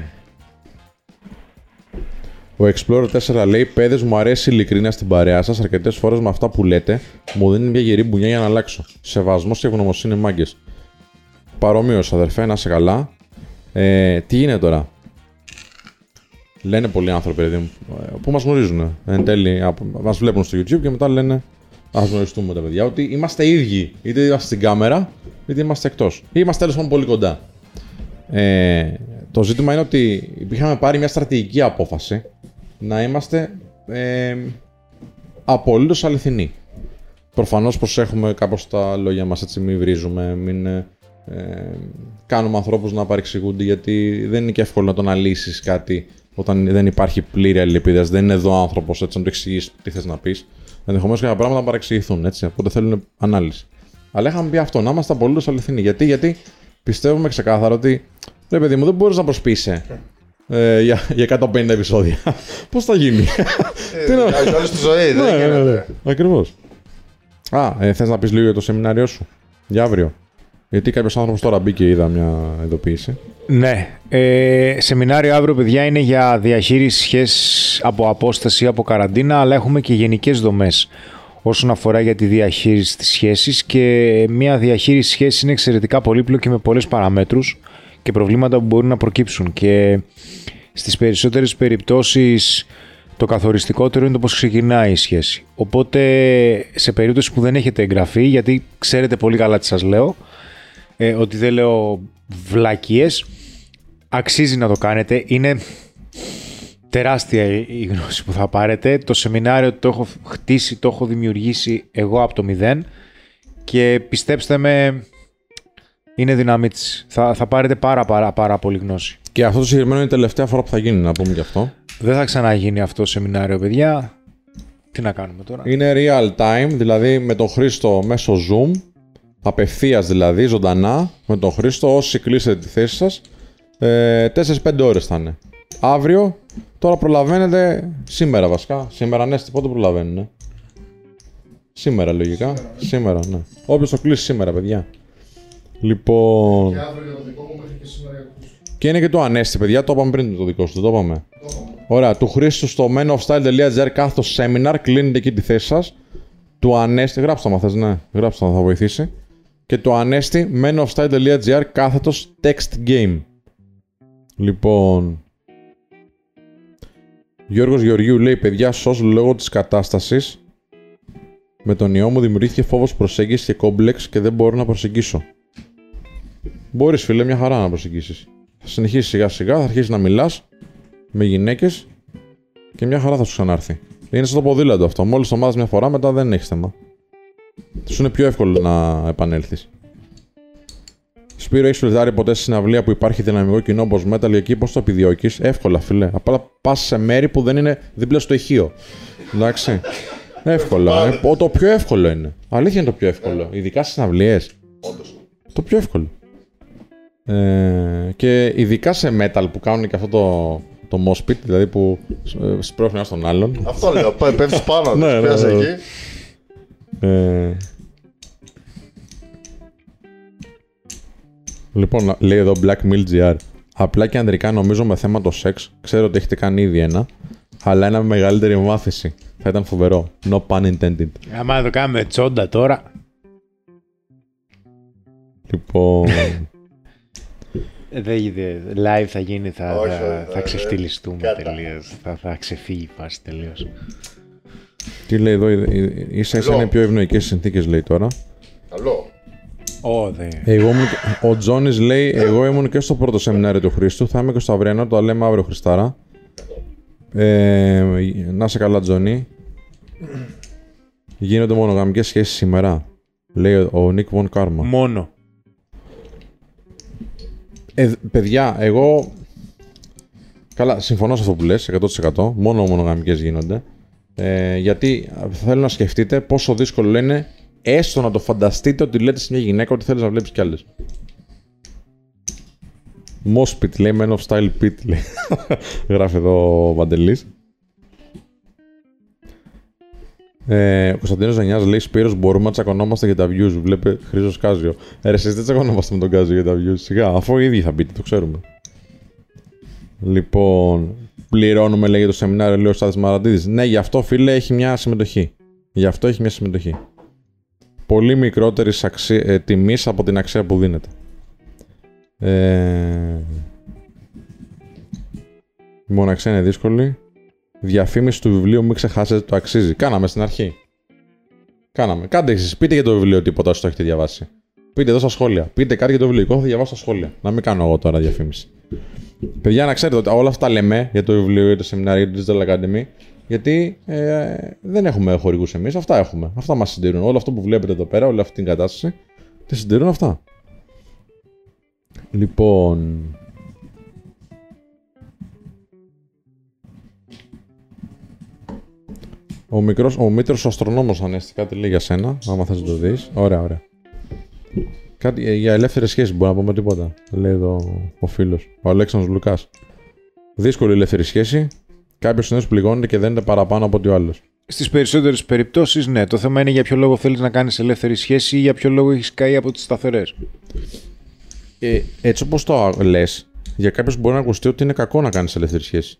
Ο Explorer 4 λέει: Παιδες, μου αρέσει η ειλικρίνεια στην παρέα σας. Αρκετές φορές με αυτά που λέτε, μου δίνει μια γερή μπουνιά για να αλλάξω. Σεβασμός και ευγνωμοσύνη, μάγκες. Παρομοίως, αδερφέ, να είσαι καλά. Τι γίνεται τώρα. Λένε πολλοί άνθρωποι, δηλαδή, που μας γνωρίζουν. Εν τέλει, μας βλέπουν στο YouTube και μετά λένε: Ας γνωριστούμε τα παιδιά, ότι είμαστε ίδιοι. Είτε είμαστε στην κάμερα, είτε είμαστε εκτός. Είμαστε τέλος πάντων πολύ κοντά. Το ζήτημα είναι ότι είχαμε πάρει μια στρατηγική απόφαση να είμαστε απολύτως αληθινοί. Προφανώς προσέχουμε κάπως τα λόγια μας, έτσι, μην βρίζουμε, μην κάνουμε ανθρώπους να παρεξηγούνται, γιατί δεν είναι και εύκολο να το αναλύσεις κάτι όταν δεν υπάρχει πλήρη αλληλεπίδραση. Δεν είναι εδώ ο άνθρωπος, έτσι, να του εξηγήσει τι θες να πεις. Ενδεχομένως κάποια πράγματα να παρεξηγηθούν, έτσι, οπότε θέλουν ανάλυση. Αλλά είχαμε πει αυτό, να είμαστε απολύτως αληθινοί. Γιατί πιστεύουμε ξεκάθαρα ότι. Ρε παιδί μου, δεν μπορείς να προσπείσαι για 150 επεισόδια. Πώς θα γίνει. Όλη στη ζωή, δεν γίνεται. Ακριβώς. Θες να πεις λίγο για το σεμινάριό σου, για αύριο. Γιατί κάποιος άνθρωπος τώρα μπήκε, είδα μια ειδοποίηση. Ναι. Σεμινάριο αύριο, παιδιά, είναι για διαχείριση σχέσης από απόσταση, από καραντίνα, αλλά έχουμε και γενικές δομές όσον αφορά για τη διαχείριση της σχέσης. Και μια διαχείριση σχέσης είναι εξαιρετικά πολύπλοκη με πολλές παραμέτρους και προβλήματα που μπορούν να προκύψουν, και στις περισσότερες περιπτώσεις το καθοριστικότερο είναι το πώς ξεκινάει η σχέση. Οπότε σε περίπτωση που δεν έχετε εγγραφεί, γιατί ξέρετε πολύ καλά τι σας λέω, ότι δεν λέω βλακίες, αξίζει να το κάνετε. Είναι τεράστια η γνώση που θα πάρετε. Το σεμινάριο το έχω χτίσει, το έχω δημιουργήσει εγώ από το μηδέν και πιστέψτε με, είναι δύναμη της. Θα πάρετε πάρα πολύ γνώση. Και αυτό το συγκεκριμένο είναι η τελευταία φορά που θα γίνει, να πούμε και αυτό. Δεν θα ξαναγίνει αυτό το σεμινάριο, παιδιά. Τι να κάνουμε τώρα. Είναι real time, δηλαδή με τον Χρήστο μέσω Zoom, απευθείας δηλαδή, ζωντανά, με τον Χρήστο, όσοι κλείσετε τη θέση σας. 4-5 ώρες θα είναι. Αύριο, τώρα προλαβαίνετε, σήμερα βασικά, σήμερα Ανέστη, πότε προλαβαίνουν, ναι. Σήμερα λογικά, σήμερα ναι. Όποιος το κλείσει σήμερα, παιδιά. Λοιπόν... Και αύριο για το δικό μου, μέχρι και σήμερα για το Χρήστο. Και είναι και το Ανέστη, παιδιά, το είπαμε πριν το δικό σου, το είπαμε. Ωραία, του Χρήστου στο menofstyle.gr κάθετος seminar, κλείνετε εκεί τη θέση σας. Του Ανέστη, γράψτε το αν θες, ναι, γράψτε το αν θα βοηθήσει. Και το Ανέστη, menofstyle.gr κάθετος text game. Λοιπόν... Γιώργος Γεωργίου λέει, παιδιά, σως λόγω της κατάστασης με τον ιό μου δημιουργήθηκε φόβος προσέγγισης και κόμπλεξ και δεν μπορώ να προσεγγίσω. Μπορείς, φίλε, μια χαρά να προσεγγίσεις. Θα συνεχίσεις σιγά σιγά, θα αρχίσεις να μιλάς με γυναίκες και μια χαρά θα σου ξανάρθει. Είναι σαν το ποδήλατο αυτό. Μόλις το μάθεις μια φορά, μετά δεν έχεις θέμα. Σου είναι πιο εύκολο να επανέλθεις. Σπύρο, έχεις φιλτάρει ποτέ στη συναυλία που υπάρχει δυναμικό κοινό όπως metal εκεί, πώς το επιδιώκεις? Εύκολα, φίλε. Απλά πας σε μέρη που δεν είναι δίπλα στο ηχείο. Εντάξει. Εύκολα. Το πιο εύκολο είναι. Αλήθεια είναι το πιο εύκολο. Ειδικά στις συναυλίες. Όντως. Το πιο εύκολο. Και ειδικά σε metal που κάνουν και αυτό το moshpit, δηλαδή που σπρώχνει ένας τον άλλον. Αυτό λέω. Πέφτεις πάνω, τους πιάσεις εκεί. Λοιπόν, λέει εδώ Black Mill GR. Απλά και ανδρικά νομίζω με θέμα το σεξ. Ξέρω ότι έχετε κάνει ήδη ένα. Αλλά ένα με μεγαλύτερη μάθηση. Θα ήταν φοβερό. No pun intended. Άμα το κάνουμε τσόντα τώρα. Λοιπόν... live θα γίνει, θα ξεφτυλιστούμε τελείως. Θα ξεφύγει η φάση τελείως. Τι λέει εδώ, ίσα είναι πιο ευνοϊκές συνθήκες λέει τώρα. Καλό. Ο Τζόνης λέει, εγώ ήμουν και στο πρώτο σεμινάριο του Χρήστου, θα είμαι και στο αυριανό, το λέμε αύριο Χριστάρα. Να είσαι καλά Τζόνη. Γίνονται μονογαμικές σχέσεις σήμερα, λέει ο Νίκ Βον Κάρμα. Μόνο. Παιδιά, εγώ... Καλά, συμφωνώ σε αυτό που λες, 100%. Μόνο μονογαμικές γίνονται. Γιατί θέλω να σκεφτείτε πόσο δύσκολο είναι έστω να το φανταστείτε ότι λέτε σε μια γυναίκα ότι θέλεις να βλέπεις κι άλλες. Moshpit λέει, Men of Style Pit λέει. Γράφει εδώ ο Βαντελής. Ο Κωνσταντίνος Ζανιάς λέει, Σπύρος, μπορούμε να τσακωνόμαστε για τα views. Βλέπε Χρήστος Κάζιο. Εσείς δεν τσακωνόμαστε με τον Κάζιο για τα views. Σιγά, αφού οι ίδιοι θα μπείτε, το ξέρουμε. Λοιπόν, πληρώνουμε λέει για το σεμινάριο, λέει ο Στάθης Μαραντίδης. Ναι, γι' αυτό φίλε έχει μια συμμετοχή. Γι' αυτό έχει μια συμμετοχή. Πολύ μικρότερη τιμή από την αξία που δίνεται. Η μοναξία είναι δύσκολη. Διαφήμιση του βιβλίου, μην ξεχάσετε το αξίζει. Κάναμε στην αρχή. Κάναμε. Κάντε εσείς. Πείτε για το βιβλίο τίποτα όσοι το έχετε διαβάσει. Πείτε εδώ στα σχόλια. Πείτε κάτι για το βιβλίο. Εγώ θα διαβάσω στα σχόλια. Να μην κάνω εγώ τώρα διαφήμιση. Παιδιά, να ξέρετε ότι όλα αυτά λέμε για το βιβλίο, για το σεμινάριο, για το Dizel Academy. Γιατί δεν έχουμε χορηγούς εμείς. Αυτά έχουμε. Αυτά μας συντηρούν. Όλο αυτό που βλέπετε εδώ πέρα, όλη αυτή την κατάσταση, τη συντηρούν αυτά. Λοιπόν. Ο Μήτρος ο αστρονόμος, Ανέστη, κάτι λέει για σένα, άμα θες να το δεις. Ωραία, ωραία. Κάτι για ελεύθερες σχέσεις μπορεί να πούμε τίποτα. Λέει εδώ ο φίλος, ο Αλέξανδρος Λουκάς. Δύσκολη ελεύθερη σχέση. Κάποιος νέος πληγώνεται και δεν είναι παραπάνω από ότι ο άλλος. Στις περισσότερες περιπτώσεις, ναι. Το θέμα είναι για ποιο λόγο θέλεις να κάνεις ελεύθερη σχέση ή για ποιο λόγο έχεις καεί από τις σταθερές. Έτσι όπως το λες, για κάποιους μπορεί να ακουστεί ότι είναι κακό να κάνεις ελεύθερη σχέση.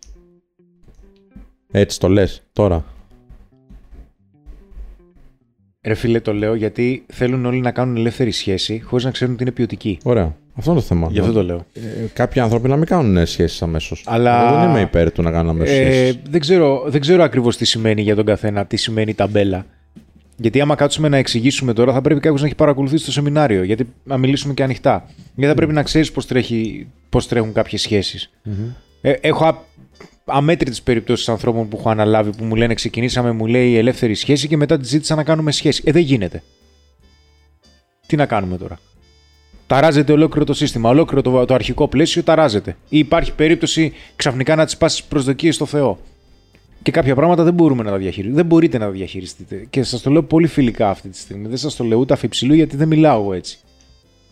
Έτσι το λες τώρα. Ρε φίλε, το λέω γιατί θέλουν όλοι να κάνουν ελεύθερη σχέση χωρίς να ξέρουν ότι είναι ποιοτική. Ωραία. Αυτό είναι το θέμα. Γι' αυτό το λέω. Κάποιοι άνθρωποι να μην κάνουν σχέσεις αμέσως. Αλλά... Εγώ δεν είμαι υπέρ του να κάνουν αμέσως σχέσεις. Δεν ξέρω ακριβώς τι σημαίνει για τον καθένα, τι σημαίνει η ταμπέλα. Γιατί άμα κάτσουμε να εξηγήσουμε τώρα, θα πρέπει κάποιος να έχει παρακολουθήσει το σεμινάριο. Γιατί να μιλήσουμε και ανοιχτά. Γιατί θα πρέπει να ξέρεις πώς τρέχουν κάποιες σχέσεις. Mm-hmm. Έχω αμέτρητες περιπτώσεις ανθρώπων που έχω αναλάβει που μου λένε ξεκινήσαμε, μου λέει ελεύθερη σχέση και μετά τη ζήτησα να κάνουμε σχέση. Δεν γίνεται. Τι να κάνουμε τώρα. Ταράζεται ολόκληρο το σύστημα, ολόκληρο το αρχικό πλαίσιο ταράζεται. Ή υπάρχει περίπτωση ξαφνικά να τις πάσεις προσδοκίες στο Θεό. Και κάποια πράγματα δεν μπορούμε να τα διαχειριστούμε. Δεν μπορείτε να τα διαχειριστείτε. Και σας το λέω πολύ φιλικά αυτή τη στιγμή. Δεν σας το λέω ούτε αφιψηλού γιατί δεν μιλάω έτσι.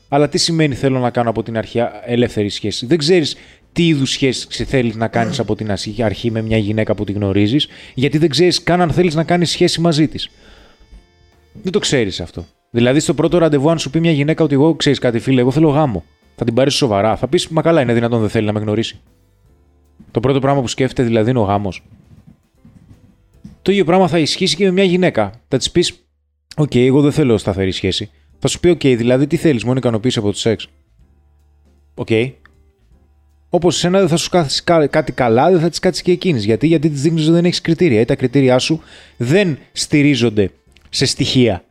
Αλλά τι σημαίνει θέλω να κάνω από την αρχή ελεύθερη σχέση. Δεν ξέρεις τι είδους σχέση θέλεις να κάνεις από την αρχή με μια γυναίκα που τη γνωρίζεις, γιατί δεν ξέρεις καν αν θέλεις να κάνεις σχέση μαζί της. Δεν το ξέρεις αυτό. Δηλαδή, στο πρώτο ραντεβού, αν σου πει μια γυναίκα ότι εγώ ξέρεις κάτι, φίλε, εγώ θέλω γάμο. Θα την πάρεις σοβαρά. Θα πεις, μα καλά, είναι δυνατόν δεν θέλει να με γνωρίσει. Το πρώτο πράγμα που σκέφτεται δηλαδή είναι ο γάμος. Το ίδιο πράγμα θα ισχύσει και με μια γυναίκα. Θα της πεις, οκ, εγώ δεν θέλω σταθερή σχέση. Θα σου πει, οκ, δηλαδή τι θέλεις, μόνο ικανοποίηση από το σεξ. Οκ. Όπως εσένα δεν θα σου κάτσει κάτι καλά, δεν θα της κάτσει και εκείνης. Γιατί της δείχνεις ότι δεν έχεις κριτήρια ή τα κριτήριά σου δεν στηρίζονται σε στοιχεία.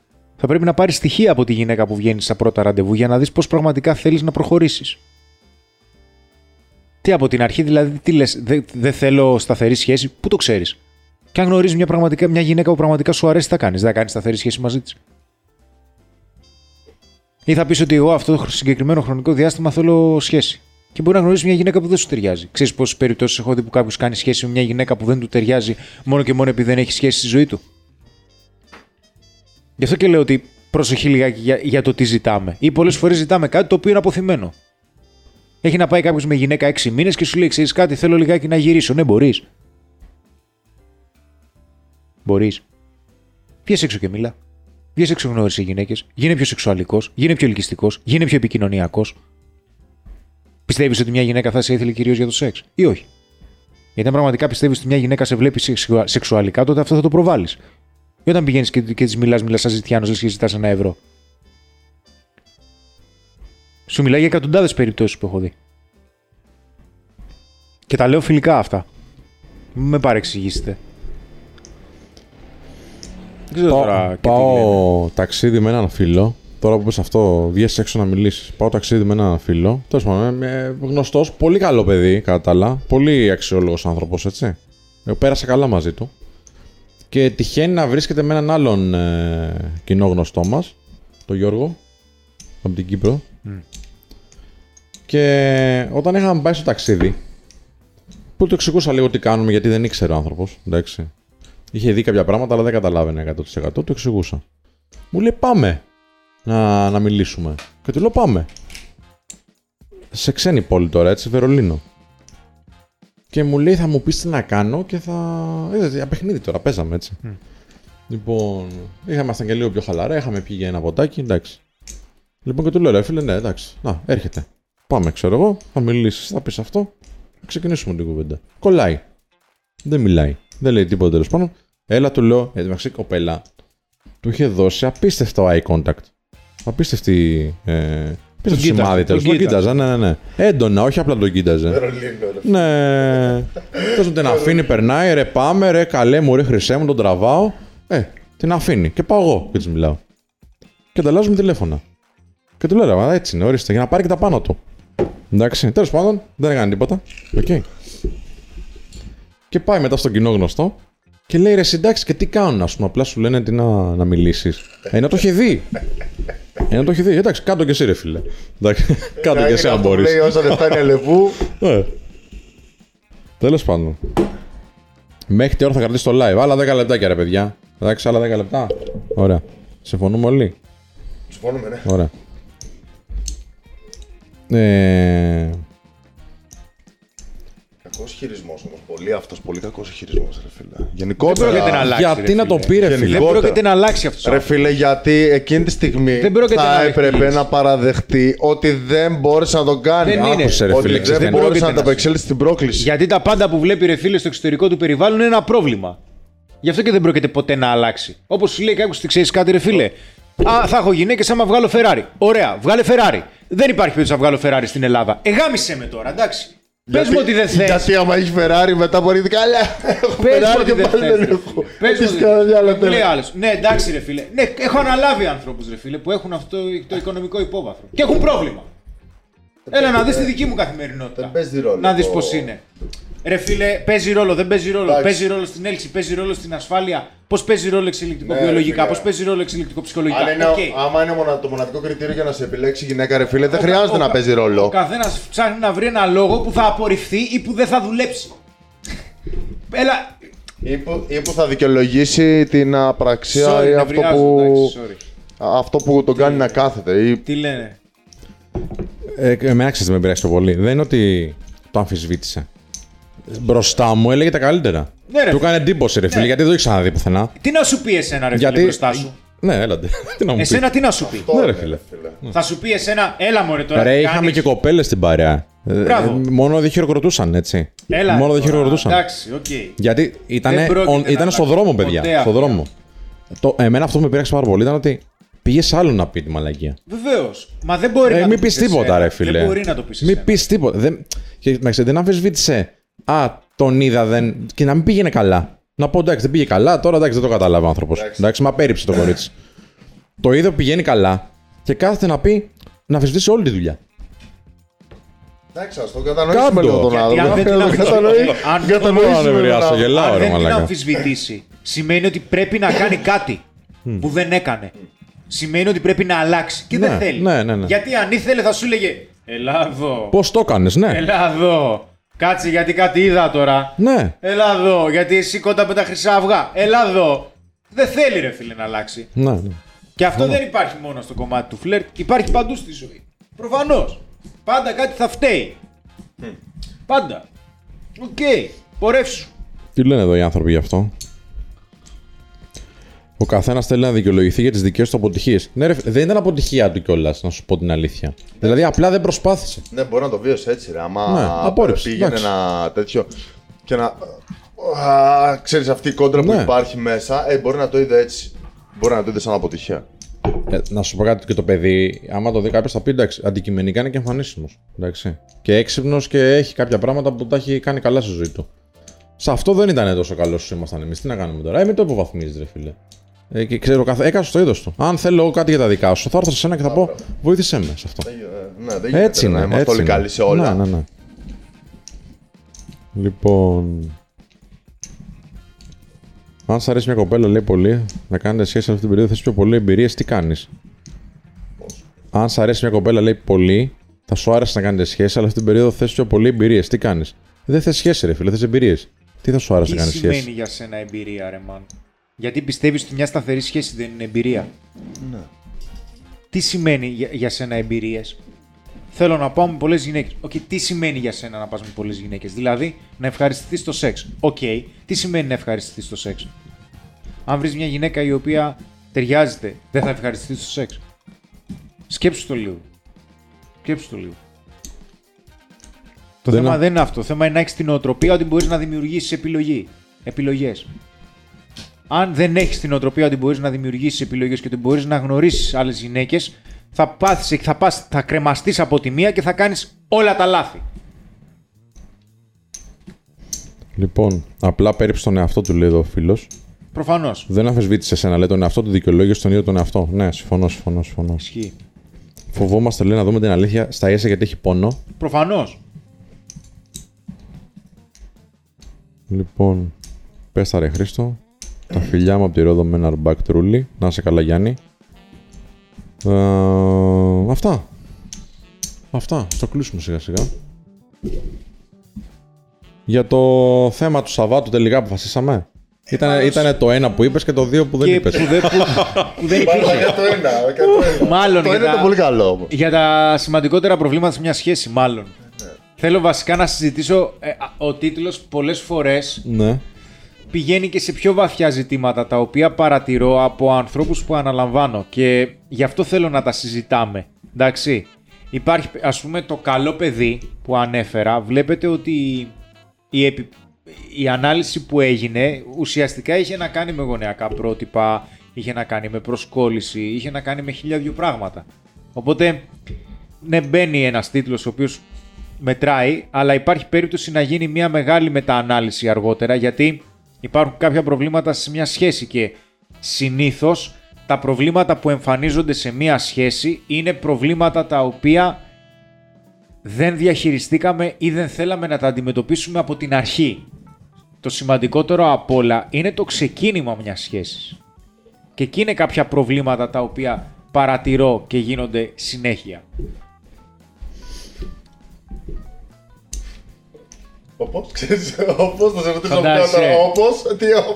Θα πρέπει να πάρεις στοιχεία από τη γυναίκα που βγαίνει στα πρώτα ραντεβού για να δεις πώς πραγματικά θέλεις να προχωρήσεις. Τι από την αρχή, δηλαδή, τι λες, δεν θέλω σταθερή σχέση, πού το ξέρεις. Και αν γνωρίζεις μια γυναίκα που πραγματικά σου αρέσει, θα κάνεις. Δεν θα κάνεις σταθερή σχέση μαζί της. Ή θα πεις ότι εγώ αυτό το συγκεκριμένο χρονικό διάστημα θέλω σχέση. Και μπορεί να γνωρίσεις μια γυναίκα που δεν σου ταιριάζει. Ξέρεις πόσες περιπτώσεις έχω δει που κάποιος κάνει σχέση με μια γυναίκα που δεν του ταιριάζει μόνο και μόνο επειδή δεν έχει σχέση στη ζωή του. Γι' αυτό και λέω ότι προσοχή λιγάκι για το τι ζητάμε. Ή πολλές φορές ζητάμε κάτι το οποίο είναι αποθυμένο. Έχει να πάει κάποιος με γυναίκα 6 μήνες και σου λέει: ξέρεις κάτι, θέλω λιγάκι να γυρίσω. Ναι, μπορείς. Μπορείς. Βγες έξω και μιλά. Βγες έξω, γνώρισε γυναίκες. Γίνε πιο σεξουαλικός, γίνε πιο ελκυστικός, γίνε πιο επικοινωνιακός. Πιστεύεις ότι μια γυναίκα θα σε ήθελε κυρίως για το σεξ ή όχι. Γιατί αν πραγματικά πιστεύεις ότι μια γυναίκα σε βλέπει σεξουαλικά, τότε αυτό θα το προβάλλεις. Ή όταν πηγαίνεις και της μιλάς σαν ζητιάνος, λες και ζητάς ένα ευρώ. Σου μιλάει για εκατοντάδες περιπτώσεις που έχω δει. Και τα λέω φιλικά αυτά. Μην με παρεξηγήσετε. Δεν ξέρω τώρα. Πάω ταξίδι με έναν φίλο. Τώρα που πες αυτό, βγες έξω να μιλήσεις. Πάω ταξίδι με έναν φίλο. Τέλος πάντων, γνωστός, πολύ καλό παιδί κατά τα άλλα. Πολύ αξιόλογος άνθρωπος, έτσι. Πέρασα καλά μαζί του. Και τυχαίνει να βρίσκεται με έναν άλλον κοινό γνωστό μας, τον Γιώργο, από την Κύπρο. Και όταν είχαμε πάει στο ταξίδι, που του εξηγούσα λίγο τι κάνουμε, γιατί δεν ήξερε ο άνθρωπος, εντάξει. Είχε δει κάποια πράγματα, αλλά δεν καταλάβαινε 100%. Του εξηγούσα. Μου λέει πάμε να μιλήσουμε. Και του λέω πάμε. Σε ξένη πόλη τώρα, έτσι, Βερολίνο. Και μου λέει θα μου πεις τι να κάνω και θα... Είδατε, παιχνίδι τώρα, παίζαμε έτσι. Λοιπόν, ήμασταν και λίγο πιο χαλαρά, είχαμε πει για ένα ποτάκι, εντάξει. Λοιπόν και του λέω ρε φίλε, ναι εντάξει, να έρχεται. Πάμε ξέρω εγώ, θα μιλήσεις, θα πεις αυτό, ξεκινήσουμε την κουβέντα. Κολλάει. Δεν μιλάει, δεν λέει τίποτα τέλος πάνω. Έλα του λέω, μεταξύ κοπέλα, του είχε δώσει απίστευτο eye contact. Απίστευτη... Πίσω στο σημάδι τέλος, τον κοίταζα, ναι. Έντονα, όχι απλά τον κοίταζε. Ναι. Τέλος την αφήνει, περνάει, ρε πάμε, ρε καλέ μου, ρε χρυσέ μου, τον τραβάω. Την αφήνει και πάω εγώ και της μιλάω. Και ανταλλάζουμε τηλέφωνα. Και του λέω, μα έτσι είναι, ορίστε, για να πάρει και τα πάνω του. Εντάξει, τέλος πάντων, δεν έκανε τίποτα. Okay. Και πάει μετά στον κοινό γνωστό και λέει, ρε συντάξει και τι κάνουν, ας πούμε, απλά σου λένε τι να μιλήσεις. Να το έχει δει. Ενώ το έχει δει, εντάξει, κάτω και εσύ ρε φίλε. Κάτω και εσύ αν μπορείς. Λέει όσα δεν φτάνει αλεπού. Τέλος πάντων. Μέχρι τι ώρα θα κρατήσει το live. Άλλα 10 λεπτάκια ρε παιδιά. Εντάξει, άλλα 10 λεπτά. Ωραία. Συμφωνούμε όλοι. Συμφωνούμε, ναι. Ωραία. Κακός χειρισμός όμως. Πολύ αυτός, πολύ κακός χειρισμός ρε φίλε. Γενικότερα, δεν να αλλάξει, γιατί ρε, να το πήρε φίλε. Δεν πρόκειται να αλλάξει αυτό. Ρε φίλε, γιατί εκείνη τη στιγμή θα έπρεπε να παραδεχτεί ότι δεν μπόρεσε να το κάνει. Δεν άκουσε, ρε, φίλε. Ότι δεν μπόρεσε να ανταπεξέλθει στην πρόκληση. Γιατί τα πάντα που βλέπει ρε φίλε στο εξωτερικό του περιβάλλον είναι ένα πρόβλημα. Γι' αυτό και δεν πρόκειται ποτέ να αλλάξει. Όπως σου λέει κάποιος, τι ξέρεις κάτι ρε φίλε. Α, θα έχω γυναίκες άμα βγάλω Φεράρι. Ωραία, βγάλε Φεράρι. Δεν υπάρχει περίπτωση να βγάλω Φεράρι στην Ελλάδα. Εγάμισε με τώρα, εντάξει. Πες μου ότι δεν θες. Γιατί άμα έχει Φεράρι μετά μπορεί να δει καλά. Πες μου ότι δεν θες. Πες μου. Λέει άλλος. Ναι, εντάξει ρε φίλε. Ναι, έχω αναλάβει ανθρώπους ρε φίλε που έχουν αυτό το οικονομικό υπόβαθρο. Και έχουν πρόβλημα. Έλα να δεις τη δική μου καθημερινότητα. Να δεις πώς είναι. Ρε φίλε, παίζει ρόλο, δεν παίζει ρόλο. Άξι. Παίζει ρόλο στην έλξη, παίζει ρόλο στην ασφάλεια. Πώς παίζει ρόλο εξελικτικό βιολογικά, πώς παίζει ρόλο εξελικτικό ψυχολογικά. Άμα είναι το μοναδικό κριτήριο για να σε επιλέξει η γυναίκα, ρε φίλε, δεν χρειάζεται να παίζει ρόλο. Ο καθένας ψάχνει να βρει ένα λόγο που θα απορριφθεί ή που δεν θα δουλέψει. Έλα. Ή που θα δικαιολογήσει την απραξία ή αυτό που τον κάνει να κάθεται. Τι λένε. Με άξιζε, δεν με πειράξει το πολύ. Δεν είναι ότι το αμφισβήτησα. Μπροστά μου έλεγε τα καλύτερα. Ναι, του έκανε εντύπωση, ρε φίλε, γιατί δεν το έχει ξαναδεί πουθενά. Τι να σου πει εσένα, ρε φίλε, γιατί... μπροστά σου. Ναι, έλατε. Τι να μου πει. Εσένα τι να σου πει. Αυτό, ναι, ρε φίλε. Θα σου πει εσένα, έλα μωρέ τώρα. Ρε, είχαμε κάνεις... και κοπέλες στην παρέα. Μόνο δεν χειροκροτούσαν, έτσι. Έλα, μόνο δεν χειροκροτούσαν. Εντάξει, okay. Γιατί ήταν στο δρόμο, παιδιά. Στο δρόμο. Εμένα αυτό που με πειράξε πάρα πολύ ήταν ότι. Πήγε άλλο να πει τη μαλακία. Βεβαίως. Μα δεν μπορεί να μην πει τίποτα, ρε φίλε. Δεν μπορεί να το πει. Μην πει τίποτα. Δεν αμφισβήτησε. Α, τον είδα, δεν. Και να μην πήγαινε καλά. Να πω εντάξει, δεν πήγε καλά, τώρα εντάξει, δεν το κατάλαβα ο άνθρωπος. Εντάξει, μα πέριψε το κορίτσι. Το είδα πηγαίνει καλά και κάθεται να πει να αμφισβητήσει όλη τη δουλειά. Εντάξει, α τον κατανοήσουμε λίγο τον άνθρωπο. Αν δεν την αμφισβητήσει, σημαίνει ότι πρέπει να κάνει κάτι που δεν έκανε. Σημαίνει ότι πρέπει να αλλάξει και δεν θέλει. Γιατί αν ήθελε θα σου έλεγε Ελλάδο. Πώς το έκανες, ναι. Ελλάδο. Κάτσε γιατί κάτι είδα τώρα. Ναι. Έλα εδώ, γιατί εσύ κότα με τα χρυσά αυγά. Έλα εδώ. Δεν θέλει ρε φίλε να αλλάξει. Ναι, ναι. Και αυτό δεν υπάρχει μόνο στο κομμάτι του φλερτ. Υπάρχει παντού στη ζωή. Προφανώς. Πάντα κάτι θα φταίει. Πάντα. Οκ. Πορεύσου. Τι λένε εδώ οι άνθρωποι γι' αυτό. Ο καθένας θέλει να δικαιολογηθεί για τις δικές του αποτυχίες. Ναι, ρε, δεν ήταν αποτυχία του κιόλας, να σου πω την αλήθεια. Δηλαδή, απλά δεν προσπάθησε. Ναι, μπορεί να το βίωσε έτσι, ρε. Άμα πήγαινε ένα τέτοιο. Και να. Ξέρεις, αυτή η κόντρα που υπάρχει μέσα, μπορεί να το είδε έτσι. Μπορεί να το είδε σαν αποτυχία. Να σου πω κάτι και το παιδί, άμα το δει κάποιος, θα πει εντάξει, αντικειμενικά είναι και εμφανίσιμος. Και έξυπνος και έχει κάποια πράγματα που τα έχει κάνει καλά στη ζωή του. Σε αυτό δεν ήταν τόσο καλό όσο ήμασταν εμείς. Τι να κάνουμε τώρα. Μην το υποβαθμίζεις, ρε φίλε. Και ξέρω, έκανε το είδος του. Αν θέλω κάτι για τα δικά σου, θα έρθω σε σένα και θα πω βοήθησέ με σε αυτό. Ναι, δεν γίνεται, έτσι είναι. Είμαστε όλοι καλοί σε όλα. Ναι. Λοιπόν. Αν σ' αρέσει μια κοπέλα, λέει πολύ, να κάνετε σχέση σε αυτή την περίοδο, θα σου πιο πολλές εμπειρίες, τι κάνεις. Αν σ' αρέσει μια κοπέλα, λέει πολύ, θα σου άρεσε να κάνετε σχέση, αλλά αυτή την περίοδο θες πιο πολλές εμπειρίες, τι κάνεις. Δεν θες σχέση, ρε φίλε, θες εμπειρίες. Τι θα σου άρεσε να κάνεις σχέση. Τι σημαίνει για σένα εμπειρία, ρε μαν. Γιατί πιστεύεις ότι μια σταθερή σχέση δεν είναι εμπειρία. Ναι. Τι σημαίνει για σένα εμπειρίες. Θέλω να πάω με πολλές γυναίκες. Οκ, τι σημαίνει για σένα να πας με πολλές γυναίκες. Δηλαδή να ευχαριστηθείς το σεξ. Οκ, τι σημαίνει να ευχαριστηθείς το σεξ. Αν βρεις μια γυναίκα η οποία ταιριάζεται, δεν θα ευχαριστηθείς το σεξ. Σκέψου το λίγο. Σκέψου το λίγο. Το θέμα δεν είναι αυτό. Το θέμα είναι να έχεις την νοοτροπία ότι μπορείς να δημιουργήσεις επιλογές. Αν δεν έχεις την νοοτροπία ότι μπορείς να δημιουργήσεις επιλογές και ότι μπορείς να γνωρίσεις άλλες γυναίκες, θα κρεμαστείς από τη μία και θα κάνεις όλα τα λάθη. Λοιπόν, απλά πέριψε τον εαυτό του, λέει εδώ ο φίλος. Προφανώς. Δεν αμφισβήτησε εσένα, λέει τον εαυτό του, δικαιολόγησε τον ίδιο τον εαυτό. Ναι, συμφωνώ. Ισχύει. Φοβόμαστε, λέει, να δούμε την αλήθεια στα ίσα γιατί έχει πόνο. Προφανώς. Λοιπόν, πες τα ρε Χρήστο. Τα φιλιά μου από τη Ρόδο με ένα αρμπακ τρούλι. Να είσαι καλά, Γιάννη. Αυτά. Στο κλείσουμε σιγά-σιγά. Για το θέμα του Σαββάτου τελικά αποφασίσαμε. Ήτανε το ένα που είπες και το δύο που δεν είπες. Που δεν υπήρχε. το ένα. Μάλλον, το ένα ήταν πολύ καλό. Για τα σημαντικότερα προβλήματα σε μια σχέση, μάλλον. Θέλω βασικά να συζητήσω, ο τίτλος πολλές φορές πηγαίνει και σε πιο βαθιά ζητήματα τα οποία παρατηρώ από ανθρώπους που αναλαμβάνω και γι' αυτό θέλω να τα συζητάμε, εντάξει. Υπάρχει ας πούμε το καλό παιδί που ανέφερα, βλέπετε ότι η ανάλυση που έγινε ουσιαστικά είχε να κάνει με γονεακά πρότυπα, είχε να κάνει με προσκόλληση, είχε να κάνει με χίλια δυο πράγματα. Οπότε ναι, μπαίνει ένας τίτλος ο οποίος μετράει, αλλά υπάρχει περίπτωση να γίνει μια μεγάλη μεταανάλυση αργότερα, γιατί υπάρχουν κάποια προβλήματα σε μια σχέση και συνήθως τα προβλήματα που εμφανίζονται σε μια σχέση είναι προβλήματα τα οποία δεν διαχειριστήκαμε ή δεν θέλαμε να τα αντιμετωπίσουμε από την αρχή. Το σημαντικότερο απ' όλα είναι το ξεκίνημα μιας σχέσης. Και εκεί είναι κάποια προβλήματα τα οποία παρατηρώ και γίνονται συνέχεια. Όπως, ξέρεις, όπως, θα σε ρωτήσω όπως.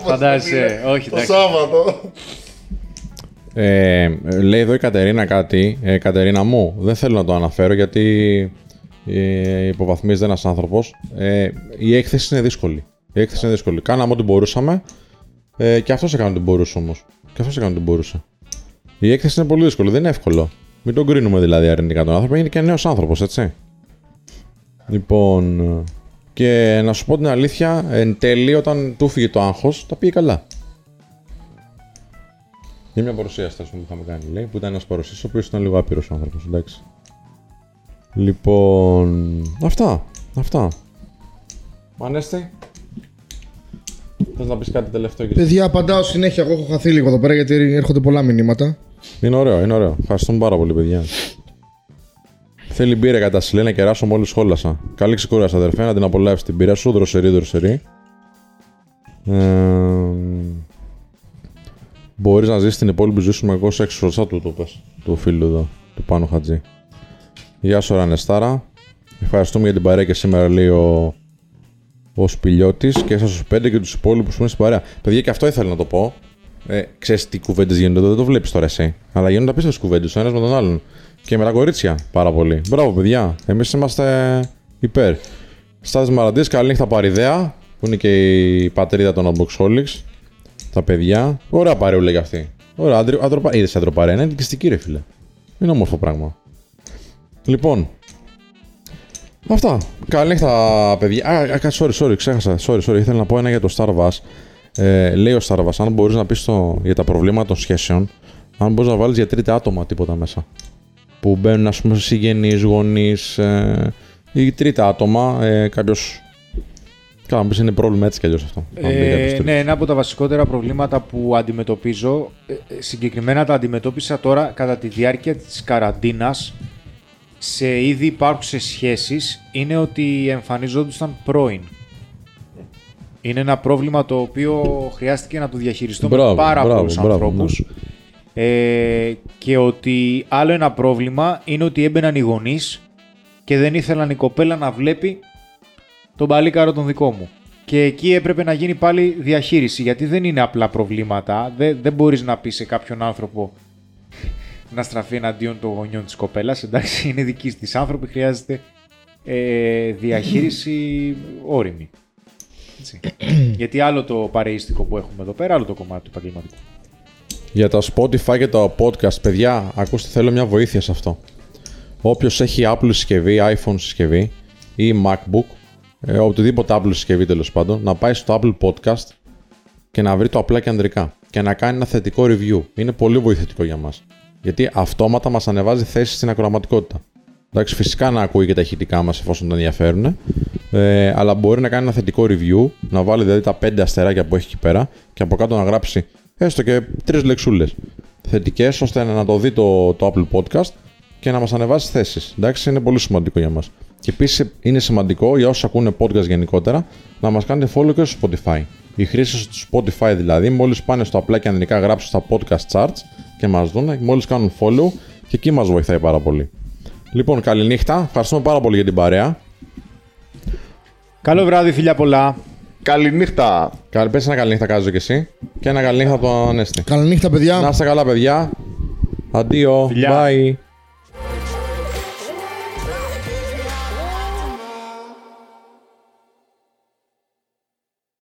Φαντάζεσαι, όχι, το Σάββατο. Λέει εδώ η Κατερίνα κάτι, Κατερίνα μου, δεν θέλω να το αναφέρω γιατί υποβαθμίζεται ένας άνθρωπος. Η έκθεση είναι δύσκολη. Κάναμε ό,τι μπορούσαμε και αυτός έκανε ό,τι μπορούσε όμως. Η έκθεση είναι πολύ δύσκολη, δεν είναι εύκολο. Μην τον κρίνουμε δηλαδή αρνητικά τον άνθρωπο, είναι και νέος άνθρωπος, έτσι. Λοιπόν, και να σου πω την αλήθεια, εν τέλει όταν του φύγει το άγχος, τα πήγε καλά. Για μια παρουσίαση που είχαμε κάνει, λέει, που ήταν ένας παρουσίαστης, ο οποίος ήταν λίγο άπειρος άνθρωπος, εντάξει. Λοιπόν, αυτά. Ανέστη, θες να πεις κάτι τελευταίο? Παιδιά, απαντάω συνέχεια, εγώ έχω χαθεί λίγο εδώ πέρα γιατί έρχονται πολλά μηνύματα. Είναι ωραίο. Ευχαριστούμε πάρα πολύ, παιδιά. Θέλει μπύρα κατά σιλέ, να κεράσω μόλις σχόλασα. Καλή ξεκούραση, αδερφέ, να την απολαύσεις την μπύρα σου, δροσερή. Μπορείς να ζήσεις την υπόλοιπη ζωή σου με εγώ σε 6 του πες, του φίλου εδώ, του Πάνου Χατζή. Γεια σου Ρανεστάρα, ευχαριστούμε για την παρέα και σήμερα λέει ο Σπηλιώτης και σας στους 5 και τους υπόλοιπους που είναι στην παρέα. Παιδιά, και αυτό ήθελα να το πω, ξέρεις τι κουβέντες γίνονται εδώ, δεν το βλέπεις τώρα εσύ, αλλά γίνονται απίστευτες κουβέντες ο ένας με τον άλλον και με τα κορίτσια πάρα πολύ. Μπράβο παιδιά, εμείς είμαστε υπέρ. Στάδες Μαραντής, καλή νύχτα Παριδέα, που είναι και η πατρίδα των Unboxholics. Τα παιδιά, ωραία παρεούλα κι αυτή. Ωραία, είδες αντροπαρέα, είναι ελκυστική ρε φίλε. Είναι όμορφο πράγμα. Λοιπόν, αυτά. Καλή νύχτα, παιδιά. Sorry, ξέχασα. Sorry, ήθελα να πω ένα για το Starvas. Λέει ο Starvas, αν μπορείς να πεις για τα προβλήματα των σχέσεων, αν μπορείς να βάλεις για τρίτα άτομα τίποτα μέσα. Που μπαίνουν, ας πούμε, συγγενείς, γονείς ή τρίτα άτομα, κάποιος. Καλά, είναι πρόβλημα έτσι κι αλλιώς αυτό. Ναι, ένα από τα βασικότερα προβλήματα που αντιμετωπίζω, συγκεκριμένα τα αντιμετώπισα τώρα κατά τη διάρκεια της καραντίνας, σε ήδη υπάρχουσες σχέσεις, είναι ότι εμφανίζονταν πρώην. Είναι ένα πρόβλημα το οποίο χρειάστηκε να το διαχειριστώ με πάρα πολλούς ανθρώπους. Ναι. Και ότι άλλο ένα πρόβλημα είναι ότι έμπαιναν οι γονείς και δεν ήθελαν η κοπέλα να βλέπει τον παλίκαρο τον δικό μου. Και εκεί έπρεπε να γίνει πάλι διαχείριση, γιατί δεν είναι απλά προβλήματα. Δεν μπορείς να πεις σε κάποιον άνθρωπο να στραφεί εναντίον των γονιών της κοπέλας. Εντάξει, είναι δική της άνθρωποι, χρειάζεται διαχείριση όριμη. Γιατί άλλο το παρεΐστικο που έχουμε εδώ πέρα, άλλο το κομμάτι του επαγγελματικού. Για τα Spotify και τα podcast, παιδιά, ακούστε, θέλω μια βοήθεια σε αυτό. Όποιος έχει Apple συσκευή, iPhone συσκευή ή MacBook, οτιδήποτε Apple συσκευή τέλος πάντων, να πάει στο Apple Podcast και να βρει το Απλά και Ανδρικά και να κάνει ένα θετικό review. Είναι πολύ βοηθητικό για μας. Γιατί αυτόματα μας ανεβάζει θέσεις στην ακροαματικότητα. Εντάξει, φυσικά να ακούει και τα ηχητικά μας εφόσον τον ενδιαφέρουν, αλλά μπορεί να κάνει ένα θετικό review, να βάλει δηλαδή τα 5 αστεράκια που έχει εκεί πέρα και από κάτω να γράψει έστω και 3 λεξούλες θετικές, ώστε να το δει το Apple Podcast και να μας ανεβάζει θέσεις. Εντάξει, είναι πολύ σημαντικό για μας. Και επίσης είναι σημαντικό για όσους ακούνε podcast γενικότερα να μας κάνετε follow και στο Spotify. Οι χρήστες του Spotify δηλαδή, μόλις πάνε στο Απλά και Ανδρικά, γράψουν στα podcast charts και μας δουν, μόλις κάνουν follow και εκεί μας βοηθάει πάρα πολύ. Λοιπόν, καληνύχτα. Ευχαριστούμε πάρα πολύ για την παρέα. Καλό βράδυ, φιλιά πολλά. Καληνύχτα. Πες ένα καληνύχτα, Κάζιο και εσύ. Και ένα καληνύχτα από τον Ανέστη. Καληνύχτα, παιδιά. Να είστε καλά, παιδιά. Αντίο. Bye.